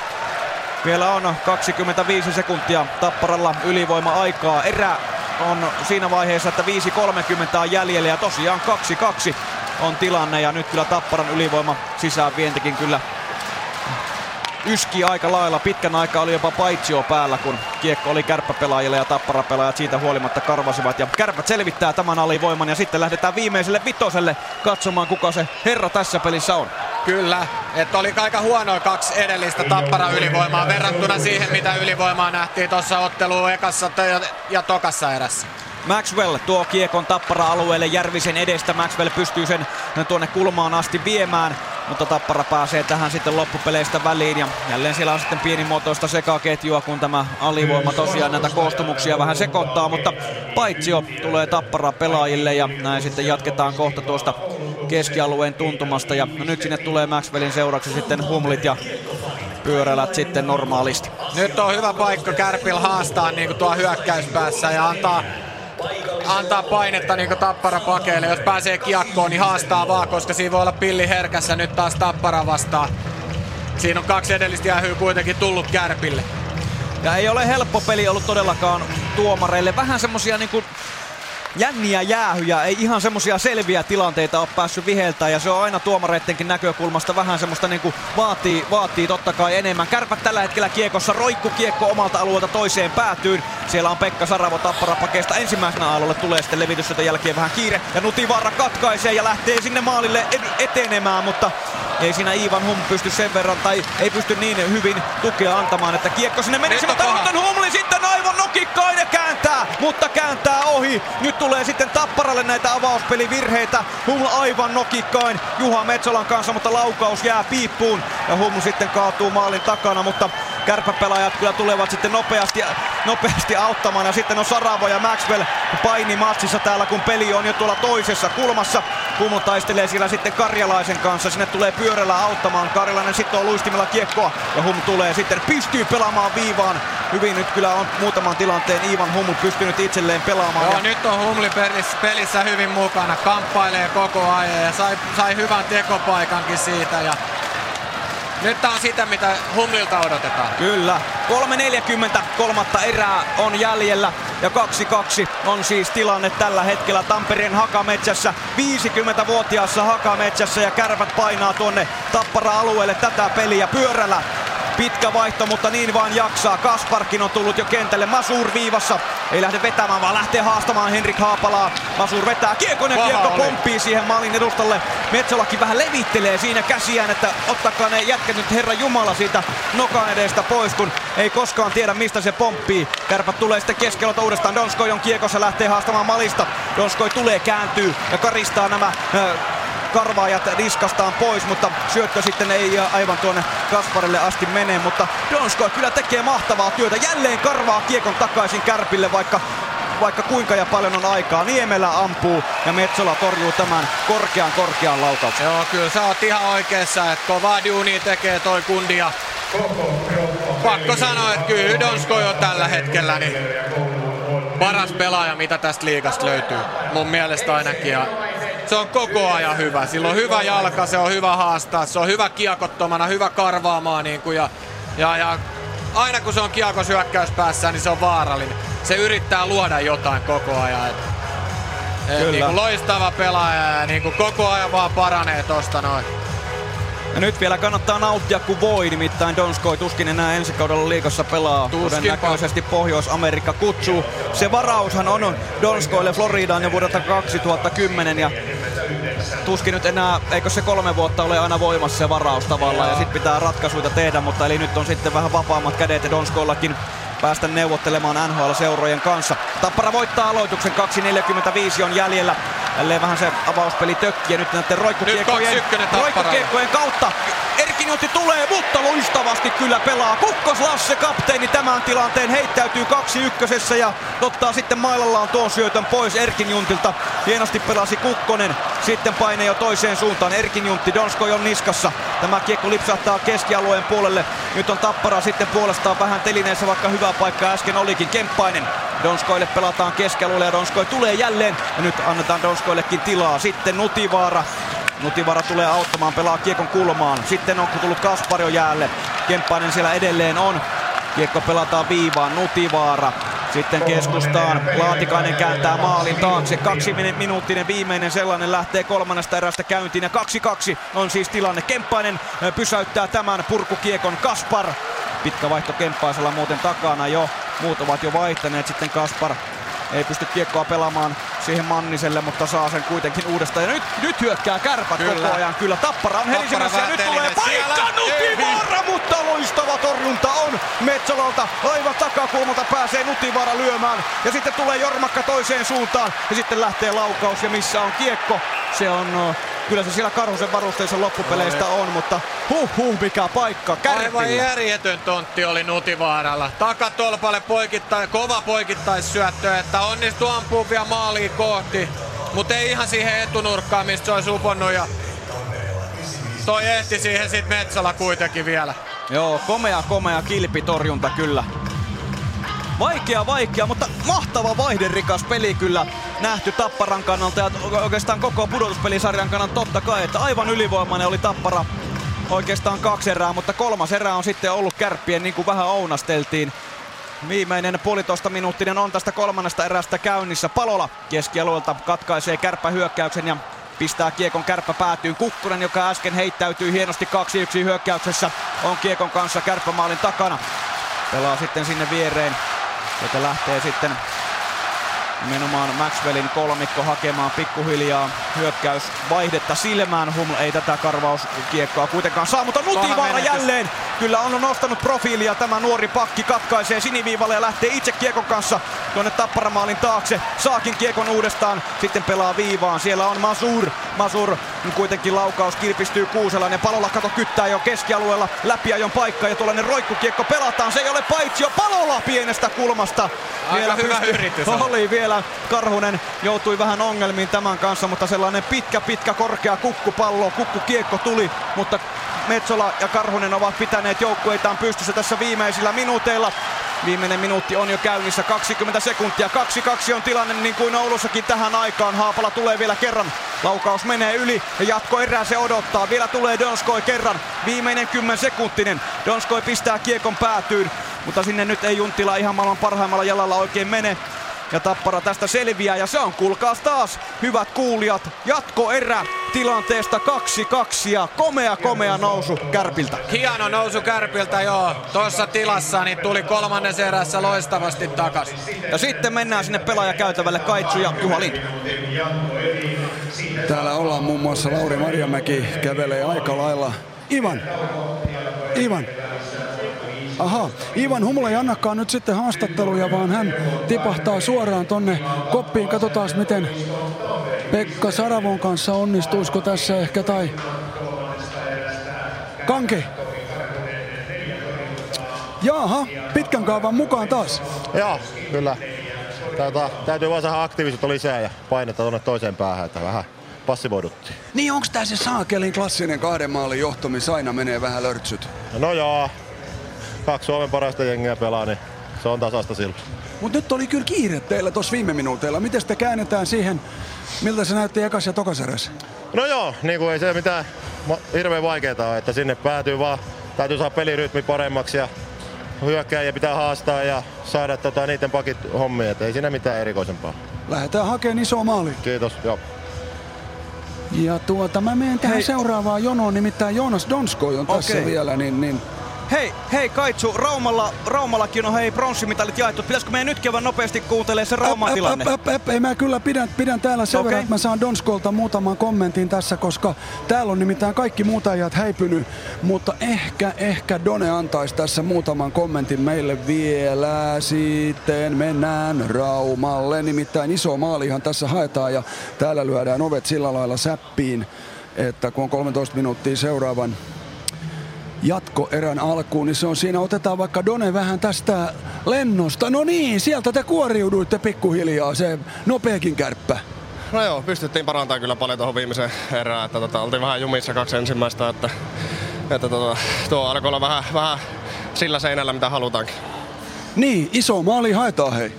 vielä on 25 sekuntia Tapparalla ylivoima-aikaa. Erä on siinä vaiheessa, että 5.30 on jäljellä ja tosiaan 2-2. On tilanne ja nyt kyllä Tapparan ylivoima sisään vientikin kyllä yski aika lailla. Pitkän aikaa oli jopa paitsio päällä, kun kiekko oli Kärppäpelaajilla ja Tappara-pelaajat siitä huolimatta karvasivat. Ja Kärpät selvittää tämän alivoiman ja sitten lähdetään viimeiselle vitoselle katsomaan, kuka se herra tässä pelissä on. Kyllä, että oli aika huonoa 2 edellistä Tapparan ylivoimaa verrattuna siihen, mitä ylivoimaa nähtiin tuossa otteluun ekassa ja tokassa erässä. Maxwell tuo kiekon Tappara-alueelle Järvisen edestä. Maxwell pystyy sen tuonne kulmaan asti viemään, mutta Tappara pääsee tähän sitten loppupeleistä väliin. Ja jälleen siellä on sitten pienimuotoista sekaketjua, kun tämä alivoima tosiaan näitä koostumuksia vähän sekoittaa. Mutta paitsio tulee Tappara-pelaajille ja näin sitten jatketaan kohta tuosta keskialueen tuntumasta. Ja nyt sinne tulee Maxwellin seuraksi sitten Humlit ja Pyörälät sitten normaalisti. Nyt on hyvä paikka Kärpillä haastaa niin kuin tuo hyökkäyspäässä ja antaa painetta niin kuin Tappara pakeille. Jos pääsee kiekkoon, niin haastaa vaan, koska siinä voi olla pilli herkässä nyt taas Tappara vastaan. Siinä on 2 edellistä jäähyä kuitenkin tullut Kärpille. Ja ei ole helppo peli ollut todellakaan tuomareille. Vähän semmosia niinku jänniä jäähyjä, ei ihan semmosia selviä tilanteita ole päässyt viheltään ja se on aina tuomareittenkin näkökulmasta vähän semmoista niinku vaatii totta kai enemmän. Kärpät tällä hetkellä kiekossa, roikkukiekko omalta alueelta toiseen päätyyn. Siellä on Pekka Saravo Tappara-pakeista ensimmäisenä alueelle, tulee sitten levityssyötön jälkeen vähän kiire ja Nutivaara katkaisee ja lähtee sinne maalille etenemään, mutta ei siinä Ivan Hum pysty sen verran tai ei pysty niin hyvin tukea antamaan, että kiekko sinne menisi, mutta Humli sitten aivan nokikkainen kääntää, mutta kääntää ohi. Nyt tulee sitten Tapparalle näitä avauspelivirheitä. Humla aivan nokikkain Juha Metsolan kanssa, mutta laukaus jää piippuun ja Humla sitten kaatuu maalin takana, mutta Kärppäpelaajat kyllä tulevat sitten nopeasti auttamaan ja sitten on Saravo ja Maxwell paini matsissa täällä, kun peli on jo tuolla toisessa kulmassa. Humla taistelee siellä sitten Karjalaisen kanssa, sinne tulee Pyörälä auttamaan. Karjalainen sitoo luistimella kiekkoa ja Hum tulee sitten, pystyy pelaamaan viivaan. Hyvin nyt kyllä on muutaman tilanteen Ivan Hum pystynyt itselleen pelaamaan. Joo, nyt on Humli pelissä hyvin mukana, kamppailee koko ajan ja sai hyvän tekopaikankin siitä. Ja Nyt tää on sitä, mitä Humlilta odotetaan. Kyllä. 3.40 kolmatta erää on jäljellä ja 2-2 on siis tilanne tällä hetkellä Tampereen Hakametsässä. 50-vuotiaassa Hakametsässä ja Kärpät painaa tuonne Tappara-alueelle tätä peliä pyörällä. Pitkä vaihto, mutta niin vaan jaksaa. Kasparkin on tullut jo kentälle. Masur viivassa. Ei lähde vetämään, vaan lähtee haastamaan Henrik Haapalaa. Masur vetää. Kiekonen kiekko pomppii siihen maalin edustalle. Metsolakki vähän levittelee siinä käsiään, että ottakaa ne jätkät nyt Herra Jumala siitä nokan edestä pois, kun ei koskaan tiedä mistä se pomppii. Kärpät tulee sitten keskellä uudestaan. Donskoi on kiekossa, lähtee haastamaan Malista. Donskoi tulee, kääntyy ja karistaa nämä karvaajat riskastaan pois, mutta syöttö sitten ei aivan tuonne Kasparille asti menee, mutta Donskoi kyllä tekee mahtavaa työtä. Jälleen karvaa kiekon takaisin Kärpille, vaikka kuinka ja paljon on aikaa. Niemelä ampuu ja Metsola torjuu tämän korkean laukauksen. Joo, kyllä sä oot ihan oikeassa, että kovaa duunia tekee toi kundi ja pakko sanoa, että kyllä Donskoi on tällä hetkellä niin paras pelaaja, mitä tästä liigasta löytyy. Mun mielestä ainakin. Ja se on koko ajan hyvä. Sillä on hyvä jalka, se on hyvä haastaa, se on hyvä kiekottomana, hyvä karvaamaan niin kuin ja aina kun se on kiekon hyökkäyspäässä, niin se on vaarallinen. Se yrittää luoda jotain koko ajan. Niin kuin loistava pelaaja ja niin kuin koko ajan vaan paranee tosta noin. Ja nyt vielä kannattaa nauttia kun voi, nimittäin Donskoi tuskin enää ensi kaudella liigassa pelaa. Todennäköisesti Pohjois-Amerikka kutsuu. Se varaushan on Donskoille Floridaan jo vuodelta 2010 ja tuskin nyt enää, eikö se 3 vuotta ole aina voimassa se varaus tavallaan ja sit pitää ratkaisuja tehdä, mutta eli nyt on sitten vähän vapaammat kädet ja Donskoillakin päästä neuvottelemaan NHL-seurojen kanssa. Tappara voittaa aloituksen, 2.45 on jäljellä. Jälleen vähän se avauspeli tökkiä nyt näiden roikkukiekkojen kautta. Erkki Nuutti tulee, mutta loistavasti kyllä pelaa. Kukkos Lasse kapteeni tämän tilanteen, heittäytyy 2-1 ja ottaa sitten mailallaan tuon syötön pois Erkki Juntilta. Hienosti pelasi Kukkonen, sitten paine jo toiseen suuntaan. Erkki Juntti, Donskoi on niskassa. Tämä kiekko lipsahtaa keskialueen puolelle. Nyt on Tappara sitten puolestaan vähän telineessä, vaikka hyvä paikka äsken olikin. Kemppainen. Donskoille pelataan keskialueelle ja Donskoi tulee jälleen. Ja nyt annetaan Donskoillekin tilaa. Sitten Nutivaara. Nutivaara tulee auttamaan, pelaa kiekon kulmaan. Sitten on tullut Kaspario jäälle. Kemppainen siellä edelleen on. Kiekko pelataan viivaan. Nutivaara. Sitten keskustaan. Laatikainen kääntää maalin taakse. 2-minuuttinen viimeinen sellainen lähtee kolmannesta erästä käyntiin. Ja 2-2 on siis tilanne. Kemppainen pysäyttää tämän purkukiekon. Kaspar. Pitkä vaihto Kemppaisella muuten takana jo. Muut ovat jo vaihtaneet. Sitten Kaspar ei pysty kiekkoa pelaamaan siihen Manniselle, mutta saa sen kuitenkin uudestaan. Ja nyt hyökkää Kärpät koko ajan. Kyllä Tappara on helisimässä ja nyt tulee paikka Nutivaara, mutta loistava torjunta on Metsolalta. Aivan takakulmalta pääsee Nutivaara lyömään. Ja sitten tulee Jormakka toiseen suuntaan. Ja sitten lähtee laukaus ja missä on kiekko. Se on... Kyllä se siellä Karhusen varusteissa loppupeleistä on, mutta mikä paikka Kärpillä. Aivan järjetön tontti oli Nutivaaralla. Takatolpalle kova poikittaissyöttö, että onnistu ampuu vielä maaliin kohti. Mutta ei ihan siihen etunurkkaan, mistä se olisi uponnut ja toi ehti siihen sit Metsola kuitenkin vielä. Joo, komea kilpitorjunta kyllä. Vaikea, mutta mahtava vaihderikas peli kyllä nähty Tapparan kannalta ja oikeastaan koko pudotuspelisarjan kannalta totta kai, että aivan ylivoimainen oli Tappara oikeastaan 2 erää, mutta 3. erä on sitten ollut Kärppien niin kuin vähän ounasteltiin. Viimeinen 1,5 minuuttinen on tästä 3. erästä käynnissä. Palola keskialueelta katkaisee kärppähyökkäyksen ja pistää kiekon Kärppä päätyyn. Kukkonen, joka äsken heittäytyi hienosti 2-1 hyökkäyksessä, on kiekon kanssa Kärppämaalin takana. Pelaa sitten sinne viereen. Jota lähtee sitten nimenomaan Maxwellin kolmikko hakemaan pikkuhiljaa hyökkäysvaihdetta silmään. Huml ei tätä karvauskiekkoa kuitenkaan saa, mutta Nutivaara jälleen kyllä on nostanut profiilia. Tämä nuori pakki katkaisee siniviivalle ja lähtee itse kiekon kanssa tuonne Tapparamaalin taakse. Saakin kiekon uudestaan, sitten pelaa viivaan. Siellä on Masur. Masur kuitenkin laukaus kilpistyy Kuuselainen. Palola kato kyttää jo keskialueella läpiajon paikka ja tuollainen roikkukiekko pelataan. Se ei ole paitsi jo Palola pienestä kulmasta. Aika hyvä yritys oli vielä. Karhunen joutui vähän ongelmiin tämän kanssa, mutta sellainen pitkä korkea kukkupallo. Kukkukiekko tuli, mutta Metsola ja Karhunen ovat pitäneet joukkueitaan pystyssä tässä viimeisillä minuuteilla. Viimeinen minuutti on jo käynnissä, 20 sekuntia, 2-2 on tilanne niin kuin Oulussakin tähän aikaan. Haapala tulee vielä kerran, laukaus menee yli ja jatkoerää se odottaa. Vielä tulee Donskoi kerran, viimeinen 10 sekuntinen. Donskoi pistää kiekon päätyyn, mutta sinne nyt ei Junttila ihan maailman parhaimmalla jalalla oikein mene. Ja Tappara tästä selviää ja se on kuulkaas taas, hyvät kuulijat, jatkoerä tilanteesta 2-2 ja komea nousu Kärpiltä. Hieno nousu Kärpiltä, joo. Tuossa tilassa niin tuli kolmannes erässä loistavasti takaisin. Ja sitten mennään sinne pelaajakäytävälle, Kaitsu ja Juha Lind. Täällä ollaan muun muassa Lauri Marjamäki kävelee aika lailla. Ivan. Aha, Ivan Humula ei annakaan nyt sitten haastatteluja, vaan hän tipahtaa suoraan tonne koppiin. Katsotaan miten Pekka Saravon kanssa onnistuisiko tässä ehkä tai Kanki. Jaaha, pitkän kaavan mukaan taas. Joo, kyllä. Täytyy vaan saada aktiivisuutta lisää ja painetta tonne toiseen päähän, että vähän passivoiduttiin. Niin onks tää se saakelin klassinen kahden maalin johto, missä aina menee vähän lörtsyt? No joo. 2 Suomen parasta jengiä pelaa, niin se on tasasta silloin. Mut nyt oli kyllä kiire teillä tossa viime minuuteilla. Miten sitä käännetään siihen, miltä se näytti ekas ja tokas eräs? No joo, niin kuin ei se mitään hirveän vaikeeta ole, että sinne päätyy vaan. Täytyy saada pelirytmi paremmaksi ja hyökkääjiä pitää haastaa ja saada niiden pakit hommia, että ei siinä mitään erikoisempaa. Lähdetään hakemaan isoa maali. Kiitos, joo. Ja mä menen tähän seuraavaan jonoon, nimittäin Joonas Donskoi on tässä vielä, niin... Hei Kaitsu, Raumallakin on pronssimitalit jaettu. Pitäisikö meidän nyt käydä nopeasti kuuntelemaan se Rauman tilanne? Ei, mä kyllä pidän täällä sen verran, että mä saan Donskolta muutaman kommentin tässä, koska täällä on nimittäin kaikki muut ajat häipynyt. Mutta ehkä Done antaisi tässä muutaman kommentin meille vielä. Sitten mennään Raumalle. Nimittäin iso maalihan tässä haetaan ja täällä lyödään ovet sillä lailla säppiin, että kun on 13 minuuttia seuraavan jatkoerän alkuun, niin se on siinä. Otetaan vaikka Done vähän tästä lennosta. No niin, sieltä te kuoriuduitte pikkuhiljaa, se nopeakin Kärppä. No joo, pystyttiin parantamaan kyllä paljon tuohon viimeiseen erään, että oltiin vähän jumissa 2 ensimmäistä, että tuo alkoi olla vähän sillä seinällä mitä halutaankin. Niin, iso maali haetaan hei.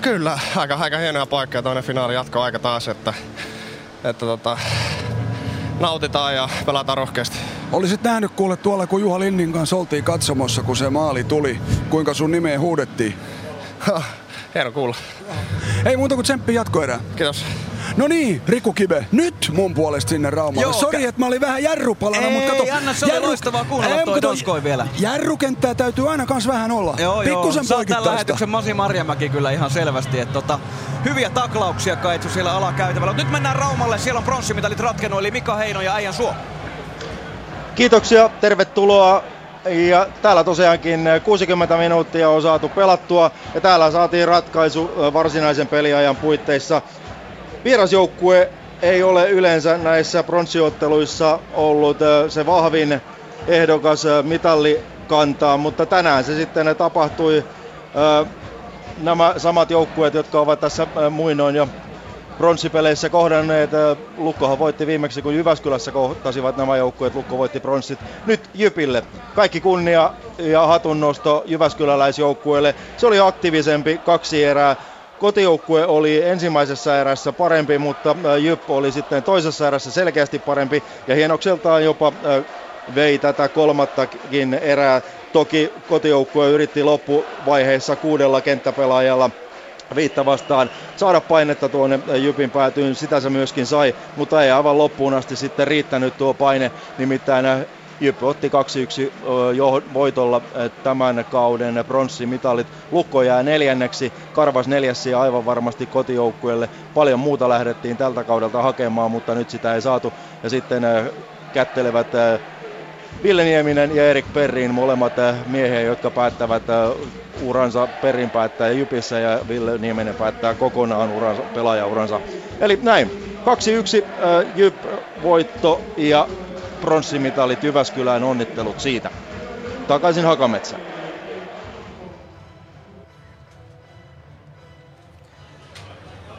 Kyllä, aika hienoja paikkaa toinen finaali jatkoaika taas, että nautitaan ja pelataan rohkeasti. Olisit nähnyt kuule tuolla, kun Juha Lindin kanssa oltiin katsomossa, kun se maali tuli, kuinka sun nimeen huudettiin? Hieno kuulla. Ei muuta kuin tsemppi jatkoerää. Kiitos. No niin, Riku Kive, nyt mun puolesta sinne Raumalle. Sori, että mä olin vähän jarrupalana, mutta kato. Ei, anna, se oli loistavaa kuunnella toi Donskoi vielä. Jarrukenttää täytyy aina kans vähän olla. Pikkusen poikittaista. Tää on tämän lähetyksen Masi Marjamäki kyllä ihan selvästi. Että hyviä taklauksia Kaitsu siellä alakäytävällä. Nyt mennään Raumalle, siellä on pronssimitalit ratkennut, eli Mika Heino ja Äijän Suo. Kiitoksia, tervetuloa. Ja täällä tosiaankin 60 minuuttia on saatu pelattua ja täällä saatiin ratkaisu varsinaisen peliajan puitteissa. Vierasjoukkue ei ole yleensä näissä pronssiotteluissa ollut se vahvin ehdokas mitallikantaa, mutta tänään se sitten tapahtui. Nämä samat joukkueet, jotka ovat tässä muinoin jo pronssipeleissä kohdanneet. Lukkohan voitti viimeksi, kun Jyväskylässä kohtasivat nämä joukkueet. Lukko voitti pronssit nyt Jypille. Kaikki kunnia ja hatunnosto jyväskyläläisjoukkueelle. Se oli aktiivisempi 2 erää. Kotijoukkue oli ensimmäisessä erässä parempi, mutta Jyp oli sitten toisessa erässä selkeästi parempi. Ja hienokseltaan jopa vei tätä kolmattakin erää. Toki kotijoukkue yritti loppuvaiheessa 6 kenttäpelaajalla viitta vastaan saada painetta tuonne Jypin päätyyn, sitä se myöskin sai, mutta ei aivan loppuun asti sitten riittänyt tuo paine, nimittäin Jyp otti 2-1 voitolla tämän kauden pronssimitalit. Lukko jää 4. Karvas 4. ja aivan varmasti kotijoukkueelle. Paljon muuta lähdettiin tältä kaudelta hakemaan, mutta nyt sitä ei saatu ja sitten kättelevät Ville Nieminen ja Erik Perrin, molemmat miehiä, jotka päättävät uransa. Perrin päättää Jypissä ja Ville Nieminen päättää kokonaan uransa, pelaajauransa. Eli näin, 2-1 Jyp-voitto ja pronssimitalit Jyväskylään, onnittelut siitä. Takaisin Hakametsään.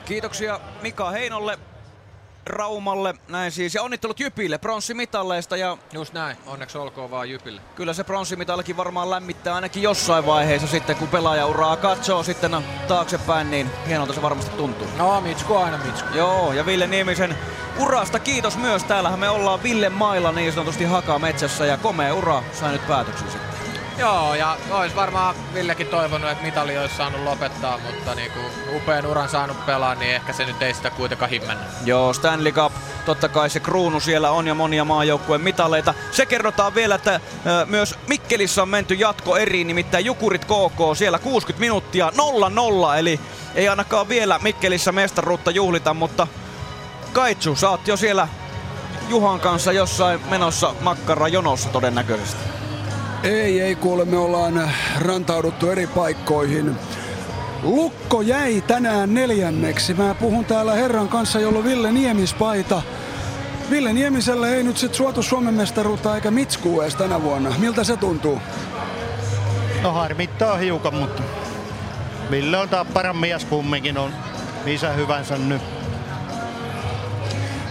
Kiitoksia Mika Heinolle. Raumalle. Näin siis. Ja onnittelut Jypille pronssimitalleista. Ja just näin. Onneksi olkoon vaan Jypille. Kyllä se pronssimitallikin varmaan lämmittää ainakin jossain vaiheessa sitten, kun pelaajauraa katsoo sitten taaksepäin, niin hienolta se varmasti tuntuu. No, Mitsku aina Mitsku. Joo, ja Ville Niemisen urasta kiitos myös. Täällähän me ollaan Ville mailla niin sanotusti Hakametsässä ja komea ura sai nyt päätöksen sitten. Joo, ja ois varmaan Villekin toivonut, että mitali olisi saanut lopettaa, mutta niinku upean uran saanut pelaa, niin ehkä se nyt ei sitä kuitenkaan himmennä. Joo, Stanley Cup, totta kai se kruunu siellä on ja monia maajoukkueen mitaleita. Se kerrotaan vielä, että myös Mikkelissä on menty jatko eriin, nimittäin Jukurit KK, siellä 60 minuuttia 0-0, eli ei ainakaan vielä Mikkelissä mestaruutta juhlita, mutta Kaitsu, sä oot jo siellä Juhan kanssa jossain menossa makkarajonossa todennäköisesti. Ei kuule, me ollaan rantauduttu eri paikkoihin. Lukko jäi tänään 4. Mä puhun täällä herran kanssa, jolla on Ville Niemispaita. Ville Niemiselle ei nyt sit suotu Suomen mestaruutta eikä Mitskuu edes tänä vuonna. Miltä se tuntuu? No harmittaa hiukan, mutta Ville on Tapparan mies kumminkin, on isä hyvänsä nyt.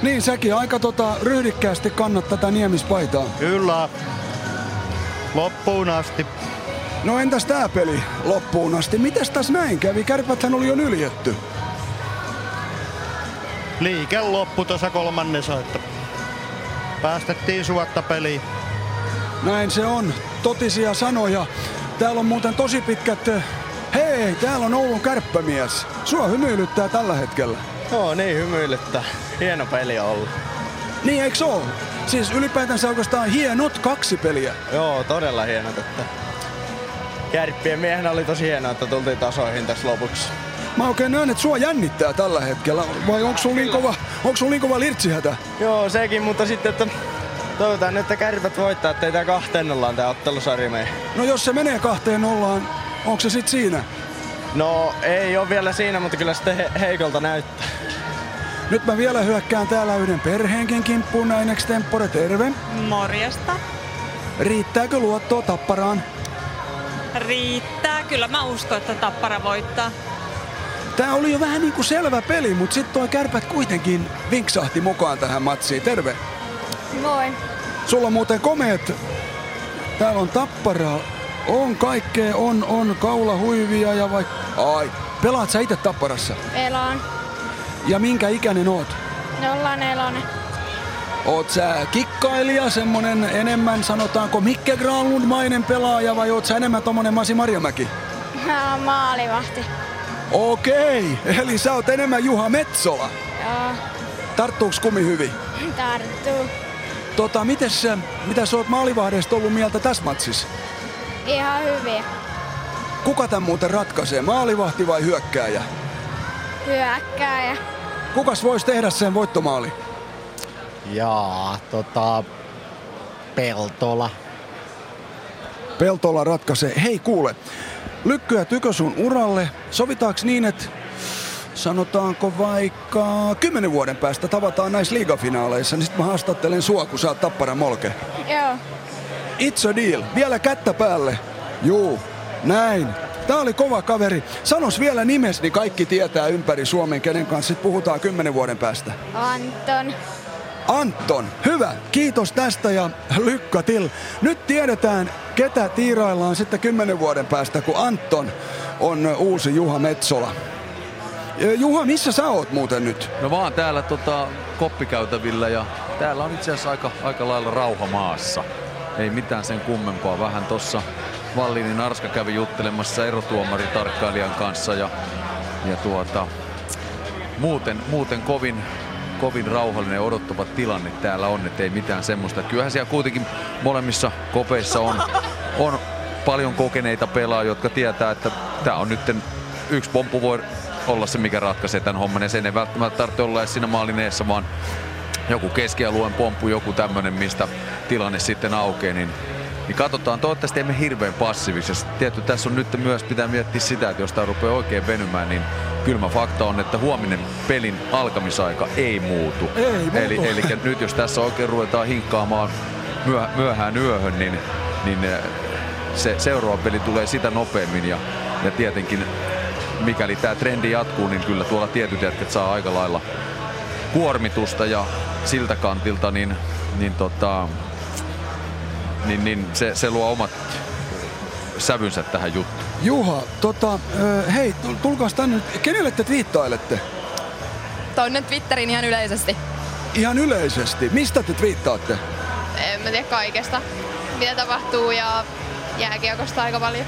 Niin, säkin aika ryhdikkäästi kannat tätä Niemispaitaa. Kyllä. Loppuun asti. No entäs tää peli loppuun asti? Mites tässä näin kävi? Kärpäthän oli jo nyljetty. Liike loppu tuossa 3. että päästettiin suotta peliin. Näin se on. Totisia sanoja. Täällä on muuten tosi pitkät... Hei, täällä on Oulun kärppämies. Sua hymyilyttää tällä hetkellä. Joo, niin hymyilyttää. Hieno peli on ollut. Niin, eiks oo? Siis ylipäätänsä oikeastaan hienot 2 peliä. Joo, todella hienot. Että Kärppien miehenä oli tosi hienoa, että tultiin tasoihin tässä lopuksi. Mä oikein näen, että sua jännittää tällä hetkellä. Vai onko sulla niin kova lirtsihätä? Joo, sekin, mutta sitten, että toivotaan nyt, että Kärpät voittaa, ettei tää 2-0 tää ottelusarja mene. No jos se menee 2-0, onko se sit siinä? No ei oo vielä siinä, mutta kyllä sitten heikolta näyttää. Nyt mä vielä hyökkään täällä yhden perheenkin kimppuun näin extempore, terve. Morjesta. Riittääkö luottoa Tapparaan? Riittää, kyllä mä uskon, että Tappara voittaa. Tää oli jo vähän niinku selvä peli, mut sit toi Kärpät kuitenkin vinksahti mukaan tähän matsiin, terve. Moi. Sulla on muuten komeet. Täällä on Tapparaa, on kaikkea, on kaulahuivia ja vai... Ai, pelaat sä itse Tapparassa? Pelaan. Ja minkä ikäinen oot? 04. Oot sä kikkailija, semmonen enemmän sanotaanko Mikke Granlundmainen pelaaja vai oot sä enemmän tommonen Masi Marjamäki? Maalivahti. Okei, eli sä oot enemmän Juha Metsola. Joo. Tarttuuks kumi hyvin? Tarttuu. Mitä sä oot maalivahdesta ollut mieltä tässä matsissa? Ihan hyvin. Kuka tän muuten ratkaisee, maalivahti vai hyökkääjä? Hyökkääjä. Kukas vois tehdä sen voittomaali? Jaa, Peltola. Peltola ratkaisee. Hei kuule, lykkyä tykö sun uralle? Sovitaaks niin, että sanotaanko vaikka 10 vuoden päästä tavataan näissä liigafinaaleissa, niin sit mä haastattelen sua, kun sä oot Tapparan molke. Joo. It's a deal. Vielä kättä päälle. Juu, näin. Tää oli kova kaveri. Sanos vielä nimes, niin kaikki tietää ympäri Suomen, kenen kanssa sit puhutaan 10 vuoden päästä. Anton. Anton, hyvä. Kiitos tästä ja lykka till. Nyt tiedetään, ketä tiiraillaan sitten 10 vuoden päästä, kun Anton on uusi Juha Metsola. Juha, missä sä oot muuten nyt? No vaan täällä koppikäytävillä ja täällä on itse asiassa aika lailla rauha maassa. Ei mitään sen kummempaa. Vähän tossa Vallinin Arska kävi juttelemassa erotuomaritarkkailijan kanssa ja muuten kovin rauhallinen odottava tilanne täällä on, ettei mitään semmoista. Kyllähän siellä kuitenkin molemmissa kopeissa on paljon kokeneita pelaajia, jotka tietää, että tää on nytten yksi pomppu voi olla se, mikä ratkaisee tämän homman. Ja sen ei välttämättä tarvitse olla edes siinä maalineessa, vaan joku keskialueen pomppu, joku tämmönen, mistä tilanne sitten aukeaa. Niin katsotaan, toivottavasti emme hirveän passiivisesti. Tietty tässä on nyt myös pitää miettiä sitä, että jos tää rupeaa oikein venymään, niin kylmä fakta on, että huominen pelin alkamisaika ei muutu. Eli nyt jos tässä oikein ruvetaan hinkkaamaan myöhään yöhön, niin se seuraava peli tulee sitä nopeammin. Ja tietenkin, mikäli tää trendi jatkuu, niin kyllä tuolla tietyt jätket saa aika lailla kuormitusta ja siltä kantilta niin se luo omat sävynsä tähän juttuun. Juha, hei, tulkaas tänne nyt. Kenelle te twiittailette? Tonne Twitteriin ihan yleisesti. Ihan yleisesti? Mistä te twiittaatte? En mä tiedä, kaikesta. Mitä tapahtuu ja jääkiekosta aika paljon.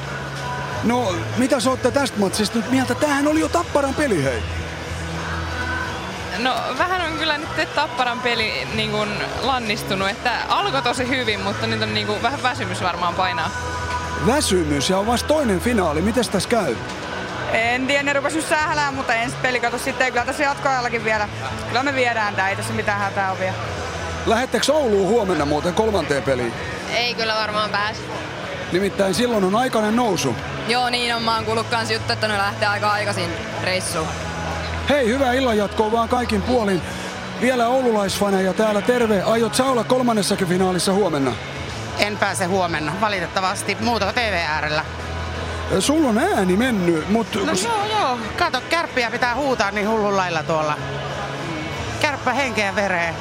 No, mitä sä ootte tästä matsista nyt mieltä? Tämähän oli jo Tapparan peli, hei. No, vähän on kyllä nyt Tapparan peli niin kuin lannistunut, että alkoi tosi hyvin, mutta nyt on niin kuin vähän väsymys varmaan painaa. Väsymys ja on vasta toinen finaali. Mites tässä käy? En tiedä, ne rupas just sähälään, mutta ensi peli kato sitten. Kyllä tässä jatkoajallakin vielä. Kyllä me viedään tää, ei tässä mitään hätää ole vielä. Lähettekö Ouluun huomenna muuten kolmanteen peliin? Ei kyllä varmaan pääse. Nimittäin silloin on aikainen nousu. Joo, niin on. Mä oon kuullut kans juttu, että ne lähtee aika aikaisin reissuun. Hei, hyvää illanjatkoa vaan kaikin puolin. Vielä oululaisfaneja täällä, terve. Aiot sä olla kolmannessakin finaalissa huomenna? En pääse huomenna, valitettavasti. Muuta TV äärellä. Sulla on ääni mennyt, mut... No joo. Kato, kärppiä pitää huutaa niin hullun lailla tuolla. Kärppä henkeä vereen.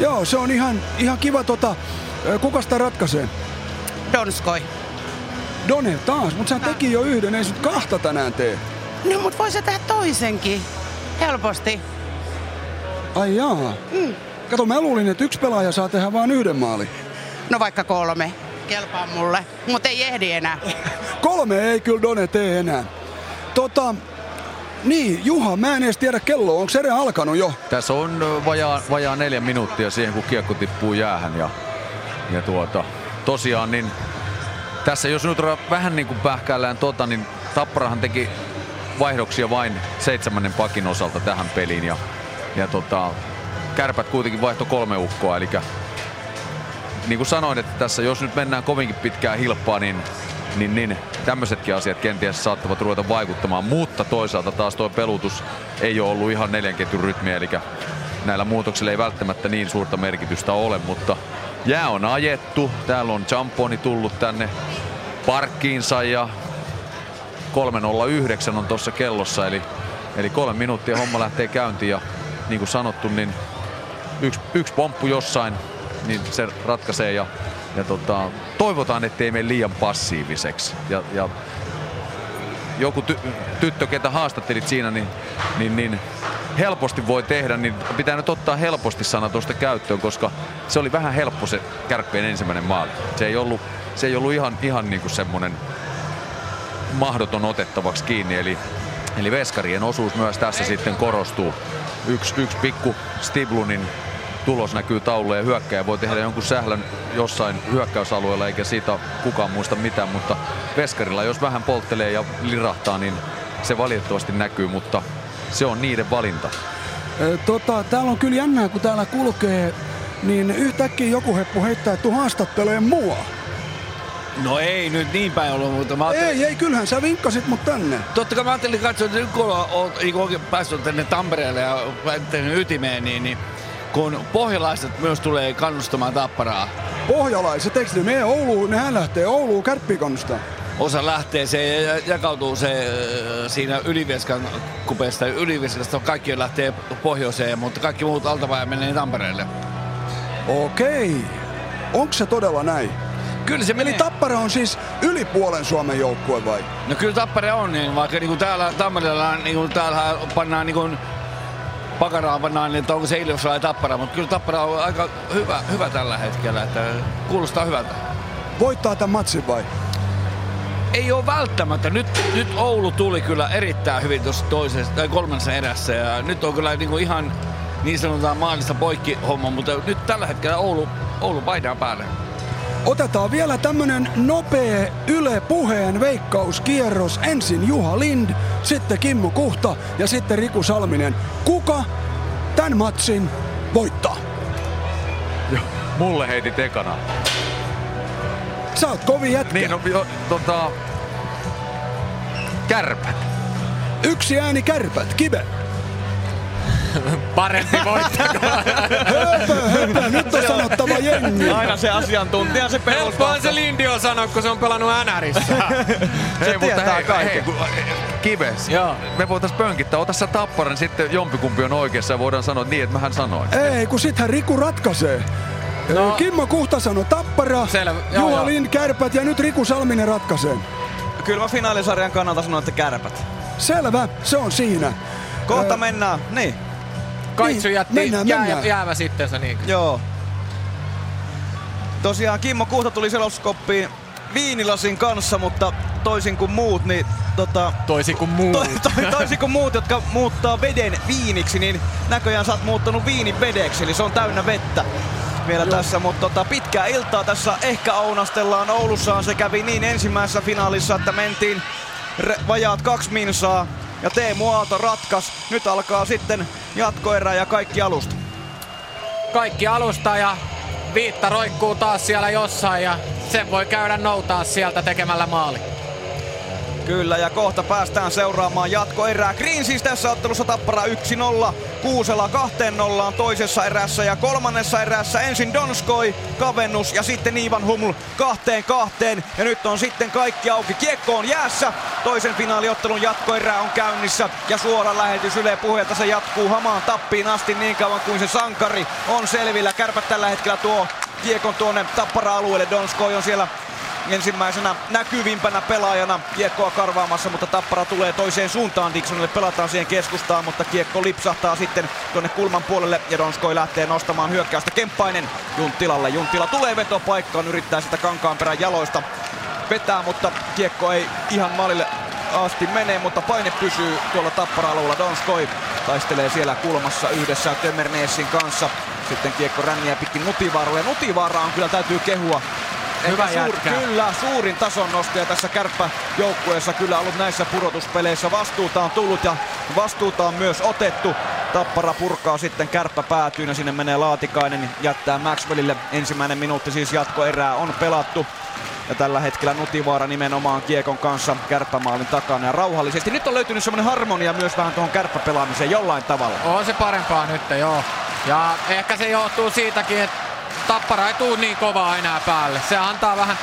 Joo, se on ihan kiva Kuka sitä ratkaisee? Donskoi. Done taas? Mut sä teki jo yhden, ei sut kahta tänään tee. No mut voi sä tehdä toisenkin. Helposti. Ai jaa. Mm. Kato, mä luulin, että yksi pelaaja saa tehdä vaan yhden maalin. No vaikka kolme. Kelpaa mulle. Mut ei ehdi enää. 3 ei kyllä Done tee enää. Niin, Juha, mä en edes tiedä kelloa. Onko se alkanut jo? Tässä on vajaa 4 minuuttia siihen, kun kiekko tippuu jäähän. Tosiaan, niin tässä jos nyt vähän niin kuin pähkäillään niin Tapparahan teki vaihdoksia vain 7. pakin osalta tähän peliin. Kärpät kuitenkin vaihto 3 ukkoa, eli niin kuin sanoin, että tässä jos nyt mennään kovinkin pitkään hilppaan, niin tämmöisetkin asiat kenties saattavat ruveta vaikuttamaan, mutta toisaalta taas tuo pelutus ei ole ollut ihan 4 ketjun rytmiä, eli näillä muutoksilla ei välttämättä niin suurta merkitystä ole, mutta jää on ajettu, täällä on Champoni tullut tänne parkkiinsa ja 3.09 on tuossa kellossa, eli 3 minuuttia homma lähtee käyntiin ja niin kuin sanottu, niin yksi pomppu jossain, niin se ratkaisee ja toivotaan, ettei mene liian passiiviseksi. Ja joku tyttö, ketä haastattelit siinä, niin helposti voi tehdä, niin pitää nyt ottaa helposti sana tuosta käyttöön, koska se oli vähän helppo se Kärppien ensimmäinen maali. Se ei ollut ihan niin kuin semmoinen mahdoton otettavaksi kiinni, eli veskarien osuus myös tässä sitten korostuu. Yksi pikku Stivlunin tulos näkyy taululla ja hyökkäjä voi tehdä jonkun sählän jossain hyökkäysalueella, eikä siitä kukaan muista mitään, mutta veskarilla jos vähän polttelee ja lirahtaa, niin se valitettavasti näkyy, mutta se on niiden valinta. Täällä on kyllä jännää, kun täällä kulkee, niin yhtäkkiä joku heppu heittää, että haastattelee mua. No ei nyt niin päin ollut, mutta mä ajattelin... Ei, kyllähän sä vinkkasit mut tänne. Totta kai mä ajattelin katsoa, että nyt kun oot päässyt tänne Tampereelle ja tänne ytimeen, niin kun pohjalaiset myös tulee kannustamaan Tapparaa. Pohjalaiset, eikö ne mene Ouluun? Nehän lähtee Ouluun, Kärppiä kannustaa. Osa lähtee, se jakautuu se siinä Ylivieskan kupeesta. Ylivieskasta kaikki lähtee pohjoiseen, mutta kaikki muut altapäin menee Tampereelle. Okei. Onko se todella näin? Kyllä se menee. Eli Tappara on siis yli puolen Suomen joukkue vai? No kyllä Tappara on, niin vaikka niin kuin täällä Tampereella niin täällä pannaan niin kuin Pakaraan pannaan, että onko se Ilves vai Tappara, mutta kyllä Tappara on aika hyvä tällä hetkellä, että kuulostaa hyvältä. Voittaa tämän matsin vai? Ei ole välttämättä. Nyt Oulu tuli kyllä erittäin hyvin tuossa kolmannessa erässä ja nyt on kyllä niinku ihan niin sanotaan maalista poikki homma, mutta nyt tällä hetkellä Oulu painaa päälle. Otetaan vielä tämmönen nopea Yle Puheen veikkauskierros. Ensin Juha Lind, sitten Kimmo Kuhta ja sitten Riku Salminen. Kuka tän matsin voittaa? Mulle heitit ekana. Sä oot kovin jätkä. Niin, Kärpät. Yksi ääni Kärpät, Kive. Parempi voittakaa. Höpö, nyt on sanottava jengi. Aina se asiantuntija, se perusvahto. Helppohan se Lindio sanoo, kun se on pelannut NRissä. Se tietää kaiken. kives. Joo. Me voitais pönkittää. Ota sä Tapparan, sitten jompikumpi on oikeassa ja voidaan sanoa niin, että mähän sanoin. Ei, kun sittenhän Riku ratkaisee. No. Kimmo Kuhta sanoi Tappara, Juha Lind Kärpät ja nyt Riku Salminen ratkaisee. Kyllä mä finaalisarjan kannalta sanon, että Kärpät. Selvä, se on siinä. Kohta mennään, niin. Kaitsu jätti mennään. Jäämä sittensä niin. Joo. Tosiaan Kimmo Kuhta tuli seloskoppiin viinilasin kanssa, mutta toisin kuin muut, niin toisin kuin muut, jotka muuttaa veden viiniksi, niin näköjään sä oot muuttanut viinin vedeksi, eli se on täynnä vettä vielä tässä, mutta pitkää iltaa tässä ehkä ounastellaan. Oulussaan se kävi niin ensimmäisessä finaalissa, että mentiin vajaat 2 minsaa ja Teemu Aalto ratkas. Nyt alkaa sitten jatkoerä ja kaikki alusta. Kaikki alusta ja Viitta roikkuu taas siellä jossain ja sen voi käydä noutaa sieltä tekemällä maali. Kyllä, ja kohta päästään seuraamaan jatkoerää. Green siis tässä ottelussa Tappara 1-0, Kuusela 2-0 toisessa erässä ja kolmannessa erässä ensin Donskoi, kavennus ja sitten Ivan Huml 2-2. Ja nyt on sitten kaikki auki. Kiekko on jäässä, toisen finaaliottelun jatkoerää on käynnissä ja suora lähetys Yle Puheelta se jatkuu hamaan tappiin asti niin kauan kuin se sankari on selvillä. Kärpät tällä hetkellä tuo kiekon tuonne Tappara-alueelle, Donskoi on siellä ensimmäisenä näkyvimpänä pelaajana kiekkoa karvaamassa, mutta Tappara tulee toiseen suuntaan. Dixonille pelataan siihen keskustaan, mutta kiekko lipsahtaa sitten tuonne kulman puolelle ja Donskoi lähtee nostamaan hyökkäystä. Kemppainen Junttilalle. Junttila tulee vetopaikkaan, yrittää sitä Kankaanperän jaloista vetää, mutta kiekko ei ihan maalille asti menee, mutta paine pysyy tuolla Tappara-alueella. Donskoi taistelee siellä kulmassa yhdessä Tömerneessin kanssa. Sitten kiekko ränniä pitkin Nutivaaralle. Nutivaaraa on kyllä, täytyy kehua. Hyvä jätkä. Kyllä, suurin tason nostaja tässä kärppäjoukkueessa. Kyllä ollut näissä pudotuspeleissä. Vastuuta on tullut ja vastuuta on myös otettu. Tappara purkaa sitten Kärppä päätyyn ja sinne menee Laatikainen. Jättää Maxwellille. Ensimmäinen minuutti siis jatkoerää on pelattu. Ja tällä hetkellä Nutivaara nimenomaan kiekon kanssa kärppämaalin takana ja rauhallisesti. Nyt on löytynyt semmoinen harmonia myös vähän tuohon kärppäpelaamiseen jollain tavalla. On se parempaa nyt, joo. Ja ehkä se johtuu siitäkin, että Tappara ei tuu niin kovaa enää päälle. Se antaa vähän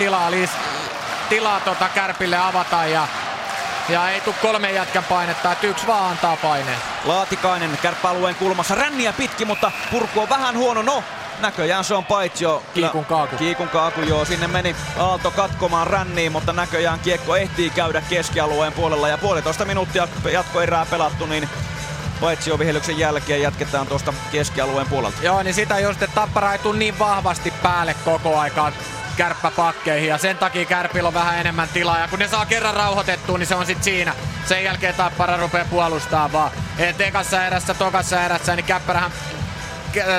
tilaa Kärpille avata ja ei tuu 3 jätkän painetta, että 1 vaan antaa paineen. Laatikainen Kärppäalueen kulmassa ränniä pitkin, mutta purku on vähän huono. No, näköjään se on paitsio. Kiikun kaaku, joo. Sinne meni Aalto katkomaan ränniin, mutta näköjään kiekko ehtii käydä keskialueen puolella ja 1,5 minuuttia jatkoerää pelattu, niin paitsiovihellyksen jälkeen jatketaan tuosta keskialueen puolelta. Joo, niin sitä just, että Tappara ei tule niin vahvasti päälle koko aikaan kärppäpakkeihin ja sen takia Kärpillä on vähän enemmän tilaa ja kun ne saa kerran rauhoitettua, niin se on sit siinä. Sen jälkeen Tappara rupeaa puolustamaan vaan. Et ekassa erässä, tokassa erässä, niin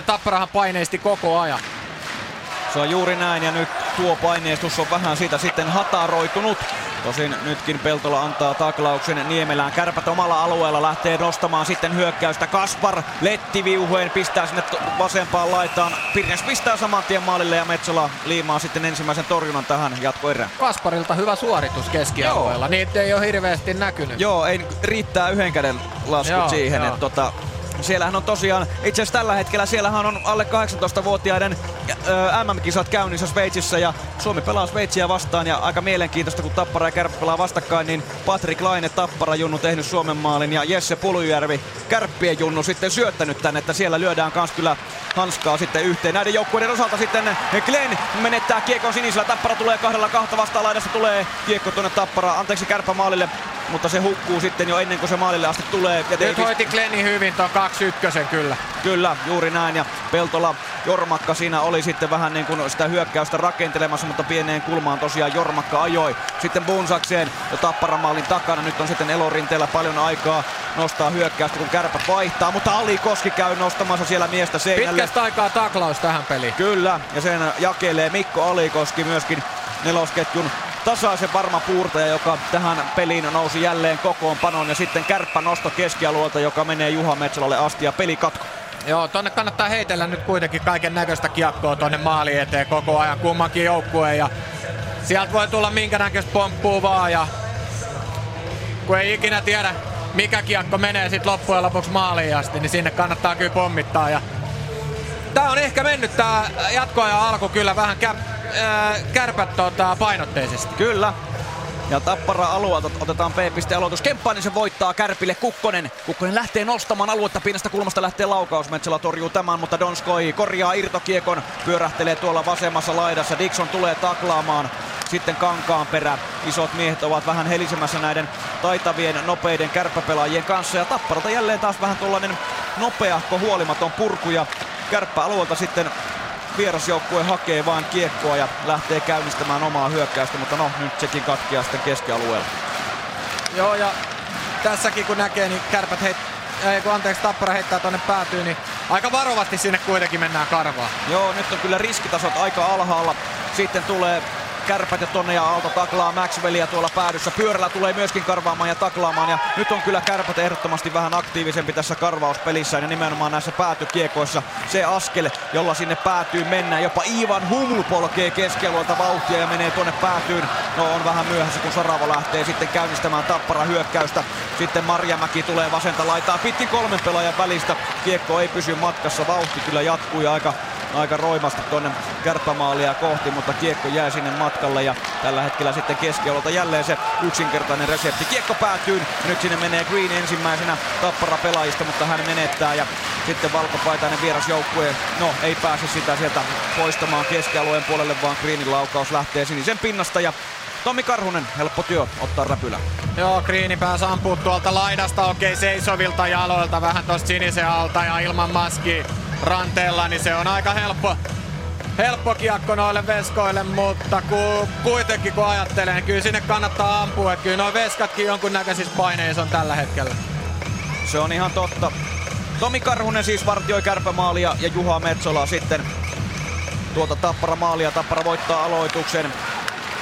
Tapparahan paineisti koko ajan. Se on juuri näin ja nyt tuo paineistus on vähän siitä sitten hataroitunut. Tosin nytkin Peltola antaa taklauksen Niemelään. Kärpät omalla alueella lähtee nostamaan sitten hyökkäystä. Kaspar lettiviuheen pistää sinne vasempaan laitaan. Pirnes pistää saman tien maalille ja Metsola liimaa sitten ensimmäisen torjunnan tähän jatkoerään. Kasparilta hyvä suoritus keskialueella. Niitä ei ole hirveästi näkynyt. Joo, ei riittää yhden käden laskut siihen. Että siellähän on tosiaan, itse asiassa tällä hetkellä siellähän on alle 18-vuotiaiden MM-kisat käynnissä Sveitsissä ja Suomi pelaa Sveitsiä vastaan ja aika mielenkiintoista, kun Tappara ja Kärppä pelaa vastakkain, niin Patrik Laine Tappara-junnu tehnyt Suomen maalin ja Jesse Pulujärvi Kärppien junnu sitten syöttänyt tänne, että siellä lyödään kans kyllä hanskaa sitten yhteen. Näiden joukkueiden osalta sitten Glenn menettää kiekon sinisellä, Tappara tulee 2 vastaan laidasta, tulee kiekko tuonne Kärppä maalille, mutta se hukkuu sitten jo ennen kuin se maalille asti tulee. Ja nyt hoiti Glenni hyvin tuon 2-1 kyllä. Kyllä, juuri näin ja Peltola Jormakka siinä oli sitten vähän niin kuin sitä hyökkäystä rakentelemassa, mutta pieneen kulmaan tosiaan Jormakka ajoi. Sitten Bunsakseen ja Tapparamaalin takana. Nyt on sitten Elorinteellä paljon aikaa nostaa hyökkäystä, kun Kärpät vaihtaa, mutta Ali Koski käy nostamassa siellä miestä seinälle. Pitkästä aikaa taklaus tähän peliin. Kyllä, ja sen jakelee Mikko Alikoski myöskin nelosketjun tasaisen varma puurtaja, joka tähän peliin nousi jälleen kokoonpanoon. Ja sitten Kärppä nosto keskialueelta, joka menee Juha Metsolalle asti ja peli katko. Joo, tonne kannattaa heitellä nyt kuitenkin kaiken näköistä kiekkoa tonne maali eteen koko ajan kummankin joukkueen. Ja sieltä voi tulla minkä näköistä pomppuu vaan. Ja kun ei ikinä tiedä, mikä kiekko menee sit loppujen lopuksi maaliin asti, niin sinne kannattaa kyllä pommittaa. Ja tää on ehkä mennyt tää jatkoajan alku kyllä vähän Kärpät painotteisesti. Kyllä. Ja Tappara-alueelta otetaan P-pistealoitus. Kemppainen se voittaa Kärpille. Kukkonen. Kukkonen lähtee nostamaan aluetta. Pienästä kulmasta lähtee laukaus. Metsälä torjuu tämän, mutta Donskoi korjaa irtokiekon. Pyörähtelee tuolla vasemmassa laidassa. Dixon tulee taklaamaan. Sitten Kankaanperä. Isot miehet ovat vähän helisemässä näiden taitavien, nopeiden kärppäpelaajien kanssa. Ja Tapparalta jälleen taas vähän tuollainen nopeahko, huolimaton purku. Ja kärppäalueelta sitten vierasjoukkue hakee vaan kiekkoa ja lähtee käynnistämään omaa hyökkäystä, mutta no, nyt sekin katkeaa sitten keskialueella. Joo, ja tässäkin kun näkee, niin Tappara heittää tuonne päätyyn, niin aika varovasti sinne kuitenkin mennään karvaan. Joo, nyt on kyllä riskitasot aika alhaalla. Sitten tulee Kärpät ja tonne, ja Aalto taklaa Maxwellia tuolla päädyssä. Pyörällä tulee myöskin karvaamaan ja taklaamaan, ja nyt on kyllä Kärpät ehdottomasti vähän aktiivisempi tässä karvauspelissä ja nimenomaan näissä päätykiekoissa. Se askel, jolla sinne päätyy mennään. Jopa Ivan Huml polkee keskialueelta vauhtia ja menee tuonne päätyyn. No, on vähän myöhässä, kun Sarava lähtee sitten käynnistämään Tappara hyökkäystä. Sitten Marjamäki tulee vasenta laitaa pitkin kolmen pelaajan välistä. Kiekko ei pysy matkassa, vauhti kyllä jatkuu ja aika roimasti tuonne kärppämaalia kohti, mutta kiekko jää sinne matkalle ja tällä hetkellä sitten keskialueelta jälleen se yksinkertainen resepti. Kiekko päätyy, nyt sinne menee Green ensimmäisenä Tappara pelaajista, mutta hän menettää ja sitten valkopaitainen vierasjoukkue, no, ei pääse sitä sieltä poistamaan keskialueen puolelle, vaan Greenin laukaus lähtee sinisen pinnasta ja Tommi Karhunen, helppo työ ottaa räpylä. Joo, Green pääsi ampuu tuolta laidasta, okei, seisovilta jaloilta vähän tosta sinisen alta ja ilman maskia ranteella, niin se on aika helppo kiekko noille veskoille, mutta kuitenkin kun ajattelee, niin kyllä sinne kannattaa ampua, että kyllä nuo veskatkin jonkunnäköisissä paineissa on tällä hetkellä. Se on ihan totta. Tomi Karhunen siis vartioi kärpämaalia ja Juha Metsola sitten tuota Tappara-maalia. Tappara voittaa aloituksen.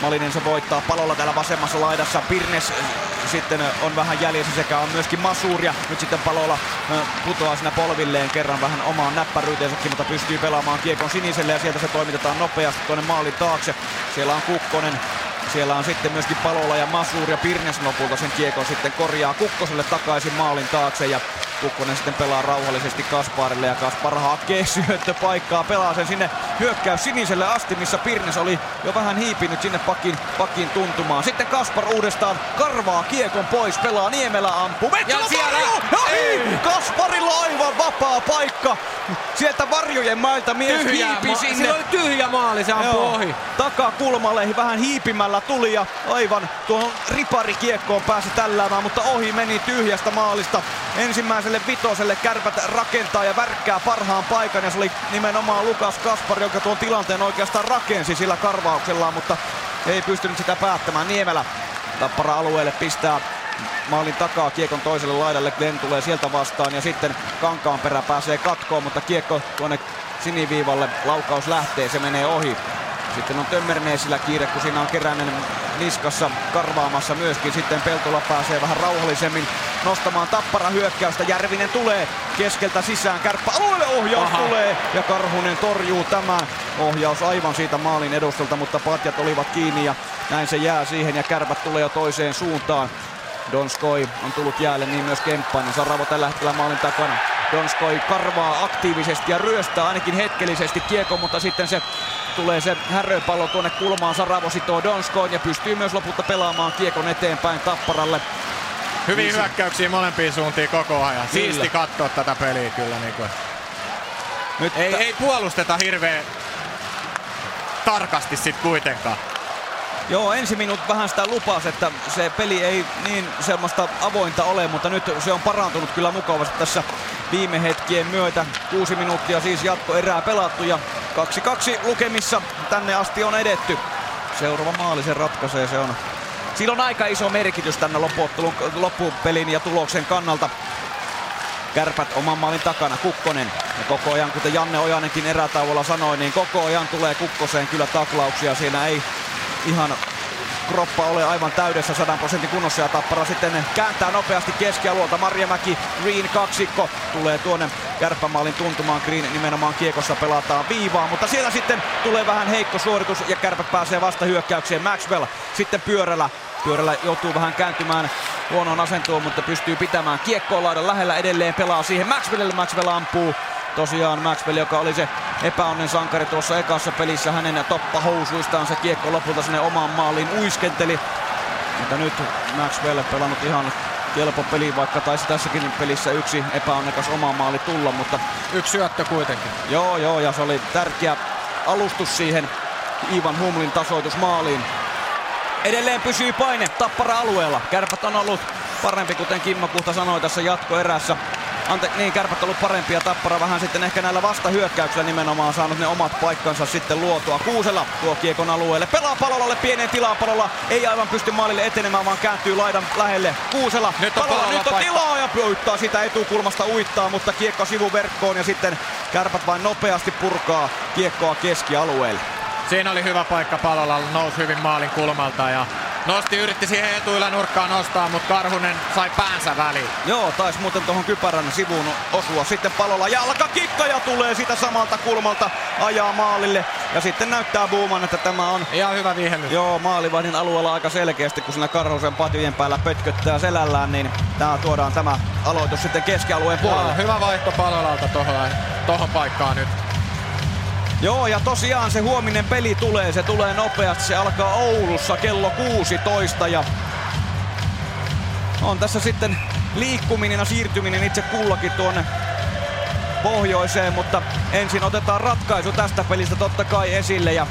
Malinen se voittaa Palolla täällä vasemmassa laidassa. Pirnes sitten on vähän jäljessä sekä on myöskin Masuuria. Nyt sitten Palolla putoaa siinä polvilleen kerran vähän omaan näppäryyteensäkin, mutta pystyy pelaamaan kiekon siniselle ja sieltä se toimitetaan nopeasti tuonne maalin taakse. Siellä on Kukkonen. Siellä on sitten myöskin Palola ja Masuur ja Pirnes lopulta sen kiekon sitten korjaa Kukkoselle takaisin maalin taakse ja Kukkonen sitten pelaa rauhallisesti Kasparille ja Kaspar hakee syöttöpaikkaa, pelaa sen sinne hyökkäys siniselle asti, missä Pirnes oli jo vähän hiipinyt sinne pakin tuntumaan. Sitten Kaspar uudestaan karvaa kiekon pois, pelaa Niemelä, ampuu. Metsälä varjoo! Noin! Kasparilla aivan vapaa paikka! Sieltä varjojen mailta mies hiipi sinne. Sillä oli tyhjä maali, se ampuu ohi. Takakulmalle vähän hiipimällä tuli ja aivan tuohon riparikiekkoon pääsi tälläämään, mutta ohi meni tyhjästä maalista. Ensimmäiselle vitoselle Kärpät rakentaa ja värkkää parhaan paikan ja se oli nimenomaan Lukas Kaspar, joka tuon tilanteen oikeastaan rakensi sillä karvauksellaan, mutta ei pystynyt sitä päättämään. Niemelä Tappara-alueelle pistää maalin takaa kiekon toiselle laidalle, Glenn tulee sieltä vastaan ja sitten Kankaanperä pääsee katkoon, mutta kiekko tuonne siniviivalle, laukaus lähtee, se menee ohi. Sitten on Tömmerneesillä kiire, kun siinä on Keränen niskassa karvaamassa myöskin. Sitten Peltola pääsee vähän rauhallisemmin nostamaan Tappara hyökkäystä. Järvinen tulee keskeltä sisään. Kärppäalueelle ohjaus tulee ja Karhunen torjuu tämän. Ohjaus aivan siitä maalin edustalta, mutta patjat olivat kiinni ja näin se jää siihen ja Kärpät tulee jo toiseen suuntaan. Donskoi on tullut jäälle, niin myös Kemppainen. Saravo tällä hetkellä maalin takana. Donskoi karvaa aktiivisesti ja ryöstää ainakin hetkellisesti kiekon, mutta sitten se tulee se häröpallo tuonne kulmaan. Saravo sitoo Donskoin ja pystyy myös lopulta pelaamaan kiekon eteenpäin Tapparalle. Hyvin niin hyökkäyksiä molempiin suuntiin koko ajan. Kyllä. Siisti katsoa tätä peliä kyllä. Niin kuin. Nyt ei puolusteta hirveän tarkasti sit kuitenkaan. Joo, ensi minuutti vähän sitä lupasi, että se peli ei niin semmoista avointa ole, mutta nyt se on parantunut kyllä mukavasti tässä viime hetkien myötä. 6 minuuttia siis jatkoerää pelattu ja 2-2 lukemissa tänne asti on edetty. Seuraava maali sen ratkaisee, se on. Sillä on aika iso merkitys tänne loppupelin ja tuloksen kannalta. Kärpät oman maalin takana, Kukkonen. Ja koko ajan, kuten Janne Ojanenkin erätauolla sanoi, niin koko ajan tulee Kukkoseen kyllä taklauksia. Siinä ei ihan kroppa ole aivan täydessä 100% kunnossa ja Tappara sitten kääntää nopeasti keskialueelta. Marjamäki, Green kaksikko tulee tuonne kärppämaalin tuntumaan. Green nimenomaan kiekossa pelataan viivaan, mutta siellä sitten tulee vähän heikko suoritus ja Kärpät pääsee vasta hyökkäykseen. Maxwell sitten pyörällä. Pyörällä joutuu vähän kääntymään huonoon asentoon, mutta pystyy pitämään kiekkoa laidan lähellä, edelleen pelaa siihen Maxwellille. Maxwell ampuu. Tosiaan Maxwell, joka oli se epäonnen sankari tuossa ekassa pelissä, hänen toppahousuistaan se kiekko lopulta sinne omaan maaliin uiskenteli. Mutta nyt Maxwell pelannut ihan kelpo peli, vaikka taisi tässäkin pelissä yksi epäonnekas oma maali tulla, mutta... Yksi syöttö kuitenkin. Joo, ja se oli tärkeä alustus siihen Ivan Humlin tasoitusmaaliin. Edelleen pysyy paine Tappara alueella. Kärpät on ollut parempi, kuten Kimmo Kuhta sanoi tässä jatkoerässä. Kärpät on ollut parempia, Tappara vähän sitten ehkä näillä vastahyökkäyksillä nimenomaan saanut ne omat paikkansa sitten luotua. Kuusela tuo kiekon alueelle, pelaa Palolalle, pienen tilaa Palola, ei aivan pysty maalille etenemään, vaan kääntyy laidan lähelle. Kuusela, nyt on Palola, nyt on tilaa ja pöyttää sitä etukulmasta, uittaa, mutta kiekko sivuverkkoon ja sitten Kärpät vain nopeasti purkaa kiekkoa keskialueelle. Siinä oli hyvä paikka Palolalla, nousi hyvin maalin kulmalta ja yritti siihen etuylänurkkaan nostaa, mutta Karhunen sai päänsä väliin. Joo, taisi muuten tuohon kypärän sivuun osua. Sitten Palola jalkakikka ja tulee sitä samalta kulmalta, ajaa maalille. Ja sitten näyttää Buuman, että tämä on... Ihan hyvä vihely. Joo, maalivahdin alueella aika selkeästi, kun siinä Karhusen patjojen päällä pötköttää selällään, niin tää tuodaan tämä aloitus sitten keskialueen puolelle. Joo, hyvä vaihto Palolalta tohon paikkaan nyt. Joo, ja tosiaan se huominen peli tulee, se tulee nopeasti, se alkaa Oulussa kello 16 ja on tässä sitten liikkuminen ja siirtyminen itse kullakin tuonne pohjoiseen, mutta ensin otetaan ratkaisu tästä pelistä totta kai esille ja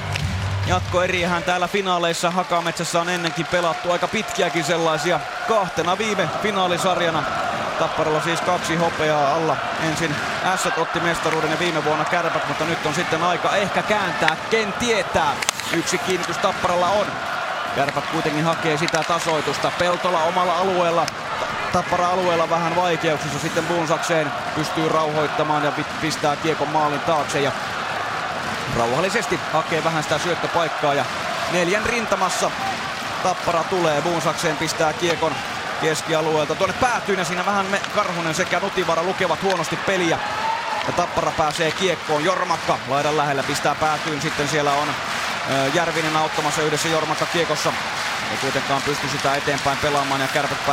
jatkoeriähän täällä finaaleissa Hakametsässä on ennenkin pelattu aika pitkiäkin sellaisia, kahtena viime finaalisarjana. Tapparalla siis 2 hopeaa alla. Ensin Ässät otti mestaruuden ja viime vuonna Kärpät, mutta nyt on sitten aika ehkä kääntää, ken tietää. Yksi kiinnitys Tapparalla on. Kärpät kuitenkin hakee sitä tasoitusta. Peltola omalla alueella, Tappara-alueella vähän vaikeuksissa. Sitten Bunsakseen pystyy rauhoittamaan ja pistää kiekon maalin taakse. Ja rauhallisesti hakee vähän sitä syöttöpaikkaa ja 4 rintamassa Tappara tulee. Bunsakseen pistää kiekon keskialueelta tuonne päätyyn ja siinä vähän Karhunen sekä Nutivara lukevat huonosti peliä. Ja Tappara pääsee kiekkoon. Jormakka laidan lähellä pistää päätyyn. Sitten siellä on Järvinen auttamassa yhdessä Jormakka kiekossa. Ei kuitenkaan pysty sitä eteenpäin pelaamaan ja Kärpät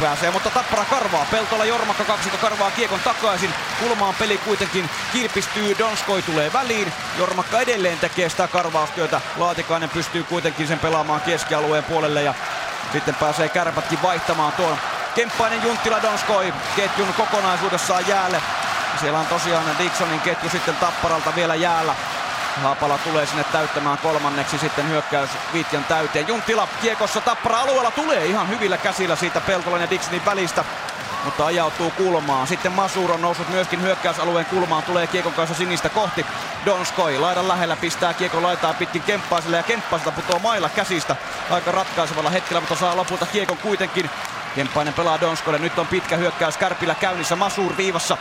pääsee. Mutta Tappara karvaa. Peltola Jormakka kaksikko karvaa kiekon takaisin. Kulmaan peli kuitenkin kilpistyy. Donskoi tulee väliin. Jormakka edelleen tekee sitä karvaustyötä. Laatikainen pystyy kuitenkin sen pelaamaan keskialueen puolelle ja sitten pääsee Kärpätkin vaihtamaan tuon. Kemppainen, Junttila, Donskoi ketjun kokonaisuudessaan jäälle. Siellä on tosiaan Dixonin ketju sitten Tapparalta vielä jäällä. Haapala tulee sinne täyttämään kolmanneksi sitten hyökkäys Vitjan täyteen. Junttila kiekossa Tappara-alueella tulee ihan hyvillä käsillä siitä Peltolan ja Dixonin välistä. Mutta ajautuu kulmaan. Sitten Masur on noussut myöskin hyökkäysalueen kulmaan. Tulee kiekon kanssa sinistä kohti. Donskoi laidan lähellä pistää kiekon laitaa pitkin Kemppaiselle. Ja Kemppaista putoo mailla käsistä aika ratkaisevalla hetkellä, mutta saa lopulta kiekon kuitenkin. Kemppainen pelaa Donskoille. Nyt on pitkä hyökkäys Kärpillä käynnissä. Masur viivassa.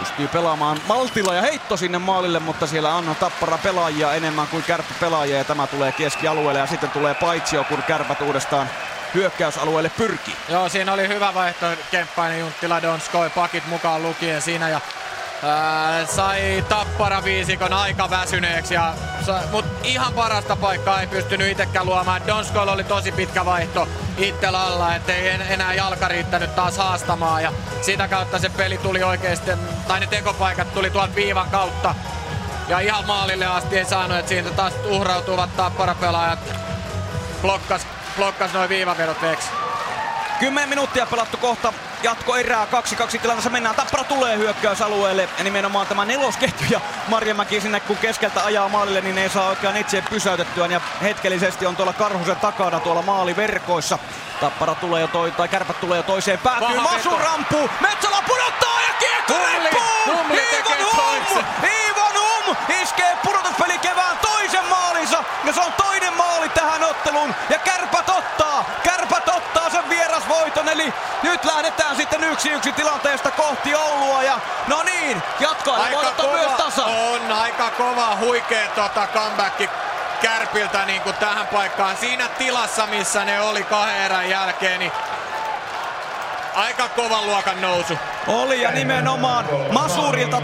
Pystyy pelaamaan maltilla ja heitto sinne maalille, mutta siellä on Tappara pelaajia enemmän kuin Kärppä pelaajia. Ja tämä tulee keskialueelle ja sitten tulee paitsio, kun Kärpät uudestaan hyökkäysalueelle pyrki. Joo, siinä oli hyvä vaihto Kemppainen, Junttila, Donskoi, pakit mukaan lukien siinä ja sai Tappara viisikon aika väsyneeksi, mutta ihan parasta paikkaa ei pystynyt itsekään luomaan. Donskoilla oli tosi pitkä vaihto itsellä alla, ettei enää jalka riittänyt taas haastamaan ja sitä kautta se peli tuli oikeasti, tai ne tekopaikat tuli tuolta viivan kautta ja ihan maalille asti ei saanut, että siitä taas uhrautuvat Tappara-pelaajat blokkas noin viivavedot veksi. 10 minuuttia pelattu kohta jatkoerää. 2-2 tilanteessa mennään. Tappara tulee hyökkäysalueelle. Ja nimenomaan tämä nelosketju ja Marjamäki sinne kun keskeltä ajaa maalille, niin ei saa oikein itse pysäytettyä. Ja hetkellisesti on tuolla Karhusen takana tuolla maaliverkoissa. Tappara tulee jo Kärpät tulee jo toiseen päätyyn. Masu rampuu. Metsälä pudottaa ja kiekko rippuu! Ivan Hum iskee pudotuspeli kevään toisen maalinsa. Ja se on toinen maali tähän otteluun. Ja Kärpät ottaa sen vierasvoiton, eli nyt lähdetään sitten 1-1 tilanteesta kohti Oulua ja no niin, jatkoajan voi ottaa myös tasa. On aika kova, huikea comeback Kärpiltä niin kuin tähän paikkaan. Siinä tilassa, missä ne oli 2 erän jälkeen, niin aika kovan luokan nousu. Oli ja nimenomaan Masurilta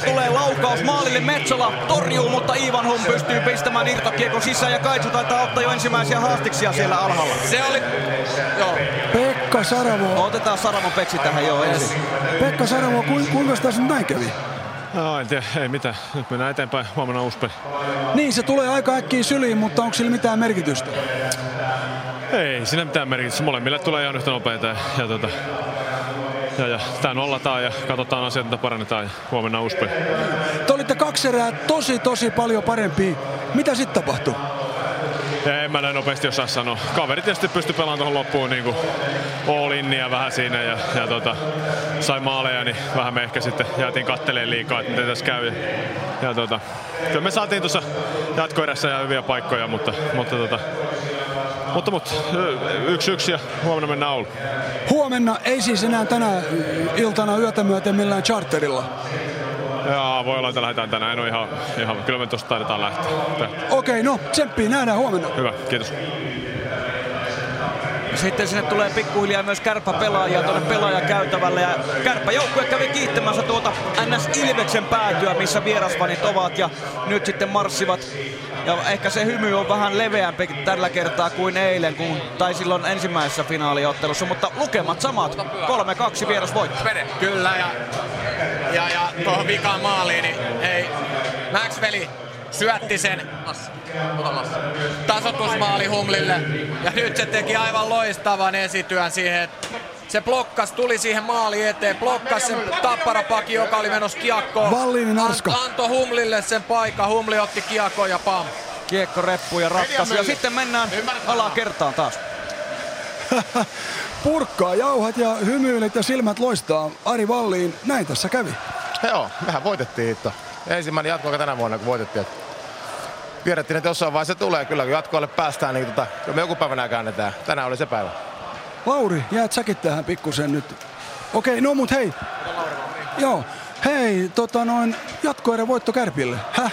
tulee laukaus maalille. Metsola torjuu, mutta Ivan Hum pystyy pistämään irtokiekon sisään ja Kaitsu taitaa ottaa jo ensimmäisiä haastiksia siellä alhaalla. Se oli... Joo. Pekka Saramo. Otetaan Saramo Peksi tähän jo ensin. Pekka Saramo, kuinka tässä näin kävi? No, en tiedä, ei mitään. Nyt mennään eteenpäin. Huomenna uusi peli. Niin, se tulee aika äkkiä syliin, mutta onko sillä mitään merkitystä? Ei siinä mitään merkitystä. Molemmille tulee ihan yhtä nopeita ja tää nollataan ja katsotaan asioita, parannetaan ja huomenna uusi peli. Te olitte kaksi erää tosi paljon parempia. Mitä sitten tapahtui? En mä näin nopeasti osaa sanoa. Kaveri tietysti pystyi pelaamaan tuohon loppuun niin all-innia vähän siinä ja sai maaleja, niin vähän me ehkä sitten jäätiin kattelemaan liikaa, että miten tässä käy. Kyllä me saatiin tuossa jatkoerässä ja hyviä paikkoja, mutta 1-1 ja huomenna mennään Ouluun. Huomenna, ei siis enää tänä iltana yötä myöten millään charterilla. Jaa, voi olla, että lähdetään tänään. En ole ihan kyllä me tuosta taidetaan lähteä. Okei, no tsemppiä, nähdään huomenna. Hyvä, kiitos. Sitten sinne tulee pikkuhiljaa myös Kärppäpelaajia tuonne pelaajakäytävälle ja Kärppäjoukkue kävi kiittämässä tuota NS Ilveksen päätyä, missä vierasfanit ovat ja nyt sitten marssivat. Ja ehkä se hymy on vähän leveämpi tällä kertaa kuin eilen, tai silloin ensimmäisessä finaaliottelussa, mutta lukemat samat, 3-2 vierasvoitto. Kyllä ja tuohon vikaan maaliin, niin ei Maxwelli syötti sen tasoitusmaali Humlille ja nyt se teki aivan loistavan esityön siihen, että se blokkas, tuli siihen maali eteen, blokkas sen Tappara-paki, joka oli menossa kiekkoon. Vallinen arska. Antoi Humlille sen paikan, Humli otti kiekkoon ja pam. Kiekko, reppu ja ratkaisu ja sitten mennään alakertaan taas. Purkkaa jauhat ja hymyilet ja silmät loistaa. Ari Vallin, näin tässä kävi. Joo, mehän voitettiin hitto. Ensimmäinen jatkoaika tänä vuonna, kun voitettiin. Tiedettiin, että jossain vaiheessa se tulee kyllä, kun jatkoalle päästään, niin me joku päivänä käännetään. Tänään oli se päivä. Lauri, jäät säkin tähän pikkusen nyt. Okei, no mut hei. Joo, hei, jatkoerän voitto Kärpille. Häh?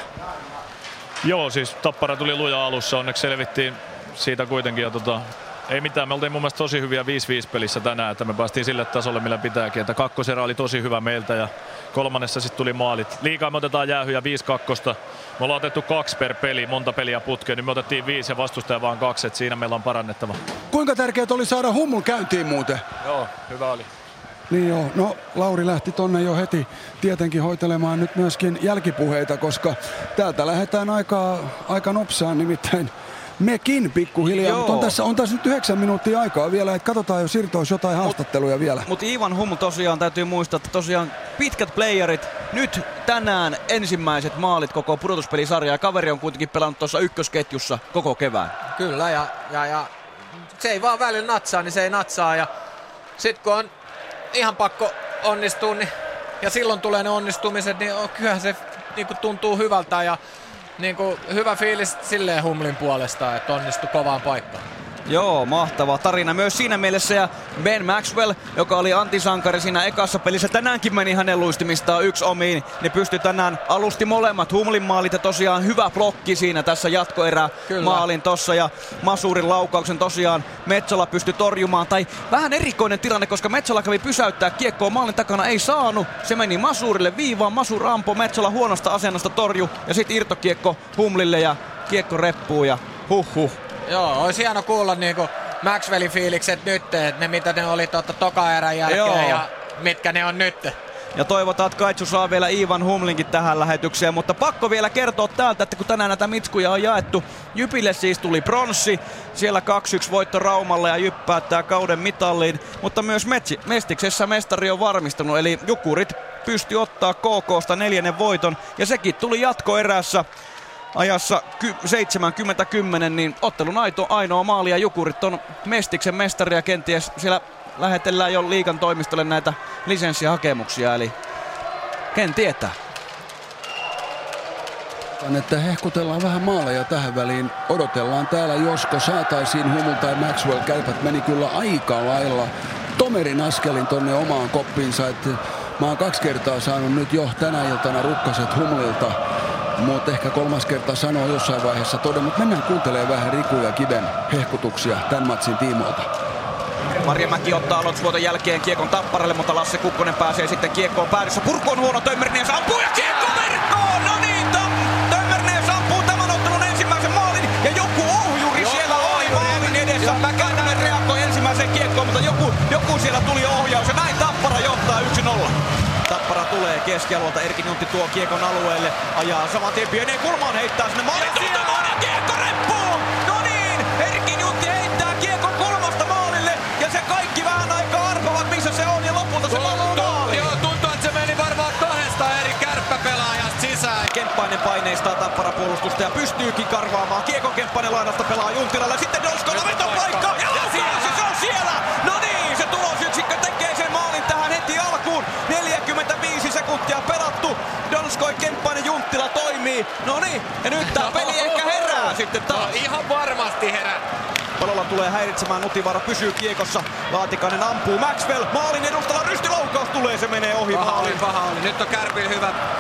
Joo, siis Tappara tuli luja alussa, onneksi selvittiin siitä kuitenkin. Ja ei mitään, me oltiin mun mielestä tosi hyviä 5-5 pelissä tänään, että me päästiin sille tasolle, millä pitääkin. Että kakkoserä oli tosi hyvä meiltä ja kolmannessa sitten tuli maalit. Liikaa me otetaan jäähyjä 5-2. Me ollaan otettu 2 per peli, monta peliä putkeen, niin me otettiin 5 ja vastustaja vaan 2, että siinä meillä on parannettava. Kuinka tärkeää oli saada Hummun käyntiin muuten? Joo, hyvä oli. Niin joo, no Lauri lähti tonne jo heti tietenkin hoitelemaan nyt myöskin jälkipuheita, koska täältä lähdetään aika nopsaan nimittäin. Mekin pikkuhiljaa, mutta on tässä nyt 9 minuuttia aikaa vielä, että katsotaan jos irtoisi jotain haastatteluja vielä. Mutta Ivan Humm tosiaan täytyy muistaa, että tosiaan pitkät playerit, nyt tänään ensimmäiset maalit koko pudotuspelisarjaa. Kaveri on kuitenkin pelannut tuossa ykkösketjussa koko kevään. Kyllä ja se ei vaan välillä natsaa, niin se ei natsaa ja sit kun on ihan pakko onnistua niin, ja silloin tulee ne onnistumiset, niin kyllähän se niin kuin tuntuu hyvältä ja niin kuin hyvä fiilis silleen Humlin puolesta, että onnistui kovaan paikkaan. Joo, mahtava tarina myös siinä mielessä. Ja Ben Maxwell, joka oli antisankari siinä ekassa pelissä, tänäänkin meni hänen luistimistaan yksi omiin. Ne pystyi tänään alusti molemmat Humlin maalit ja tosiaan hyvä blokki siinä tässä jatkoerä maalin tossa. Ja Masurin laukauksen tosiaan Metsola pystyi torjumaan. Tai vähän erikoinen tilanne, koska Metsola kävi pysäyttää kiekkoa maalin takana, ei saanut. Se meni Masurille viivaan, Masur ampoi, Metsola huonosta asennosta torju. Ja sit irtokiekko Humlille ja kiekko reppuu ja huhhuh. Joo, olisi hieno kuulla niinku Maxwellin fiilikset nyt, että ne mitä ne oli toka erän jälkeen. Joo. Ja mitkä ne on nyt. Ja toivotaan, että Kaitsu saa vielä Ivan Humlinkin tähän lähetykseen, mutta pakko vielä kertoa täältä, että kun tänään näitä mitskuja on jaettu, Jypille siis tuli pronssi, siellä 2-1 voitto Raumalle ja Jyp päättää kauden mitalliin, mutta myös Mestiksessä mestari on varmistunut, eli Jukurit pystyi ottaa KK:sta 4. voiton ja sekin tuli jatkoerässä. Ajassa 70-10, niin ottelun ainoa maali ja Jukurit on Mestiksen mestari ja kenties siellä lähetellään jo liigan toimistolle näitä lisenssihakemuksia, eli ken tietää. Että hehkutellaan vähän maaleja tähän väliin, odotellaan täällä josko saataisiin Huml tai Maxwell. Kärpät meni kyllä aika lailla tomerin askelin tonne omaan koppiinsa, että mä oon 2 kertaa saanut nyt jo tänä iltana rukkaset Humlilta. Mutta ehkä 3. kerta sanoo jossain vaiheessa toden, mutta mennään kuuntelemaan vähän Riku ja Kiven hehkutuksia tämän matsin tiimoilta. Marjamäki ottaa aloitusvuoton jälkeen kiekon Tapparalle, mutta Lasse Kukkonen pääsee sitten kiekkoon päädyssä. Purku on huono, Tömmerniemi ampuu ja kiekko verkkoon! No niin, Tömmerniemi ampuu tämän ottelun ensimmäisen maalin ja joku ohjuri siellä oli maalin edessä. Mäkäinen reagoi ensimmäiseen kiekkoon, mutta joku siellä tuli ohjaus ja näin Tappara johtaa 1-0. Tappara tulee keskialueelta, Erkki Juntti tuo kiekon alueelle, ajaa saman tien pieneen kulmaan, heittää sinne maalin. Kiekko reppuun! No niin, Erkki Juntti heittää kiekon Kynnessä se on ja lopulta se pallo maaliin. Joo, tuntuu, että se meni varmaan kahdesta eri kärppäpelaajasta sisään. Kemppainen paineistaa Tapparan puolustusta ja pystyykin karvaamaan. Kiekon Kemppainen laidasta pelaa Juntilalle. Sitten Donskola vetopaikka ja laukaus, se on siellä! No niin, se tulosyksikkö tekee sen maalin tähän heti alkuun. 45 sekuntia pelattu. Donskoi, Kemppainen, Junttila toimii. No niin, ja nyt tää peli ehkä herää sitten taas. No, ihan varmasti herää. Palolla tulee häiritsemään, Nutivaara pysyy kiekossa. Laatikainen ampuu, Maxwell maalin edustalla, rystiloukaus tulee, se menee ohi maalin. Paha oli, nyt on Kärpillä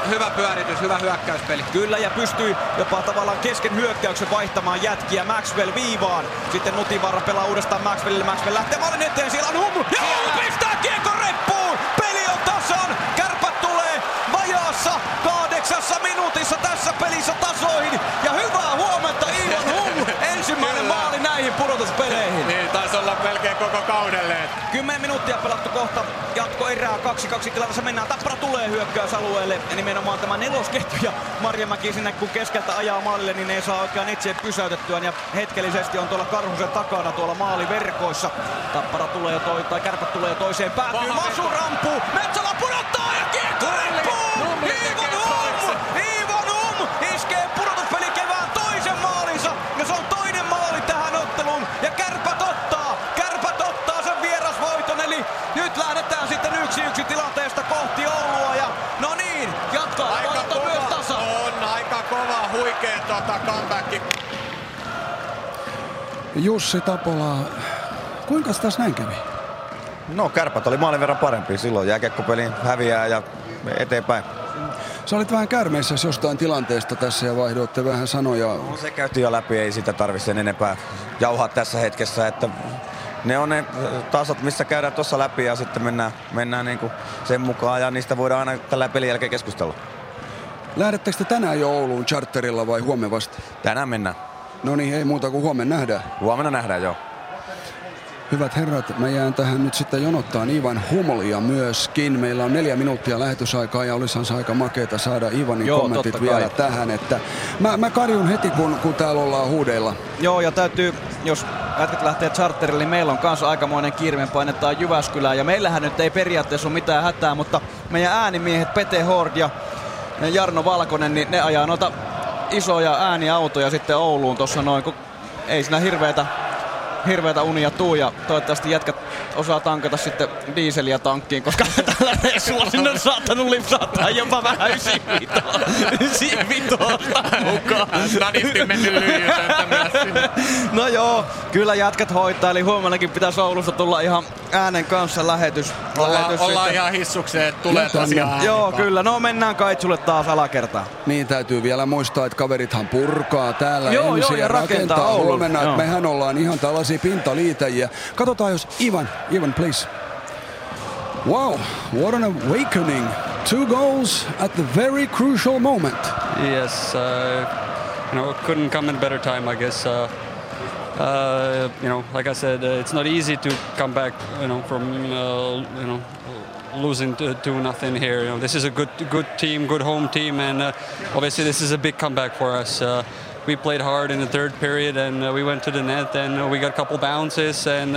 hyvä pyöritys, hyvä hyökkäyspeli. Kyllä, ja pystyy jopa tavallaan kesken hyökkäyksen vaihtamaan jätkiä. Maxwell viivaan, sitten Nutivaara pelaa uudestaan Maxwellille, Maxwell lähtee maalin eteen, siellä on Hummu. Ja Hummu pistää kiekon reppuun, peli on tasan, Kärpät tulee vajaassa 8 minuutissa tässä pelissä tasoihin. Ja hyvää huomenta Iiron Hummu, ensimmäinen maali pudotuspeleihin. Niin, taisi olla melkein koko kaudelleen. 10 minuuttia pelattu kohta jatkoerää, 2-2 tilanteessa mennään. Tappara tulee hyökkäysalueelle ja nimenomaan tämä nelosketju ja Marjamäki sinne kun keskeltä ajaa maalille, niin ei saa oikein etsiä pysäytettyä ja hetkellisesti on tuolla Karhusen takana tuolla maaliverkoissa. Tappara tulee jo Kärpät tulee jo toiseen, päätyy Masu rampuu, Metsälä pudottaa ja kiekko rippuu! Iivan Hummu iskee pudotuspeli kevään toisen maalinsa ja se on toinen maali tähän otteluun ja Kärpät ottaa sen vierasvoiton, eli nyt lähdetään sitten 1-1 tilanteesta kohti Oulua ja no niin, jatkaa aika myös tasa. On aika kova, huikea comeback. Jussi Tapola, kuinka tässä näin kävi? No, Kärpät oli maalin verran parempi silloin, jääkiekkopeli häviää ja eteenpäin. Sä olit vähän käärmeissäsi jostain tilanteesta tässä ja vaihdoitte vähän sanoja. No, se käytiin jo läpi, ei sitä tarvitse sen enempää jauhaa tässä hetkessä. Että ne on ne tasot, missä käydään tuossa läpi ja sitten mennään niin kuin sen mukaan ja niistä voidaan aina tällä pelin jälkeen keskustella. Lähdettekö te tänään jo Ouluun charterilla vai huomenna vasta? Tänään mennään. No niin, ei muuta kuin huomenna nähdään. Huomenna nähdään, joo. Hyvät herrat, mä jään tähän nyt sitten jonottaan Ivan Hummulia myöskin. Meillä on 4 minuuttia lähetysaikaa ja olisihan se aika makeeta saada Ivanin kommentit vielä tähän. Että mä karjun heti, kun täällä ollaan huudeilla. Joo, ja täytyy, jos jätket lähtee charterille, niin meillä on kanssa aikamoinen kiirme, painetaan Jyväskylään. Ja meillähän nyt ei periaatteessa ole mitään hätää, mutta meidän äänimiehet Pete Hord ja Jarno Valkonen, niin ne ajaa noita isoja ääniautoja sitten Ouluun tuossa noin, kun ei siinä hirveätä unia tuu ja toivottavasti jätkät osaa tankata sitten diiseliä tankkiin, koska tällä reissulla sinne on saattanut lipsauttaa jopa vähän 95 mukaan. Stadisti mennyt lyijytöntä myös. No joo, kyllä jätkät hoitaa, eli huomennakin pitäisi Oulusta tulla ihan äänen kanssa lähetys. Ollaan ihan hissukseen, että tulee tosiaan. Joo, kyllä. No mennään Kaitsulle taas alakertaan. Niin, täytyy vielä muistaa, että kaverithan purkaa täällä ensin ja rakentaa huomenna. Mehän ollaan ihan tällaisia pintaliitäjiä. Katsotaan jos Ivan please. Wow, what an awakening. 2 goals at the very crucial moment. Yes, couldn't come in better time, I guess. Like I said, it's not easy to come back, from losing 2-0 here. This is a good team, good home team, and obviously this is a big comeback for us. We played hard in the third period, and we went to the net, and we got a couple bounces, and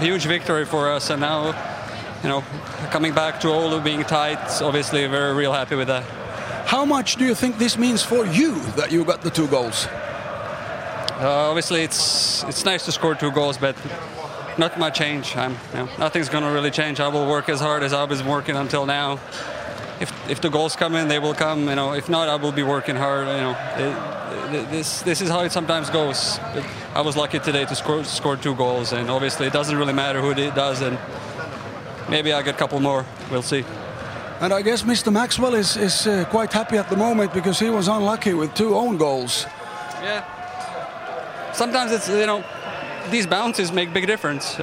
huge victory for us. And now, coming back to Oulu being tight, obviously we're real happy with that. How much do you think this means for you that you got the 2 goals? Obviously, it's nice to score 2 goals, but not much change. Nothing's gonna really change. I will work as hard as I've been working until now. If the goals come in, they will come. If not, I will be working hard. This is how it sometimes goes. I was lucky today to score 2 goals, and obviously it doesn't really matter who it does, and maybe I get a couple more. We'll see. And I guess Mr. Maxwell is quite happy at the moment because he was unlucky with 2 own goals. Yeah. Sometimes it's these bounces make big difference.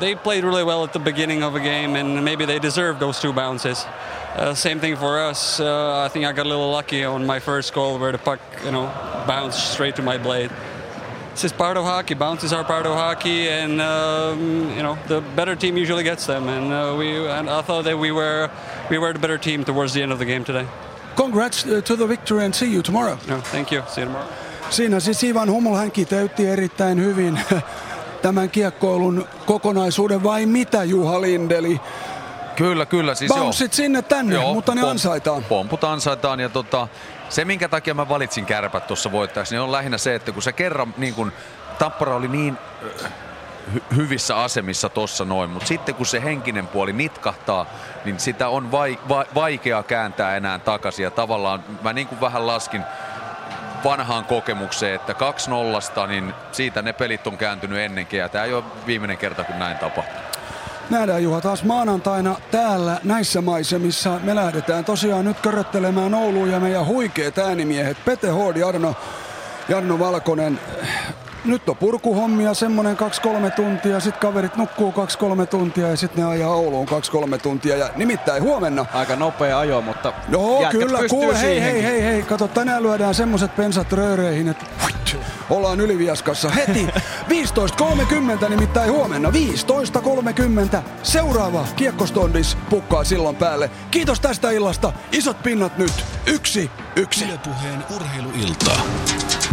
They played really well at the beginning of a game, and maybe they deserved those 2 bounces. Same thing for us. I think I got a little lucky on my first goal where the puck, bounced straight to my blade. This is part of hockey. Bounces are part of hockey, and the better team usually gets them. And I thought that we were the better team towards the end of the game today. Congrats to the victory, and see you tomorrow. No, thank you. See you tomorrow. Siinä siis Ivan Hummel, hän kiteytti erittäin hyvin tämän kiekkoilun kokonaisuuden vai mitä, Juha Lindeli? Kyllä. Siis bouncesit sinne tänne, joo, mutta ne ansaitaan. Pomput ansaitaan ja se minkä takia mä valitsin Kärpät tuossa voittajaksi, niin on lähinnä se, että kun sä kerran niin kun Tappara oli niin hyvissä asemissa tossa noin, mutta sitten kun se henkinen puoli nitkahtaa, niin sitä on vaikea kääntää enää takaisin ja tavallaan mä niin kuin vähän laskin vanhaan kokemukseen, että 2-0, niin siitä ne pelit on kääntynyt ennenkin ja tää ei ole viimeinen kerta kun näin tapahtuu. Nähdään Juha taas maanantaina täällä näissä maisemissa. Me lähdetään tosiaan nyt köröttelemään Ouluun ja meidän huikeat äänimiehet Pete Hood, Jarno Valkonen. Nyt on purkuhommia, semmonen 2-3 tuntia, sit kaverit nukkuu 2-3 tuntia ja sit ne ajaa Ouluun 2-3 tuntia ja nimittäin huomenna. Aika nopea ajo, mutta no, kyllä, kuule, hei, kato, tänään lyödään semmoset pensat rööreihin, että ollaan Yliviaskassa heti 15.30, nimittäin huomenna 15.30. Seuraava Kiekkostondis pukkaa sillan päälle. Kiitos tästä illasta, isot pinnat nyt, 1-1. Yle Puheen urheiluiltaa.